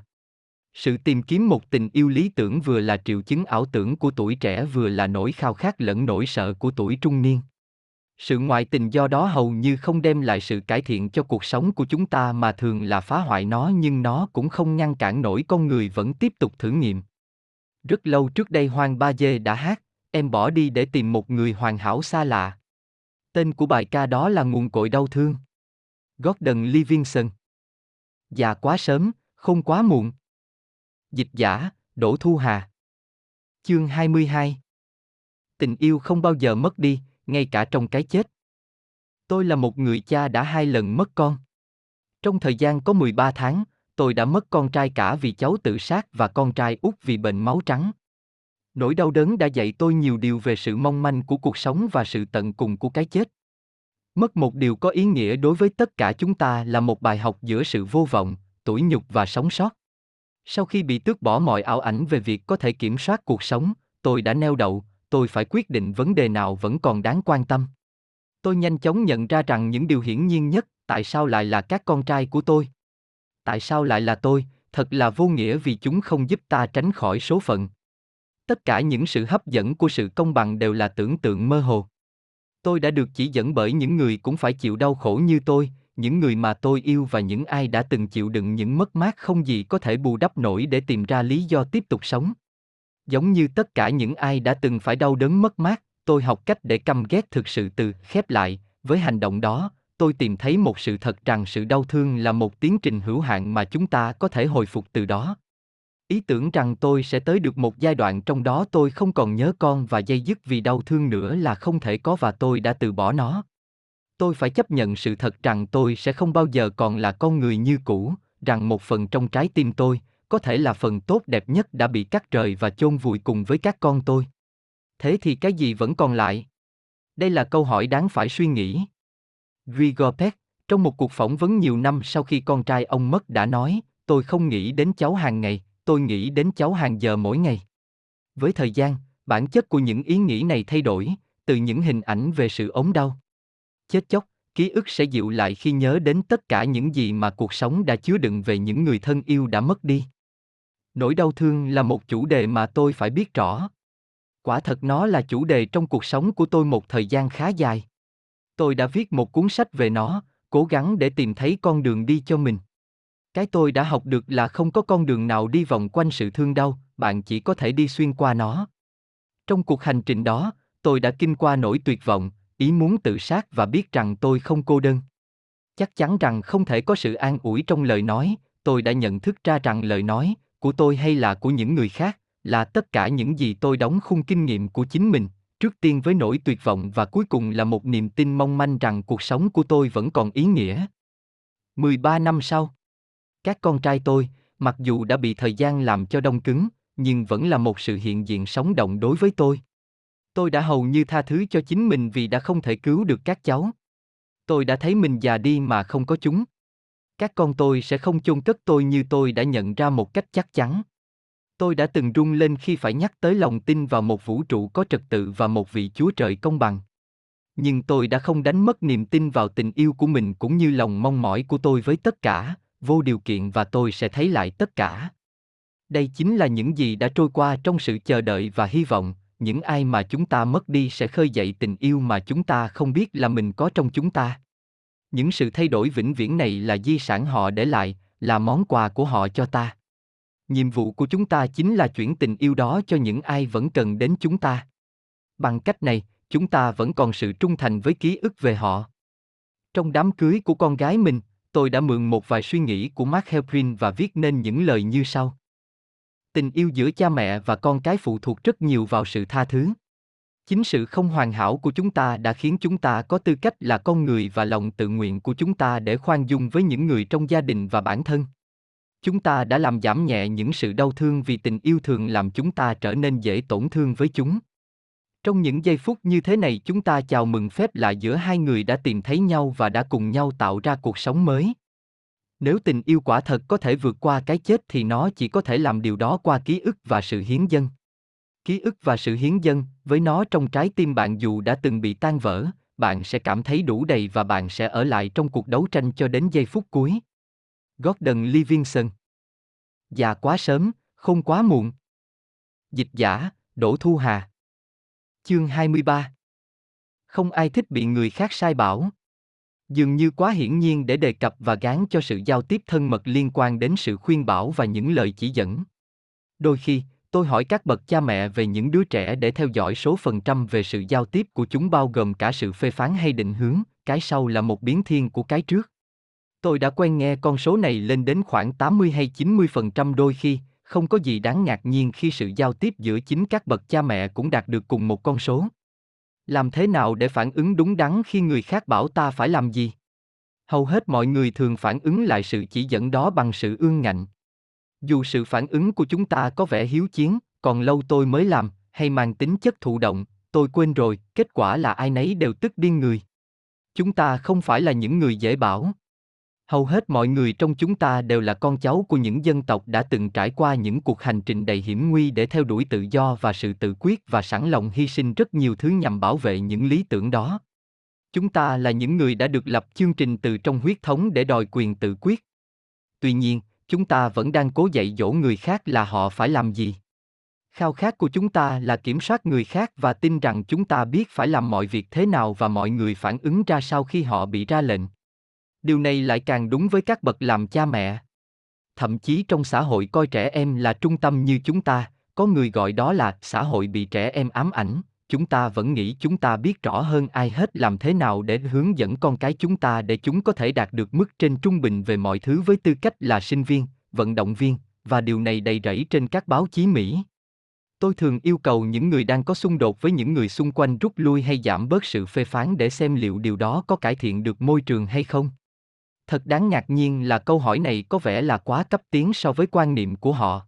Sự tìm kiếm một tình yêu lý tưởng vừa là triệu chứng ảo tưởng của tuổi trẻ vừa là nỗi khao khát lẫn nỗi sợ của tuổi trung niên. Sự ngoại tình do đó hầu như không đem lại sự cải thiện cho cuộc sống của chúng ta mà thường là phá hoại nó, nhưng nó cũng không ngăn cản nổi con người vẫn tiếp tục thử nghiệm. Rất lâu trước đây Hoàng Ba Dê đã hát, em bỏ đi để tìm một người hoàn hảo xa lạ. Tên của bài ca đó là Nguồn Cội Đau Thương. Gordon Livingston. Già quá sớm, không quá muộn. Dịch giả, Đỗ Thu Hà. Chương hai mươi hai. Tình yêu không bao giờ mất đi, ngay cả trong cái chết. Tôi là một người cha đã hai lần mất con. Trong thời gian có mười ba tháng, tôi đã mất con trai cả vì cháu tự sát và con trai út vì bệnh máu trắng. Nỗi đau đớn đã dạy tôi nhiều điều về sự mong manh của cuộc sống và sự tận cùng của cái chết. Mất một điều có ý nghĩa đối với tất cả chúng ta là một bài học giữa sự vô vọng, tủi nhục và sống sót. Sau khi bị tước bỏ mọi ảo ảnh về việc có thể kiểm soát cuộc sống, tôi đã neo đậu, tôi phải quyết định vấn đề nào vẫn còn đáng quan tâm. Tôi nhanh chóng nhận ra rằng những điều hiển nhiên nhất, tại sao lại là các con trai của tôi? Tại sao lại là tôi? Thật là vô nghĩa vì chúng không giúp ta tránh khỏi số phận. Tất cả những sự hấp dẫn của sự công bằng đều là tưởng tượng mơ hồ. Tôi đã được chỉ dẫn bởi những người cũng phải chịu đau khổ như tôi, những người mà tôi yêu và những ai đã từng chịu đựng những mất mát không gì có thể bù đắp nổi để tìm ra lý do tiếp tục sống. Giống như tất cả những ai đã từng phải đau đớn mất mát, tôi học cách để căm ghét thực sự từ khép lại. Với hành động đó, tôi tìm thấy một sự thật rằng sự đau thương là một tiến trình hữu hạn mà chúng ta có thể hồi phục từ đó. Ý tưởng rằng tôi sẽ tới được một giai đoạn trong đó tôi không còn nhớ con và day dứt vì đau thương nữa là không thể có và tôi đã từ bỏ nó. Tôi phải chấp nhận sự thật rằng tôi sẽ không bao giờ còn là con người như cũ, rằng một phần trong trái tim tôi, có thể là phần tốt đẹp nhất đã bị cắt rời và chôn vùi cùng với các con tôi. Thế thì cái gì vẫn còn lại? Đây là câu hỏi đáng phải suy nghĩ. Gregor Peck, trong một cuộc phỏng vấn nhiều năm sau khi con trai ông mất đã nói, tôi không nghĩ đến cháu hàng ngày, tôi nghĩ đến cháu hàng giờ mỗi ngày. Với thời gian, bản chất của những ý nghĩ này thay đổi, từ những hình ảnh về sự ốm đau. Chết chóc, ký ức sẽ dịu lại khi nhớ đến tất cả những gì mà cuộc sống đã chứa đựng về những người thân yêu đã mất đi. Nỗi đau thương là một chủ đề mà tôi phải biết rõ. Quả thật nó là chủ đề trong cuộc sống của tôi một thời gian khá dài. Tôi đã viết một cuốn sách về nó, cố gắng để tìm thấy con đường đi cho mình. Cái tôi đã học được là không có con đường nào đi vòng quanh sự thương đau, bạn chỉ có thể đi xuyên qua nó. Trong cuộc hành trình đó, tôi đã kinh qua nỗi tuyệt vọng, ý muốn tự sát và biết rằng tôi không cô đơn. Chắc chắn rằng không thể có sự an ủi trong lời nói, tôi đã nhận thức ra rằng lời nói, của tôi hay là của những người khác, là tất cả những gì tôi đóng khung kinh nghiệm của chính mình. Trước tiên với nỗi tuyệt vọng và cuối cùng là một niềm tin mong manh rằng cuộc sống của tôi vẫn còn ý nghĩa. mười ba năm sau, các con trai tôi, mặc dù đã bị thời gian làm cho đông cứng, nhưng vẫn là một sự hiện diện sống động đối với tôi. Tôi đã hầu như tha thứ cho chính mình vì đã không thể cứu được các cháu. Tôi đã thấy mình già đi mà không có chúng. Các con tôi sẽ không chôn cất tôi như tôi đã nhận ra một cách chắc chắn. Tôi đã từng run lên khi phải nhắc tới lòng tin vào một vũ trụ có trật tự và một vị Chúa Trời công bằng. Nhưng tôi đã không đánh mất niềm tin vào tình yêu của mình cũng như lòng mong mỏi của tôi với tất cả, vô điều kiện và tôi sẽ thấy lại tất cả. Đây chính là những gì đã trôi qua trong sự chờ đợi và hy vọng, những ai mà chúng ta mất đi sẽ khơi dậy tình yêu mà chúng ta không biết là mình có trong chúng ta. Những sự thay đổi vĩnh viễn này là di sản họ để lại, là món quà của họ cho ta. Nhiệm vụ của chúng ta chính là chuyển tình yêu đó cho những ai vẫn cần đến chúng ta. Bằng cách này, chúng ta vẫn còn sự trung thành với ký ức về họ. Trong đám cưới của con gái mình, tôi đã mượn một vài suy nghĩ của Michael và viết nên những lời như sau. Tình yêu giữa cha mẹ và con cái phụ thuộc rất nhiều vào sự tha thứ. Chính sự không hoàn hảo của chúng ta đã khiến chúng ta có tư cách là con người và lòng tự nguyện của chúng ta để khoan dung với những người trong gia đình và bản thân. Chúng ta đã làm giảm nhẹ những sự đau thương vì tình yêu thường làm chúng ta trở nên dễ tổn thương với chúng. Trong những giây phút như thế này chúng ta chào mừng phép lạ giữa hai người đã tìm thấy nhau và đã cùng nhau tạo ra cuộc sống mới. Nếu tình yêu quả thật có thể vượt qua cái chết thì nó chỉ có thể làm điều đó qua ký ức và sự hiến dâng. Ký ức và sự hiến dâng, với nó trong trái tim bạn dù đã từng bị tan vỡ, bạn sẽ cảm thấy đủ đầy và bạn sẽ ở lại trong cuộc đấu tranh cho đến giây phút cuối. Gordon Livingston. Già quá sớm, không quá muộn. Dịch giả, Đỗ Thu Hà. Chương hai mươi ba. Không ai thích bị người khác sai bảo. Dường như quá hiển nhiên để đề cập và gán cho sự giao tiếp thân mật liên quan đến sự khuyên bảo và những lời chỉ dẫn. Đôi khi, Tôi hỏi các bậc cha mẹ về những đứa trẻ để theo dõi số phần trăm về sự giao tiếp của chúng bao gồm cả sự phê phán hay định hướng, cái sau là một biến thiên của cái trước. Tôi đã quen nghe con số này lên đến khoảng tám mươi hay chín mươi phần trăm đôi khi, không có gì đáng ngạc nhiên khi sự giao tiếp giữa chính các bậc cha mẹ cũng đạt được cùng một con số. Làm thế nào để phản ứng đúng đắn khi người khác bảo ta phải làm gì? Hầu hết mọi người thường phản ứng lại sự chỉ dẫn đó bằng sự ương ngạnh. Dù sự phản ứng của chúng ta có vẻ hiếu chiến, còn lâu tôi mới làm, hay mang tính chất thụ động, tôi quên rồi, kết quả là ai nấy đều tức điên người. Chúng ta không phải là những người dễ bảo. Hầu hết mọi người trong chúng ta đều là con cháu của những dân tộc đã từng trải qua những cuộc hành trình đầy hiểm nguy để theo đuổi tự do và sự tự quyết và sẵn lòng hy sinh rất nhiều thứ nhằm bảo vệ những lý tưởng đó. Chúng ta là những người đã được lập chương trình từ trong huyết thống để đòi quyền tự quyết. Tuy nhiên, chúng ta vẫn đang cố dạy dỗ người khác là họ phải làm gì. Khao khát của chúng ta là kiểm soát người khác và tin rằng chúng ta biết phải làm mọi việc thế nào và mọi người phản ứng ra sao khi họ bị ra lệnh. Điều này lại càng đúng với các bậc làm cha mẹ. Thậm chí trong xã hội coi trẻ em là trung tâm như chúng ta, có người gọi đó là xã hội bị trẻ em ám ảnh, chúng ta vẫn nghĩ chúng ta biết rõ hơn ai hết làm thế nào để hướng dẫn con cái chúng ta để chúng có thể đạt được mức trên trung bình về mọi thứ với tư cách là sinh viên, vận động viên, và điều này đầy rẫy trên các báo chí Mỹ. Tôi thường yêu cầu những người đang có xung đột với những người xung quanh rút lui hay giảm bớt sự phê phán để xem liệu điều đó có cải thiện được môi trường hay không. Thật đáng ngạc nhiên là câu hỏi này có vẻ là quá cấp tiến so với quan niệm của họ.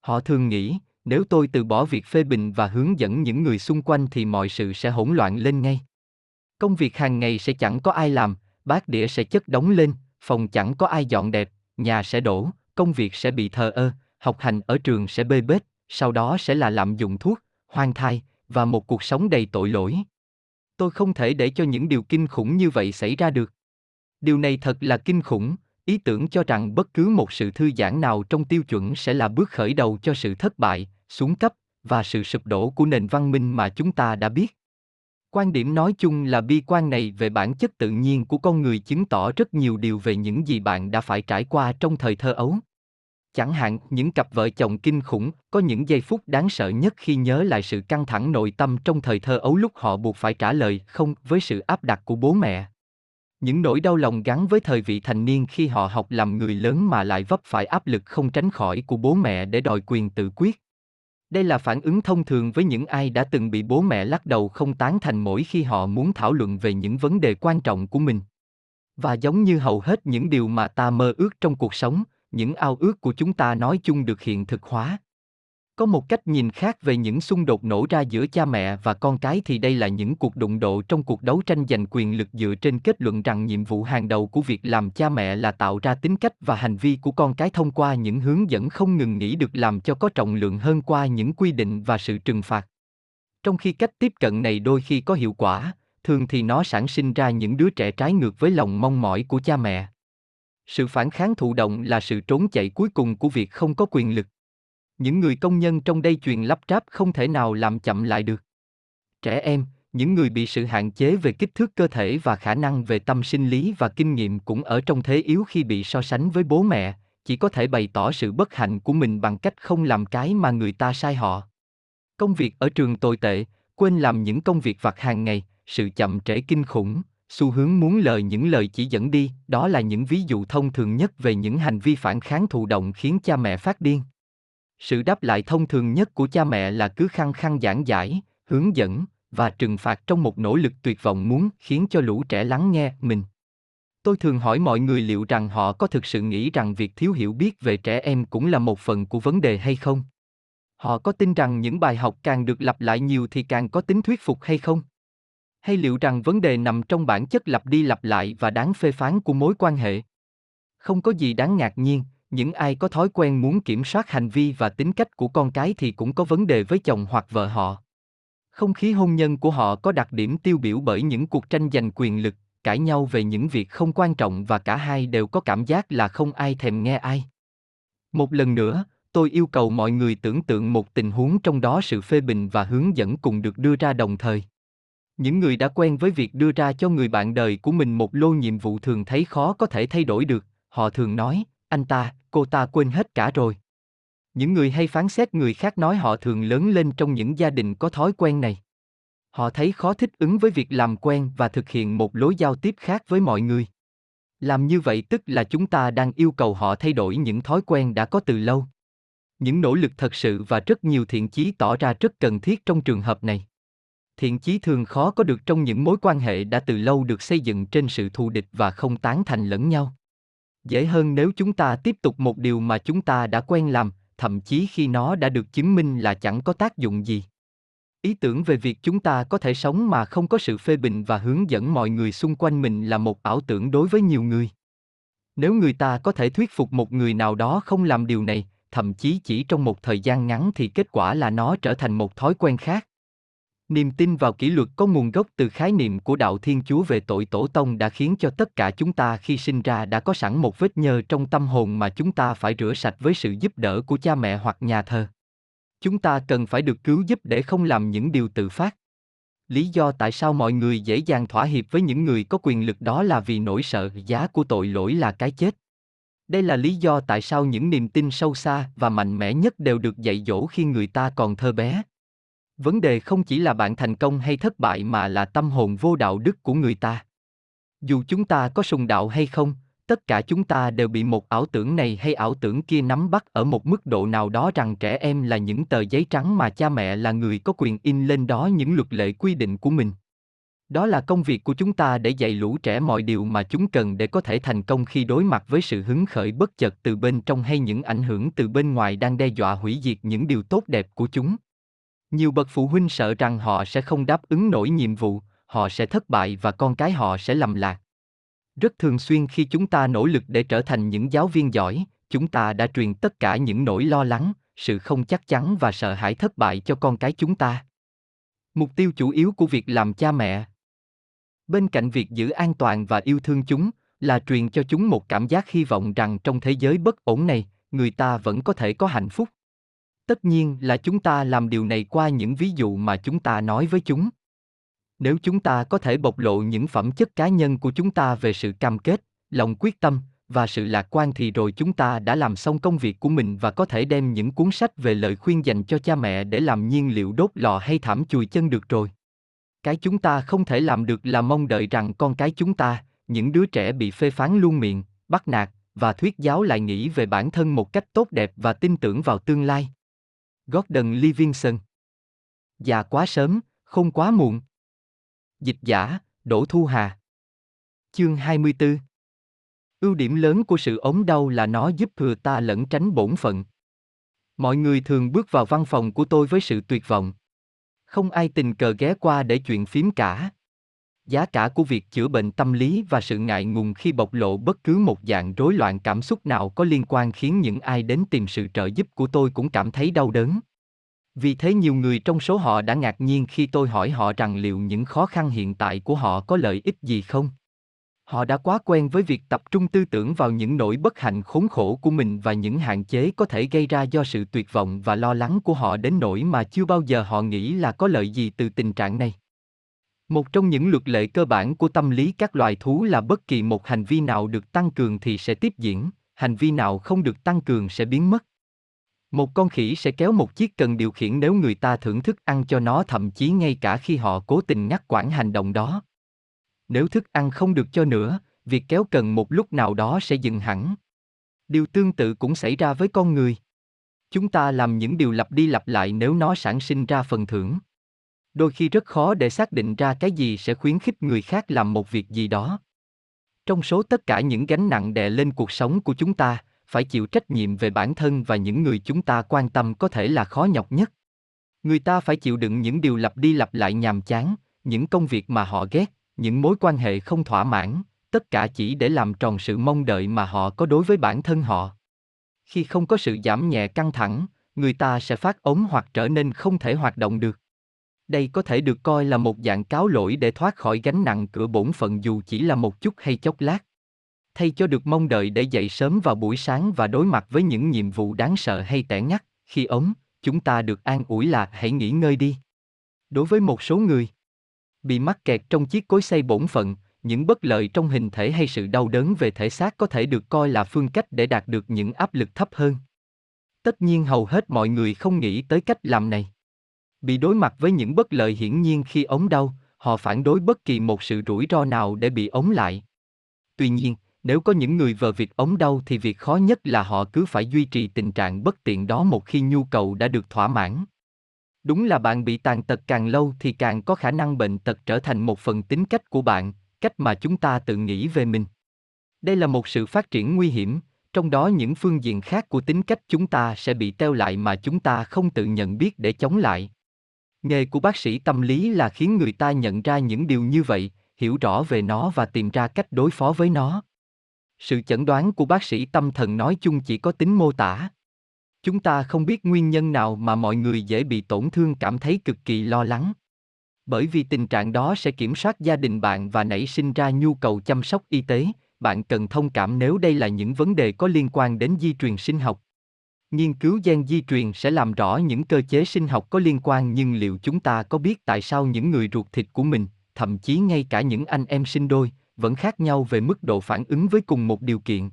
Họ thường nghĩ, nếu tôi từ bỏ việc phê bình và hướng dẫn những người xung quanh thì mọi sự sẽ hỗn loạn lên ngay. Công việc hàng ngày sẽ chẳng có ai làm, bát đĩa sẽ chất đống lên, phòng chẳng có ai dọn đẹp, nhà sẽ đổ, công việc sẽ bị thờ ơ, học hành ở trường sẽ bê bết, sau đó sẽ là lạm dụng thuốc, hoang thai, và một cuộc sống đầy tội lỗi. Tôi không thể để cho những điều kinh khủng như vậy xảy ra được. Điều này thật là kinh khủng, ý tưởng cho rằng bất cứ một sự thư giãn nào trong tiêu chuẩn sẽ là bước khởi đầu cho sự thất bại, xuống cấp, và sự sụp đổ của nền văn minh mà chúng ta đã biết. Quan điểm nói chung là bi quan này về bản chất tự nhiên của con người chứng tỏ rất nhiều điều về những gì bạn đã phải trải qua trong thời thơ ấu. Chẳng hạn, những cặp vợ chồng kinh khủng có những giây phút đáng sợ nhất khi nhớ lại sự căng thẳng nội tâm trong thời thơ ấu lúc họ buộc phải trả lời không với sự áp đặt của bố mẹ. Những nỗi đau lòng gắn với thời vị thành niên khi họ học làm người lớn mà lại vấp phải áp lực không tránh khỏi của bố mẹ để đòi quyền tự quyết. Đây là phản ứng thông thường với những ai đã từng bị bố mẹ lắc đầu không tán thành mỗi khi họ muốn thảo luận về những vấn đề quan trọng của mình. Và giống như hầu hết những điều mà ta mơ ước trong cuộc sống, những ao ước của chúng ta nói chung được hiện thực hóa. Có một cách nhìn khác về những xung đột nổ ra giữa cha mẹ và con cái thì đây là những cuộc đụng độ trong cuộc đấu tranh giành quyền lực dựa trên kết luận rằng nhiệm vụ hàng đầu của việc làm cha mẹ là tạo ra tính cách và hành vi của con cái thông qua những hướng dẫn không ngừng nghỉ được làm cho có trọng lượng hơn qua những quy định và sự trừng phạt. Trong khi cách tiếp cận này đôi khi có hiệu quả, thường thì nó sản sinh ra những đứa trẻ trái ngược với lòng mong mỏi của cha mẹ. Sự phản kháng thụ động là sự trốn chạy cuối cùng của việc không có quyền lực. Những người công nhân trong dây chuyền lắp ráp không thể nào làm chậm lại được. Trẻ em, những người bị sự hạn chế về kích thước cơ thể và khả năng về tâm sinh lý và kinh nghiệm cũng ở trong thế yếu khi bị so sánh với bố mẹ, chỉ có thể bày tỏ sự bất hạnh của mình bằng cách không làm cái mà người ta sai họ. Công việc ở trường tồi tệ, quên làm những công việc vặt hàng ngày, sự chậm trễ kinh khủng, xu hướng muốn lời những lời chỉ dẫn đi, đó là những ví dụ thông thường nhất về những hành vi phản kháng thụ động khiến cha mẹ phát điên. Sự đáp lại thông thường nhất của cha mẹ là cứ khăng khăng giảng giải, hướng dẫn và trừng phạt trong một nỗ lực tuyệt vọng muốn khiến cho lũ trẻ lắng nghe mình. Tôi thường hỏi mọi người liệu rằng họ có thực sự nghĩ rằng việc thiếu hiểu biết về trẻ em cũng là một phần của vấn đề hay không? Họ có tin rằng những bài học càng được lặp lại nhiều thì càng có tính thuyết phục hay không? Hay liệu rằng vấn đề nằm trong bản chất lặp đi lặp lại và đáng phê phán của mối quan hệ? Không có gì đáng ngạc nhiên. Những ai có thói quen muốn kiểm soát hành vi và tính cách của con cái thì cũng có vấn đề với chồng hoặc vợ họ. Không khí hôn nhân của họ có đặc điểm tiêu biểu bởi những cuộc tranh giành quyền lực, cãi nhau về những việc không quan trọng và cả hai đều có cảm giác là không ai thèm nghe ai. Một lần nữa, tôi yêu cầu mọi người tưởng tượng một tình huống trong đó sự phê bình và hướng dẫn cùng được đưa ra đồng thời. Những người đã quen với việc đưa ra cho người bạn đời của mình một lô nhiệm vụ thường thấy khó có thể thay đổi được, họ thường nói, anh ta, cô ta quên hết cả rồi. Những người hay phán xét người khác nói họ thường lớn lên trong những gia đình có thói quen này. Họ thấy khó thích ứng với việc làm quen và thực hiện một lối giao tiếp khác với mọi người. Làm như vậy tức là chúng ta đang yêu cầu họ thay đổi những thói quen đã có từ lâu. Những nỗ lực thật sự và rất nhiều thiện chí tỏ ra rất cần thiết trong trường hợp này. Thiện chí thường khó có được trong những mối quan hệ đã từ lâu được xây dựng trên sự thù địch và không tán thành lẫn nhau. Dễ hơn nếu chúng ta tiếp tục một điều mà chúng ta đã quen làm, thậm chí khi nó đã được chứng minh là chẳng có tác dụng gì. Ý tưởng về việc chúng ta có thể sống mà không có sự phê bình và hướng dẫn mọi người xung quanh mình là một ảo tưởng đối với nhiều người. Nếu người ta có thể thuyết phục một người nào đó không làm điều này, thậm chí chỉ trong một thời gian ngắn thì kết quả là nó trở thành một thói quen khác. Niềm tin vào kỷ luật có nguồn gốc từ khái niệm của đạo Thiên Chúa về tội tổ tông đã khiến cho tất cả chúng ta khi sinh ra đã có sẵn một vết nhơ trong tâm hồn mà chúng ta phải rửa sạch với sự giúp đỡ của cha mẹ hoặc nhà thờ. Chúng ta cần phải được cứu giúp để không làm những điều tự phát. Lý do tại sao mọi người dễ dàng thỏa hiệp với những người có quyền lực đó là vì nỗi sợ giá của tội lỗi là cái chết. Đây là lý do tại sao những niềm tin sâu xa và mạnh mẽ nhất đều được dạy dỗ khi người ta còn thơ bé. Vấn đề không chỉ là bạn thành công hay thất bại mà là tâm hồn vô đạo đức của người ta. Dù chúng ta có sùng đạo hay không, tất cả chúng ta đều bị một ảo tưởng này hay ảo tưởng kia nắm bắt ở một mức độ nào đó rằng trẻ em là những tờ giấy trắng mà cha mẹ là người có quyền in lên đó những luật lệ quy định của mình. Đó là công việc của chúng ta để dạy lũ trẻ mọi điều mà chúng cần để có thể thành công khi đối mặt với sự hứng khởi bất chợt từ bên trong hay những ảnh hưởng từ bên ngoài đang đe dọa hủy diệt những điều tốt đẹp của chúng. Nhiều bậc phụ huynh sợ rằng họ sẽ không đáp ứng nổi nhiệm vụ, họ sẽ thất bại và con cái họ sẽ lầm lạc. Rất thường xuyên khi chúng ta nỗ lực để trở thành những giáo viên giỏi, chúng ta đã truyền tất cả những nỗi lo lắng, sự không chắc chắn và sợ hãi thất bại cho con cái chúng ta. Mục tiêu chủ yếu của việc làm cha mẹ, bên cạnh việc giữ an toàn và yêu thương chúng, là truyền cho chúng một cảm giác hy vọng rằng trong thế giới bất ổn này, người ta vẫn có thể có hạnh phúc. Tất nhiên là chúng ta làm điều này qua những ví dụ mà chúng ta nói với chúng. Nếu chúng ta có thể bộc lộ những phẩm chất cá nhân của chúng ta về sự cam kết, lòng quyết tâm và sự lạc quan thì rồi chúng ta đã làm xong công việc của mình và có thể đem những cuốn sách về lời khuyên dành cho cha mẹ để làm nhiên liệu đốt lò hay thảm chùi chân được rồi. Cái chúng ta không thể làm được là mong đợi rằng con cái chúng ta, những đứa trẻ bị phê phán luôn miệng, bắt nạt và thuyết giáo lại nghĩ về bản thân một cách tốt đẹp và tin tưởng vào tương lai. Gordon Livingston. Già quá sớm, không quá muộn. Dịch giả, Đỗ Thu Hà. Chương hai mươi tư. Ưu điểm lớn của sự ốm đau là nó giúp thừa ta lẩn tránh bổn phận. Mọi người thường bước vào văn phòng của tôi với sự tuyệt vọng. Không ai tình cờ ghé qua để chuyện phím cả. Giá cả của việc chữa bệnh tâm lý và sự ngại ngùng khi bộc lộ bất cứ một dạng rối loạn cảm xúc nào có liên quan khiến những ai đến tìm sự trợ giúp của tôi cũng cảm thấy đau đớn. Vì thế nhiều người trong số họ đã ngạc nhiên khi tôi hỏi họ rằng liệu những khó khăn hiện tại của họ có lợi ích gì không. Họ đã quá quen với việc tập trung tư tưởng vào những nỗi bất hạnh khốn khổ của mình và những hạn chế có thể gây ra do sự tuyệt vọng và lo lắng của họ đến nỗi mà chưa bao giờ họ nghĩ là có lợi gì từ tình trạng này. Một trong những luật lệ cơ bản của tâm lý các loài thú là bất kỳ một hành vi nào được tăng cường thì sẽ tiếp diễn, hành vi nào không được tăng cường sẽ biến mất. Một con khỉ sẽ kéo một chiếc cần điều khiển nếu người ta thưởng thức ăn cho nó thậm chí ngay cả khi họ cố tình ngắt quãng hành động đó. Nếu thức ăn không được cho nữa, việc kéo cần một lúc nào đó sẽ dừng hẳn. Điều tương tự cũng xảy ra với con người. Chúng ta làm những điều lặp đi lặp lại nếu nó sản sinh ra phần thưởng. Đôi khi rất khó để xác định ra cái gì sẽ khuyến khích người khác làm một việc gì đó. Trong số tất cả những gánh nặng đè lên cuộc sống của chúng ta, phải chịu trách nhiệm về bản thân và những người chúng ta quan tâm có thể là khó nhọc nhất. Người ta phải chịu đựng những điều lặp đi lặp lại nhàm chán, những công việc mà họ ghét, những mối quan hệ không thỏa mãn, tất cả chỉ để làm tròn sự mong đợi mà họ có đối với bản thân họ. Khi không có sự giảm nhẹ căng thẳng, người ta sẽ phát ốm hoặc trở nên không thể hoạt động được. Đây có thể được coi là một dạng cáo lỗi để thoát khỏi gánh nặng của bổn phận dù chỉ là một chút hay chốc lát. Thay cho được mong đợi để dậy sớm vào buổi sáng và đối mặt với những nhiệm vụ đáng sợ hay tẻ ngắt, khi ốm, chúng ta được an ủi là hãy nghỉ ngơi đi. Đối với một số người bị mắc kẹt trong chiếc cối xay bổn phận, những bất lợi trong hình thể hay sự đau đớn về thể xác có thể được coi là phương cách để đạt được những áp lực thấp hơn. Tất nhiên hầu hết mọi người không nghĩ tới cách làm này. Bị đối mặt với những bất lợi hiển nhiên khi ống đau, họ phản đối bất kỳ một sự rủi ro nào để bị ống lại. Tuy nhiên, nếu có những người vờ việc ống đau thì việc khó nhất là họ cứ phải duy trì tình trạng bất tiện đó một khi nhu cầu đã được thỏa mãn. Đúng là bạn bị tàn tật càng lâu thì càng có khả năng bệnh tật trở thành một phần tính cách của bạn, cách mà chúng ta tự nghĩ về mình. Đây là một sự phát triển nguy hiểm, trong đó những phương diện khác của tính cách chúng ta sẽ bị teo lại mà chúng ta không tự nhận biết để chống lại. Nghề của bác sĩ tâm lý là khiến người ta nhận ra những điều như vậy, hiểu rõ về nó và tìm ra cách đối phó với nó. Sự chẩn đoán của bác sĩ tâm thần nói chung chỉ có tính mô tả. Chúng ta không biết nguyên nhân nào mà mọi người dễ bị tổn thương cảm thấy cực kỳ lo lắng. Bởi vì tình trạng đó sẽ kiểm soát gia đình bạn và nảy sinh ra nhu cầu chăm sóc y tế, bạn cần thông cảm nếu đây là những vấn đề có liên quan đến di truyền sinh học. Nghiên cứu gen di truyền sẽ làm rõ những cơ chế sinh học có liên quan, nhưng liệu chúng ta có biết tại sao những người ruột thịt của mình, thậm chí ngay cả những anh em sinh đôi, vẫn khác nhau về mức độ phản ứng với cùng một điều kiện.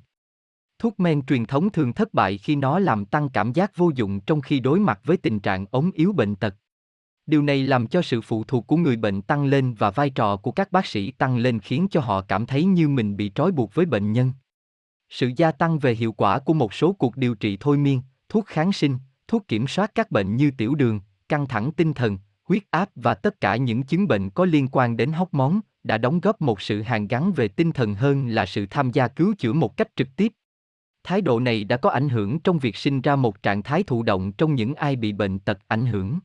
Thuốc men truyền thống thường thất bại khi nó làm tăng cảm giác vô dụng trong khi đối mặt với tình trạng ống yếu bệnh tật. Điều này làm cho sự phụ thuộc của người bệnh tăng lên và vai trò của các bác sĩ tăng lên, khiến cho họ cảm thấy như mình bị trói buộc với bệnh nhân. Sự gia tăng về hiệu quả của một số cuộc điều trị thôi miên, thuốc kháng sinh, thuốc kiểm soát các bệnh như tiểu đường, căng thẳng tinh thần, huyết áp và tất cả những chứng bệnh có liên quan đến hormone đã đóng góp một sự hàn gắn về tinh thần hơn là sự tham gia cứu chữa một cách trực tiếp. Thái độ này đã có ảnh hưởng trong việc sinh ra một trạng thái thụ động trong những ai bị bệnh tật ảnh hưởng.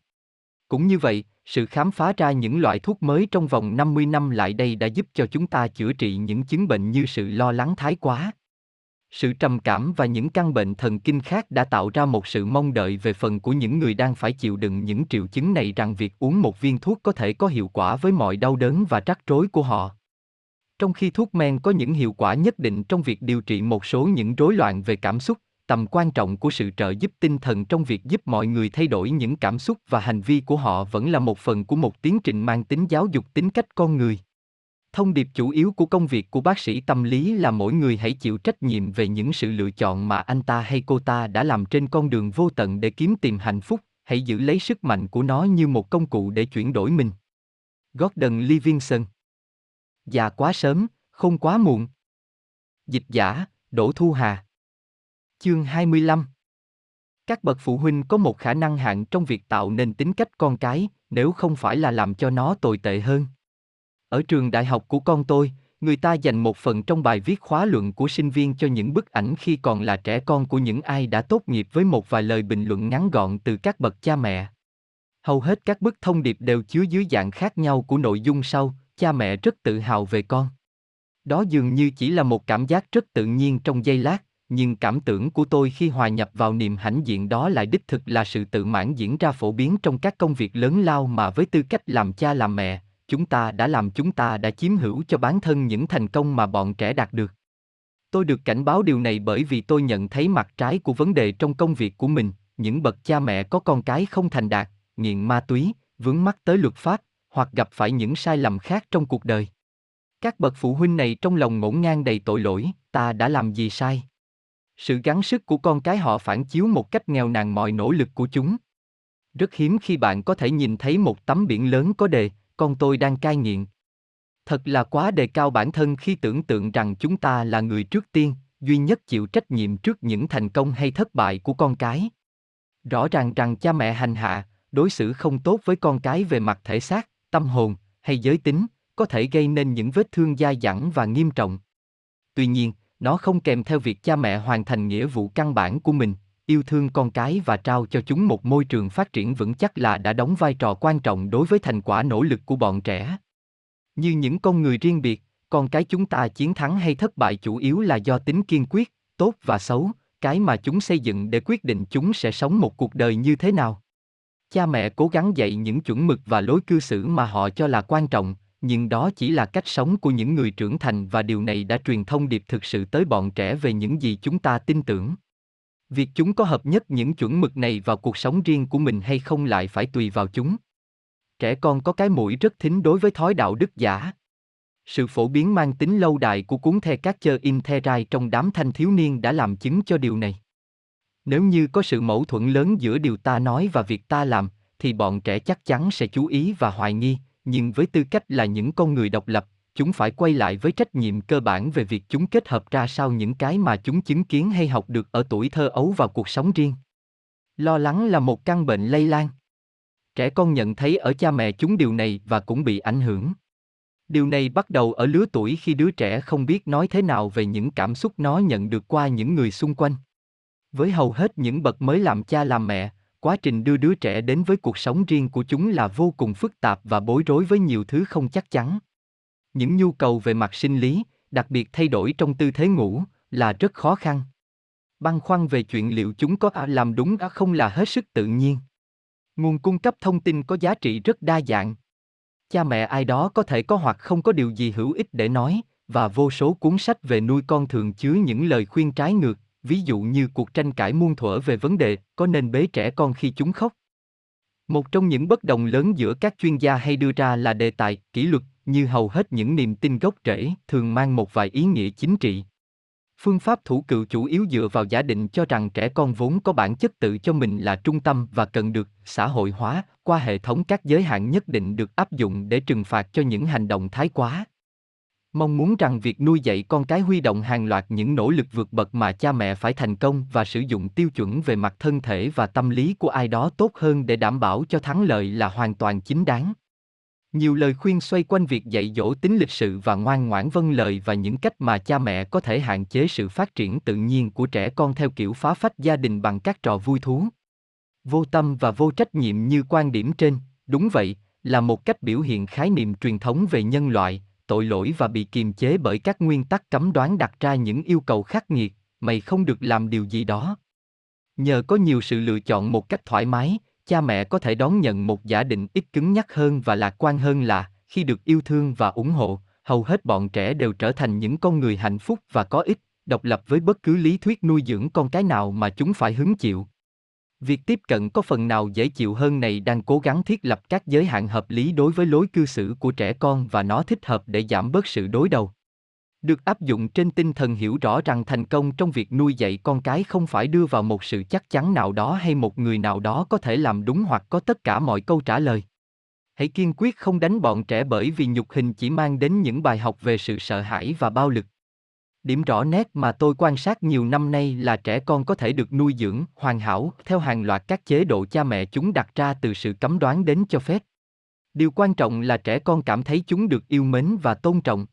Cũng như vậy, sự khám phá ra những loại thuốc mới trong vòng năm mươi năm lại đây đã giúp cho chúng ta chữa trị những chứng bệnh như sự lo lắng thái quá, sự trầm cảm và những căn bệnh thần kinh khác, đã tạo ra một sự mong đợi về phần của những người đang phải chịu đựng những triệu chứng này rằng việc uống một viên thuốc có thể có hiệu quả với mọi đau đớn và rắc rối của họ. Trong khi thuốc men có những hiệu quả nhất định trong việc điều trị một số những rối loạn về cảm xúc, tầm quan trọng của sự trợ giúp tinh thần trong việc giúp mọi người thay đổi những cảm xúc và hành vi của họ vẫn là một phần của một tiến trình mang tính giáo dục tính cách con người. Thông điệp chủ yếu của công việc của bác sĩ tâm lý là mỗi người hãy chịu trách nhiệm về những sự lựa chọn mà anh ta hay cô ta đã làm trên con đường vô tận để kiếm tìm hạnh phúc, hãy giữ lấy sức mạnh của nó như một công cụ để chuyển đổi mình. Gordon Livingston. Già quá sớm, không quá muộn. Dịch giả, Đỗ Thu Hà. Chương hai mươi lăm. Các bậc phụ huynh có một khả năng hạn trong việc tạo nên tính cách con cái, nếu không phải là làm cho nó tồi tệ hơn. Ở trường đại học của con tôi, người ta dành một phần trong bài viết khóa luận của sinh viên cho những bức ảnh khi còn là trẻ con của những ai đã tốt nghiệp với một vài lời bình luận ngắn gọn từ các bậc cha mẹ. Hầu hết các bức thông điệp đều chứa dưới dạng khác nhau của nội dung sau: cha mẹ rất tự hào về con. Đó dường như chỉ là một cảm giác rất tự nhiên trong giây lát, nhưng cảm tưởng của tôi khi hòa nhập vào niềm hãnh diện đó lại đích thực là sự tự mãn diễn ra phổ biến trong các công việc lớn lao mà với tư cách làm cha làm mẹ, chúng ta đã làm chúng ta đã chiếm hữu cho bản thân những thành công mà bọn trẻ đạt được. Tôi được cảnh báo điều này bởi vì tôi nhận thấy mặt trái của vấn đề trong công việc của mình, những bậc cha mẹ có con cái không thành đạt, nghiện ma túy, vướng mắc tới luật pháp, hoặc gặp phải những sai lầm khác trong cuộc đời. Các bậc phụ huynh này trong lòng ngổn ngang đầy tội lỗi, ta đã làm gì sai? Sự gắng sức của con cái họ phản chiếu một cách nghèo nàn mọi nỗ lực của chúng. Rất hiếm khi bạn có thể nhìn thấy một tấm biển lớn có đề, con tôi đang cai nghiện. Thật là quá đề cao bản thân khi tưởng tượng rằng chúng ta là người trước tiên, duy nhất chịu trách nhiệm trước những thành công hay thất bại của con cái. Rõ ràng rằng cha mẹ hành hạ, đối xử không tốt với con cái về mặt thể xác, tâm hồn hay giới tính, có thể gây nên những vết thương dai dẳng và nghiêm trọng. Tuy nhiên, nó không kèm theo việc cha mẹ hoàn thành nghĩa vụ căn bản của mình, yêu thương con cái và trao cho chúng một môi trường phát triển vững chắc là đã đóng vai trò quan trọng đối với thành quả nỗ lực của bọn trẻ. Như những con người riêng biệt, con cái chúng ta chiến thắng hay thất bại chủ yếu là do tính kiên quyết, tốt và xấu, cái mà chúng xây dựng để quyết định chúng sẽ sống một cuộc đời như thế nào. Cha mẹ cố gắng dạy những chuẩn mực và lối cư xử mà họ cho là quan trọng, nhưng đó chỉ là cách sống của những người trưởng thành và điều này đã truyền thông điệp thực sự tới bọn trẻ về những gì chúng ta tin tưởng. Việc chúng có hợp nhất những chuẩn mực này vào cuộc sống riêng của mình hay không lại phải tùy vào chúng. Trẻ con có cái mũi rất thính đối với thói đạo đức giả. Sự phổ biến mang tính lâu đài của cuốn The Catcher in the Rye trong đám thanh thiếu niên đã làm chứng cho điều này. Nếu như có sự mâu thuẫn lớn giữa điều ta nói và việc ta làm, thì bọn trẻ chắc chắn sẽ chú ý và hoài nghi, nhưng với tư cách là những con người độc lập, chúng phải quay lại với trách nhiệm cơ bản về việc chúng kết hợp ra sao những cái mà chúng chứng kiến hay học được ở tuổi thơ ấu vào cuộc sống riêng. Lo lắng là một căn bệnh lây lan. Trẻ con nhận thấy ở cha mẹ chúng điều này và cũng bị ảnh hưởng. Điều này bắt đầu ở lứa tuổi khi đứa trẻ không biết nói thế nào về những cảm xúc nó nhận được qua những người xung quanh. Với hầu hết những bậc mới làm cha làm mẹ, quá trình đưa đứa trẻ đến với cuộc sống riêng của chúng là vô cùng phức tạp và bối rối với nhiều thứ không chắc chắn. Những nhu cầu về mặt sinh lý, đặc biệt thay đổi trong tư thế ngủ, là rất khó khăn. Băn khoăn về chuyện liệu chúng có làm đúng hay không là hết sức tự nhiên. Nguồn cung cấp thông tin có giá trị rất đa dạng. Cha mẹ ai đó có thể có hoặc không có điều gì hữu ích để nói, và vô số cuốn sách về nuôi con thường chứa những lời khuyên trái ngược, ví dụ như cuộc tranh cãi muôn thuở về vấn đề có nên bế trẻ con khi chúng khóc. Một trong những bất đồng lớn giữa các chuyên gia hay đưa ra là đề tài, kỷ luật, như hầu hết những niềm tin gốc rễ thường mang một vài ý nghĩa chính trị. Phương pháp thủ cựu chủ yếu dựa vào giả định cho rằng trẻ con vốn có bản chất tự cho mình là trung tâm và cần được xã hội hóa qua hệ thống các giới hạn nhất định được áp dụng để trừng phạt cho những hành động thái quá. Mong muốn rằng việc nuôi dạy con cái huy động hàng loạt những nỗ lực vượt bậc mà cha mẹ phải thành công và sử dụng tiêu chuẩn về mặt thân thể và tâm lý của ai đó tốt hơn để đảm bảo cho thắng lợi là hoàn toàn chính đáng. Nhiều lời khuyên xoay quanh việc dạy dỗ tính lịch sự và ngoan ngoãn vâng lời và những cách mà cha mẹ có thể hạn chế sự phát triển tự nhiên của trẻ con theo kiểu phá phách gia đình bằng các trò vui thú. Vô tâm và vô trách nhiệm như quan điểm trên, đúng vậy, là một cách biểu hiện khái niệm truyền thống về nhân loại, tội lỗi và bị kiềm chế bởi các nguyên tắc cấm đoán đặt ra những yêu cầu khắc nghiệt, mày không được làm điều gì đó. Nhờ có nhiều sự lựa chọn một cách thoải mái, cha mẹ có thể đón nhận một giả định ít cứng nhắc hơn và lạc quan hơn là, khi được yêu thương và ủng hộ, hầu hết bọn trẻ đều trở thành những con người hạnh phúc và có ích, độc lập với bất cứ lý thuyết nuôi dưỡng con cái nào mà chúng phải hứng chịu. Việc tiếp cận có phần nào dễ chịu hơn này đang cố gắng thiết lập các giới hạn hợp lý đối với lối cư xử của trẻ con và nó thích hợp để giảm bớt sự đối đầu. Được áp dụng trên tinh thần hiểu rõ rằng thành công trong việc nuôi dạy con cái không phải đưa vào một sự chắc chắn nào đó hay một người nào đó có thể làm đúng hoặc có tất cả mọi câu trả lời. Hãy kiên quyết không đánh bọn trẻ bởi vì nhục hình chỉ mang đến những bài học về sự sợ hãi và bạo lực. Điểm rõ nét mà tôi quan sát nhiều năm nay là trẻ con có thể được nuôi dưỡng hoàn hảo theo hàng loạt các chế độ cha mẹ chúng đặt ra từ sự cấm đoán đến cho phép. Điều quan trọng là trẻ con cảm thấy chúng được yêu mến và tôn trọng.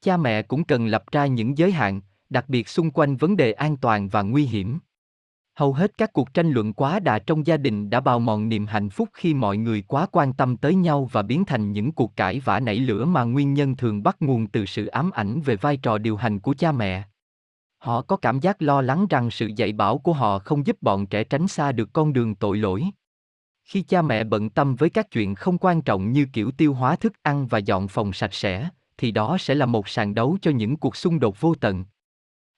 Cha mẹ cũng cần lập ra những giới hạn, đặc biệt xung quanh vấn đề an toàn và nguy hiểm. Hầu hết các cuộc tranh luận quá đà trong gia đình đã bào mòn niềm hạnh phúc khi mọi người quá quan tâm tới nhau và biến thành những cuộc cãi vã nảy lửa mà nguyên nhân thường bắt nguồn từ sự ám ảnh về vai trò điều hành của cha mẹ. Họ có cảm giác lo lắng rằng sự dạy bảo của họ không giúp bọn trẻ tránh xa được con đường tội lỗi. Khi cha mẹ bận tâm với các chuyện không quan trọng như kiểu tiêu hóa thức ăn và dọn phòng sạch sẽ, thì đó sẽ là một sàn đấu cho những cuộc xung đột vô tận.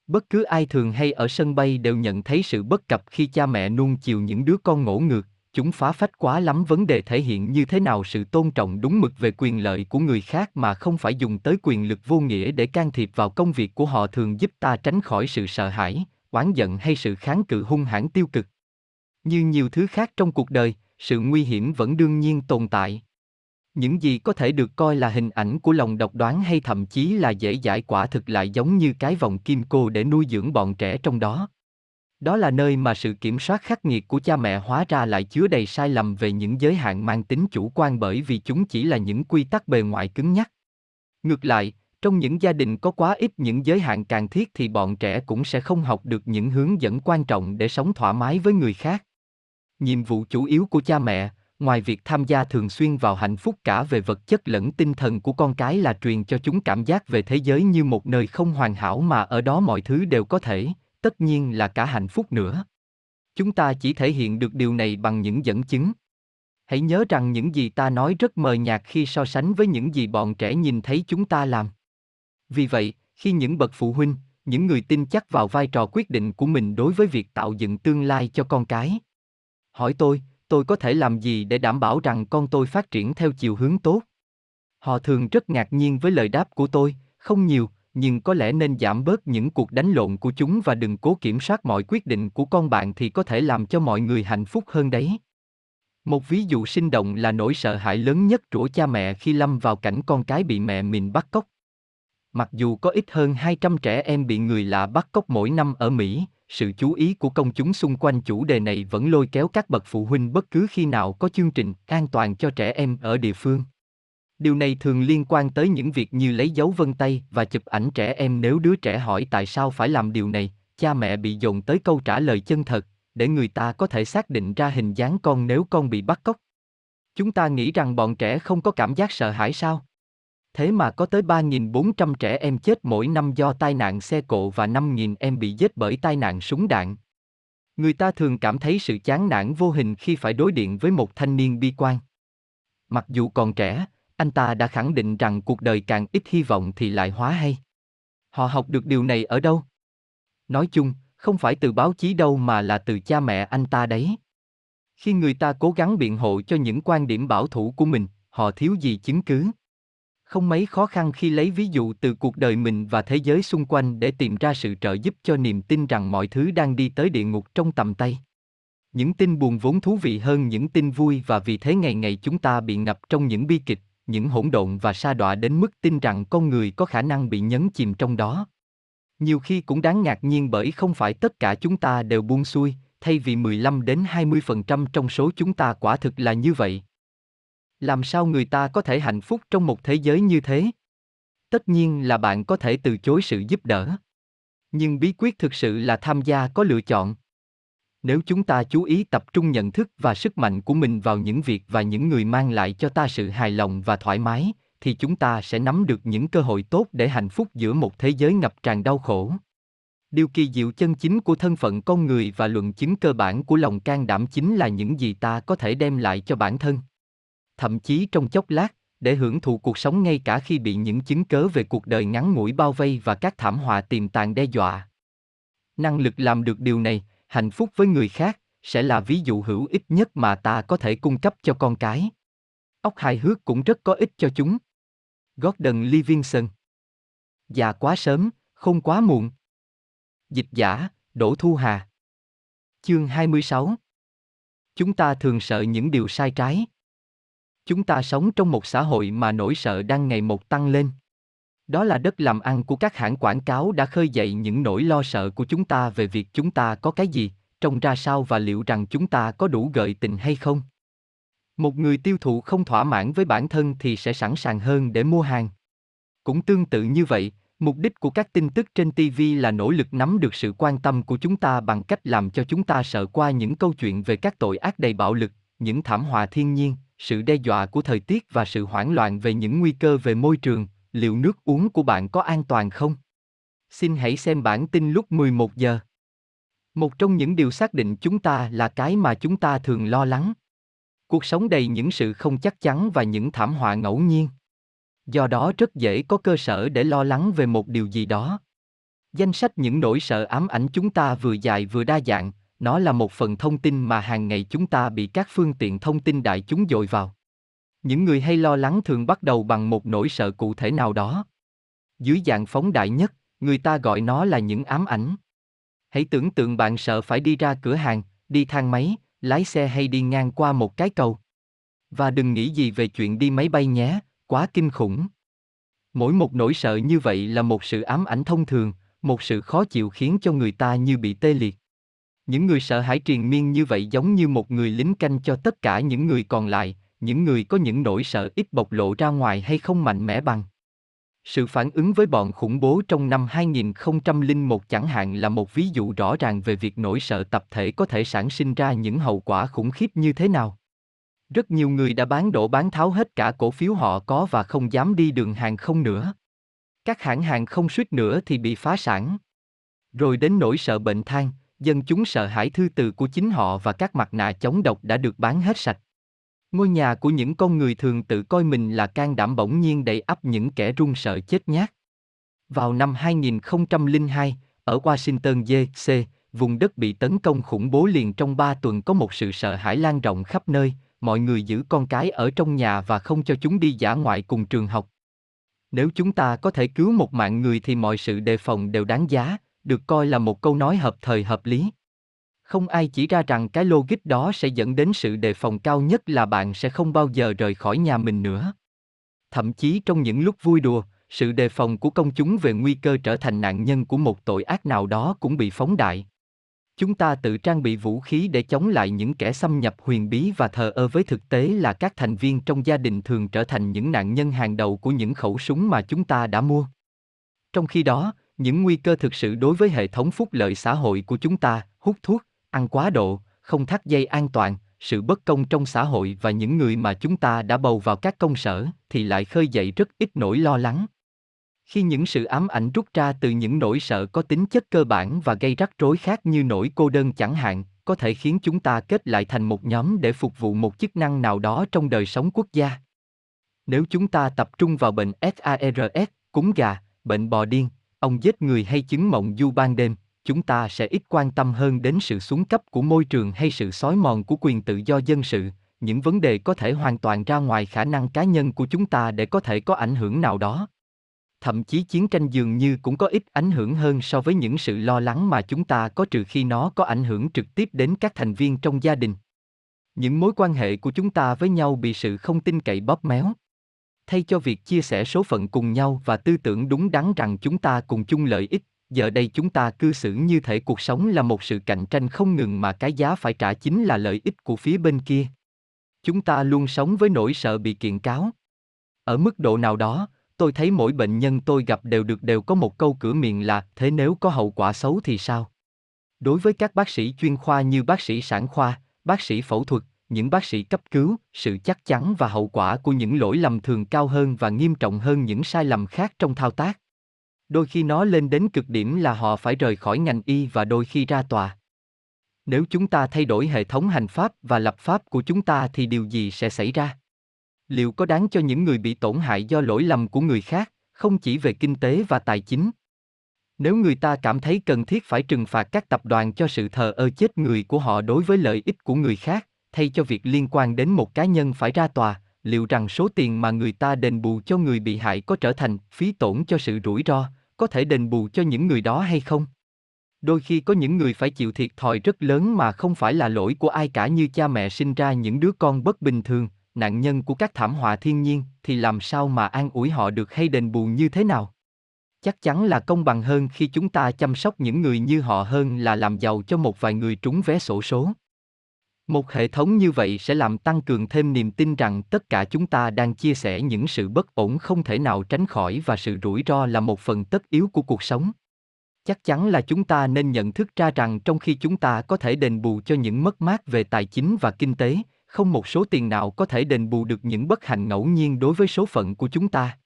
Bất cứ ai thường hay ở sân bay đều nhận thấy sự bất cập khi cha mẹ nuông chiều những đứa con ngỗ ngược, chúng phá phách quá lắm vấn đề thể hiện như thế nào sự tôn trọng đúng mực về quyền lợi của người khác mà không phải dùng tới quyền lực vô nghĩa để can thiệp vào công việc của họ thường giúp ta tránh khỏi sự sợ hãi, oán giận hay sự kháng cự hung hãn tiêu cực. Như nhiều thứ khác trong cuộc đời, sự nguy hiểm vẫn đương nhiên tồn tại. Những gì có thể được coi là hình ảnh của lòng độc đoán hay thậm chí là dễ dãi quả thực lại giống như cái vòng kim cô để nuôi dưỡng bọn trẻ trong đó. Đó là nơi mà sự kiểm soát khắc nghiệt của cha mẹ hóa ra lại chứa đầy sai lầm về những giới hạn mang tính chủ quan bởi vì chúng chỉ là những quy tắc bề ngoài cứng nhắc. Ngược lại, trong những gia đình có quá ít những giới hạn cần thiết thì bọn trẻ cũng sẽ không học được những hướng dẫn quan trọng để sống thoải mái với người khác. Nhiệm vụ chủ yếu của cha mẹ, ngoài việc tham gia thường xuyên vào hạnh phúc cả về vật chất lẫn tinh thần của con cái là truyền cho chúng cảm giác về thế giới như một nơi không hoàn hảo mà ở đó mọi thứ đều có thể, tất nhiên là cả hạnh phúc nữa. Chúng ta chỉ thể hiện được điều này bằng những dẫn chứng. Hãy nhớ rằng những gì ta nói rất mờ nhạt khi so sánh với những gì bọn trẻ nhìn thấy chúng ta làm. Vì vậy, khi những bậc phụ huynh, những người tin chắc vào vai trò quyết định của mình đối với việc tạo dựng tương lai cho con cái, hỏi tôi, tôi có thể làm gì để đảm bảo rằng con tôi phát triển theo chiều hướng tốt? Họ thường rất ngạc nhiên với lời đáp của tôi, không nhiều, nhưng có lẽ nên giảm bớt những cuộc đánh lộn của chúng và đừng cố kiểm soát mọi quyết định của con bạn thì có thể làm cho mọi người hạnh phúc hơn đấy. Một ví dụ sinh động là nỗi sợ hãi lớn nhất của cha mẹ khi lâm vào cảnh con cái bị mẹ mình bắt cóc. Mặc dù có ít hơn hai trăm trẻ em bị người lạ bắt cóc mỗi năm ở Mỹ, sự chú ý của công chúng xung quanh chủ đề này vẫn lôi kéo các bậc phụ huynh bất cứ khi nào có chương trình an toàn cho trẻ em ở địa phương. Điều này thường liên quan tới những việc như lấy dấu vân tay và chụp ảnh trẻ em. Nếu đứa trẻ hỏi tại sao phải làm điều này, cha mẹ bị dồn tới câu trả lời chân thật, để người ta có thể xác định ra hình dáng con nếu con bị bắt cóc. Chúng ta nghĩ rằng bọn trẻ không có cảm giác sợ hãi sao? Thế mà có tới ba nghìn bốn trăm trẻ em chết mỗi năm do tai nạn xe cộ và năm nghìn em bị giết bởi tai nạn súng đạn. Người ta thường cảm thấy sự chán nản vô hình khi phải đối diện với một thanh niên bi quan. Mặc dù còn trẻ, anh ta đã khẳng định rằng cuộc đời càng ít hy vọng thì lại hóa hay. Họ học được điều này ở đâu? Nói chung, không phải từ báo chí đâu mà là từ cha mẹ anh ta đấy. Khi người ta cố gắng biện hộ cho những quan điểm bảo thủ của mình, họ thiếu gì chứng cứ. Không mấy khó khăn khi lấy ví dụ từ cuộc đời mình và thế giới xung quanh để tìm ra sự trợ giúp cho niềm tin rằng mọi thứ đang đi tới địa ngục trong tầm tay. Những tin buồn vốn thú vị hơn những tin vui, và vì thế ngày ngày chúng ta bị ngập trong những bi kịch, những hỗn độn và sa đọa đến mức tin rằng con người có khả năng bị nhấn chìm trong đó. Nhiều khi cũng đáng ngạc nhiên bởi không phải tất cả chúng ta đều buông xuôi, thay vì mười lăm đến hai mươi phần trăm trong số chúng ta quả thực là như vậy. Làm sao người ta có thể hạnh phúc trong một thế giới như thế? Tất nhiên là bạn có thể từ chối sự giúp đỡ. Nhưng bí quyết thực sự là tham gia có lựa chọn. Nếu chúng ta chú ý tập trung nhận thức và sức mạnh của mình vào những việc và những người mang lại cho ta sự hài lòng và thoải mái, thì chúng ta sẽ nắm được những cơ hội tốt để hạnh phúc giữa một thế giới ngập tràn đau khổ. Điều kỳ diệu chân chính của thân phận con người và luận chứng cơ bản của lòng can đảm chính là những gì ta có thể đem lại cho bản thân. Thậm chí trong chốc lát, để hưởng thụ cuộc sống ngay cả khi bị những chứng cớ về cuộc đời ngắn ngủi bao vây và các thảm họa tiềm tàng đe dọa. Năng lực làm được điều này, hạnh phúc với người khác, sẽ là ví dụ hữu ích nhất mà ta có thể cung cấp cho con cái. Óc hài hước cũng rất có ích cho chúng. Gordon Livingston. Già quá sớm, không quá muộn. Dịch giả, Đỗ Thu Hà. Chương hai mươi sáu. Chúng ta thường sợ những điều sai trái. Chúng ta sống trong một xã hội mà nỗi sợ đang ngày một tăng lên. Đó là đất làm ăn của các hãng quảng cáo đã khơi dậy những nỗi lo sợ của chúng ta về việc chúng ta có cái gì, trông ra sao và liệu rằng chúng ta có đủ gợi tình hay không. Một người tiêu thụ không thỏa mãn với bản thân thì sẽ sẵn sàng hơn để mua hàng. Cũng tương tự như vậy, mục đích của các tin tức trên ti vi là nỗ lực nắm được sự quan tâm của chúng ta bằng cách làm cho chúng ta sợ qua những câu chuyện về các tội ác đầy bạo lực, những thảm họa thiên nhiên, sự đe dọa của thời tiết và sự hoảng loạn về những nguy cơ về môi trường. Liệu nước uống của bạn có an toàn không? Xin hãy xem bản tin lúc mười một giờ. Một trong những điều xác định chúng ta là cái mà chúng ta thường lo lắng. Cuộc sống đầy những sự không chắc chắn và những thảm họa ngẫu nhiên. Do đó rất dễ có cơ sở để lo lắng về một điều gì đó. Danh sách những nỗi sợ ám ảnh chúng ta vừa dài vừa đa dạng. Nó là một phần thông tin mà hàng ngày chúng ta bị các phương tiện thông tin đại chúng dội vào. Những người hay lo lắng thường bắt đầu bằng một nỗi sợ cụ thể nào đó. Dưới dạng phóng đại nhất, người ta gọi nó là những ám ảnh. Hãy tưởng tượng bạn sợ phải đi ra cửa hàng, đi thang máy, lái xe hay đi ngang qua một cái cầu. Và đừng nghĩ gì về chuyện đi máy bay nhé, quá kinh khủng. Mỗi một nỗi sợ như vậy là một sự ám ảnh thông thường, một sự khó chịu khiến cho người ta như bị tê liệt. Những người sợ hãi triền miên như vậy giống như một người lính canh cho tất cả những người còn lại, những người có những nỗi sợ ít bộc lộ ra ngoài hay không mạnh mẽ bằng. Sự phản ứng với bọn khủng bố trong năm hai nghìn không trăm lẻ một chẳng hạn là một ví dụ rõ ràng về việc nỗi sợ tập thể có thể sản sinh ra những hậu quả khủng khiếp như thế nào. Rất nhiều người đã bán đổ bán tháo hết cả cổ phiếu họ có và không dám đi đường hàng không nữa. Các hãng hàng không suýt nữa thì bị phá sản. Rồi đến nỗi sợ bệnh than. Dân chúng sợ hãi thư từ của chính họ và các mặt nạ chống độc đã được bán hết sạch. Ngôi nhà của những con người thường tự coi mình là can đảm bỗng nhiên đầy ắp những kẻ run sợ chết nhát. Vào năm hai nghìn không trăm lẻ hai, ở Washington D C, vùng đất bị tấn công khủng bố liền trong ba tuần có một sự sợ hãi lan rộng khắp nơi, mọi người giữ con cái ở trong nhà và không cho chúng đi dã ngoại cùng trường học. Nếu chúng ta có thể cứu một mạng người thì mọi sự đề phòng đều đáng giá, được coi là một câu nói hợp thời hợp lý. Không ai chỉ ra rằng cái logic đó sẽ dẫn đến sự đề phòng cao nhất là bạn sẽ không bao giờ rời khỏi nhà mình nữa. Thậm chí trong những lúc vui đùa, sự đề phòng của công chúng về nguy cơ trở thành nạn nhân của một tội ác nào đó cũng bị phóng đại. Chúng ta tự trang bị vũ khí để chống lại những kẻ xâm nhập huyền bí và thờ ơ với thực tế là các thành viên trong gia đình thường trở thành những nạn nhân hàng đầu của những khẩu súng mà chúng ta đã mua. Trong khi đó, những nguy cơ thực sự đối với hệ thống phúc lợi xã hội của chúng ta, hút thuốc, ăn quá độ, không thắt dây an toàn, sự bất công trong xã hội và những người mà chúng ta đã bầu vào các công sở thì lại khơi dậy rất ít nỗi lo lắng. Khi những sự ám ảnh rút ra từ những nỗi sợ có tính chất cơ bản và gây rắc rối khác như nỗi cô đơn chẳng hạn, có thể khiến chúng ta kết lại thành một nhóm để phục vụ một chức năng nào đó trong đời sống quốc gia. Nếu chúng ta tập trung vào bệnh SARS, cúm gà, bệnh bò điên, ong giết người hay chứng mộng du ban đêm, chúng ta sẽ ít quan tâm hơn đến sự xuống cấp của môi trường hay sự xói mòn của quyền tự do dân sự, những vấn đề có thể hoàn toàn ra ngoài khả năng cá nhân của chúng ta để có thể có ảnh hưởng nào đó. Thậm chí chiến tranh dường như cũng có ít ảnh hưởng hơn so với những sự lo lắng mà chúng ta có, trừ khi nó có ảnh hưởng trực tiếp đến các thành viên trong gia đình. Những mối quan hệ của chúng ta với nhau bị sự không tin cậy bóp méo. Thay cho việc chia sẻ số phận cùng nhau và tư tưởng đúng đắn rằng chúng ta cùng chung lợi ích, giờ đây chúng ta cư xử như thể cuộc sống là một sự cạnh tranh không ngừng mà cái giá phải trả chính là lợi ích của phía bên kia. Chúng ta luôn sống với nỗi sợ bị kiện cáo. Ở mức độ nào đó, tôi thấy mỗi bệnh nhân tôi gặp đều được đều có một câu cửa miệng là thế nếu có hậu quả xấu thì sao? Đối với các bác sĩ chuyên khoa như bác sĩ sản khoa, bác sĩ phẫu thuật, những bác sĩ cấp cứu, sự chắc chắn và hậu quả của những lỗi lầm thường cao hơn và nghiêm trọng hơn những sai lầm khác trong thao tác. Đôi khi nó lên đến cực điểm là họ phải rời khỏi ngành y và đôi khi ra tòa. Nếu chúng ta thay đổi hệ thống hành pháp và lập pháp của chúng ta thì điều gì sẽ xảy ra? Liệu có đáng cho những người bị tổn hại do lỗi lầm của người khác, không chỉ về kinh tế và tài chính? Nếu người ta cảm thấy cần thiết phải trừng phạt các tập đoàn cho sự thờ ơ chết người của họ đối với lợi ích của người khác, thay cho việc liên quan đến một cá nhân phải ra tòa, liệu rằng số tiền mà người ta đền bù cho người bị hại có trở thành phí tổn cho sự rủi ro, có thể đền bù cho những người đó hay không? Đôi khi có những người phải chịu thiệt thòi rất lớn mà không phải là lỗi của ai cả, như cha mẹ sinh ra những đứa con bất bình thường, nạn nhân của các thảm họa thiên nhiên, thì làm sao mà an ủi họ được hay đền bù như thế nào? Chắc chắn là công bằng hơn khi chúng ta chăm sóc những người như họ hơn là làm giàu cho một vài người trúng vé xổ số. Một hệ thống như vậy sẽ làm tăng cường thêm niềm tin rằng tất cả chúng ta đang chia sẻ những sự bất ổn không thể nào tránh khỏi và sự rủi ro là một phần tất yếu của cuộc sống. Chắc chắn là chúng ta nên nhận thức ra rằng trong khi chúng ta có thể đền bù cho những mất mát về tài chính và kinh tế, không một số tiền nào có thể đền bù được những bất hạnh ngẫu nhiên đối với số phận của chúng ta.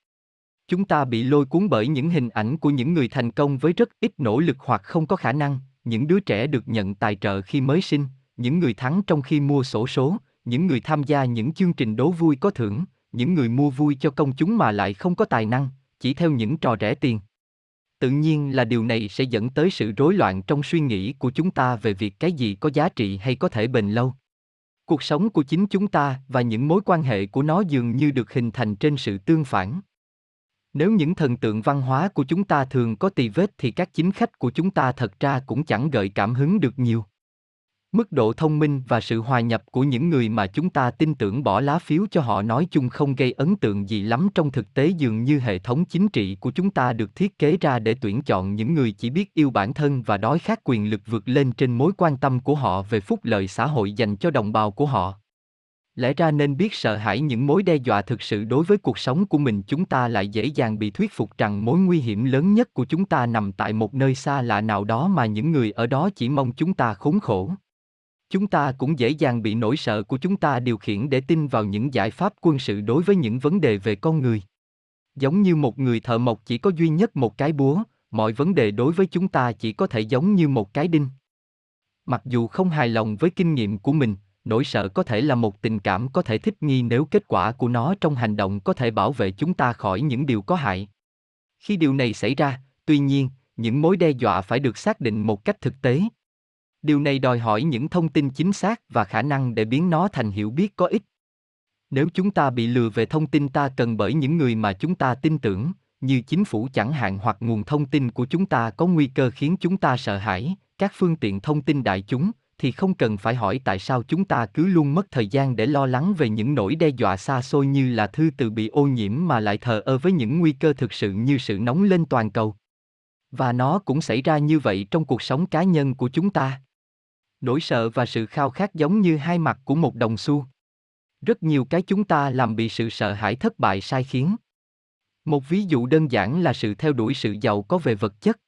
Chúng ta bị lôi cuốn bởi những hình ảnh của những người thành công với rất ít nỗ lực hoặc không có khả năng, những đứa trẻ được nhận tài trợ khi mới sinh, những người thắng trong khi mua xổ số, những người tham gia những chương trình đố vui có thưởng, những người mua vui cho công chúng mà lại không có tài năng, chỉ theo những trò rẻ tiền. Tự nhiên là điều này sẽ dẫn tới sự rối loạn trong suy nghĩ của chúng ta về việc cái gì có giá trị hay có thể bền lâu. Cuộc sống của chính chúng ta và những mối quan hệ của nó dường như được hình thành trên sự tương phản. Nếu những thần tượng văn hóa của chúng ta thường có tì vết thì các chính khách của chúng ta thật ra cũng chẳng gợi cảm hứng được nhiều. Mức độ thông minh và sự hòa nhập của những người mà chúng ta tin tưởng bỏ lá phiếu cho họ nói chung không gây ấn tượng gì lắm trong thực tế. Dường như hệ thống chính trị của chúng ta được thiết kế ra để tuyển chọn những người chỉ biết yêu bản thân và đói khát quyền lực vượt lên trên mối quan tâm của họ về phúc lợi xã hội dành cho đồng bào của họ. Lẽ ra nên biết sợ hãi những mối đe dọa thực sự đối với cuộc sống của mình, chúng ta lại dễ dàng bị thuyết phục rằng mối nguy hiểm lớn nhất của chúng ta nằm tại một nơi xa lạ nào đó mà những người ở đó chỉ mong chúng ta khốn khổ. Chúng ta cũng dễ dàng bị nỗi sợ của chúng ta điều khiển để tin vào những giải pháp quân sự đối với những vấn đề về con người. Giống như một người thợ mộc chỉ có duy nhất một cái búa, mọi vấn đề đối với chúng ta chỉ có thể giống như một cái đinh. Mặc dù không hài lòng với kinh nghiệm của mình, nỗi sợ có thể là một tình cảm có thể thích nghi nếu kết quả của nó trong hành động có thể bảo vệ chúng ta khỏi những điều có hại. Khi điều này xảy ra, tuy nhiên, những mối đe dọa phải được xác định một cách thực tế. Điều này đòi hỏi những thông tin chính xác và khả năng để biến nó thành hiểu biết có ích. Nếu chúng ta bị lừa về thông tin ta cần bởi những người mà chúng ta tin tưởng, như chính phủ chẳng hạn, hoặc nguồn thông tin của chúng ta có nguy cơ khiến chúng ta sợ hãi, các phương tiện thông tin đại chúng, thì không cần phải hỏi tại sao chúng ta cứ luôn mất thời gian để lo lắng về những nỗi đe dọa xa xôi như là thư từ bị ô nhiễm mà lại thờ ơ với những nguy cơ thực sự như sự nóng lên toàn cầu. Và nó cũng xảy ra như vậy trong cuộc sống cá nhân của chúng ta. Nỗi sợ và sự khao khát giống như hai mặt của một đồng xu. Rất nhiều cái chúng ta làm bị sự sợ hãi thất bại sai khiến. Một ví dụ đơn giản là sự theo đuổi sự giàu có về vật chất.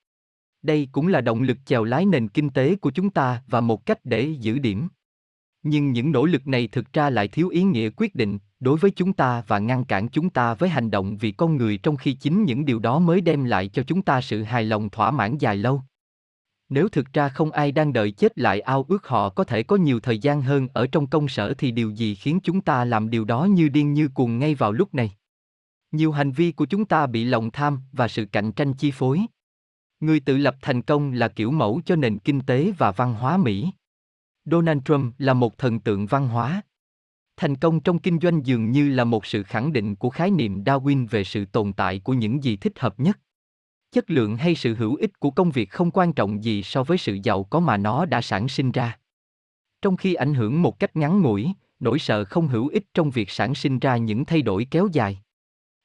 Đây cũng là động lực chèo lái nền kinh tế của chúng ta và một cách để giữ điểm. Nhưng những nỗ lực này thực ra lại thiếu ý nghĩa quyết định đối với chúng ta và ngăn cản chúng ta với hành động vì con người, trong khi chính những điều đó mới đem lại cho chúng ta sự hài lòng thỏa mãn dài lâu. Nếu thực ra không ai đang đợi chết lại ao ước họ có thể có nhiều thời gian hơn ở trong công sở, thì điều gì khiến chúng ta làm điều đó như điên như cuồng ngay vào lúc này? Nhiều hành vi của chúng ta bị lòng tham và sự cạnh tranh chi phối. Người tự lập thành công là kiểu mẫu cho nền kinh tế và văn hóa Mỹ. Donald Trump là một thần tượng văn hóa. Thành công trong kinh doanh dường như là một sự khẳng định của khái niệm Darwin về sự tồn tại của những gì thích hợp nhất. Chất lượng hay sự hữu ích của công việc không quan trọng gì so với sự giàu có mà nó đã sản sinh ra. Trong khi ảnh hưởng một cách ngắn ngủi, nỗi sợ không hữu ích trong việc sản sinh ra những thay đổi kéo dài.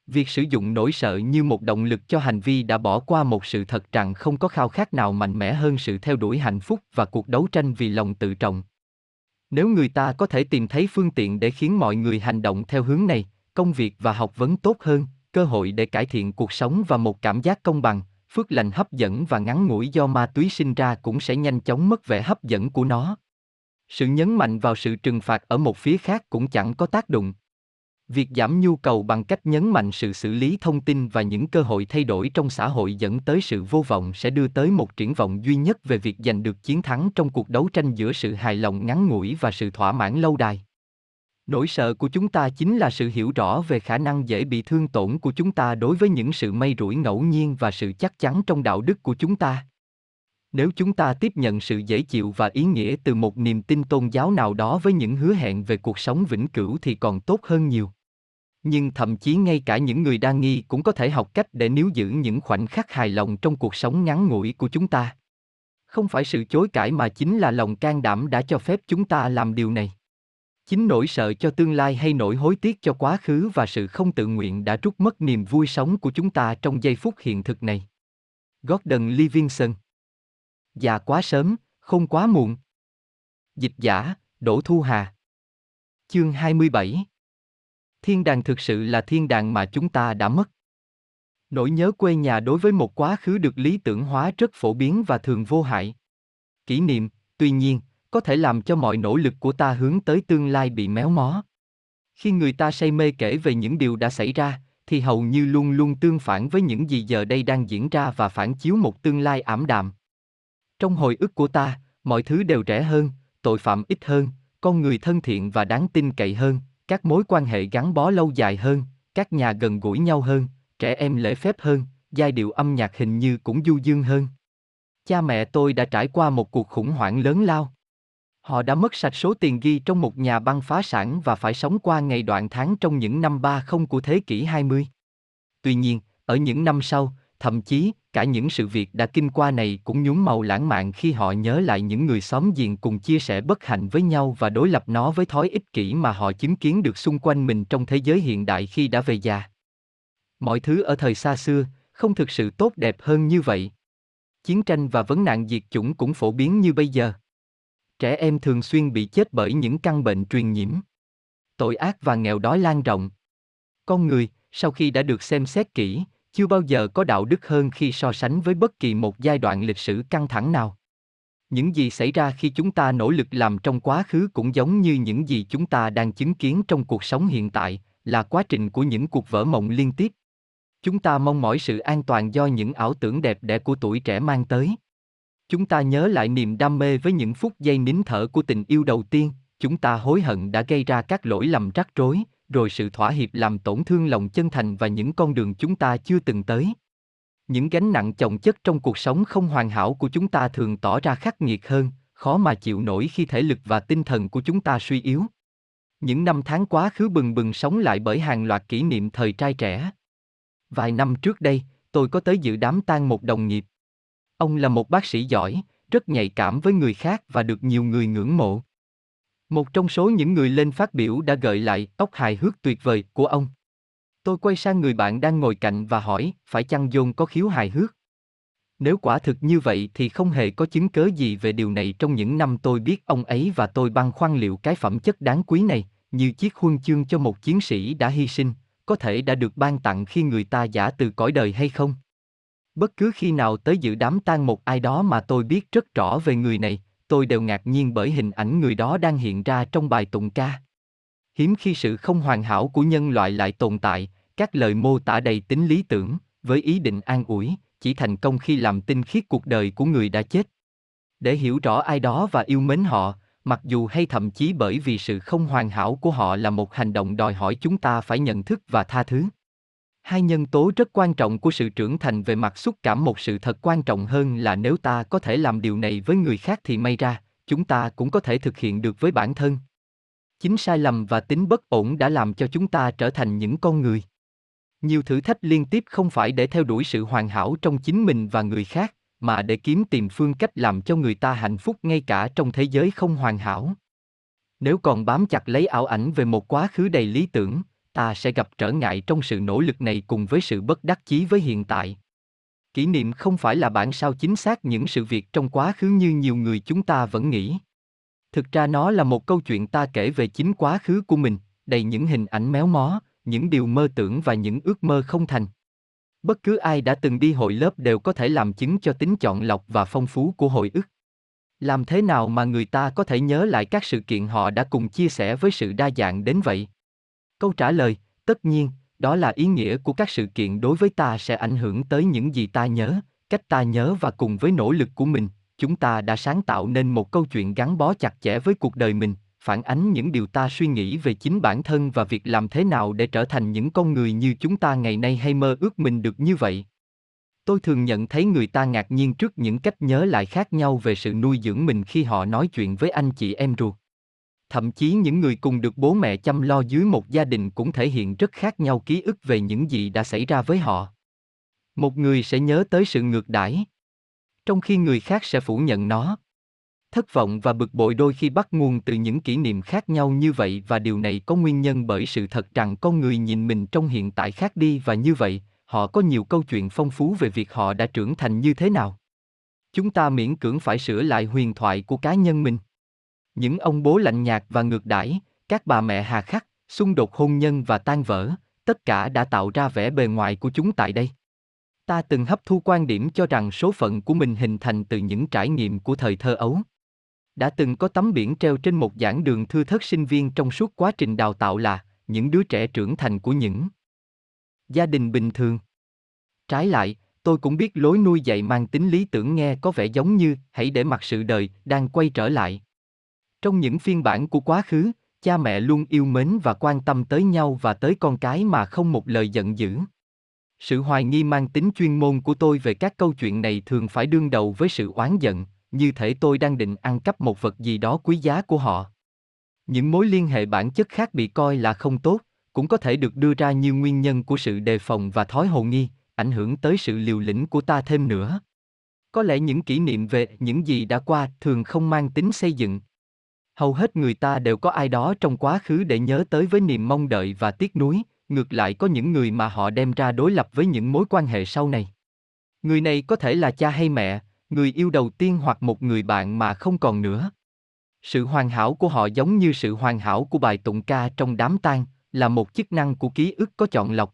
Việc sử dụng nỗi sợ như một động lực cho hành vi đã bỏ qua một sự thật rằng không có khao khát nào mạnh mẽ hơn sự theo đuổi hạnh phúc và cuộc đấu tranh vì lòng tự trọng. Nếu người ta có thể tìm thấy phương tiện để khiến mọi người hành động theo hướng này, công việc và học vấn tốt hơn, cơ hội để cải thiện cuộc sống và một cảm giác công bằng, phước lành hấp dẫn và ngắn ngủi do ma túy sinh ra cũng sẽ nhanh chóng mất vẻ hấp dẫn của nó. Sự nhấn mạnh vào sự trừng phạt ở một phía khác cũng chẳng có tác dụng. Việc giảm nhu cầu bằng cách nhấn mạnh sự xử lý thông tin và những cơ hội thay đổi trong xã hội dẫn tới sự vô vọng sẽ đưa tới một triển vọng duy nhất về việc giành được chiến thắng trong cuộc đấu tranh giữa sự hài lòng ngắn ngủi và sự thỏa mãn lâu đài. Nỗi sợ của chúng ta chính là sự hiểu rõ về khả năng dễ bị thương tổn của chúng ta đối với những sự may rủi ngẫu nhiên và sự chắc chắn trong đạo đức của chúng ta. Nếu chúng ta tiếp nhận sự dễ chịu và ý nghĩa từ một niềm tin tôn giáo nào đó với những hứa hẹn về cuộc sống vĩnh cửu thì còn tốt hơn nhiều. Nhưng thậm chí ngay cả những người đa nghi cũng có thể học cách để níu giữ những khoảnh khắc hài lòng trong cuộc sống ngắn ngủi của chúng ta. Không phải sự chối cãi mà chính là lòng can đảm đã cho phép chúng ta làm điều này. Chính nỗi sợ cho tương lai hay nỗi hối tiếc cho quá khứ và sự không tự nguyện đã rút mất niềm vui sống của chúng ta trong giây phút hiện thực này. Gordon Livingston. Già quá sớm, không quá muộn. Dịch giả, Đỗ Thu Hà. Chương hai mươi bảy. Thiên đàng thực sự là thiên đàng mà chúng ta đã mất. Nỗi nhớ quê nhà đối với một quá khứ được lý tưởng hóa rất phổ biến và thường vô hại. Kỷ niệm, tuy nhiên, có thể làm cho mọi nỗ lực của ta hướng tới tương lai bị méo mó. Khi người ta say mê kể về những điều đã xảy ra, thì hầu như luôn luôn tương phản với những gì giờ đây đang diễn ra và phản chiếu một tương lai ảm đạm. Trong hồi ức của ta, mọi thứ đều rẻ hơn, tội phạm ít hơn, con người thân thiện và đáng tin cậy hơn, các mối quan hệ gắn bó lâu dài hơn, các nhà gần gũi nhau hơn, trẻ em lễ phép hơn, giai điệu âm nhạc hình như cũng du dương hơn. Cha mẹ tôi đã trải qua một cuộc khủng hoảng lớn lao. Họ đã mất sạch số tiền ghi trong một nhà băng phá sản và phải sống qua ngày đoạn tháng trong những năm ba mươi của thế kỷ hai mươi. Tuy nhiên, ở những năm sau, thậm chí, cả những sự việc đã kinh qua này cũng nhuốm màu lãng mạn khi họ nhớ lại những người xóm giềng cùng chia sẻ bất hạnh với nhau và đối lập nó với thói ích kỷ mà họ chứng kiến được xung quanh mình trong thế giới hiện đại khi đã về già. Mọi thứ ở thời xa xưa không thực sự tốt đẹp hơn như vậy. Chiến tranh và vấn nạn diệt chủng cũng phổ biến như bây giờ. Trẻ em thường xuyên bị chết bởi những căn bệnh truyền nhiễm. Tội ác và nghèo đói lan rộng. Con người, sau khi đã được xem xét kỹ, chưa bao giờ có đạo đức hơn khi so sánh với bất kỳ một giai đoạn lịch sử căng thẳng nào. Những gì xảy ra khi chúng ta nỗ lực làm trong quá khứ cũng giống như những gì chúng ta đang chứng kiến trong cuộc sống hiện tại, là quá trình của những cuộc vỡ mộng liên tiếp. Chúng ta mong mỏi sự an toàn do những ảo tưởng đẹp đẽ của tuổi trẻ mang tới. Chúng ta nhớ lại niềm đam mê với những phút giây nín thở của tình yêu đầu tiên, chúng ta hối hận đã gây ra các lỗi lầm rắc rối, rồi sự thỏa hiệp làm tổn thương lòng chân thành và những con đường chúng ta chưa từng tới. Những gánh nặng chồng chất trong cuộc sống không hoàn hảo của chúng ta thường tỏ ra khắc nghiệt hơn, khó mà chịu nổi khi thể lực và tinh thần của chúng ta suy yếu. Những năm tháng quá khứ bừng bừng sống lại bởi hàng loạt kỷ niệm thời trai trẻ. Vài năm trước đây, tôi có tới dự đám tang một đồng nghiệp. Ông là một bác sĩ giỏi, rất nhạy cảm với người khác và được nhiều người ngưỡng mộ. Một trong số những người lên phát biểu đã gợi lại óc hài hước tuyệt vời của ông. Tôi quay sang người bạn đang ngồi cạnh và hỏi, phải chăng John có khiếu hài hước? Nếu quả thực như vậy thì không hề có chứng cớ gì về điều này trong những năm tôi biết ông ấy, và tôi băn khoăn liệu cái phẩm chất đáng quý này, như chiếc huân chương cho một chiến sĩ đã hy sinh, có thể đã được ban tặng khi người ta giả từ cõi đời hay không. Bất cứ khi nào tới dự đám tang một ai đó mà tôi biết rất rõ về người này, tôi đều ngạc nhiên bởi hình ảnh người đó đang hiện ra trong bài tụng ca. Hiếm khi sự không hoàn hảo của nhân loại lại tồn tại, các lời mô tả đầy tính lý tưởng, với ý định an ủi, chỉ thành công khi làm tinh khiết cuộc đời của người đã chết. Để hiểu rõ ai đó và yêu mến họ, mặc dù hay thậm chí bởi vì sự không hoàn hảo của họ là một hành động đòi hỏi chúng ta phải nhận thức và tha thứ. Hai nhân tố rất quan trọng của sự trưởng thành về mặt xúc cảm, một sự thật quan trọng hơn là nếu ta có thể làm điều này với người khác thì may ra, chúng ta cũng có thể thực hiện được với bản thân. Chính sai lầm và tính bất ổn đã làm cho chúng ta trở thành những con người. Nhiều thử thách liên tiếp không phải để theo đuổi sự hoàn hảo trong chính mình và người khác, mà để kiếm tìm phương cách làm cho người ta hạnh phúc ngay cả trong thế giới không hoàn hảo. Nếu còn bám chặt lấy ảo ảnh về một quá khứ đầy lý tưởng, ta sẽ gặp trở ngại trong sự nỗ lực này cùng với sự bất đắc chí với hiện tại. Kỷ niệm không phải là bản sao chính xác những sự việc trong quá khứ như nhiều người chúng ta vẫn nghĩ. Thực ra nó là một câu chuyện ta kể về chính quá khứ của mình, đầy những hình ảnh méo mó, những điều mơ tưởng và những ước mơ không thành. Bất cứ ai đã từng đi hội lớp đều có thể làm chứng cho tính chọn lọc và phong phú của hồi ức. Làm thế nào mà người ta có thể nhớ lại các sự kiện họ đã cùng chia sẻ với sự đa dạng đến vậy? Câu trả lời, tất nhiên, đó là ý nghĩa của các sự kiện đối với ta sẽ ảnh hưởng tới những gì ta nhớ, cách ta nhớ, và cùng với nỗ lực của mình, chúng ta đã sáng tạo nên một câu chuyện gắn bó chặt chẽ với cuộc đời mình, phản ánh những điều ta suy nghĩ về chính bản thân và việc làm thế nào để trở thành những con người như chúng ta ngày nay hay mơ ước mình được như vậy. Tôi thường nhận thấy người ta ngạc nhiên trước những cách nhớ lại khác nhau về sự nuôi dưỡng mình khi họ nói chuyện với anh chị em ruột. Thậm chí những người cùng được bố mẹ chăm lo dưới một gia đình cũng thể hiện rất khác nhau ký ức về những gì đã xảy ra với họ. Một người sẽ nhớ tới sự ngược đãi, trong khi người khác sẽ phủ nhận nó. Thất vọng và bực bội đôi khi bắt nguồn từ những kỷ niệm khác nhau như vậy, và điều này có nguyên nhân bởi sự thật rằng con người nhìn mình trong hiện tại khác đi, và như vậy, họ có nhiều câu chuyện phong phú về việc họ đã trưởng thành như thế nào. Chúng ta miễn cưỡng phải sửa lại huyền thoại của cá nhân mình. Những ông bố lạnh nhạt và ngược đãi, các bà mẹ hà khắc, xung đột hôn nhân và tan vỡ, tất cả đã tạo ra vẻ bề ngoài của chúng tại đây. Ta từng hấp thu quan điểm cho rằng số phận của mình hình thành từ những trải nghiệm của thời thơ ấu. Đã từng có tấm biển treo trên một giảng đường thưa thớt sinh viên trong suốt quá trình đào tạo là những đứa trẻ trưởng thành của những gia đình bình thường. Trái lại, tôi cũng biết lối nuôi dạy mang tính lý tưởng nghe có vẻ giống như hãy để mặc sự đời đang quay trở lại. Trong những phiên bản của quá khứ, cha mẹ luôn yêu mến và quan tâm tới nhau và tới con cái mà không một lời giận dữ. Sự hoài nghi mang tính chuyên môn của tôi về các câu chuyện này thường phải đương đầu với sự oán giận, như thể tôi đang định ăn cắp một vật gì đó quý giá của họ. Những mối liên hệ bản chất khác bị coi là không tốt, cũng có thể được đưa ra như nguyên nhân của sự đề phòng và thói hồ nghi, ảnh hưởng tới sự liều lĩnh của ta thêm nữa. Có lẽ những kỷ niệm về những gì đã qua thường không mang tính xây dựng. Hầu hết người ta đều có ai đó trong quá khứ để nhớ tới với niềm mong đợi và tiếc nuối, ngược lại có những người mà họ đem ra đối lập với những mối quan hệ sau này. Người này có thể là cha hay mẹ, người yêu đầu tiên hoặc một người bạn mà không còn nữa. Sự hoàn hảo của họ giống như sự hoàn hảo của bài tụng ca trong đám tang, là một chức năng của ký ức có chọn lọc.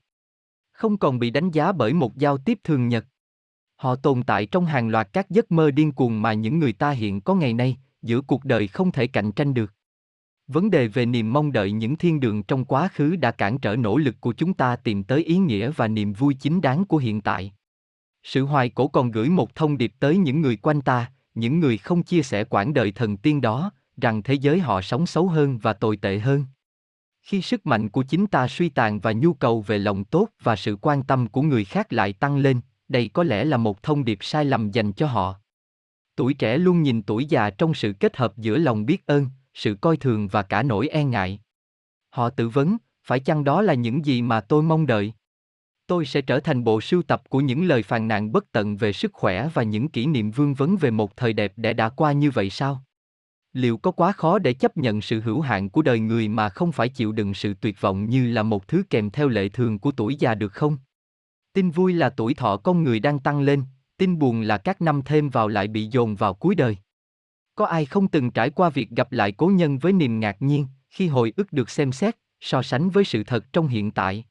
Không còn bị đánh giá bởi một giao tiếp thường nhật. Họ tồn tại trong hàng loạt các giấc mơ điên cuồng mà những người ta hiện có ngày nay, giữa cuộc đời không thể cạnh tranh được. Vấn đề về niềm mong đợi những thiên đường trong quá khứ đã cản trở nỗ lực của chúng ta tìm tới ý nghĩa và niềm vui chính đáng của hiện tại. Sự hoài cổ còn gửi một thông điệp tới những người quanh ta, những người không chia sẻ quãng đời thần tiên đó, rằng thế giới họ sống xấu hơn và tồi tệ hơn. Khi sức mạnh của chính ta suy tàn và nhu cầu về lòng tốt và sự quan tâm của người khác lại tăng lên, đây có lẽ là một thông điệp sai lầm dành cho họ. Tuổi trẻ luôn nhìn tuổi già trong sự kết hợp giữa lòng biết ơn, sự coi thường và cả nỗi e ngại. Họ tự vấn, phải chăng đó là những gì mà tôi mong đợi? Tôi sẽ trở thành bộ sưu tập của những lời phàn nàn bất tận về sức khỏe và những kỷ niệm vương vấn về một thời đẹp đẽ đã qua như vậy sao? Liệu có quá khó để chấp nhận sự hữu hạn của đời người mà không phải chịu đựng sự tuyệt vọng như là một thứ kèm theo lệ thường của tuổi già được không? Tin vui là tuổi thọ con người đang tăng lên, tin buồn là các năm thêm vào lại bị dồn vào cuối đời. Có ai không từng trải qua việc gặp lại cố nhân với niềm ngạc nhiên, khi hồi ức được xem xét, so sánh với sự thật trong hiện tại?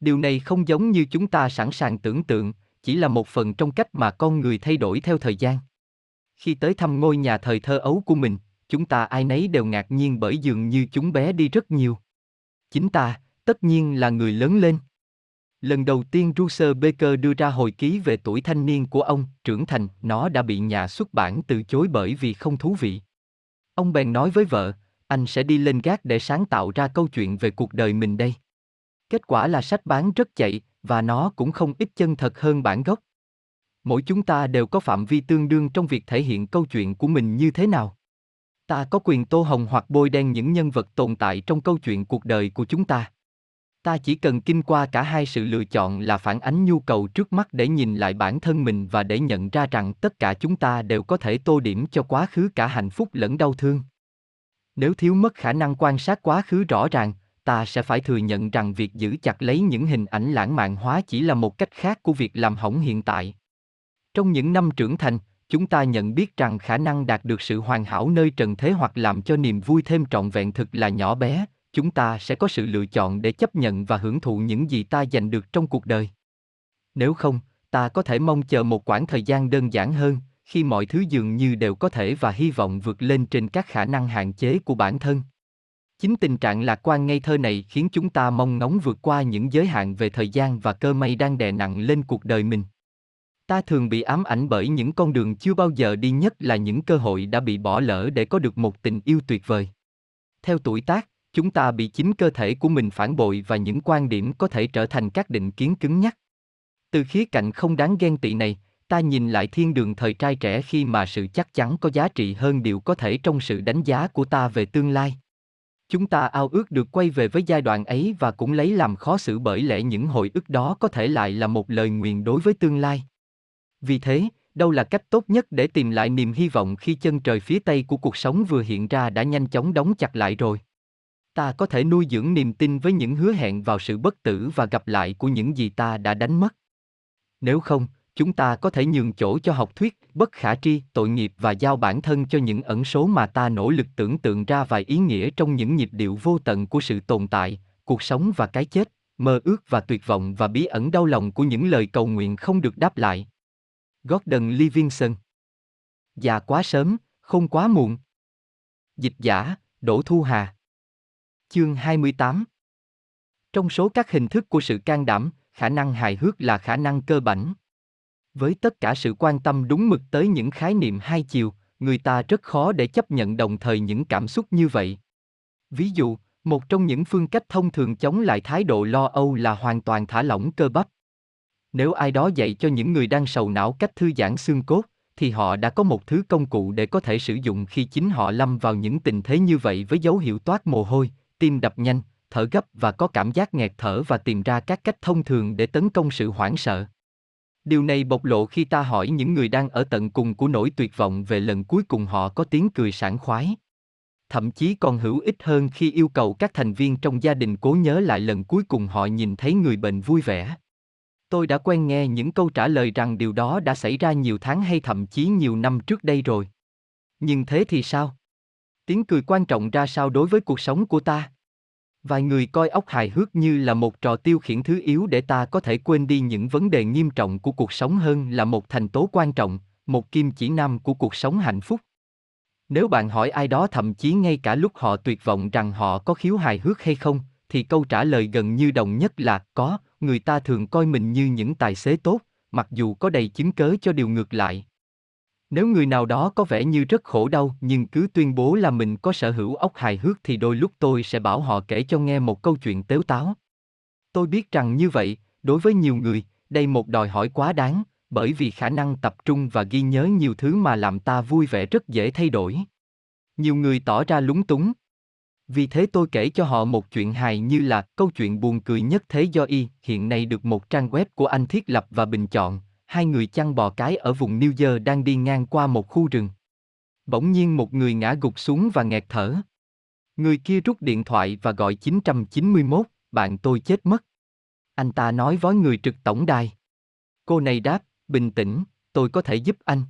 Điều này không giống như chúng ta sẵn sàng tưởng tượng, chỉ là một phần trong cách mà con người thay đổi theo thời gian. Khi tới thăm ngôi nhà thời thơ ấu của mình, chúng ta ai nấy đều ngạc nhiên bởi dường như chúng bé đi rất nhiều. Chính ta, tất nhiên là người lớn lên. Lần đầu tiên Russell Baker đưa ra hồi ký về tuổi thanh niên của ông, trưởng thành, nó đã bị nhà xuất bản từ chối bởi vì không thú vị. Ông bèn nói với vợ, anh sẽ đi lên gác để sáng tạo ra câu chuyện về cuộc đời mình đây. Kết quả là sách bán rất chạy, và nó cũng không ít chân thật hơn bản gốc. Mỗi chúng ta đều có phạm vi tương đương trong việc thể hiện câu chuyện của mình như thế nào. Ta có quyền tô hồng hoặc bôi đen những nhân vật tồn tại trong câu chuyện cuộc đời của chúng ta. Ta chỉ cần kinh qua cả hai sự lựa chọn là phản ánh nhu cầu trước mắt để nhìn lại bản thân mình và để nhận ra rằng tất cả chúng ta đều có thể tô điểm cho quá khứ cả hạnh phúc lẫn đau thương. Nếu thiếu mất khả năng quan sát quá khứ rõ ràng, ta sẽ phải thừa nhận rằng việc giữ chặt lấy những hình ảnh lãng mạn hóa chỉ là một cách khác của việc làm hỏng hiện tại. Trong những năm trưởng thành, chúng ta nhận biết rằng khả năng đạt được sự hoàn hảo nơi trần thế hoặc làm cho niềm vui thêm trọn vẹn thực là nhỏ bé. Chúng ta sẽ có sự lựa chọn để chấp nhận và hưởng thụ những gì ta giành được trong cuộc đời. Nếu không, ta có thể mong chờ một quãng thời gian đơn giản hơn, khi mọi thứ dường như đều có thể và hy vọng vượt lên trên các khả năng hạn chế của bản thân. Chính tình trạng lạc quan ngây thơ này khiến chúng ta mong ngóng vượt qua những giới hạn về thời gian và cơ may đang đè nặng lên cuộc đời mình. Ta thường bị ám ảnh bởi những con đường chưa bao giờ đi, nhất là những cơ hội đã bị bỏ lỡ để có được một tình yêu tuyệt vời. Theo tuổi tác, chúng ta bị chính cơ thể của mình phản bội và những quan điểm có thể trở thành các định kiến cứng nhắc. Từ khía cạnh không đáng ghen tị này, ta nhìn lại thiên đường thời trai trẻ khi mà sự chắc chắn có giá trị hơn điều có thể trong sự đánh giá của ta về tương lai. Chúng ta ao ước được quay về với giai đoạn ấy và cũng lấy làm khó xử bởi lẽ những hồi ức đó có thể lại là một lời nguyền đối với tương lai. Vì thế, đâu là cách tốt nhất để tìm lại niềm hy vọng khi chân trời phía tây của cuộc sống vừa hiện ra đã nhanh chóng đóng chặt lại rồi? Ta có thể nuôi dưỡng niềm tin với những hứa hẹn vào sự bất tử và gặp lại của những gì ta đã đánh mất. Nếu không, chúng ta có thể nhường chỗ cho học thuyết bất khả tri, tội nghiệp và giao bản thân cho những ẩn số mà ta nỗ lực tưởng tượng ra vài ý nghĩa trong những nhịp điệu vô tận của sự tồn tại, cuộc sống và cái chết, mơ ước và tuyệt vọng và bí ẩn đau lòng của những lời cầu nguyện không được đáp lại. Gordon Livingston. Già quá sớm, không quá muộn. Dịch giả, Đỗ Thu Hà. Chương hai mươi tám. Trong số các hình thức của sự can đảm, khả năng hài hước là khả năng cơ bản. Với tất cả sự quan tâm đúng mực tới những khái niệm hai chiều, người ta rất khó để chấp nhận đồng thời những cảm xúc như vậy. Ví dụ, một trong những phương cách thông thường chống lại thái độ lo âu là hoàn toàn thả lỏng cơ bắp. Nếu ai đó dạy cho những người đang sầu não cách thư giãn xương cốt, thì họ đã có một thứ công cụ để có thể sử dụng khi chính họ lâm vào những tình thế như vậy, với dấu hiệu toát mồ hôi, tim đập nhanh, thở gấp và có cảm giác nghẹt thở, và tìm ra các cách thông thường để tấn công sự hoảng sợ. Điều này bộc lộ khi ta hỏi những người đang ở tận cùng của nỗi tuyệt vọng về lần cuối cùng họ có tiếng cười sảng khoái. Thậm chí còn hữu ích hơn khi yêu cầu các thành viên trong gia đình cố nhớ lại lần cuối cùng họ nhìn thấy người bệnh vui vẻ. Tôi đã quen nghe những câu trả lời rằng điều đó đã xảy ra nhiều tháng hay thậm chí nhiều năm trước đây rồi. Nhưng thế thì sao? Tiếng cười quan trọng ra sao đối với cuộc sống của ta? Vài người coi óc hài hước như là một trò tiêu khiển thứ yếu để ta có thể quên đi những vấn đề nghiêm trọng của cuộc sống hơn là một thành tố quan trọng, một kim chỉ nam của cuộc sống hạnh phúc. Nếu bạn hỏi ai đó, thậm chí ngay cả lúc họ tuyệt vọng, rằng họ có khiếu hài hước hay không, thì câu trả lời gần như đồng nhất là có. Người ta thường coi mình như những tài xế tốt, mặc dù có đầy chứng cớ cho điều ngược lại. Nếu người nào đó có vẻ như rất khổ đau nhưng cứ tuyên bố là mình có sở hữu óc hài hước, thì đôi lúc tôi sẽ bảo họ kể cho nghe một câu chuyện tếu táo. Tôi biết rằng như vậy, đối với nhiều người, đây một đòi hỏi quá đáng, bởi vì khả năng tập trung và ghi nhớ nhiều thứ mà làm ta vui vẻ rất dễ thay đổi. Nhiều người tỏ ra lúng túng. Vì thế tôi kể cho họ một chuyện hài như là câu chuyện buồn cười nhất thế do y hiện nay được một trang web của Anh thiết lập và bình chọn. Hai người chăn bò cái ở vùng New Jersey đang đi ngang qua một khu rừng. Bỗng nhiên một người ngã gục xuống và nghẹt thở. Người kia rút điện thoại và gọi chín chín mốt, bạn tôi chết mất. Anh ta nói với người trực tổng đài. Cô này đáp, bình tĩnh, tôi có thể giúp anh.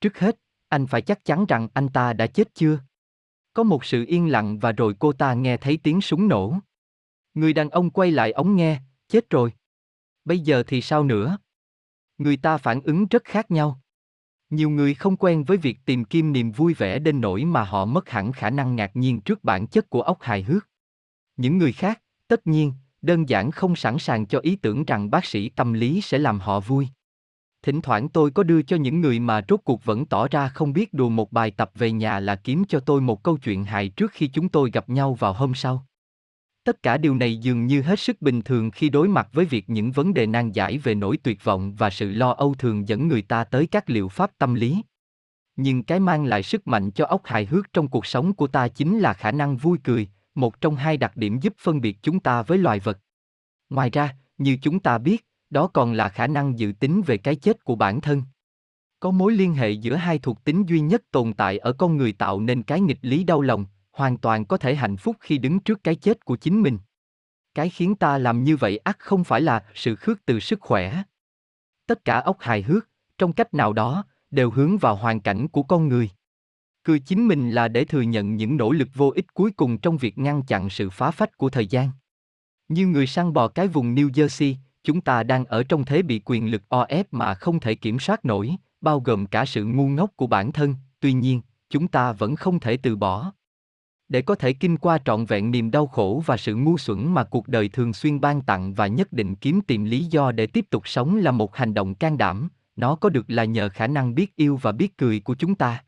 Trước hết, anh phải chắc chắn rằng anh ta đã chết chưa. Có một sự yên lặng và rồi cô ta nghe thấy tiếng súng nổ. Người đàn ông quay lại ống nghe, chết rồi. Bây giờ thì sao nữa? Người ta phản ứng rất khác nhau. Nhiều người không quen với việc tìm kiếm niềm vui vẻ đến nỗi mà họ mất hẳn khả năng ngạc nhiên trước bản chất của óc hài hước. Những người khác, tất nhiên, đơn giản không sẵn sàng cho ý tưởng rằng bác sĩ tâm lý sẽ làm họ vui. Thỉnh thoảng tôi có đưa cho những người mà rốt cuộc vẫn tỏ ra không biết đùa một bài tập về nhà là kiếm cho tôi một câu chuyện hài trước khi chúng tôi gặp nhau vào hôm sau. Tất cả điều này dường như hết sức bình thường khi đối mặt với việc những vấn đề nan giải về nỗi tuyệt vọng và sự lo âu thường dẫn người ta tới các liệu pháp tâm lý. Nhưng cái mang lại sức mạnh cho óc hài hước trong cuộc sống của ta chính là khả năng vui cười, một trong hai đặc điểm giúp phân biệt chúng ta với loài vật. Ngoài ra, như chúng ta biết, đó còn là khả năng dự tính về cái chết của bản thân. Có mối liên hệ giữa hai thuộc tính duy nhất tồn tại ở con người tạo nên cái nghịch lý đau lòng, hoàn toàn có thể hạnh phúc khi đứng trước cái chết của chính mình. Cái khiến ta làm như vậy ắt không phải là sự khước từ sức khỏe. Tất cả óc hài hước, trong cách nào đó, đều hướng vào hoàn cảnh của con người. Cười chính mình là để thừa nhận những nỗ lực vô ích cuối cùng trong việc ngăn chặn sự phá phách của thời gian. Như người săn bò cái vùng New Jersey, chúng ta đang ở trong thế bị quyền lực o ép mà không thể kiểm soát nổi, bao gồm cả sự ngu ngốc của bản thân, tuy nhiên, chúng ta vẫn không thể từ bỏ. Để có thể kinh qua trọn vẹn niềm đau khổ và sự ngu xuẩn mà cuộc đời thường xuyên ban tặng và nhất định kiếm tìm lý do để tiếp tục sống là một hành động can đảm, nó có được là nhờ khả năng biết yêu và biết cười của chúng ta.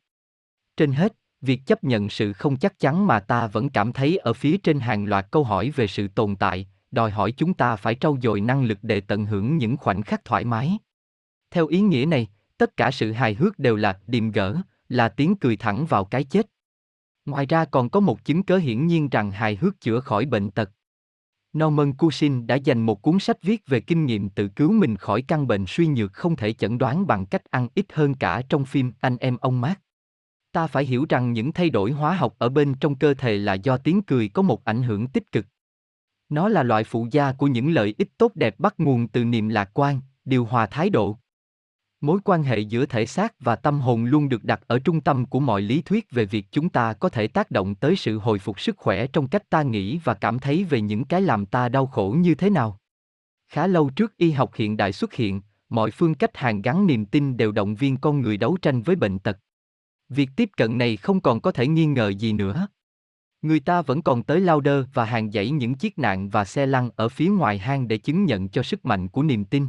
Trên hết, việc chấp nhận sự không chắc chắn mà ta vẫn cảm thấy ở phía trên hàng loạt câu hỏi về sự tồn tại, đòi hỏi chúng ta phải trau dồi năng lực để tận hưởng những khoảnh khắc thoải mái. Theo ý nghĩa này, tất cả sự hài hước đều là điềm gỡ, là tiếng cười thẳng vào cái chết. Ngoài ra còn có một chứng cớ hiển nhiên rằng hài hước chữa khỏi bệnh tật. Norman Coulson đã dành một cuốn sách viết về kinh nghiệm tự cứu mình khỏi căn bệnh suy nhược không thể chẩn đoán bằng cách ăn ít hơn cả trong phim Anh em ông Mark. Ta phải hiểu rằng những thay đổi hóa học ở bên trong cơ thể là do tiếng cười có một ảnh hưởng tích cực. Nó là loại phụ gia của những lợi ích tốt đẹp bắt nguồn từ niềm lạc quan, điều hòa thái độ. Mối quan hệ giữa thể xác và tâm hồn luôn được đặt ở trung tâm của mọi lý thuyết về việc chúng ta có thể tác động tới sự hồi phục sức khỏe trong cách ta nghĩ và cảm thấy về những cái làm ta đau khổ như thế nào. Khá lâu trước y học hiện đại xuất hiện, mọi phương cách hàn gắn niềm tin đều động viên con người đấu tranh với bệnh tật. Việc tiếp cận này không còn có thể nghi ngờ gì nữa. Người ta vẫn còn tới lao đơ và hàng dãy những chiếc nạn và xe lăn ở phía ngoài hang để chứng nhận cho sức mạnh của niềm tin.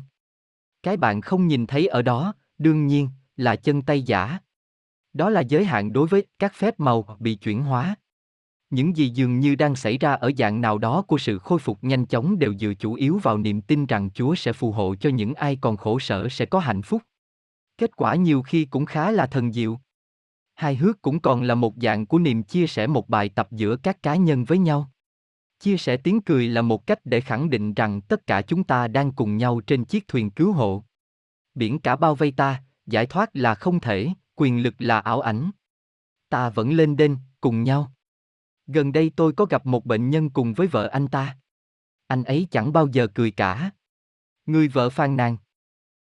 Cái bạn không nhìn thấy ở đó, đương nhiên, là chân tay giả. Đó là giới hạn đối với các phép màu bị chuyển hóa. Những gì dường như đang xảy ra ở dạng nào đó của sự khôi phục nhanh chóng đều dựa chủ yếu vào niềm tin rằng Chúa sẽ phù hộ cho những ai còn khổ sở sẽ có hạnh phúc. Kết quả nhiều khi cũng khá là thần diệu. Hài hước cũng còn là một dạng của niềm chia sẻ một bài tập giữa các cá nhân với nhau. Chia sẻ tiếng cười là một cách để khẳng định rằng tất cả chúng ta đang cùng nhau trên chiếc thuyền cứu hộ. Biển cả bao vây ta, giải thoát là không thể, quyền lực là ảo ảnh. Ta vẫn lên đên, cùng nhau. Gần đây tôi có gặp một bệnh nhân cùng với vợ anh ta. Anh ấy chẳng bao giờ cười cả. Người vợ phàn nàn.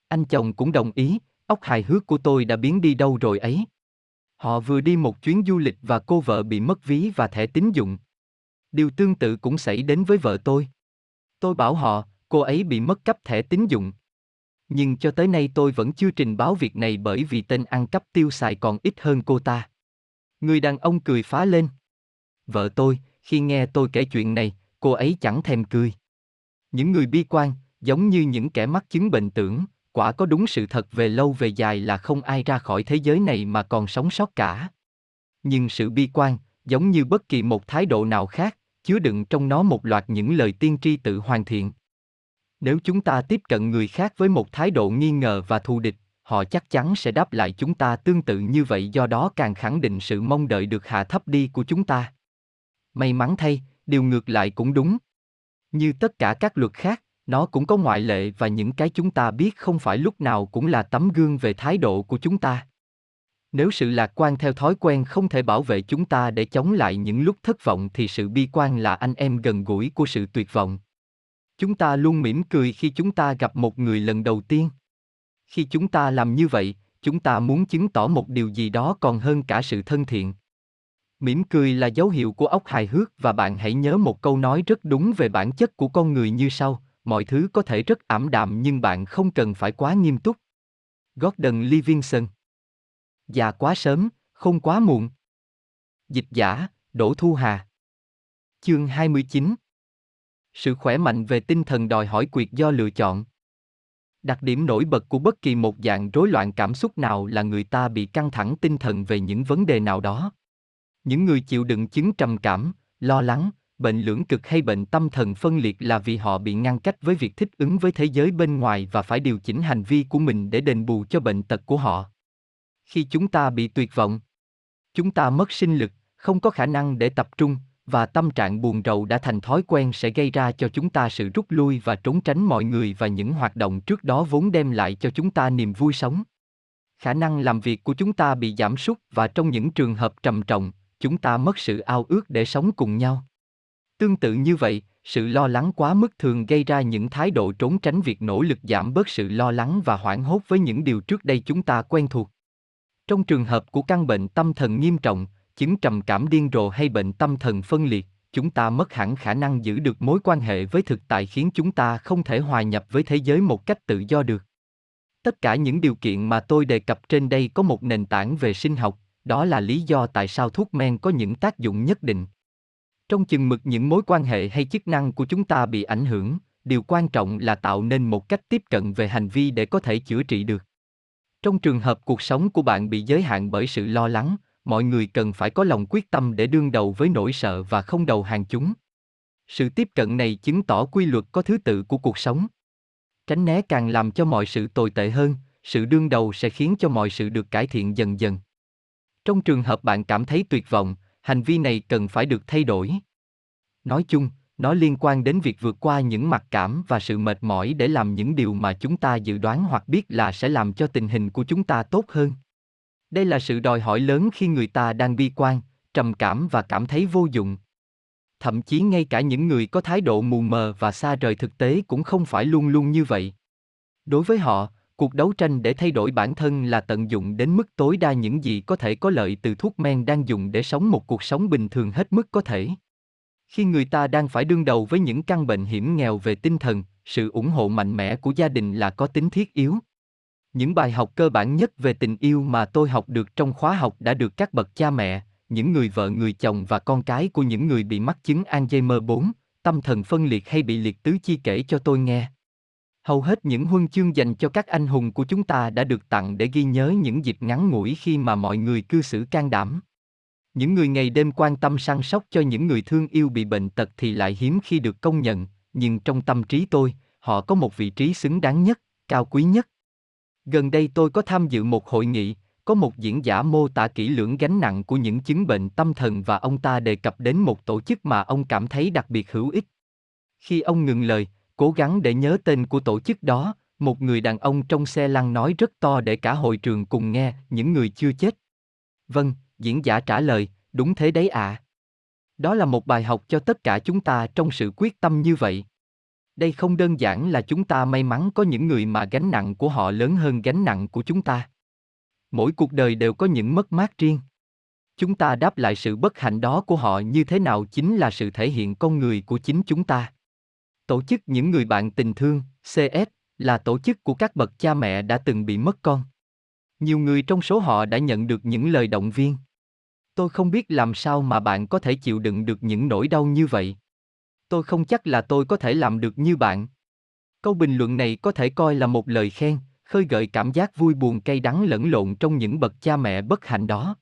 Anh chồng cũng đồng ý, óc hài hước của tôi đã biến đi đâu rồi ấy. Họ vừa đi một chuyến du lịch và cô vợ bị mất ví và thẻ tín dụng. Điều tương tự cũng xảy đến với vợ tôi. Tôi bảo họ, cô ấy bị mất cắp thẻ tín dụng. Nhưng cho tới nay tôi vẫn chưa trình báo việc này bởi vì tên ăn cắp tiêu xài còn ít hơn cô ta. Người đàn ông cười phá lên. Vợ tôi, khi nghe tôi kể chuyện này, cô ấy chẳng thèm cười. Những người bi quan, giống như những kẻ mắc chứng bệnh tưởng, quả có đúng sự thật về lâu về dài là không ai ra khỏi thế giới này mà còn sống sót cả. Nhưng sự bi quan, giống như bất kỳ một thái độ nào khác, chứa đựng trong nó một loạt những lời tiên tri tự hoàn thiện. Nếu chúng ta tiếp cận người khác với một thái độ nghi ngờ và thù địch, họ chắc chắn sẽ đáp lại chúng ta tương tự như vậy, do đó càng khẳng định sự mong đợi được hạ thấp đi của chúng ta. May mắn thay, điều ngược lại cũng đúng. Như tất cả các luật khác, nó cũng có ngoại lệ và những cái chúng ta biết không phải lúc nào cũng là tấm gương về thái độ của chúng ta. Nếu sự lạc quan theo thói quen không thể bảo vệ chúng ta để chống lại những lúc thất vọng thì sự bi quan là anh em gần gũi của sự tuyệt vọng. Chúng ta luôn mỉm cười khi chúng ta gặp một người lần đầu tiên. Khi chúng ta làm như vậy, chúng ta muốn chứng tỏ một điều gì đó còn hơn cả sự thân thiện. Mỉm cười là dấu hiệu của óc hài hước và bạn hãy nhớ một câu nói rất đúng về bản chất của con người như sau. Mọi thứ có thể rất ảm đạm nhưng bạn không cần phải quá nghiêm túc. Gordon Livingston. Già quá sớm, không quá muộn. Dịch giả, Đỗ Thu Hà. Chương hai mươi chín. Sự khỏe mạnh về tinh thần đòi hỏi quyết do lựa chọn. Đặc điểm nổi bật của bất kỳ một dạng rối loạn cảm xúc nào là người ta bị căng thẳng tinh thần về những vấn đề nào đó. Những người chịu đựng chứng trầm cảm, lo lắng, bệnh lưỡng cực hay bệnh tâm thần phân liệt là vì họ bị ngăn cách với việc thích ứng với thế giới bên ngoài và phải điều chỉnh hành vi của mình để đền bù cho bệnh tật của họ. Khi chúng ta bị tuyệt vọng, chúng ta mất sinh lực, không có khả năng để tập trung, và tâm trạng buồn rầu đã thành thói quen sẽ gây ra cho chúng ta sự rút lui và trốn tránh mọi người và những hoạt động trước đó vốn đem lại cho chúng ta niềm vui sống. Khả năng làm việc của chúng ta bị giảm sút và trong những trường hợp trầm trọng, chúng ta mất sự ao ước để sống cùng nhau. Tương tự như vậy, sự lo lắng quá mức thường gây ra những thái độ trốn tránh việc nỗ lực giảm bớt sự lo lắng và hoảng hốt với những điều trước đây chúng ta quen thuộc. Trong trường hợp của căn bệnh tâm thần nghiêm trọng, chứng trầm cảm điên rồ hay bệnh tâm thần phân liệt, chúng ta mất hẳn khả năng giữ được mối quan hệ với thực tại khiến chúng ta không thể hòa nhập với thế giới một cách tự do được. Tất cả những điều kiện mà tôi đề cập trên đây có một nền tảng về sinh học, đó là lý do tại sao thuốc men có những tác dụng nhất định. Trong chừng mực những mối quan hệ hay chức năng của chúng ta bị ảnh hưởng, điều quan trọng là tạo nên một cách tiếp cận về hành vi để có thể chữa trị được. Trong trường hợp cuộc sống của bạn bị giới hạn bởi sự lo lắng, mọi người cần phải có lòng quyết tâm để đương đầu với nỗi sợ và không đầu hàng chúng. Sự tiếp cận này chứng tỏ quy luật có thứ tự của cuộc sống. Tránh né càng làm cho mọi sự tồi tệ hơn, sự đương đầu sẽ khiến cho mọi sự được cải thiện dần dần. Trong trường hợp bạn cảm thấy tuyệt vọng, hành vi này cần phải được thay đổi. Nói chung, nó liên quan đến việc vượt qua những mặc cảm và sự mệt mỏi để làm những điều mà chúng ta dự đoán hoặc biết là sẽ làm cho tình hình của chúng ta tốt hơn. Đây là sự đòi hỏi lớn khi người ta đang bi quan, trầm cảm và cảm thấy vô dụng. Thậm chí ngay cả những người có thái độ mù mờ và xa rời thực tế cũng không phải luôn luôn như vậy. Đối với họ, cuộc đấu tranh để thay đổi bản thân là tận dụng đến mức tối đa những gì có thể có lợi từ thuốc men đang dùng để sống một cuộc sống bình thường hết mức có thể. Khi người ta đang phải đương đầu với những căn bệnh hiểm nghèo về tinh thần, sự ủng hộ mạnh mẽ của gia đình là có tính thiết yếu. Những bài học cơ bản nhất về tình yêu mà tôi học được trong khóa học đã được các bậc cha mẹ, những người vợ người chồng và con cái của những người bị mắc chứng Alzheimer bốn, tâm thần phân liệt hay bị liệt tứ chi kể cho tôi nghe. Hầu hết những huân chương dành cho các anh hùng của chúng ta đã được tặng để ghi nhớ những dịp ngắn ngủi khi mà mọi người cư xử can đảm. Những người ngày đêm quan tâm săn sóc cho những người thương yêu bị bệnh tật thì lại hiếm khi được công nhận, nhưng trong tâm trí tôi, họ có một vị trí xứng đáng nhất, cao quý nhất. Gần đây tôi có tham dự một hội nghị, có một diễn giả mô tả kỹ lưỡng gánh nặng của những chứng bệnh tâm thần và ông ta đề cập đến một tổ chức mà ông cảm thấy đặc biệt hữu ích. Khi ông ngừng lời, cố gắng để nhớ tên của tổ chức đó, một người đàn ông trong xe lăn nói rất to để cả hội trường cùng nghe, những người chưa chết. Vâng, diễn giả trả lời, đúng thế đấy ạ. À. Đó là một bài học cho tất cả chúng ta trong sự quyết tâm như vậy. Đây không đơn giản là chúng ta may mắn có những người mà gánh nặng của họ lớn hơn gánh nặng của chúng ta. Mỗi cuộc đời đều có những mất mát riêng. Chúng ta đáp lại sự bất hạnh đó của họ như thế nào chính là sự thể hiện con người của chính chúng ta. Tổ chức Những Người Bạn Tình Thương, xê ét, là tổ chức của các bậc cha mẹ đã từng bị mất con. Nhiều người trong số họ đã nhận được những lời động viên. Tôi không biết làm sao mà bạn có thể chịu đựng được những nỗi đau như vậy. Tôi không chắc là tôi có thể làm được như bạn. Câu bình luận này có thể coi là một lời khen, khơi gợi cảm giác vui buồn cay đắng lẫn lộn trong những bậc cha mẹ bất hạnh đó.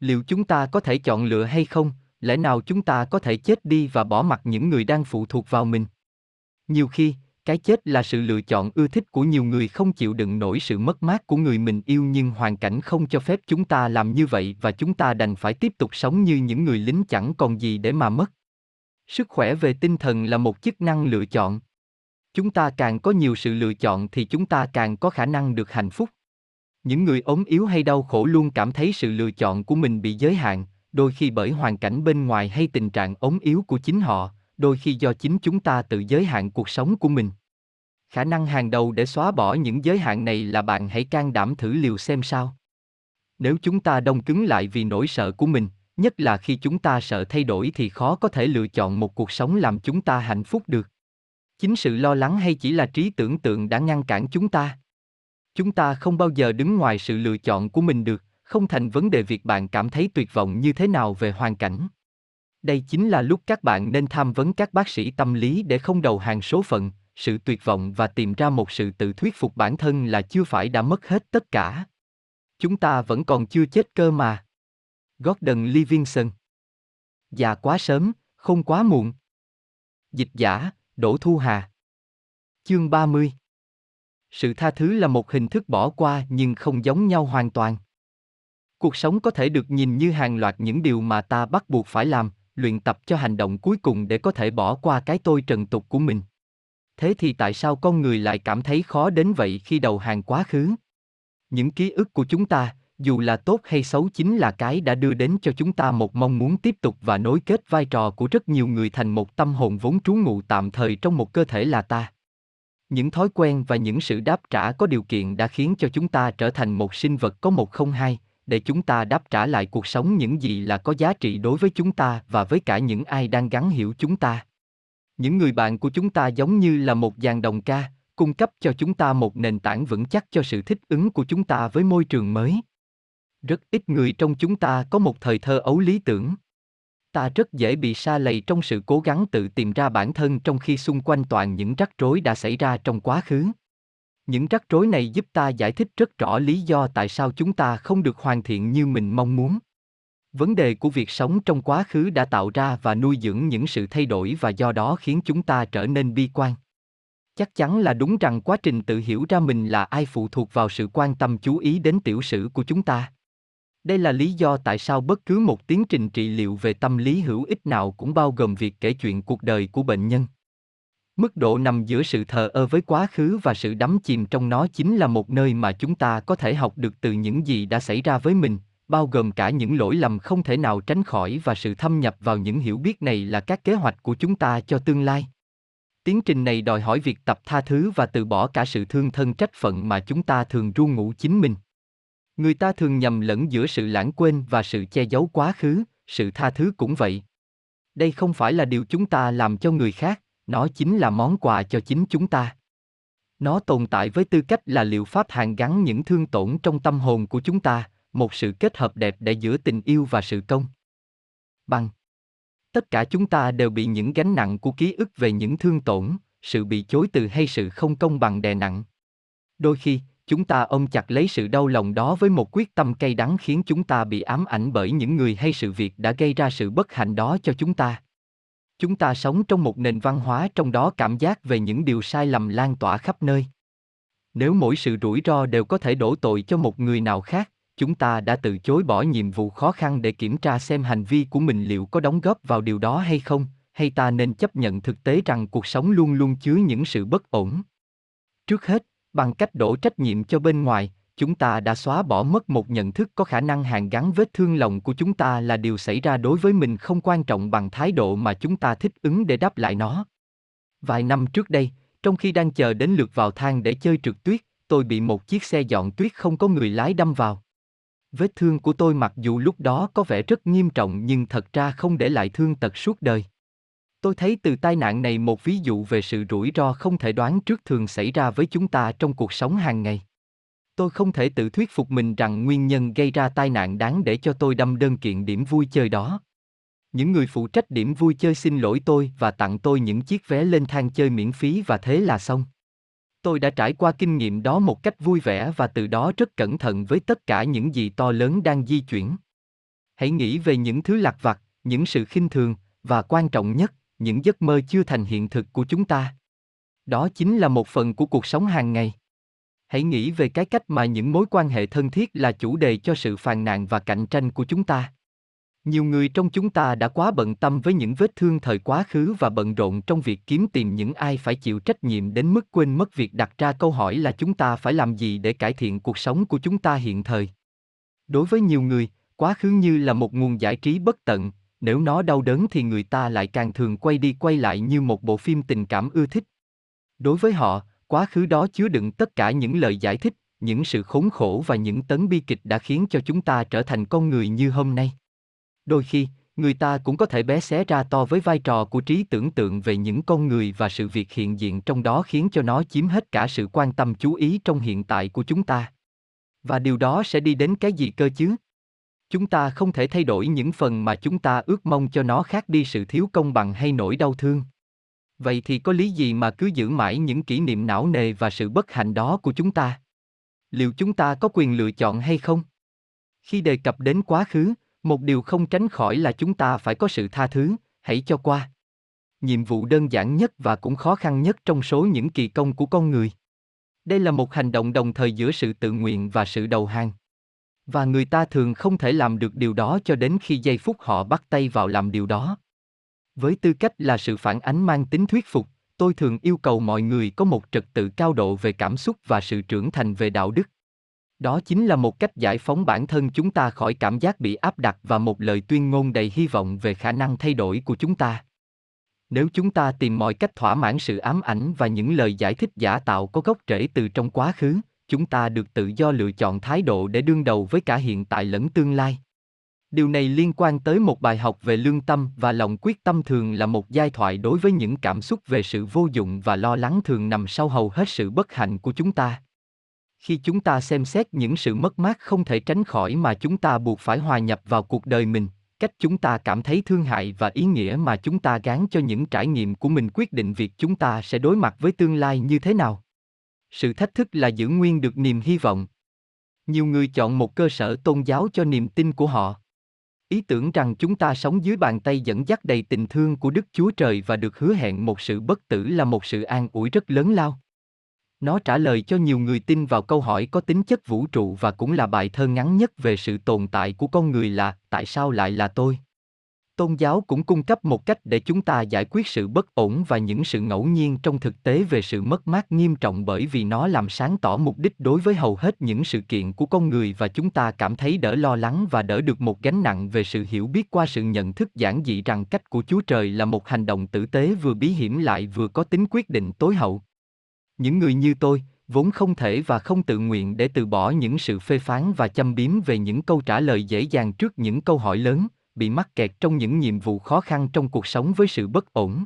Liệu chúng ta có thể chọn lựa hay không? Lẽ nào chúng ta có thể chết đi và bỏ mặc những người đang phụ thuộc vào mình? Nhiều khi, Cái chết là sự lựa chọn ưa thích của nhiều người không chịu đựng nổi sự mất mát của người mình yêu, nhưng hoàn cảnh không cho phép chúng ta làm như vậy và chúng ta đành phải tiếp tục sống như những người lính chẳng còn gì để mà mất. Sức khỏe về tinh thần là một chức năng lựa chọn. Chúng ta càng có nhiều sự lựa chọn thì chúng ta càng có khả năng được hạnh phúc. Những người ốm yếu hay đau khổ luôn cảm thấy sự lựa chọn của mình bị giới hạn, đôi khi bởi hoàn cảnh bên ngoài hay tình trạng ốm yếu của chính họ, đôi khi do chính chúng ta tự giới hạn cuộc sống của mình. Khả năng hàng đầu để xóa bỏ những giới hạn này là bạn hãy can đảm thử liều xem sao. Nếu chúng ta đông cứng lại vì nỗi sợ của mình, nhất là khi chúng ta sợ thay đổi thì khó có thể lựa chọn một cuộc sống làm chúng ta hạnh phúc được. Chính sự lo lắng hay chỉ là trí tưởng tượng đã ngăn cản chúng ta. Chúng ta không bao giờ đứng ngoài sự lựa chọn của mình được, không thành vấn đề việc bạn cảm thấy tuyệt vọng như thế nào về hoàn cảnh. Đây chính là lúc các bạn nên tham vấn các bác sĩ tâm lý để không đầu hàng số phận, sự tuyệt vọng và tìm ra một sự tự thuyết phục bản thân là chưa phải đã mất hết tất cả. Chúng ta vẫn còn chưa chết cơ mà. Gordon Livingston. Già quá sớm, không quá muộn. Dịch giả, Đỗ Thu Hà. Chương ba mươi. Sự tha thứ là một hình thức bỏ qua nhưng không giống nhau hoàn toàn. Cuộc sống có thể được nhìn như hàng loạt những điều mà ta bắt buộc phải làm, luyện tập cho hành động cuối cùng để có thể bỏ qua cái tôi trần tục của mình. Thế thì tại sao con người lại cảm thấy khó đến vậy khi đầu hàng quá khứ? Những ký ức của chúng ta, dù là tốt hay xấu, chính là cái đã đưa đến cho chúng ta một mong muốn tiếp tục và nối kết vai trò của rất nhiều người thành một tâm hồn vốn trú ngụ tạm thời trong một cơ thể là ta. Những thói quen và những sự đáp trả có điều kiện đã khiến cho chúng ta trở thành một sinh vật có một không hai, để chúng ta đáp trả lại cuộc sống những gì là có giá trị đối với chúng ta và với cả những ai đang gắn hiểu chúng ta. Những người bạn của chúng ta giống như là một dàn đồng ca, cung cấp cho chúng ta một nền tảng vững chắc cho sự thích ứng của chúng ta với môi trường mới. Rất ít người trong chúng ta có một thời thơ ấu lý tưởng. Ta rất dễ bị sa lầy trong sự cố gắng tự tìm ra bản thân trong khi xung quanh toàn những rắc rối đã xảy ra trong quá khứ. Những rắc rối này giúp ta giải thích rất rõ lý do tại sao chúng ta không được hoàn thiện như mình mong muốn. Vấn đề của việc sống trong quá khứ đã tạo ra và nuôi dưỡng những sự thay đổi và do đó khiến chúng ta trở nên bi quan. Chắc chắn là đúng rằng quá trình tự hiểu ra mình là ai phụ thuộc vào sự quan tâm chú ý đến tiểu sử của chúng ta. Đây là lý do tại sao bất cứ một tiến trình trị liệu về tâm lý hữu ích nào cũng bao gồm việc kể chuyện cuộc đời của bệnh nhân. Mức độ nằm giữa sự thờ ơ với quá khứ và sự đắm chìm trong nó chính là một nơi mà chúng ta có thể học được từ những gì đã xảy ra với mình, bao gồm cả những lỗi lầm không thể nào tránh khỏi, và sự thâm nhập vào những hiểu biết này là các kế hoạch của chúng ta cho tương lai. Tiến trình này đòi hỏi việc tập tha thứ và từ bỏ cả sự thương thân trách phận mà chúng ta thường ru ngụ chính mình. Người ta thường nhầm lẫn giữa sự lãng quên và sự che giấu quá khứ, sự tha thứ cũng vậy. Đây không phải là điều chúng ta làm cho người khác, nó chính là món quà cho chính chúng ta. Nó tồn tại với tư cách là liệu pháp hàn gắn những thương tổn trong tâm hồn của chúng ta, một sự kết hợp đẹp đẽ giữa tình yêu và sự công bằng. Tất cả chúng ta đều bị những gánh nặng của ký ức về những thương tổn, sự bị chối từ hay sự không công bằng đè nặng. Đôi khi, chúng ta ôm chặt lấy sự đau lòng đó với một quyết tâm cay đắng khiến chúng ta bị ám ảnh bởi những người hay sự việc đã gây ra sự bất hạnh đó cho chúng ta. Chúng ta sống trong một nền văn hóa trong đó cảm giác về những điều sai lầm lan tỏa khắp nơi. Nếu mỗi sự rủi ro đều có thể đổ tội cho một người nào khác, chúng ta đã từ chối bỏ nhiệm vụ khó khăn để kiểm tra xem hành vi của mình liệu có đóng góp vào điều đó hay không, hay ta nên chấp nhận thực tế rằng cuộc sống luôn luôn chứa những sự bất ổn. Trước hết, bằng cách đổ trách nhiệm cho bên ngoài, chúng ta đã xóa bỏ mất một nhận thức có khả năng hàn gắn vết thương lòng của chúng ta là điều xảy ra đối với mình không quan trọng bằng thái độ mà chúng ta thích ứng để đáp lại nó. Vài năm trước đây, trong khi đang chờ đến lượt vào thang để chơi trượt tuyết, tôi bị một chiếc xe dọn tuyết không có người lái đâm vào. Vết thương của tôi mặc dù lúc đó có vẻ rất nghiêm trọng nhưng thật ra không để lại thương tật suốt đời. Tôi thấy từ tai nạn này một ví dụ về sự rủi ro không thể đoán trước thường xảy ra với chúng ta trong cuộc sống hàng ngày. Tôi không thể tự thuyết phục mình rằng nguyên nhân gây ra tai nạn đáng để cho tôi đâm đơn kiện điểm vui chơi đó. Những người phụ trách điểm vui chơi xin lỗi tôi và tặng tôi những chiếc vé lên thang chơi miễn phí và thế là xong. Tôi đã trải qua kinh nghiệm đó một cách vui vẻ và từ đó rất cẩn thận với tất cả những gì to lớn đang di chuyển. Hãy nghĩ về những thứ lặt vặt, những sự khinh thường, và quan trọng nhất, những giấc mơ chưa thành hiện thực của chúng ta. Đó chính là một phần của cuộc sống hàng ngày. Hãy nghĩ về cái cách mà những mối quan hệ thân thiết là chủ đề cho sự phàn nàn và cạnh tranh của chúng ta. Nhiều người trong chúng ta đã quá bận tâm với những vết thương thời quá khứ và bận rộn trong việc kiếm tìm những ai phải chịu trách nhiệm đến mức quên mất việc đặt ra câu hỏi là chúng ta phải làm gì để cải thiện cuộc sống của chúng ta hiện thời. Đối với nhiều người, quá khứ như là một nguồn giải trí bất tận, nếu nó đau đớn thì người ta lại càng thường quay đi quay lại như một bộ phim tình cảm ưa thích. Đối với họ, quá khứ đó chứa đựng tất cả những lời giải thích, những sự khốn khổ và những tấn bi kịch đã khiến cho chúng ta trở thành con người như hôm nay. Đôi khi, người ta cũng có thể bé xé ra to với vai trò của trí tưởng tượng về những con người và sự việc hiện diện trong đó khiến cho nó chiếm hết cả sự quan tâm chú ý trong hiện tại của chúng ta. Và điều đó sẽ đi đến cái gì cơ chứ? Chúng ta không thể thay đổi những phần mà chúng ta ước mong cho nó khác đi sự thiếu công bằng hay nỗi đau thương. Vậy thì có lý gì mà cứ giữ mãi những kỷ niệm não nề và sự bất hạnh đó của chúng ta? Liệu chúng ta có quyền lựa chọn hay không? Khi đề cập đến quá khứ, một điều không tránh khỏi là chúng ta phải có sự tha thứ, hãy cho qua. Nhiệm vụ đơn giản nhất và cũng khó khăn nhất trong số những kỳ công của con người. Đây là một hành động đồng thời giữa sự tự nguyện và sự đầu hàng. Và người ta thường không thể làm được điều đó cho đến khi giây phút họ bắt tay vào làm điều đó. Với tư cách là sự phản ánh mang tính thuyết phục, tôi thường yêu cầu mọi người có một trật tự cao độ về cảm xúc và sự trưởng thành về đạo đức. Đó chính là một cách giải phóng bản thân chúng ta khỏi cảm giác bị áp đặt và một lời tuyên ngôn đầy hy vọng về khả năng thay đổi của chúng ta. Nếu chúng ta tìm mọi cách thỏa mãn sự ám ảnh và những lời giải thích giả tạo có gốc rễ từ trong quá khứ, chúng ta được tự do lựa chọn thái độ để đương đầu với cả hiện tại lẫn tương lai. Điều này liên quan tới một bài học về lương tâm và lòng quyết tâm thường là một giai thoại đối với những cảm xúc về sự vô dụng và lo lắng thường nằm sau hầu hết sự bất hạnh của chúng ta. Khi chúng ta xem xét những sự mất mát không thể tránh khỏi mà chúng ta buộc phải hòa nhập vào cuộc đời mình, cách chúng ta cảm thấy thương hại và ý nghĩa mà chúng ta gán cho những trải nghiệm của mình quyết định việc chúng ta sẽ đối mặt với tương lai như thế nào. Sự thách thức là giữ nguyên được niềm hy vọng. Nhiều người chọn một cơ sở tôn giáo cho niềm tin của họ. Ý tưởng rằng chúng ta sống dưới bàn tay dẫn dắt đầy tình thương của Đức Chúa Trời và được hứa hẹn một sự bất tử là một sự an ủi rất lớn lao. Nó trả lời cho nhiều người tin vào câu hỏi có tính chất vũ trụ và cũng là bài thơ ngắn nhất về sự tồn tại của con người là tại sao lại là tôi? Tôn giáo cũng cung cấp một cách để chúng ta giải quyết sự bất ổn và những sự ngẫu nhiên trong thực tế về sự mất mát nghiêm trọng bởi vì nó làm sáng tỏ mục đích đối với hầu hết những sự kiện của con người và chúng ta cảm thấy đỡ lo lắng và đỡ được một gánh nặng về sự hiểu biết qua sự nhận thức giản dị rằng cách của Chúa Trời là một hành động tử tế vừa bí hiểm lại vừa có tính quyết định tối hậu. Những người như tôi, vốn không thể và không tự nguyện để từ bỏ những sự phê phán và châm biếm về những câu trả lời dễ dàng trước những câu hỏi lớn, bị mắc kẹt trong những nhiệm vụ khó khăn trong cuộc sống với sự bất ổn.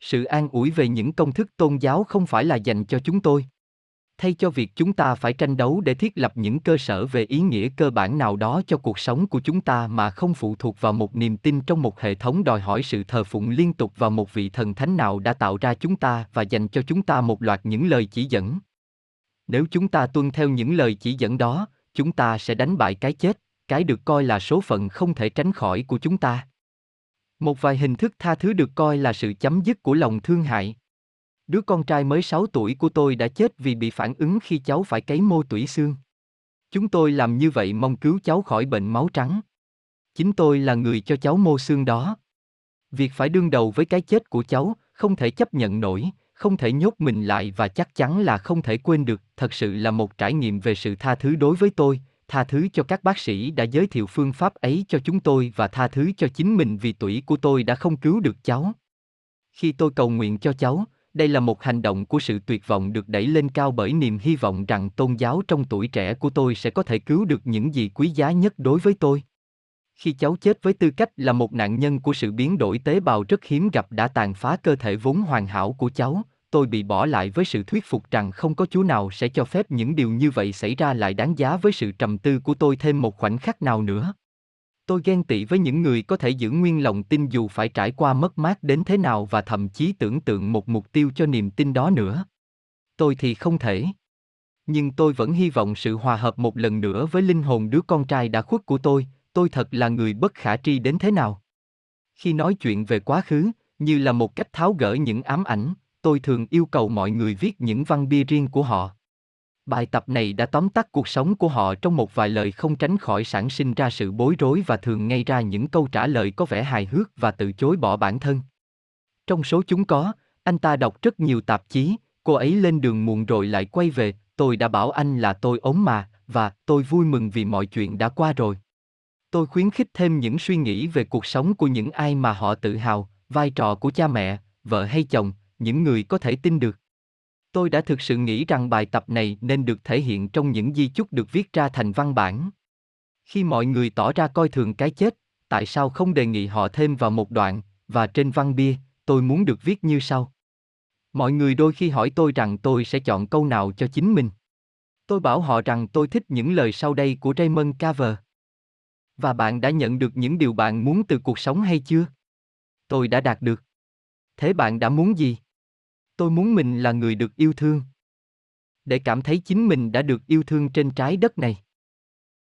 Sự an ủi về những công thức tôn giáo không phải là dành cho chúng tôi. Thay cho việc chúng ta phải tranh đấu để thiết lập những cơ sở về ý nghĩa cơ bản nào đó cho cuộc sống của chúng ta mà không phụ thuộc vào một niềm tin trong một hệ thống đòi hỏi sự thờ phụng liên tục vào một vị thần thánh nào đã tạo ra chúng ta và dành cho chúng ta một loạt những lời chỉ dẫn. Nếu chúng ta tuân theo những lời chỉ dẫn đó, chúng ta sẽ đánh bại cái chết, cái được coi là số phận không thể tránh khỏi của chúng ta. Một vài hình thức tha thứ được coi là sự chấm dứt của lòng thương hại. Đứa con trai mới sáu tuổi của tôi đã chết vì bị phản ứng khi cháu phải cấy mô tủy xương. Chúng tôi làm như vậy mong cứu cháu khỏi bệnh máu trắng. Chính tôi là người cho cháu mô xương đó. Việc phải đương đầu với cái chết của cháu, không thể chấp nhận nổi, không thể nhốt mình lại và chắc chắn là không thể quên được, thật sự là một trải nghiệm về sự tha thứ đối với tôi. Tha thứ cho các bác sĩ đã giới thiệu phương pháp ấy cho chúng tôi và tha thứ cho chính mình vì tủy của tôi đã không cứu được cháu. Khi tôi cầu nguyện cho cháu, đây là một hành động của sự tuyệt vọng được đẩy lên cao bởi niềm hy vọng rằng tôn giáo trong tuổi trẻ của tôi sẽ có thể cứu được những gì quý giá nhất đối với tôi. Khi cháu chết với tư cách là một nạn nhân của sự biến đổi tế bào rất hiếm gặp đã tàn phá cơ thể vốn hoàn hảo của cháu, tôi bị bỏ lại với sự thuyết phục rằng không có Chúa nào sẽ cho phép những điều như vậy xảy ra lại đáng giá với sự trầm tư của tôi thêm một khoảnh khắc nào nữa. Tôi ghen tị với những người có thể giữ nguyên lòng tin dù phải trải qua mất mát đến thế nào và thậm chí tưởng tượng một mục tiêu cho niềm tin đó nữa. Tôi thì không thể. Nhưng tôi vẫn hy vọng sự hòa hợp một lần nữa với linh hồn đứa con trai đã khuất của tôi, tôi thật là người bất khả tri đến thế nào. Khi nói chuyện về quá khứ, như là một cách tháo gỡ những ám ảnh, tôi thường yêu cầu mọi người viết những văn bia riêng của họ. Bài tập này đã tóm tắt cuộc sống của họ trong một vài lời, không tránh khỏi sản sinh ra sự bối rối và thường ngay ra những câu trả lời có vẻ hài hước và tự chối bỏ bản thân. Trong số chúng có, anh ta đọc rất nhiều tạp chí, cô ấy lên đường muộn rồi lại quay về, tôi đã bảo anh là tôi ốm mà, và tôi vui mừng vì mọi chuyện đã qua rồi. Tôi khuyến khích thêm những suy nghĩ về cuộc sống của những ai mà họ tự hào, vai trò của cha mẹ, vợ hay chồng, những người có thể tin được. Tôi đã thực sự nghĩ rằng bài tập này nên được thể hiện trong những di chúc được viết ra thành văn bản. Khi mọi người tỏ ra coi thường cái chết, tại sao không đề nghị họ thêm vào một đoạn, và trên văn bia, tôi muốn được viết như sau. Mọi người đôi khi hỏi tôi rằng tôi sẽ chọn câu nào cho chính mình. Tôi bảo họ rằng tôi thích những lời sau đây của Raymond Carver. Và bạn đã nhận được những điều bạn muốn từ cuộc sống hay chưa? Tôi đã đạt được. Thế bạn đã muốn gì? Tôi muốn mình là người được yêu thương. Để cảm thấy chính mình đã được yêu thương trên trái đất này.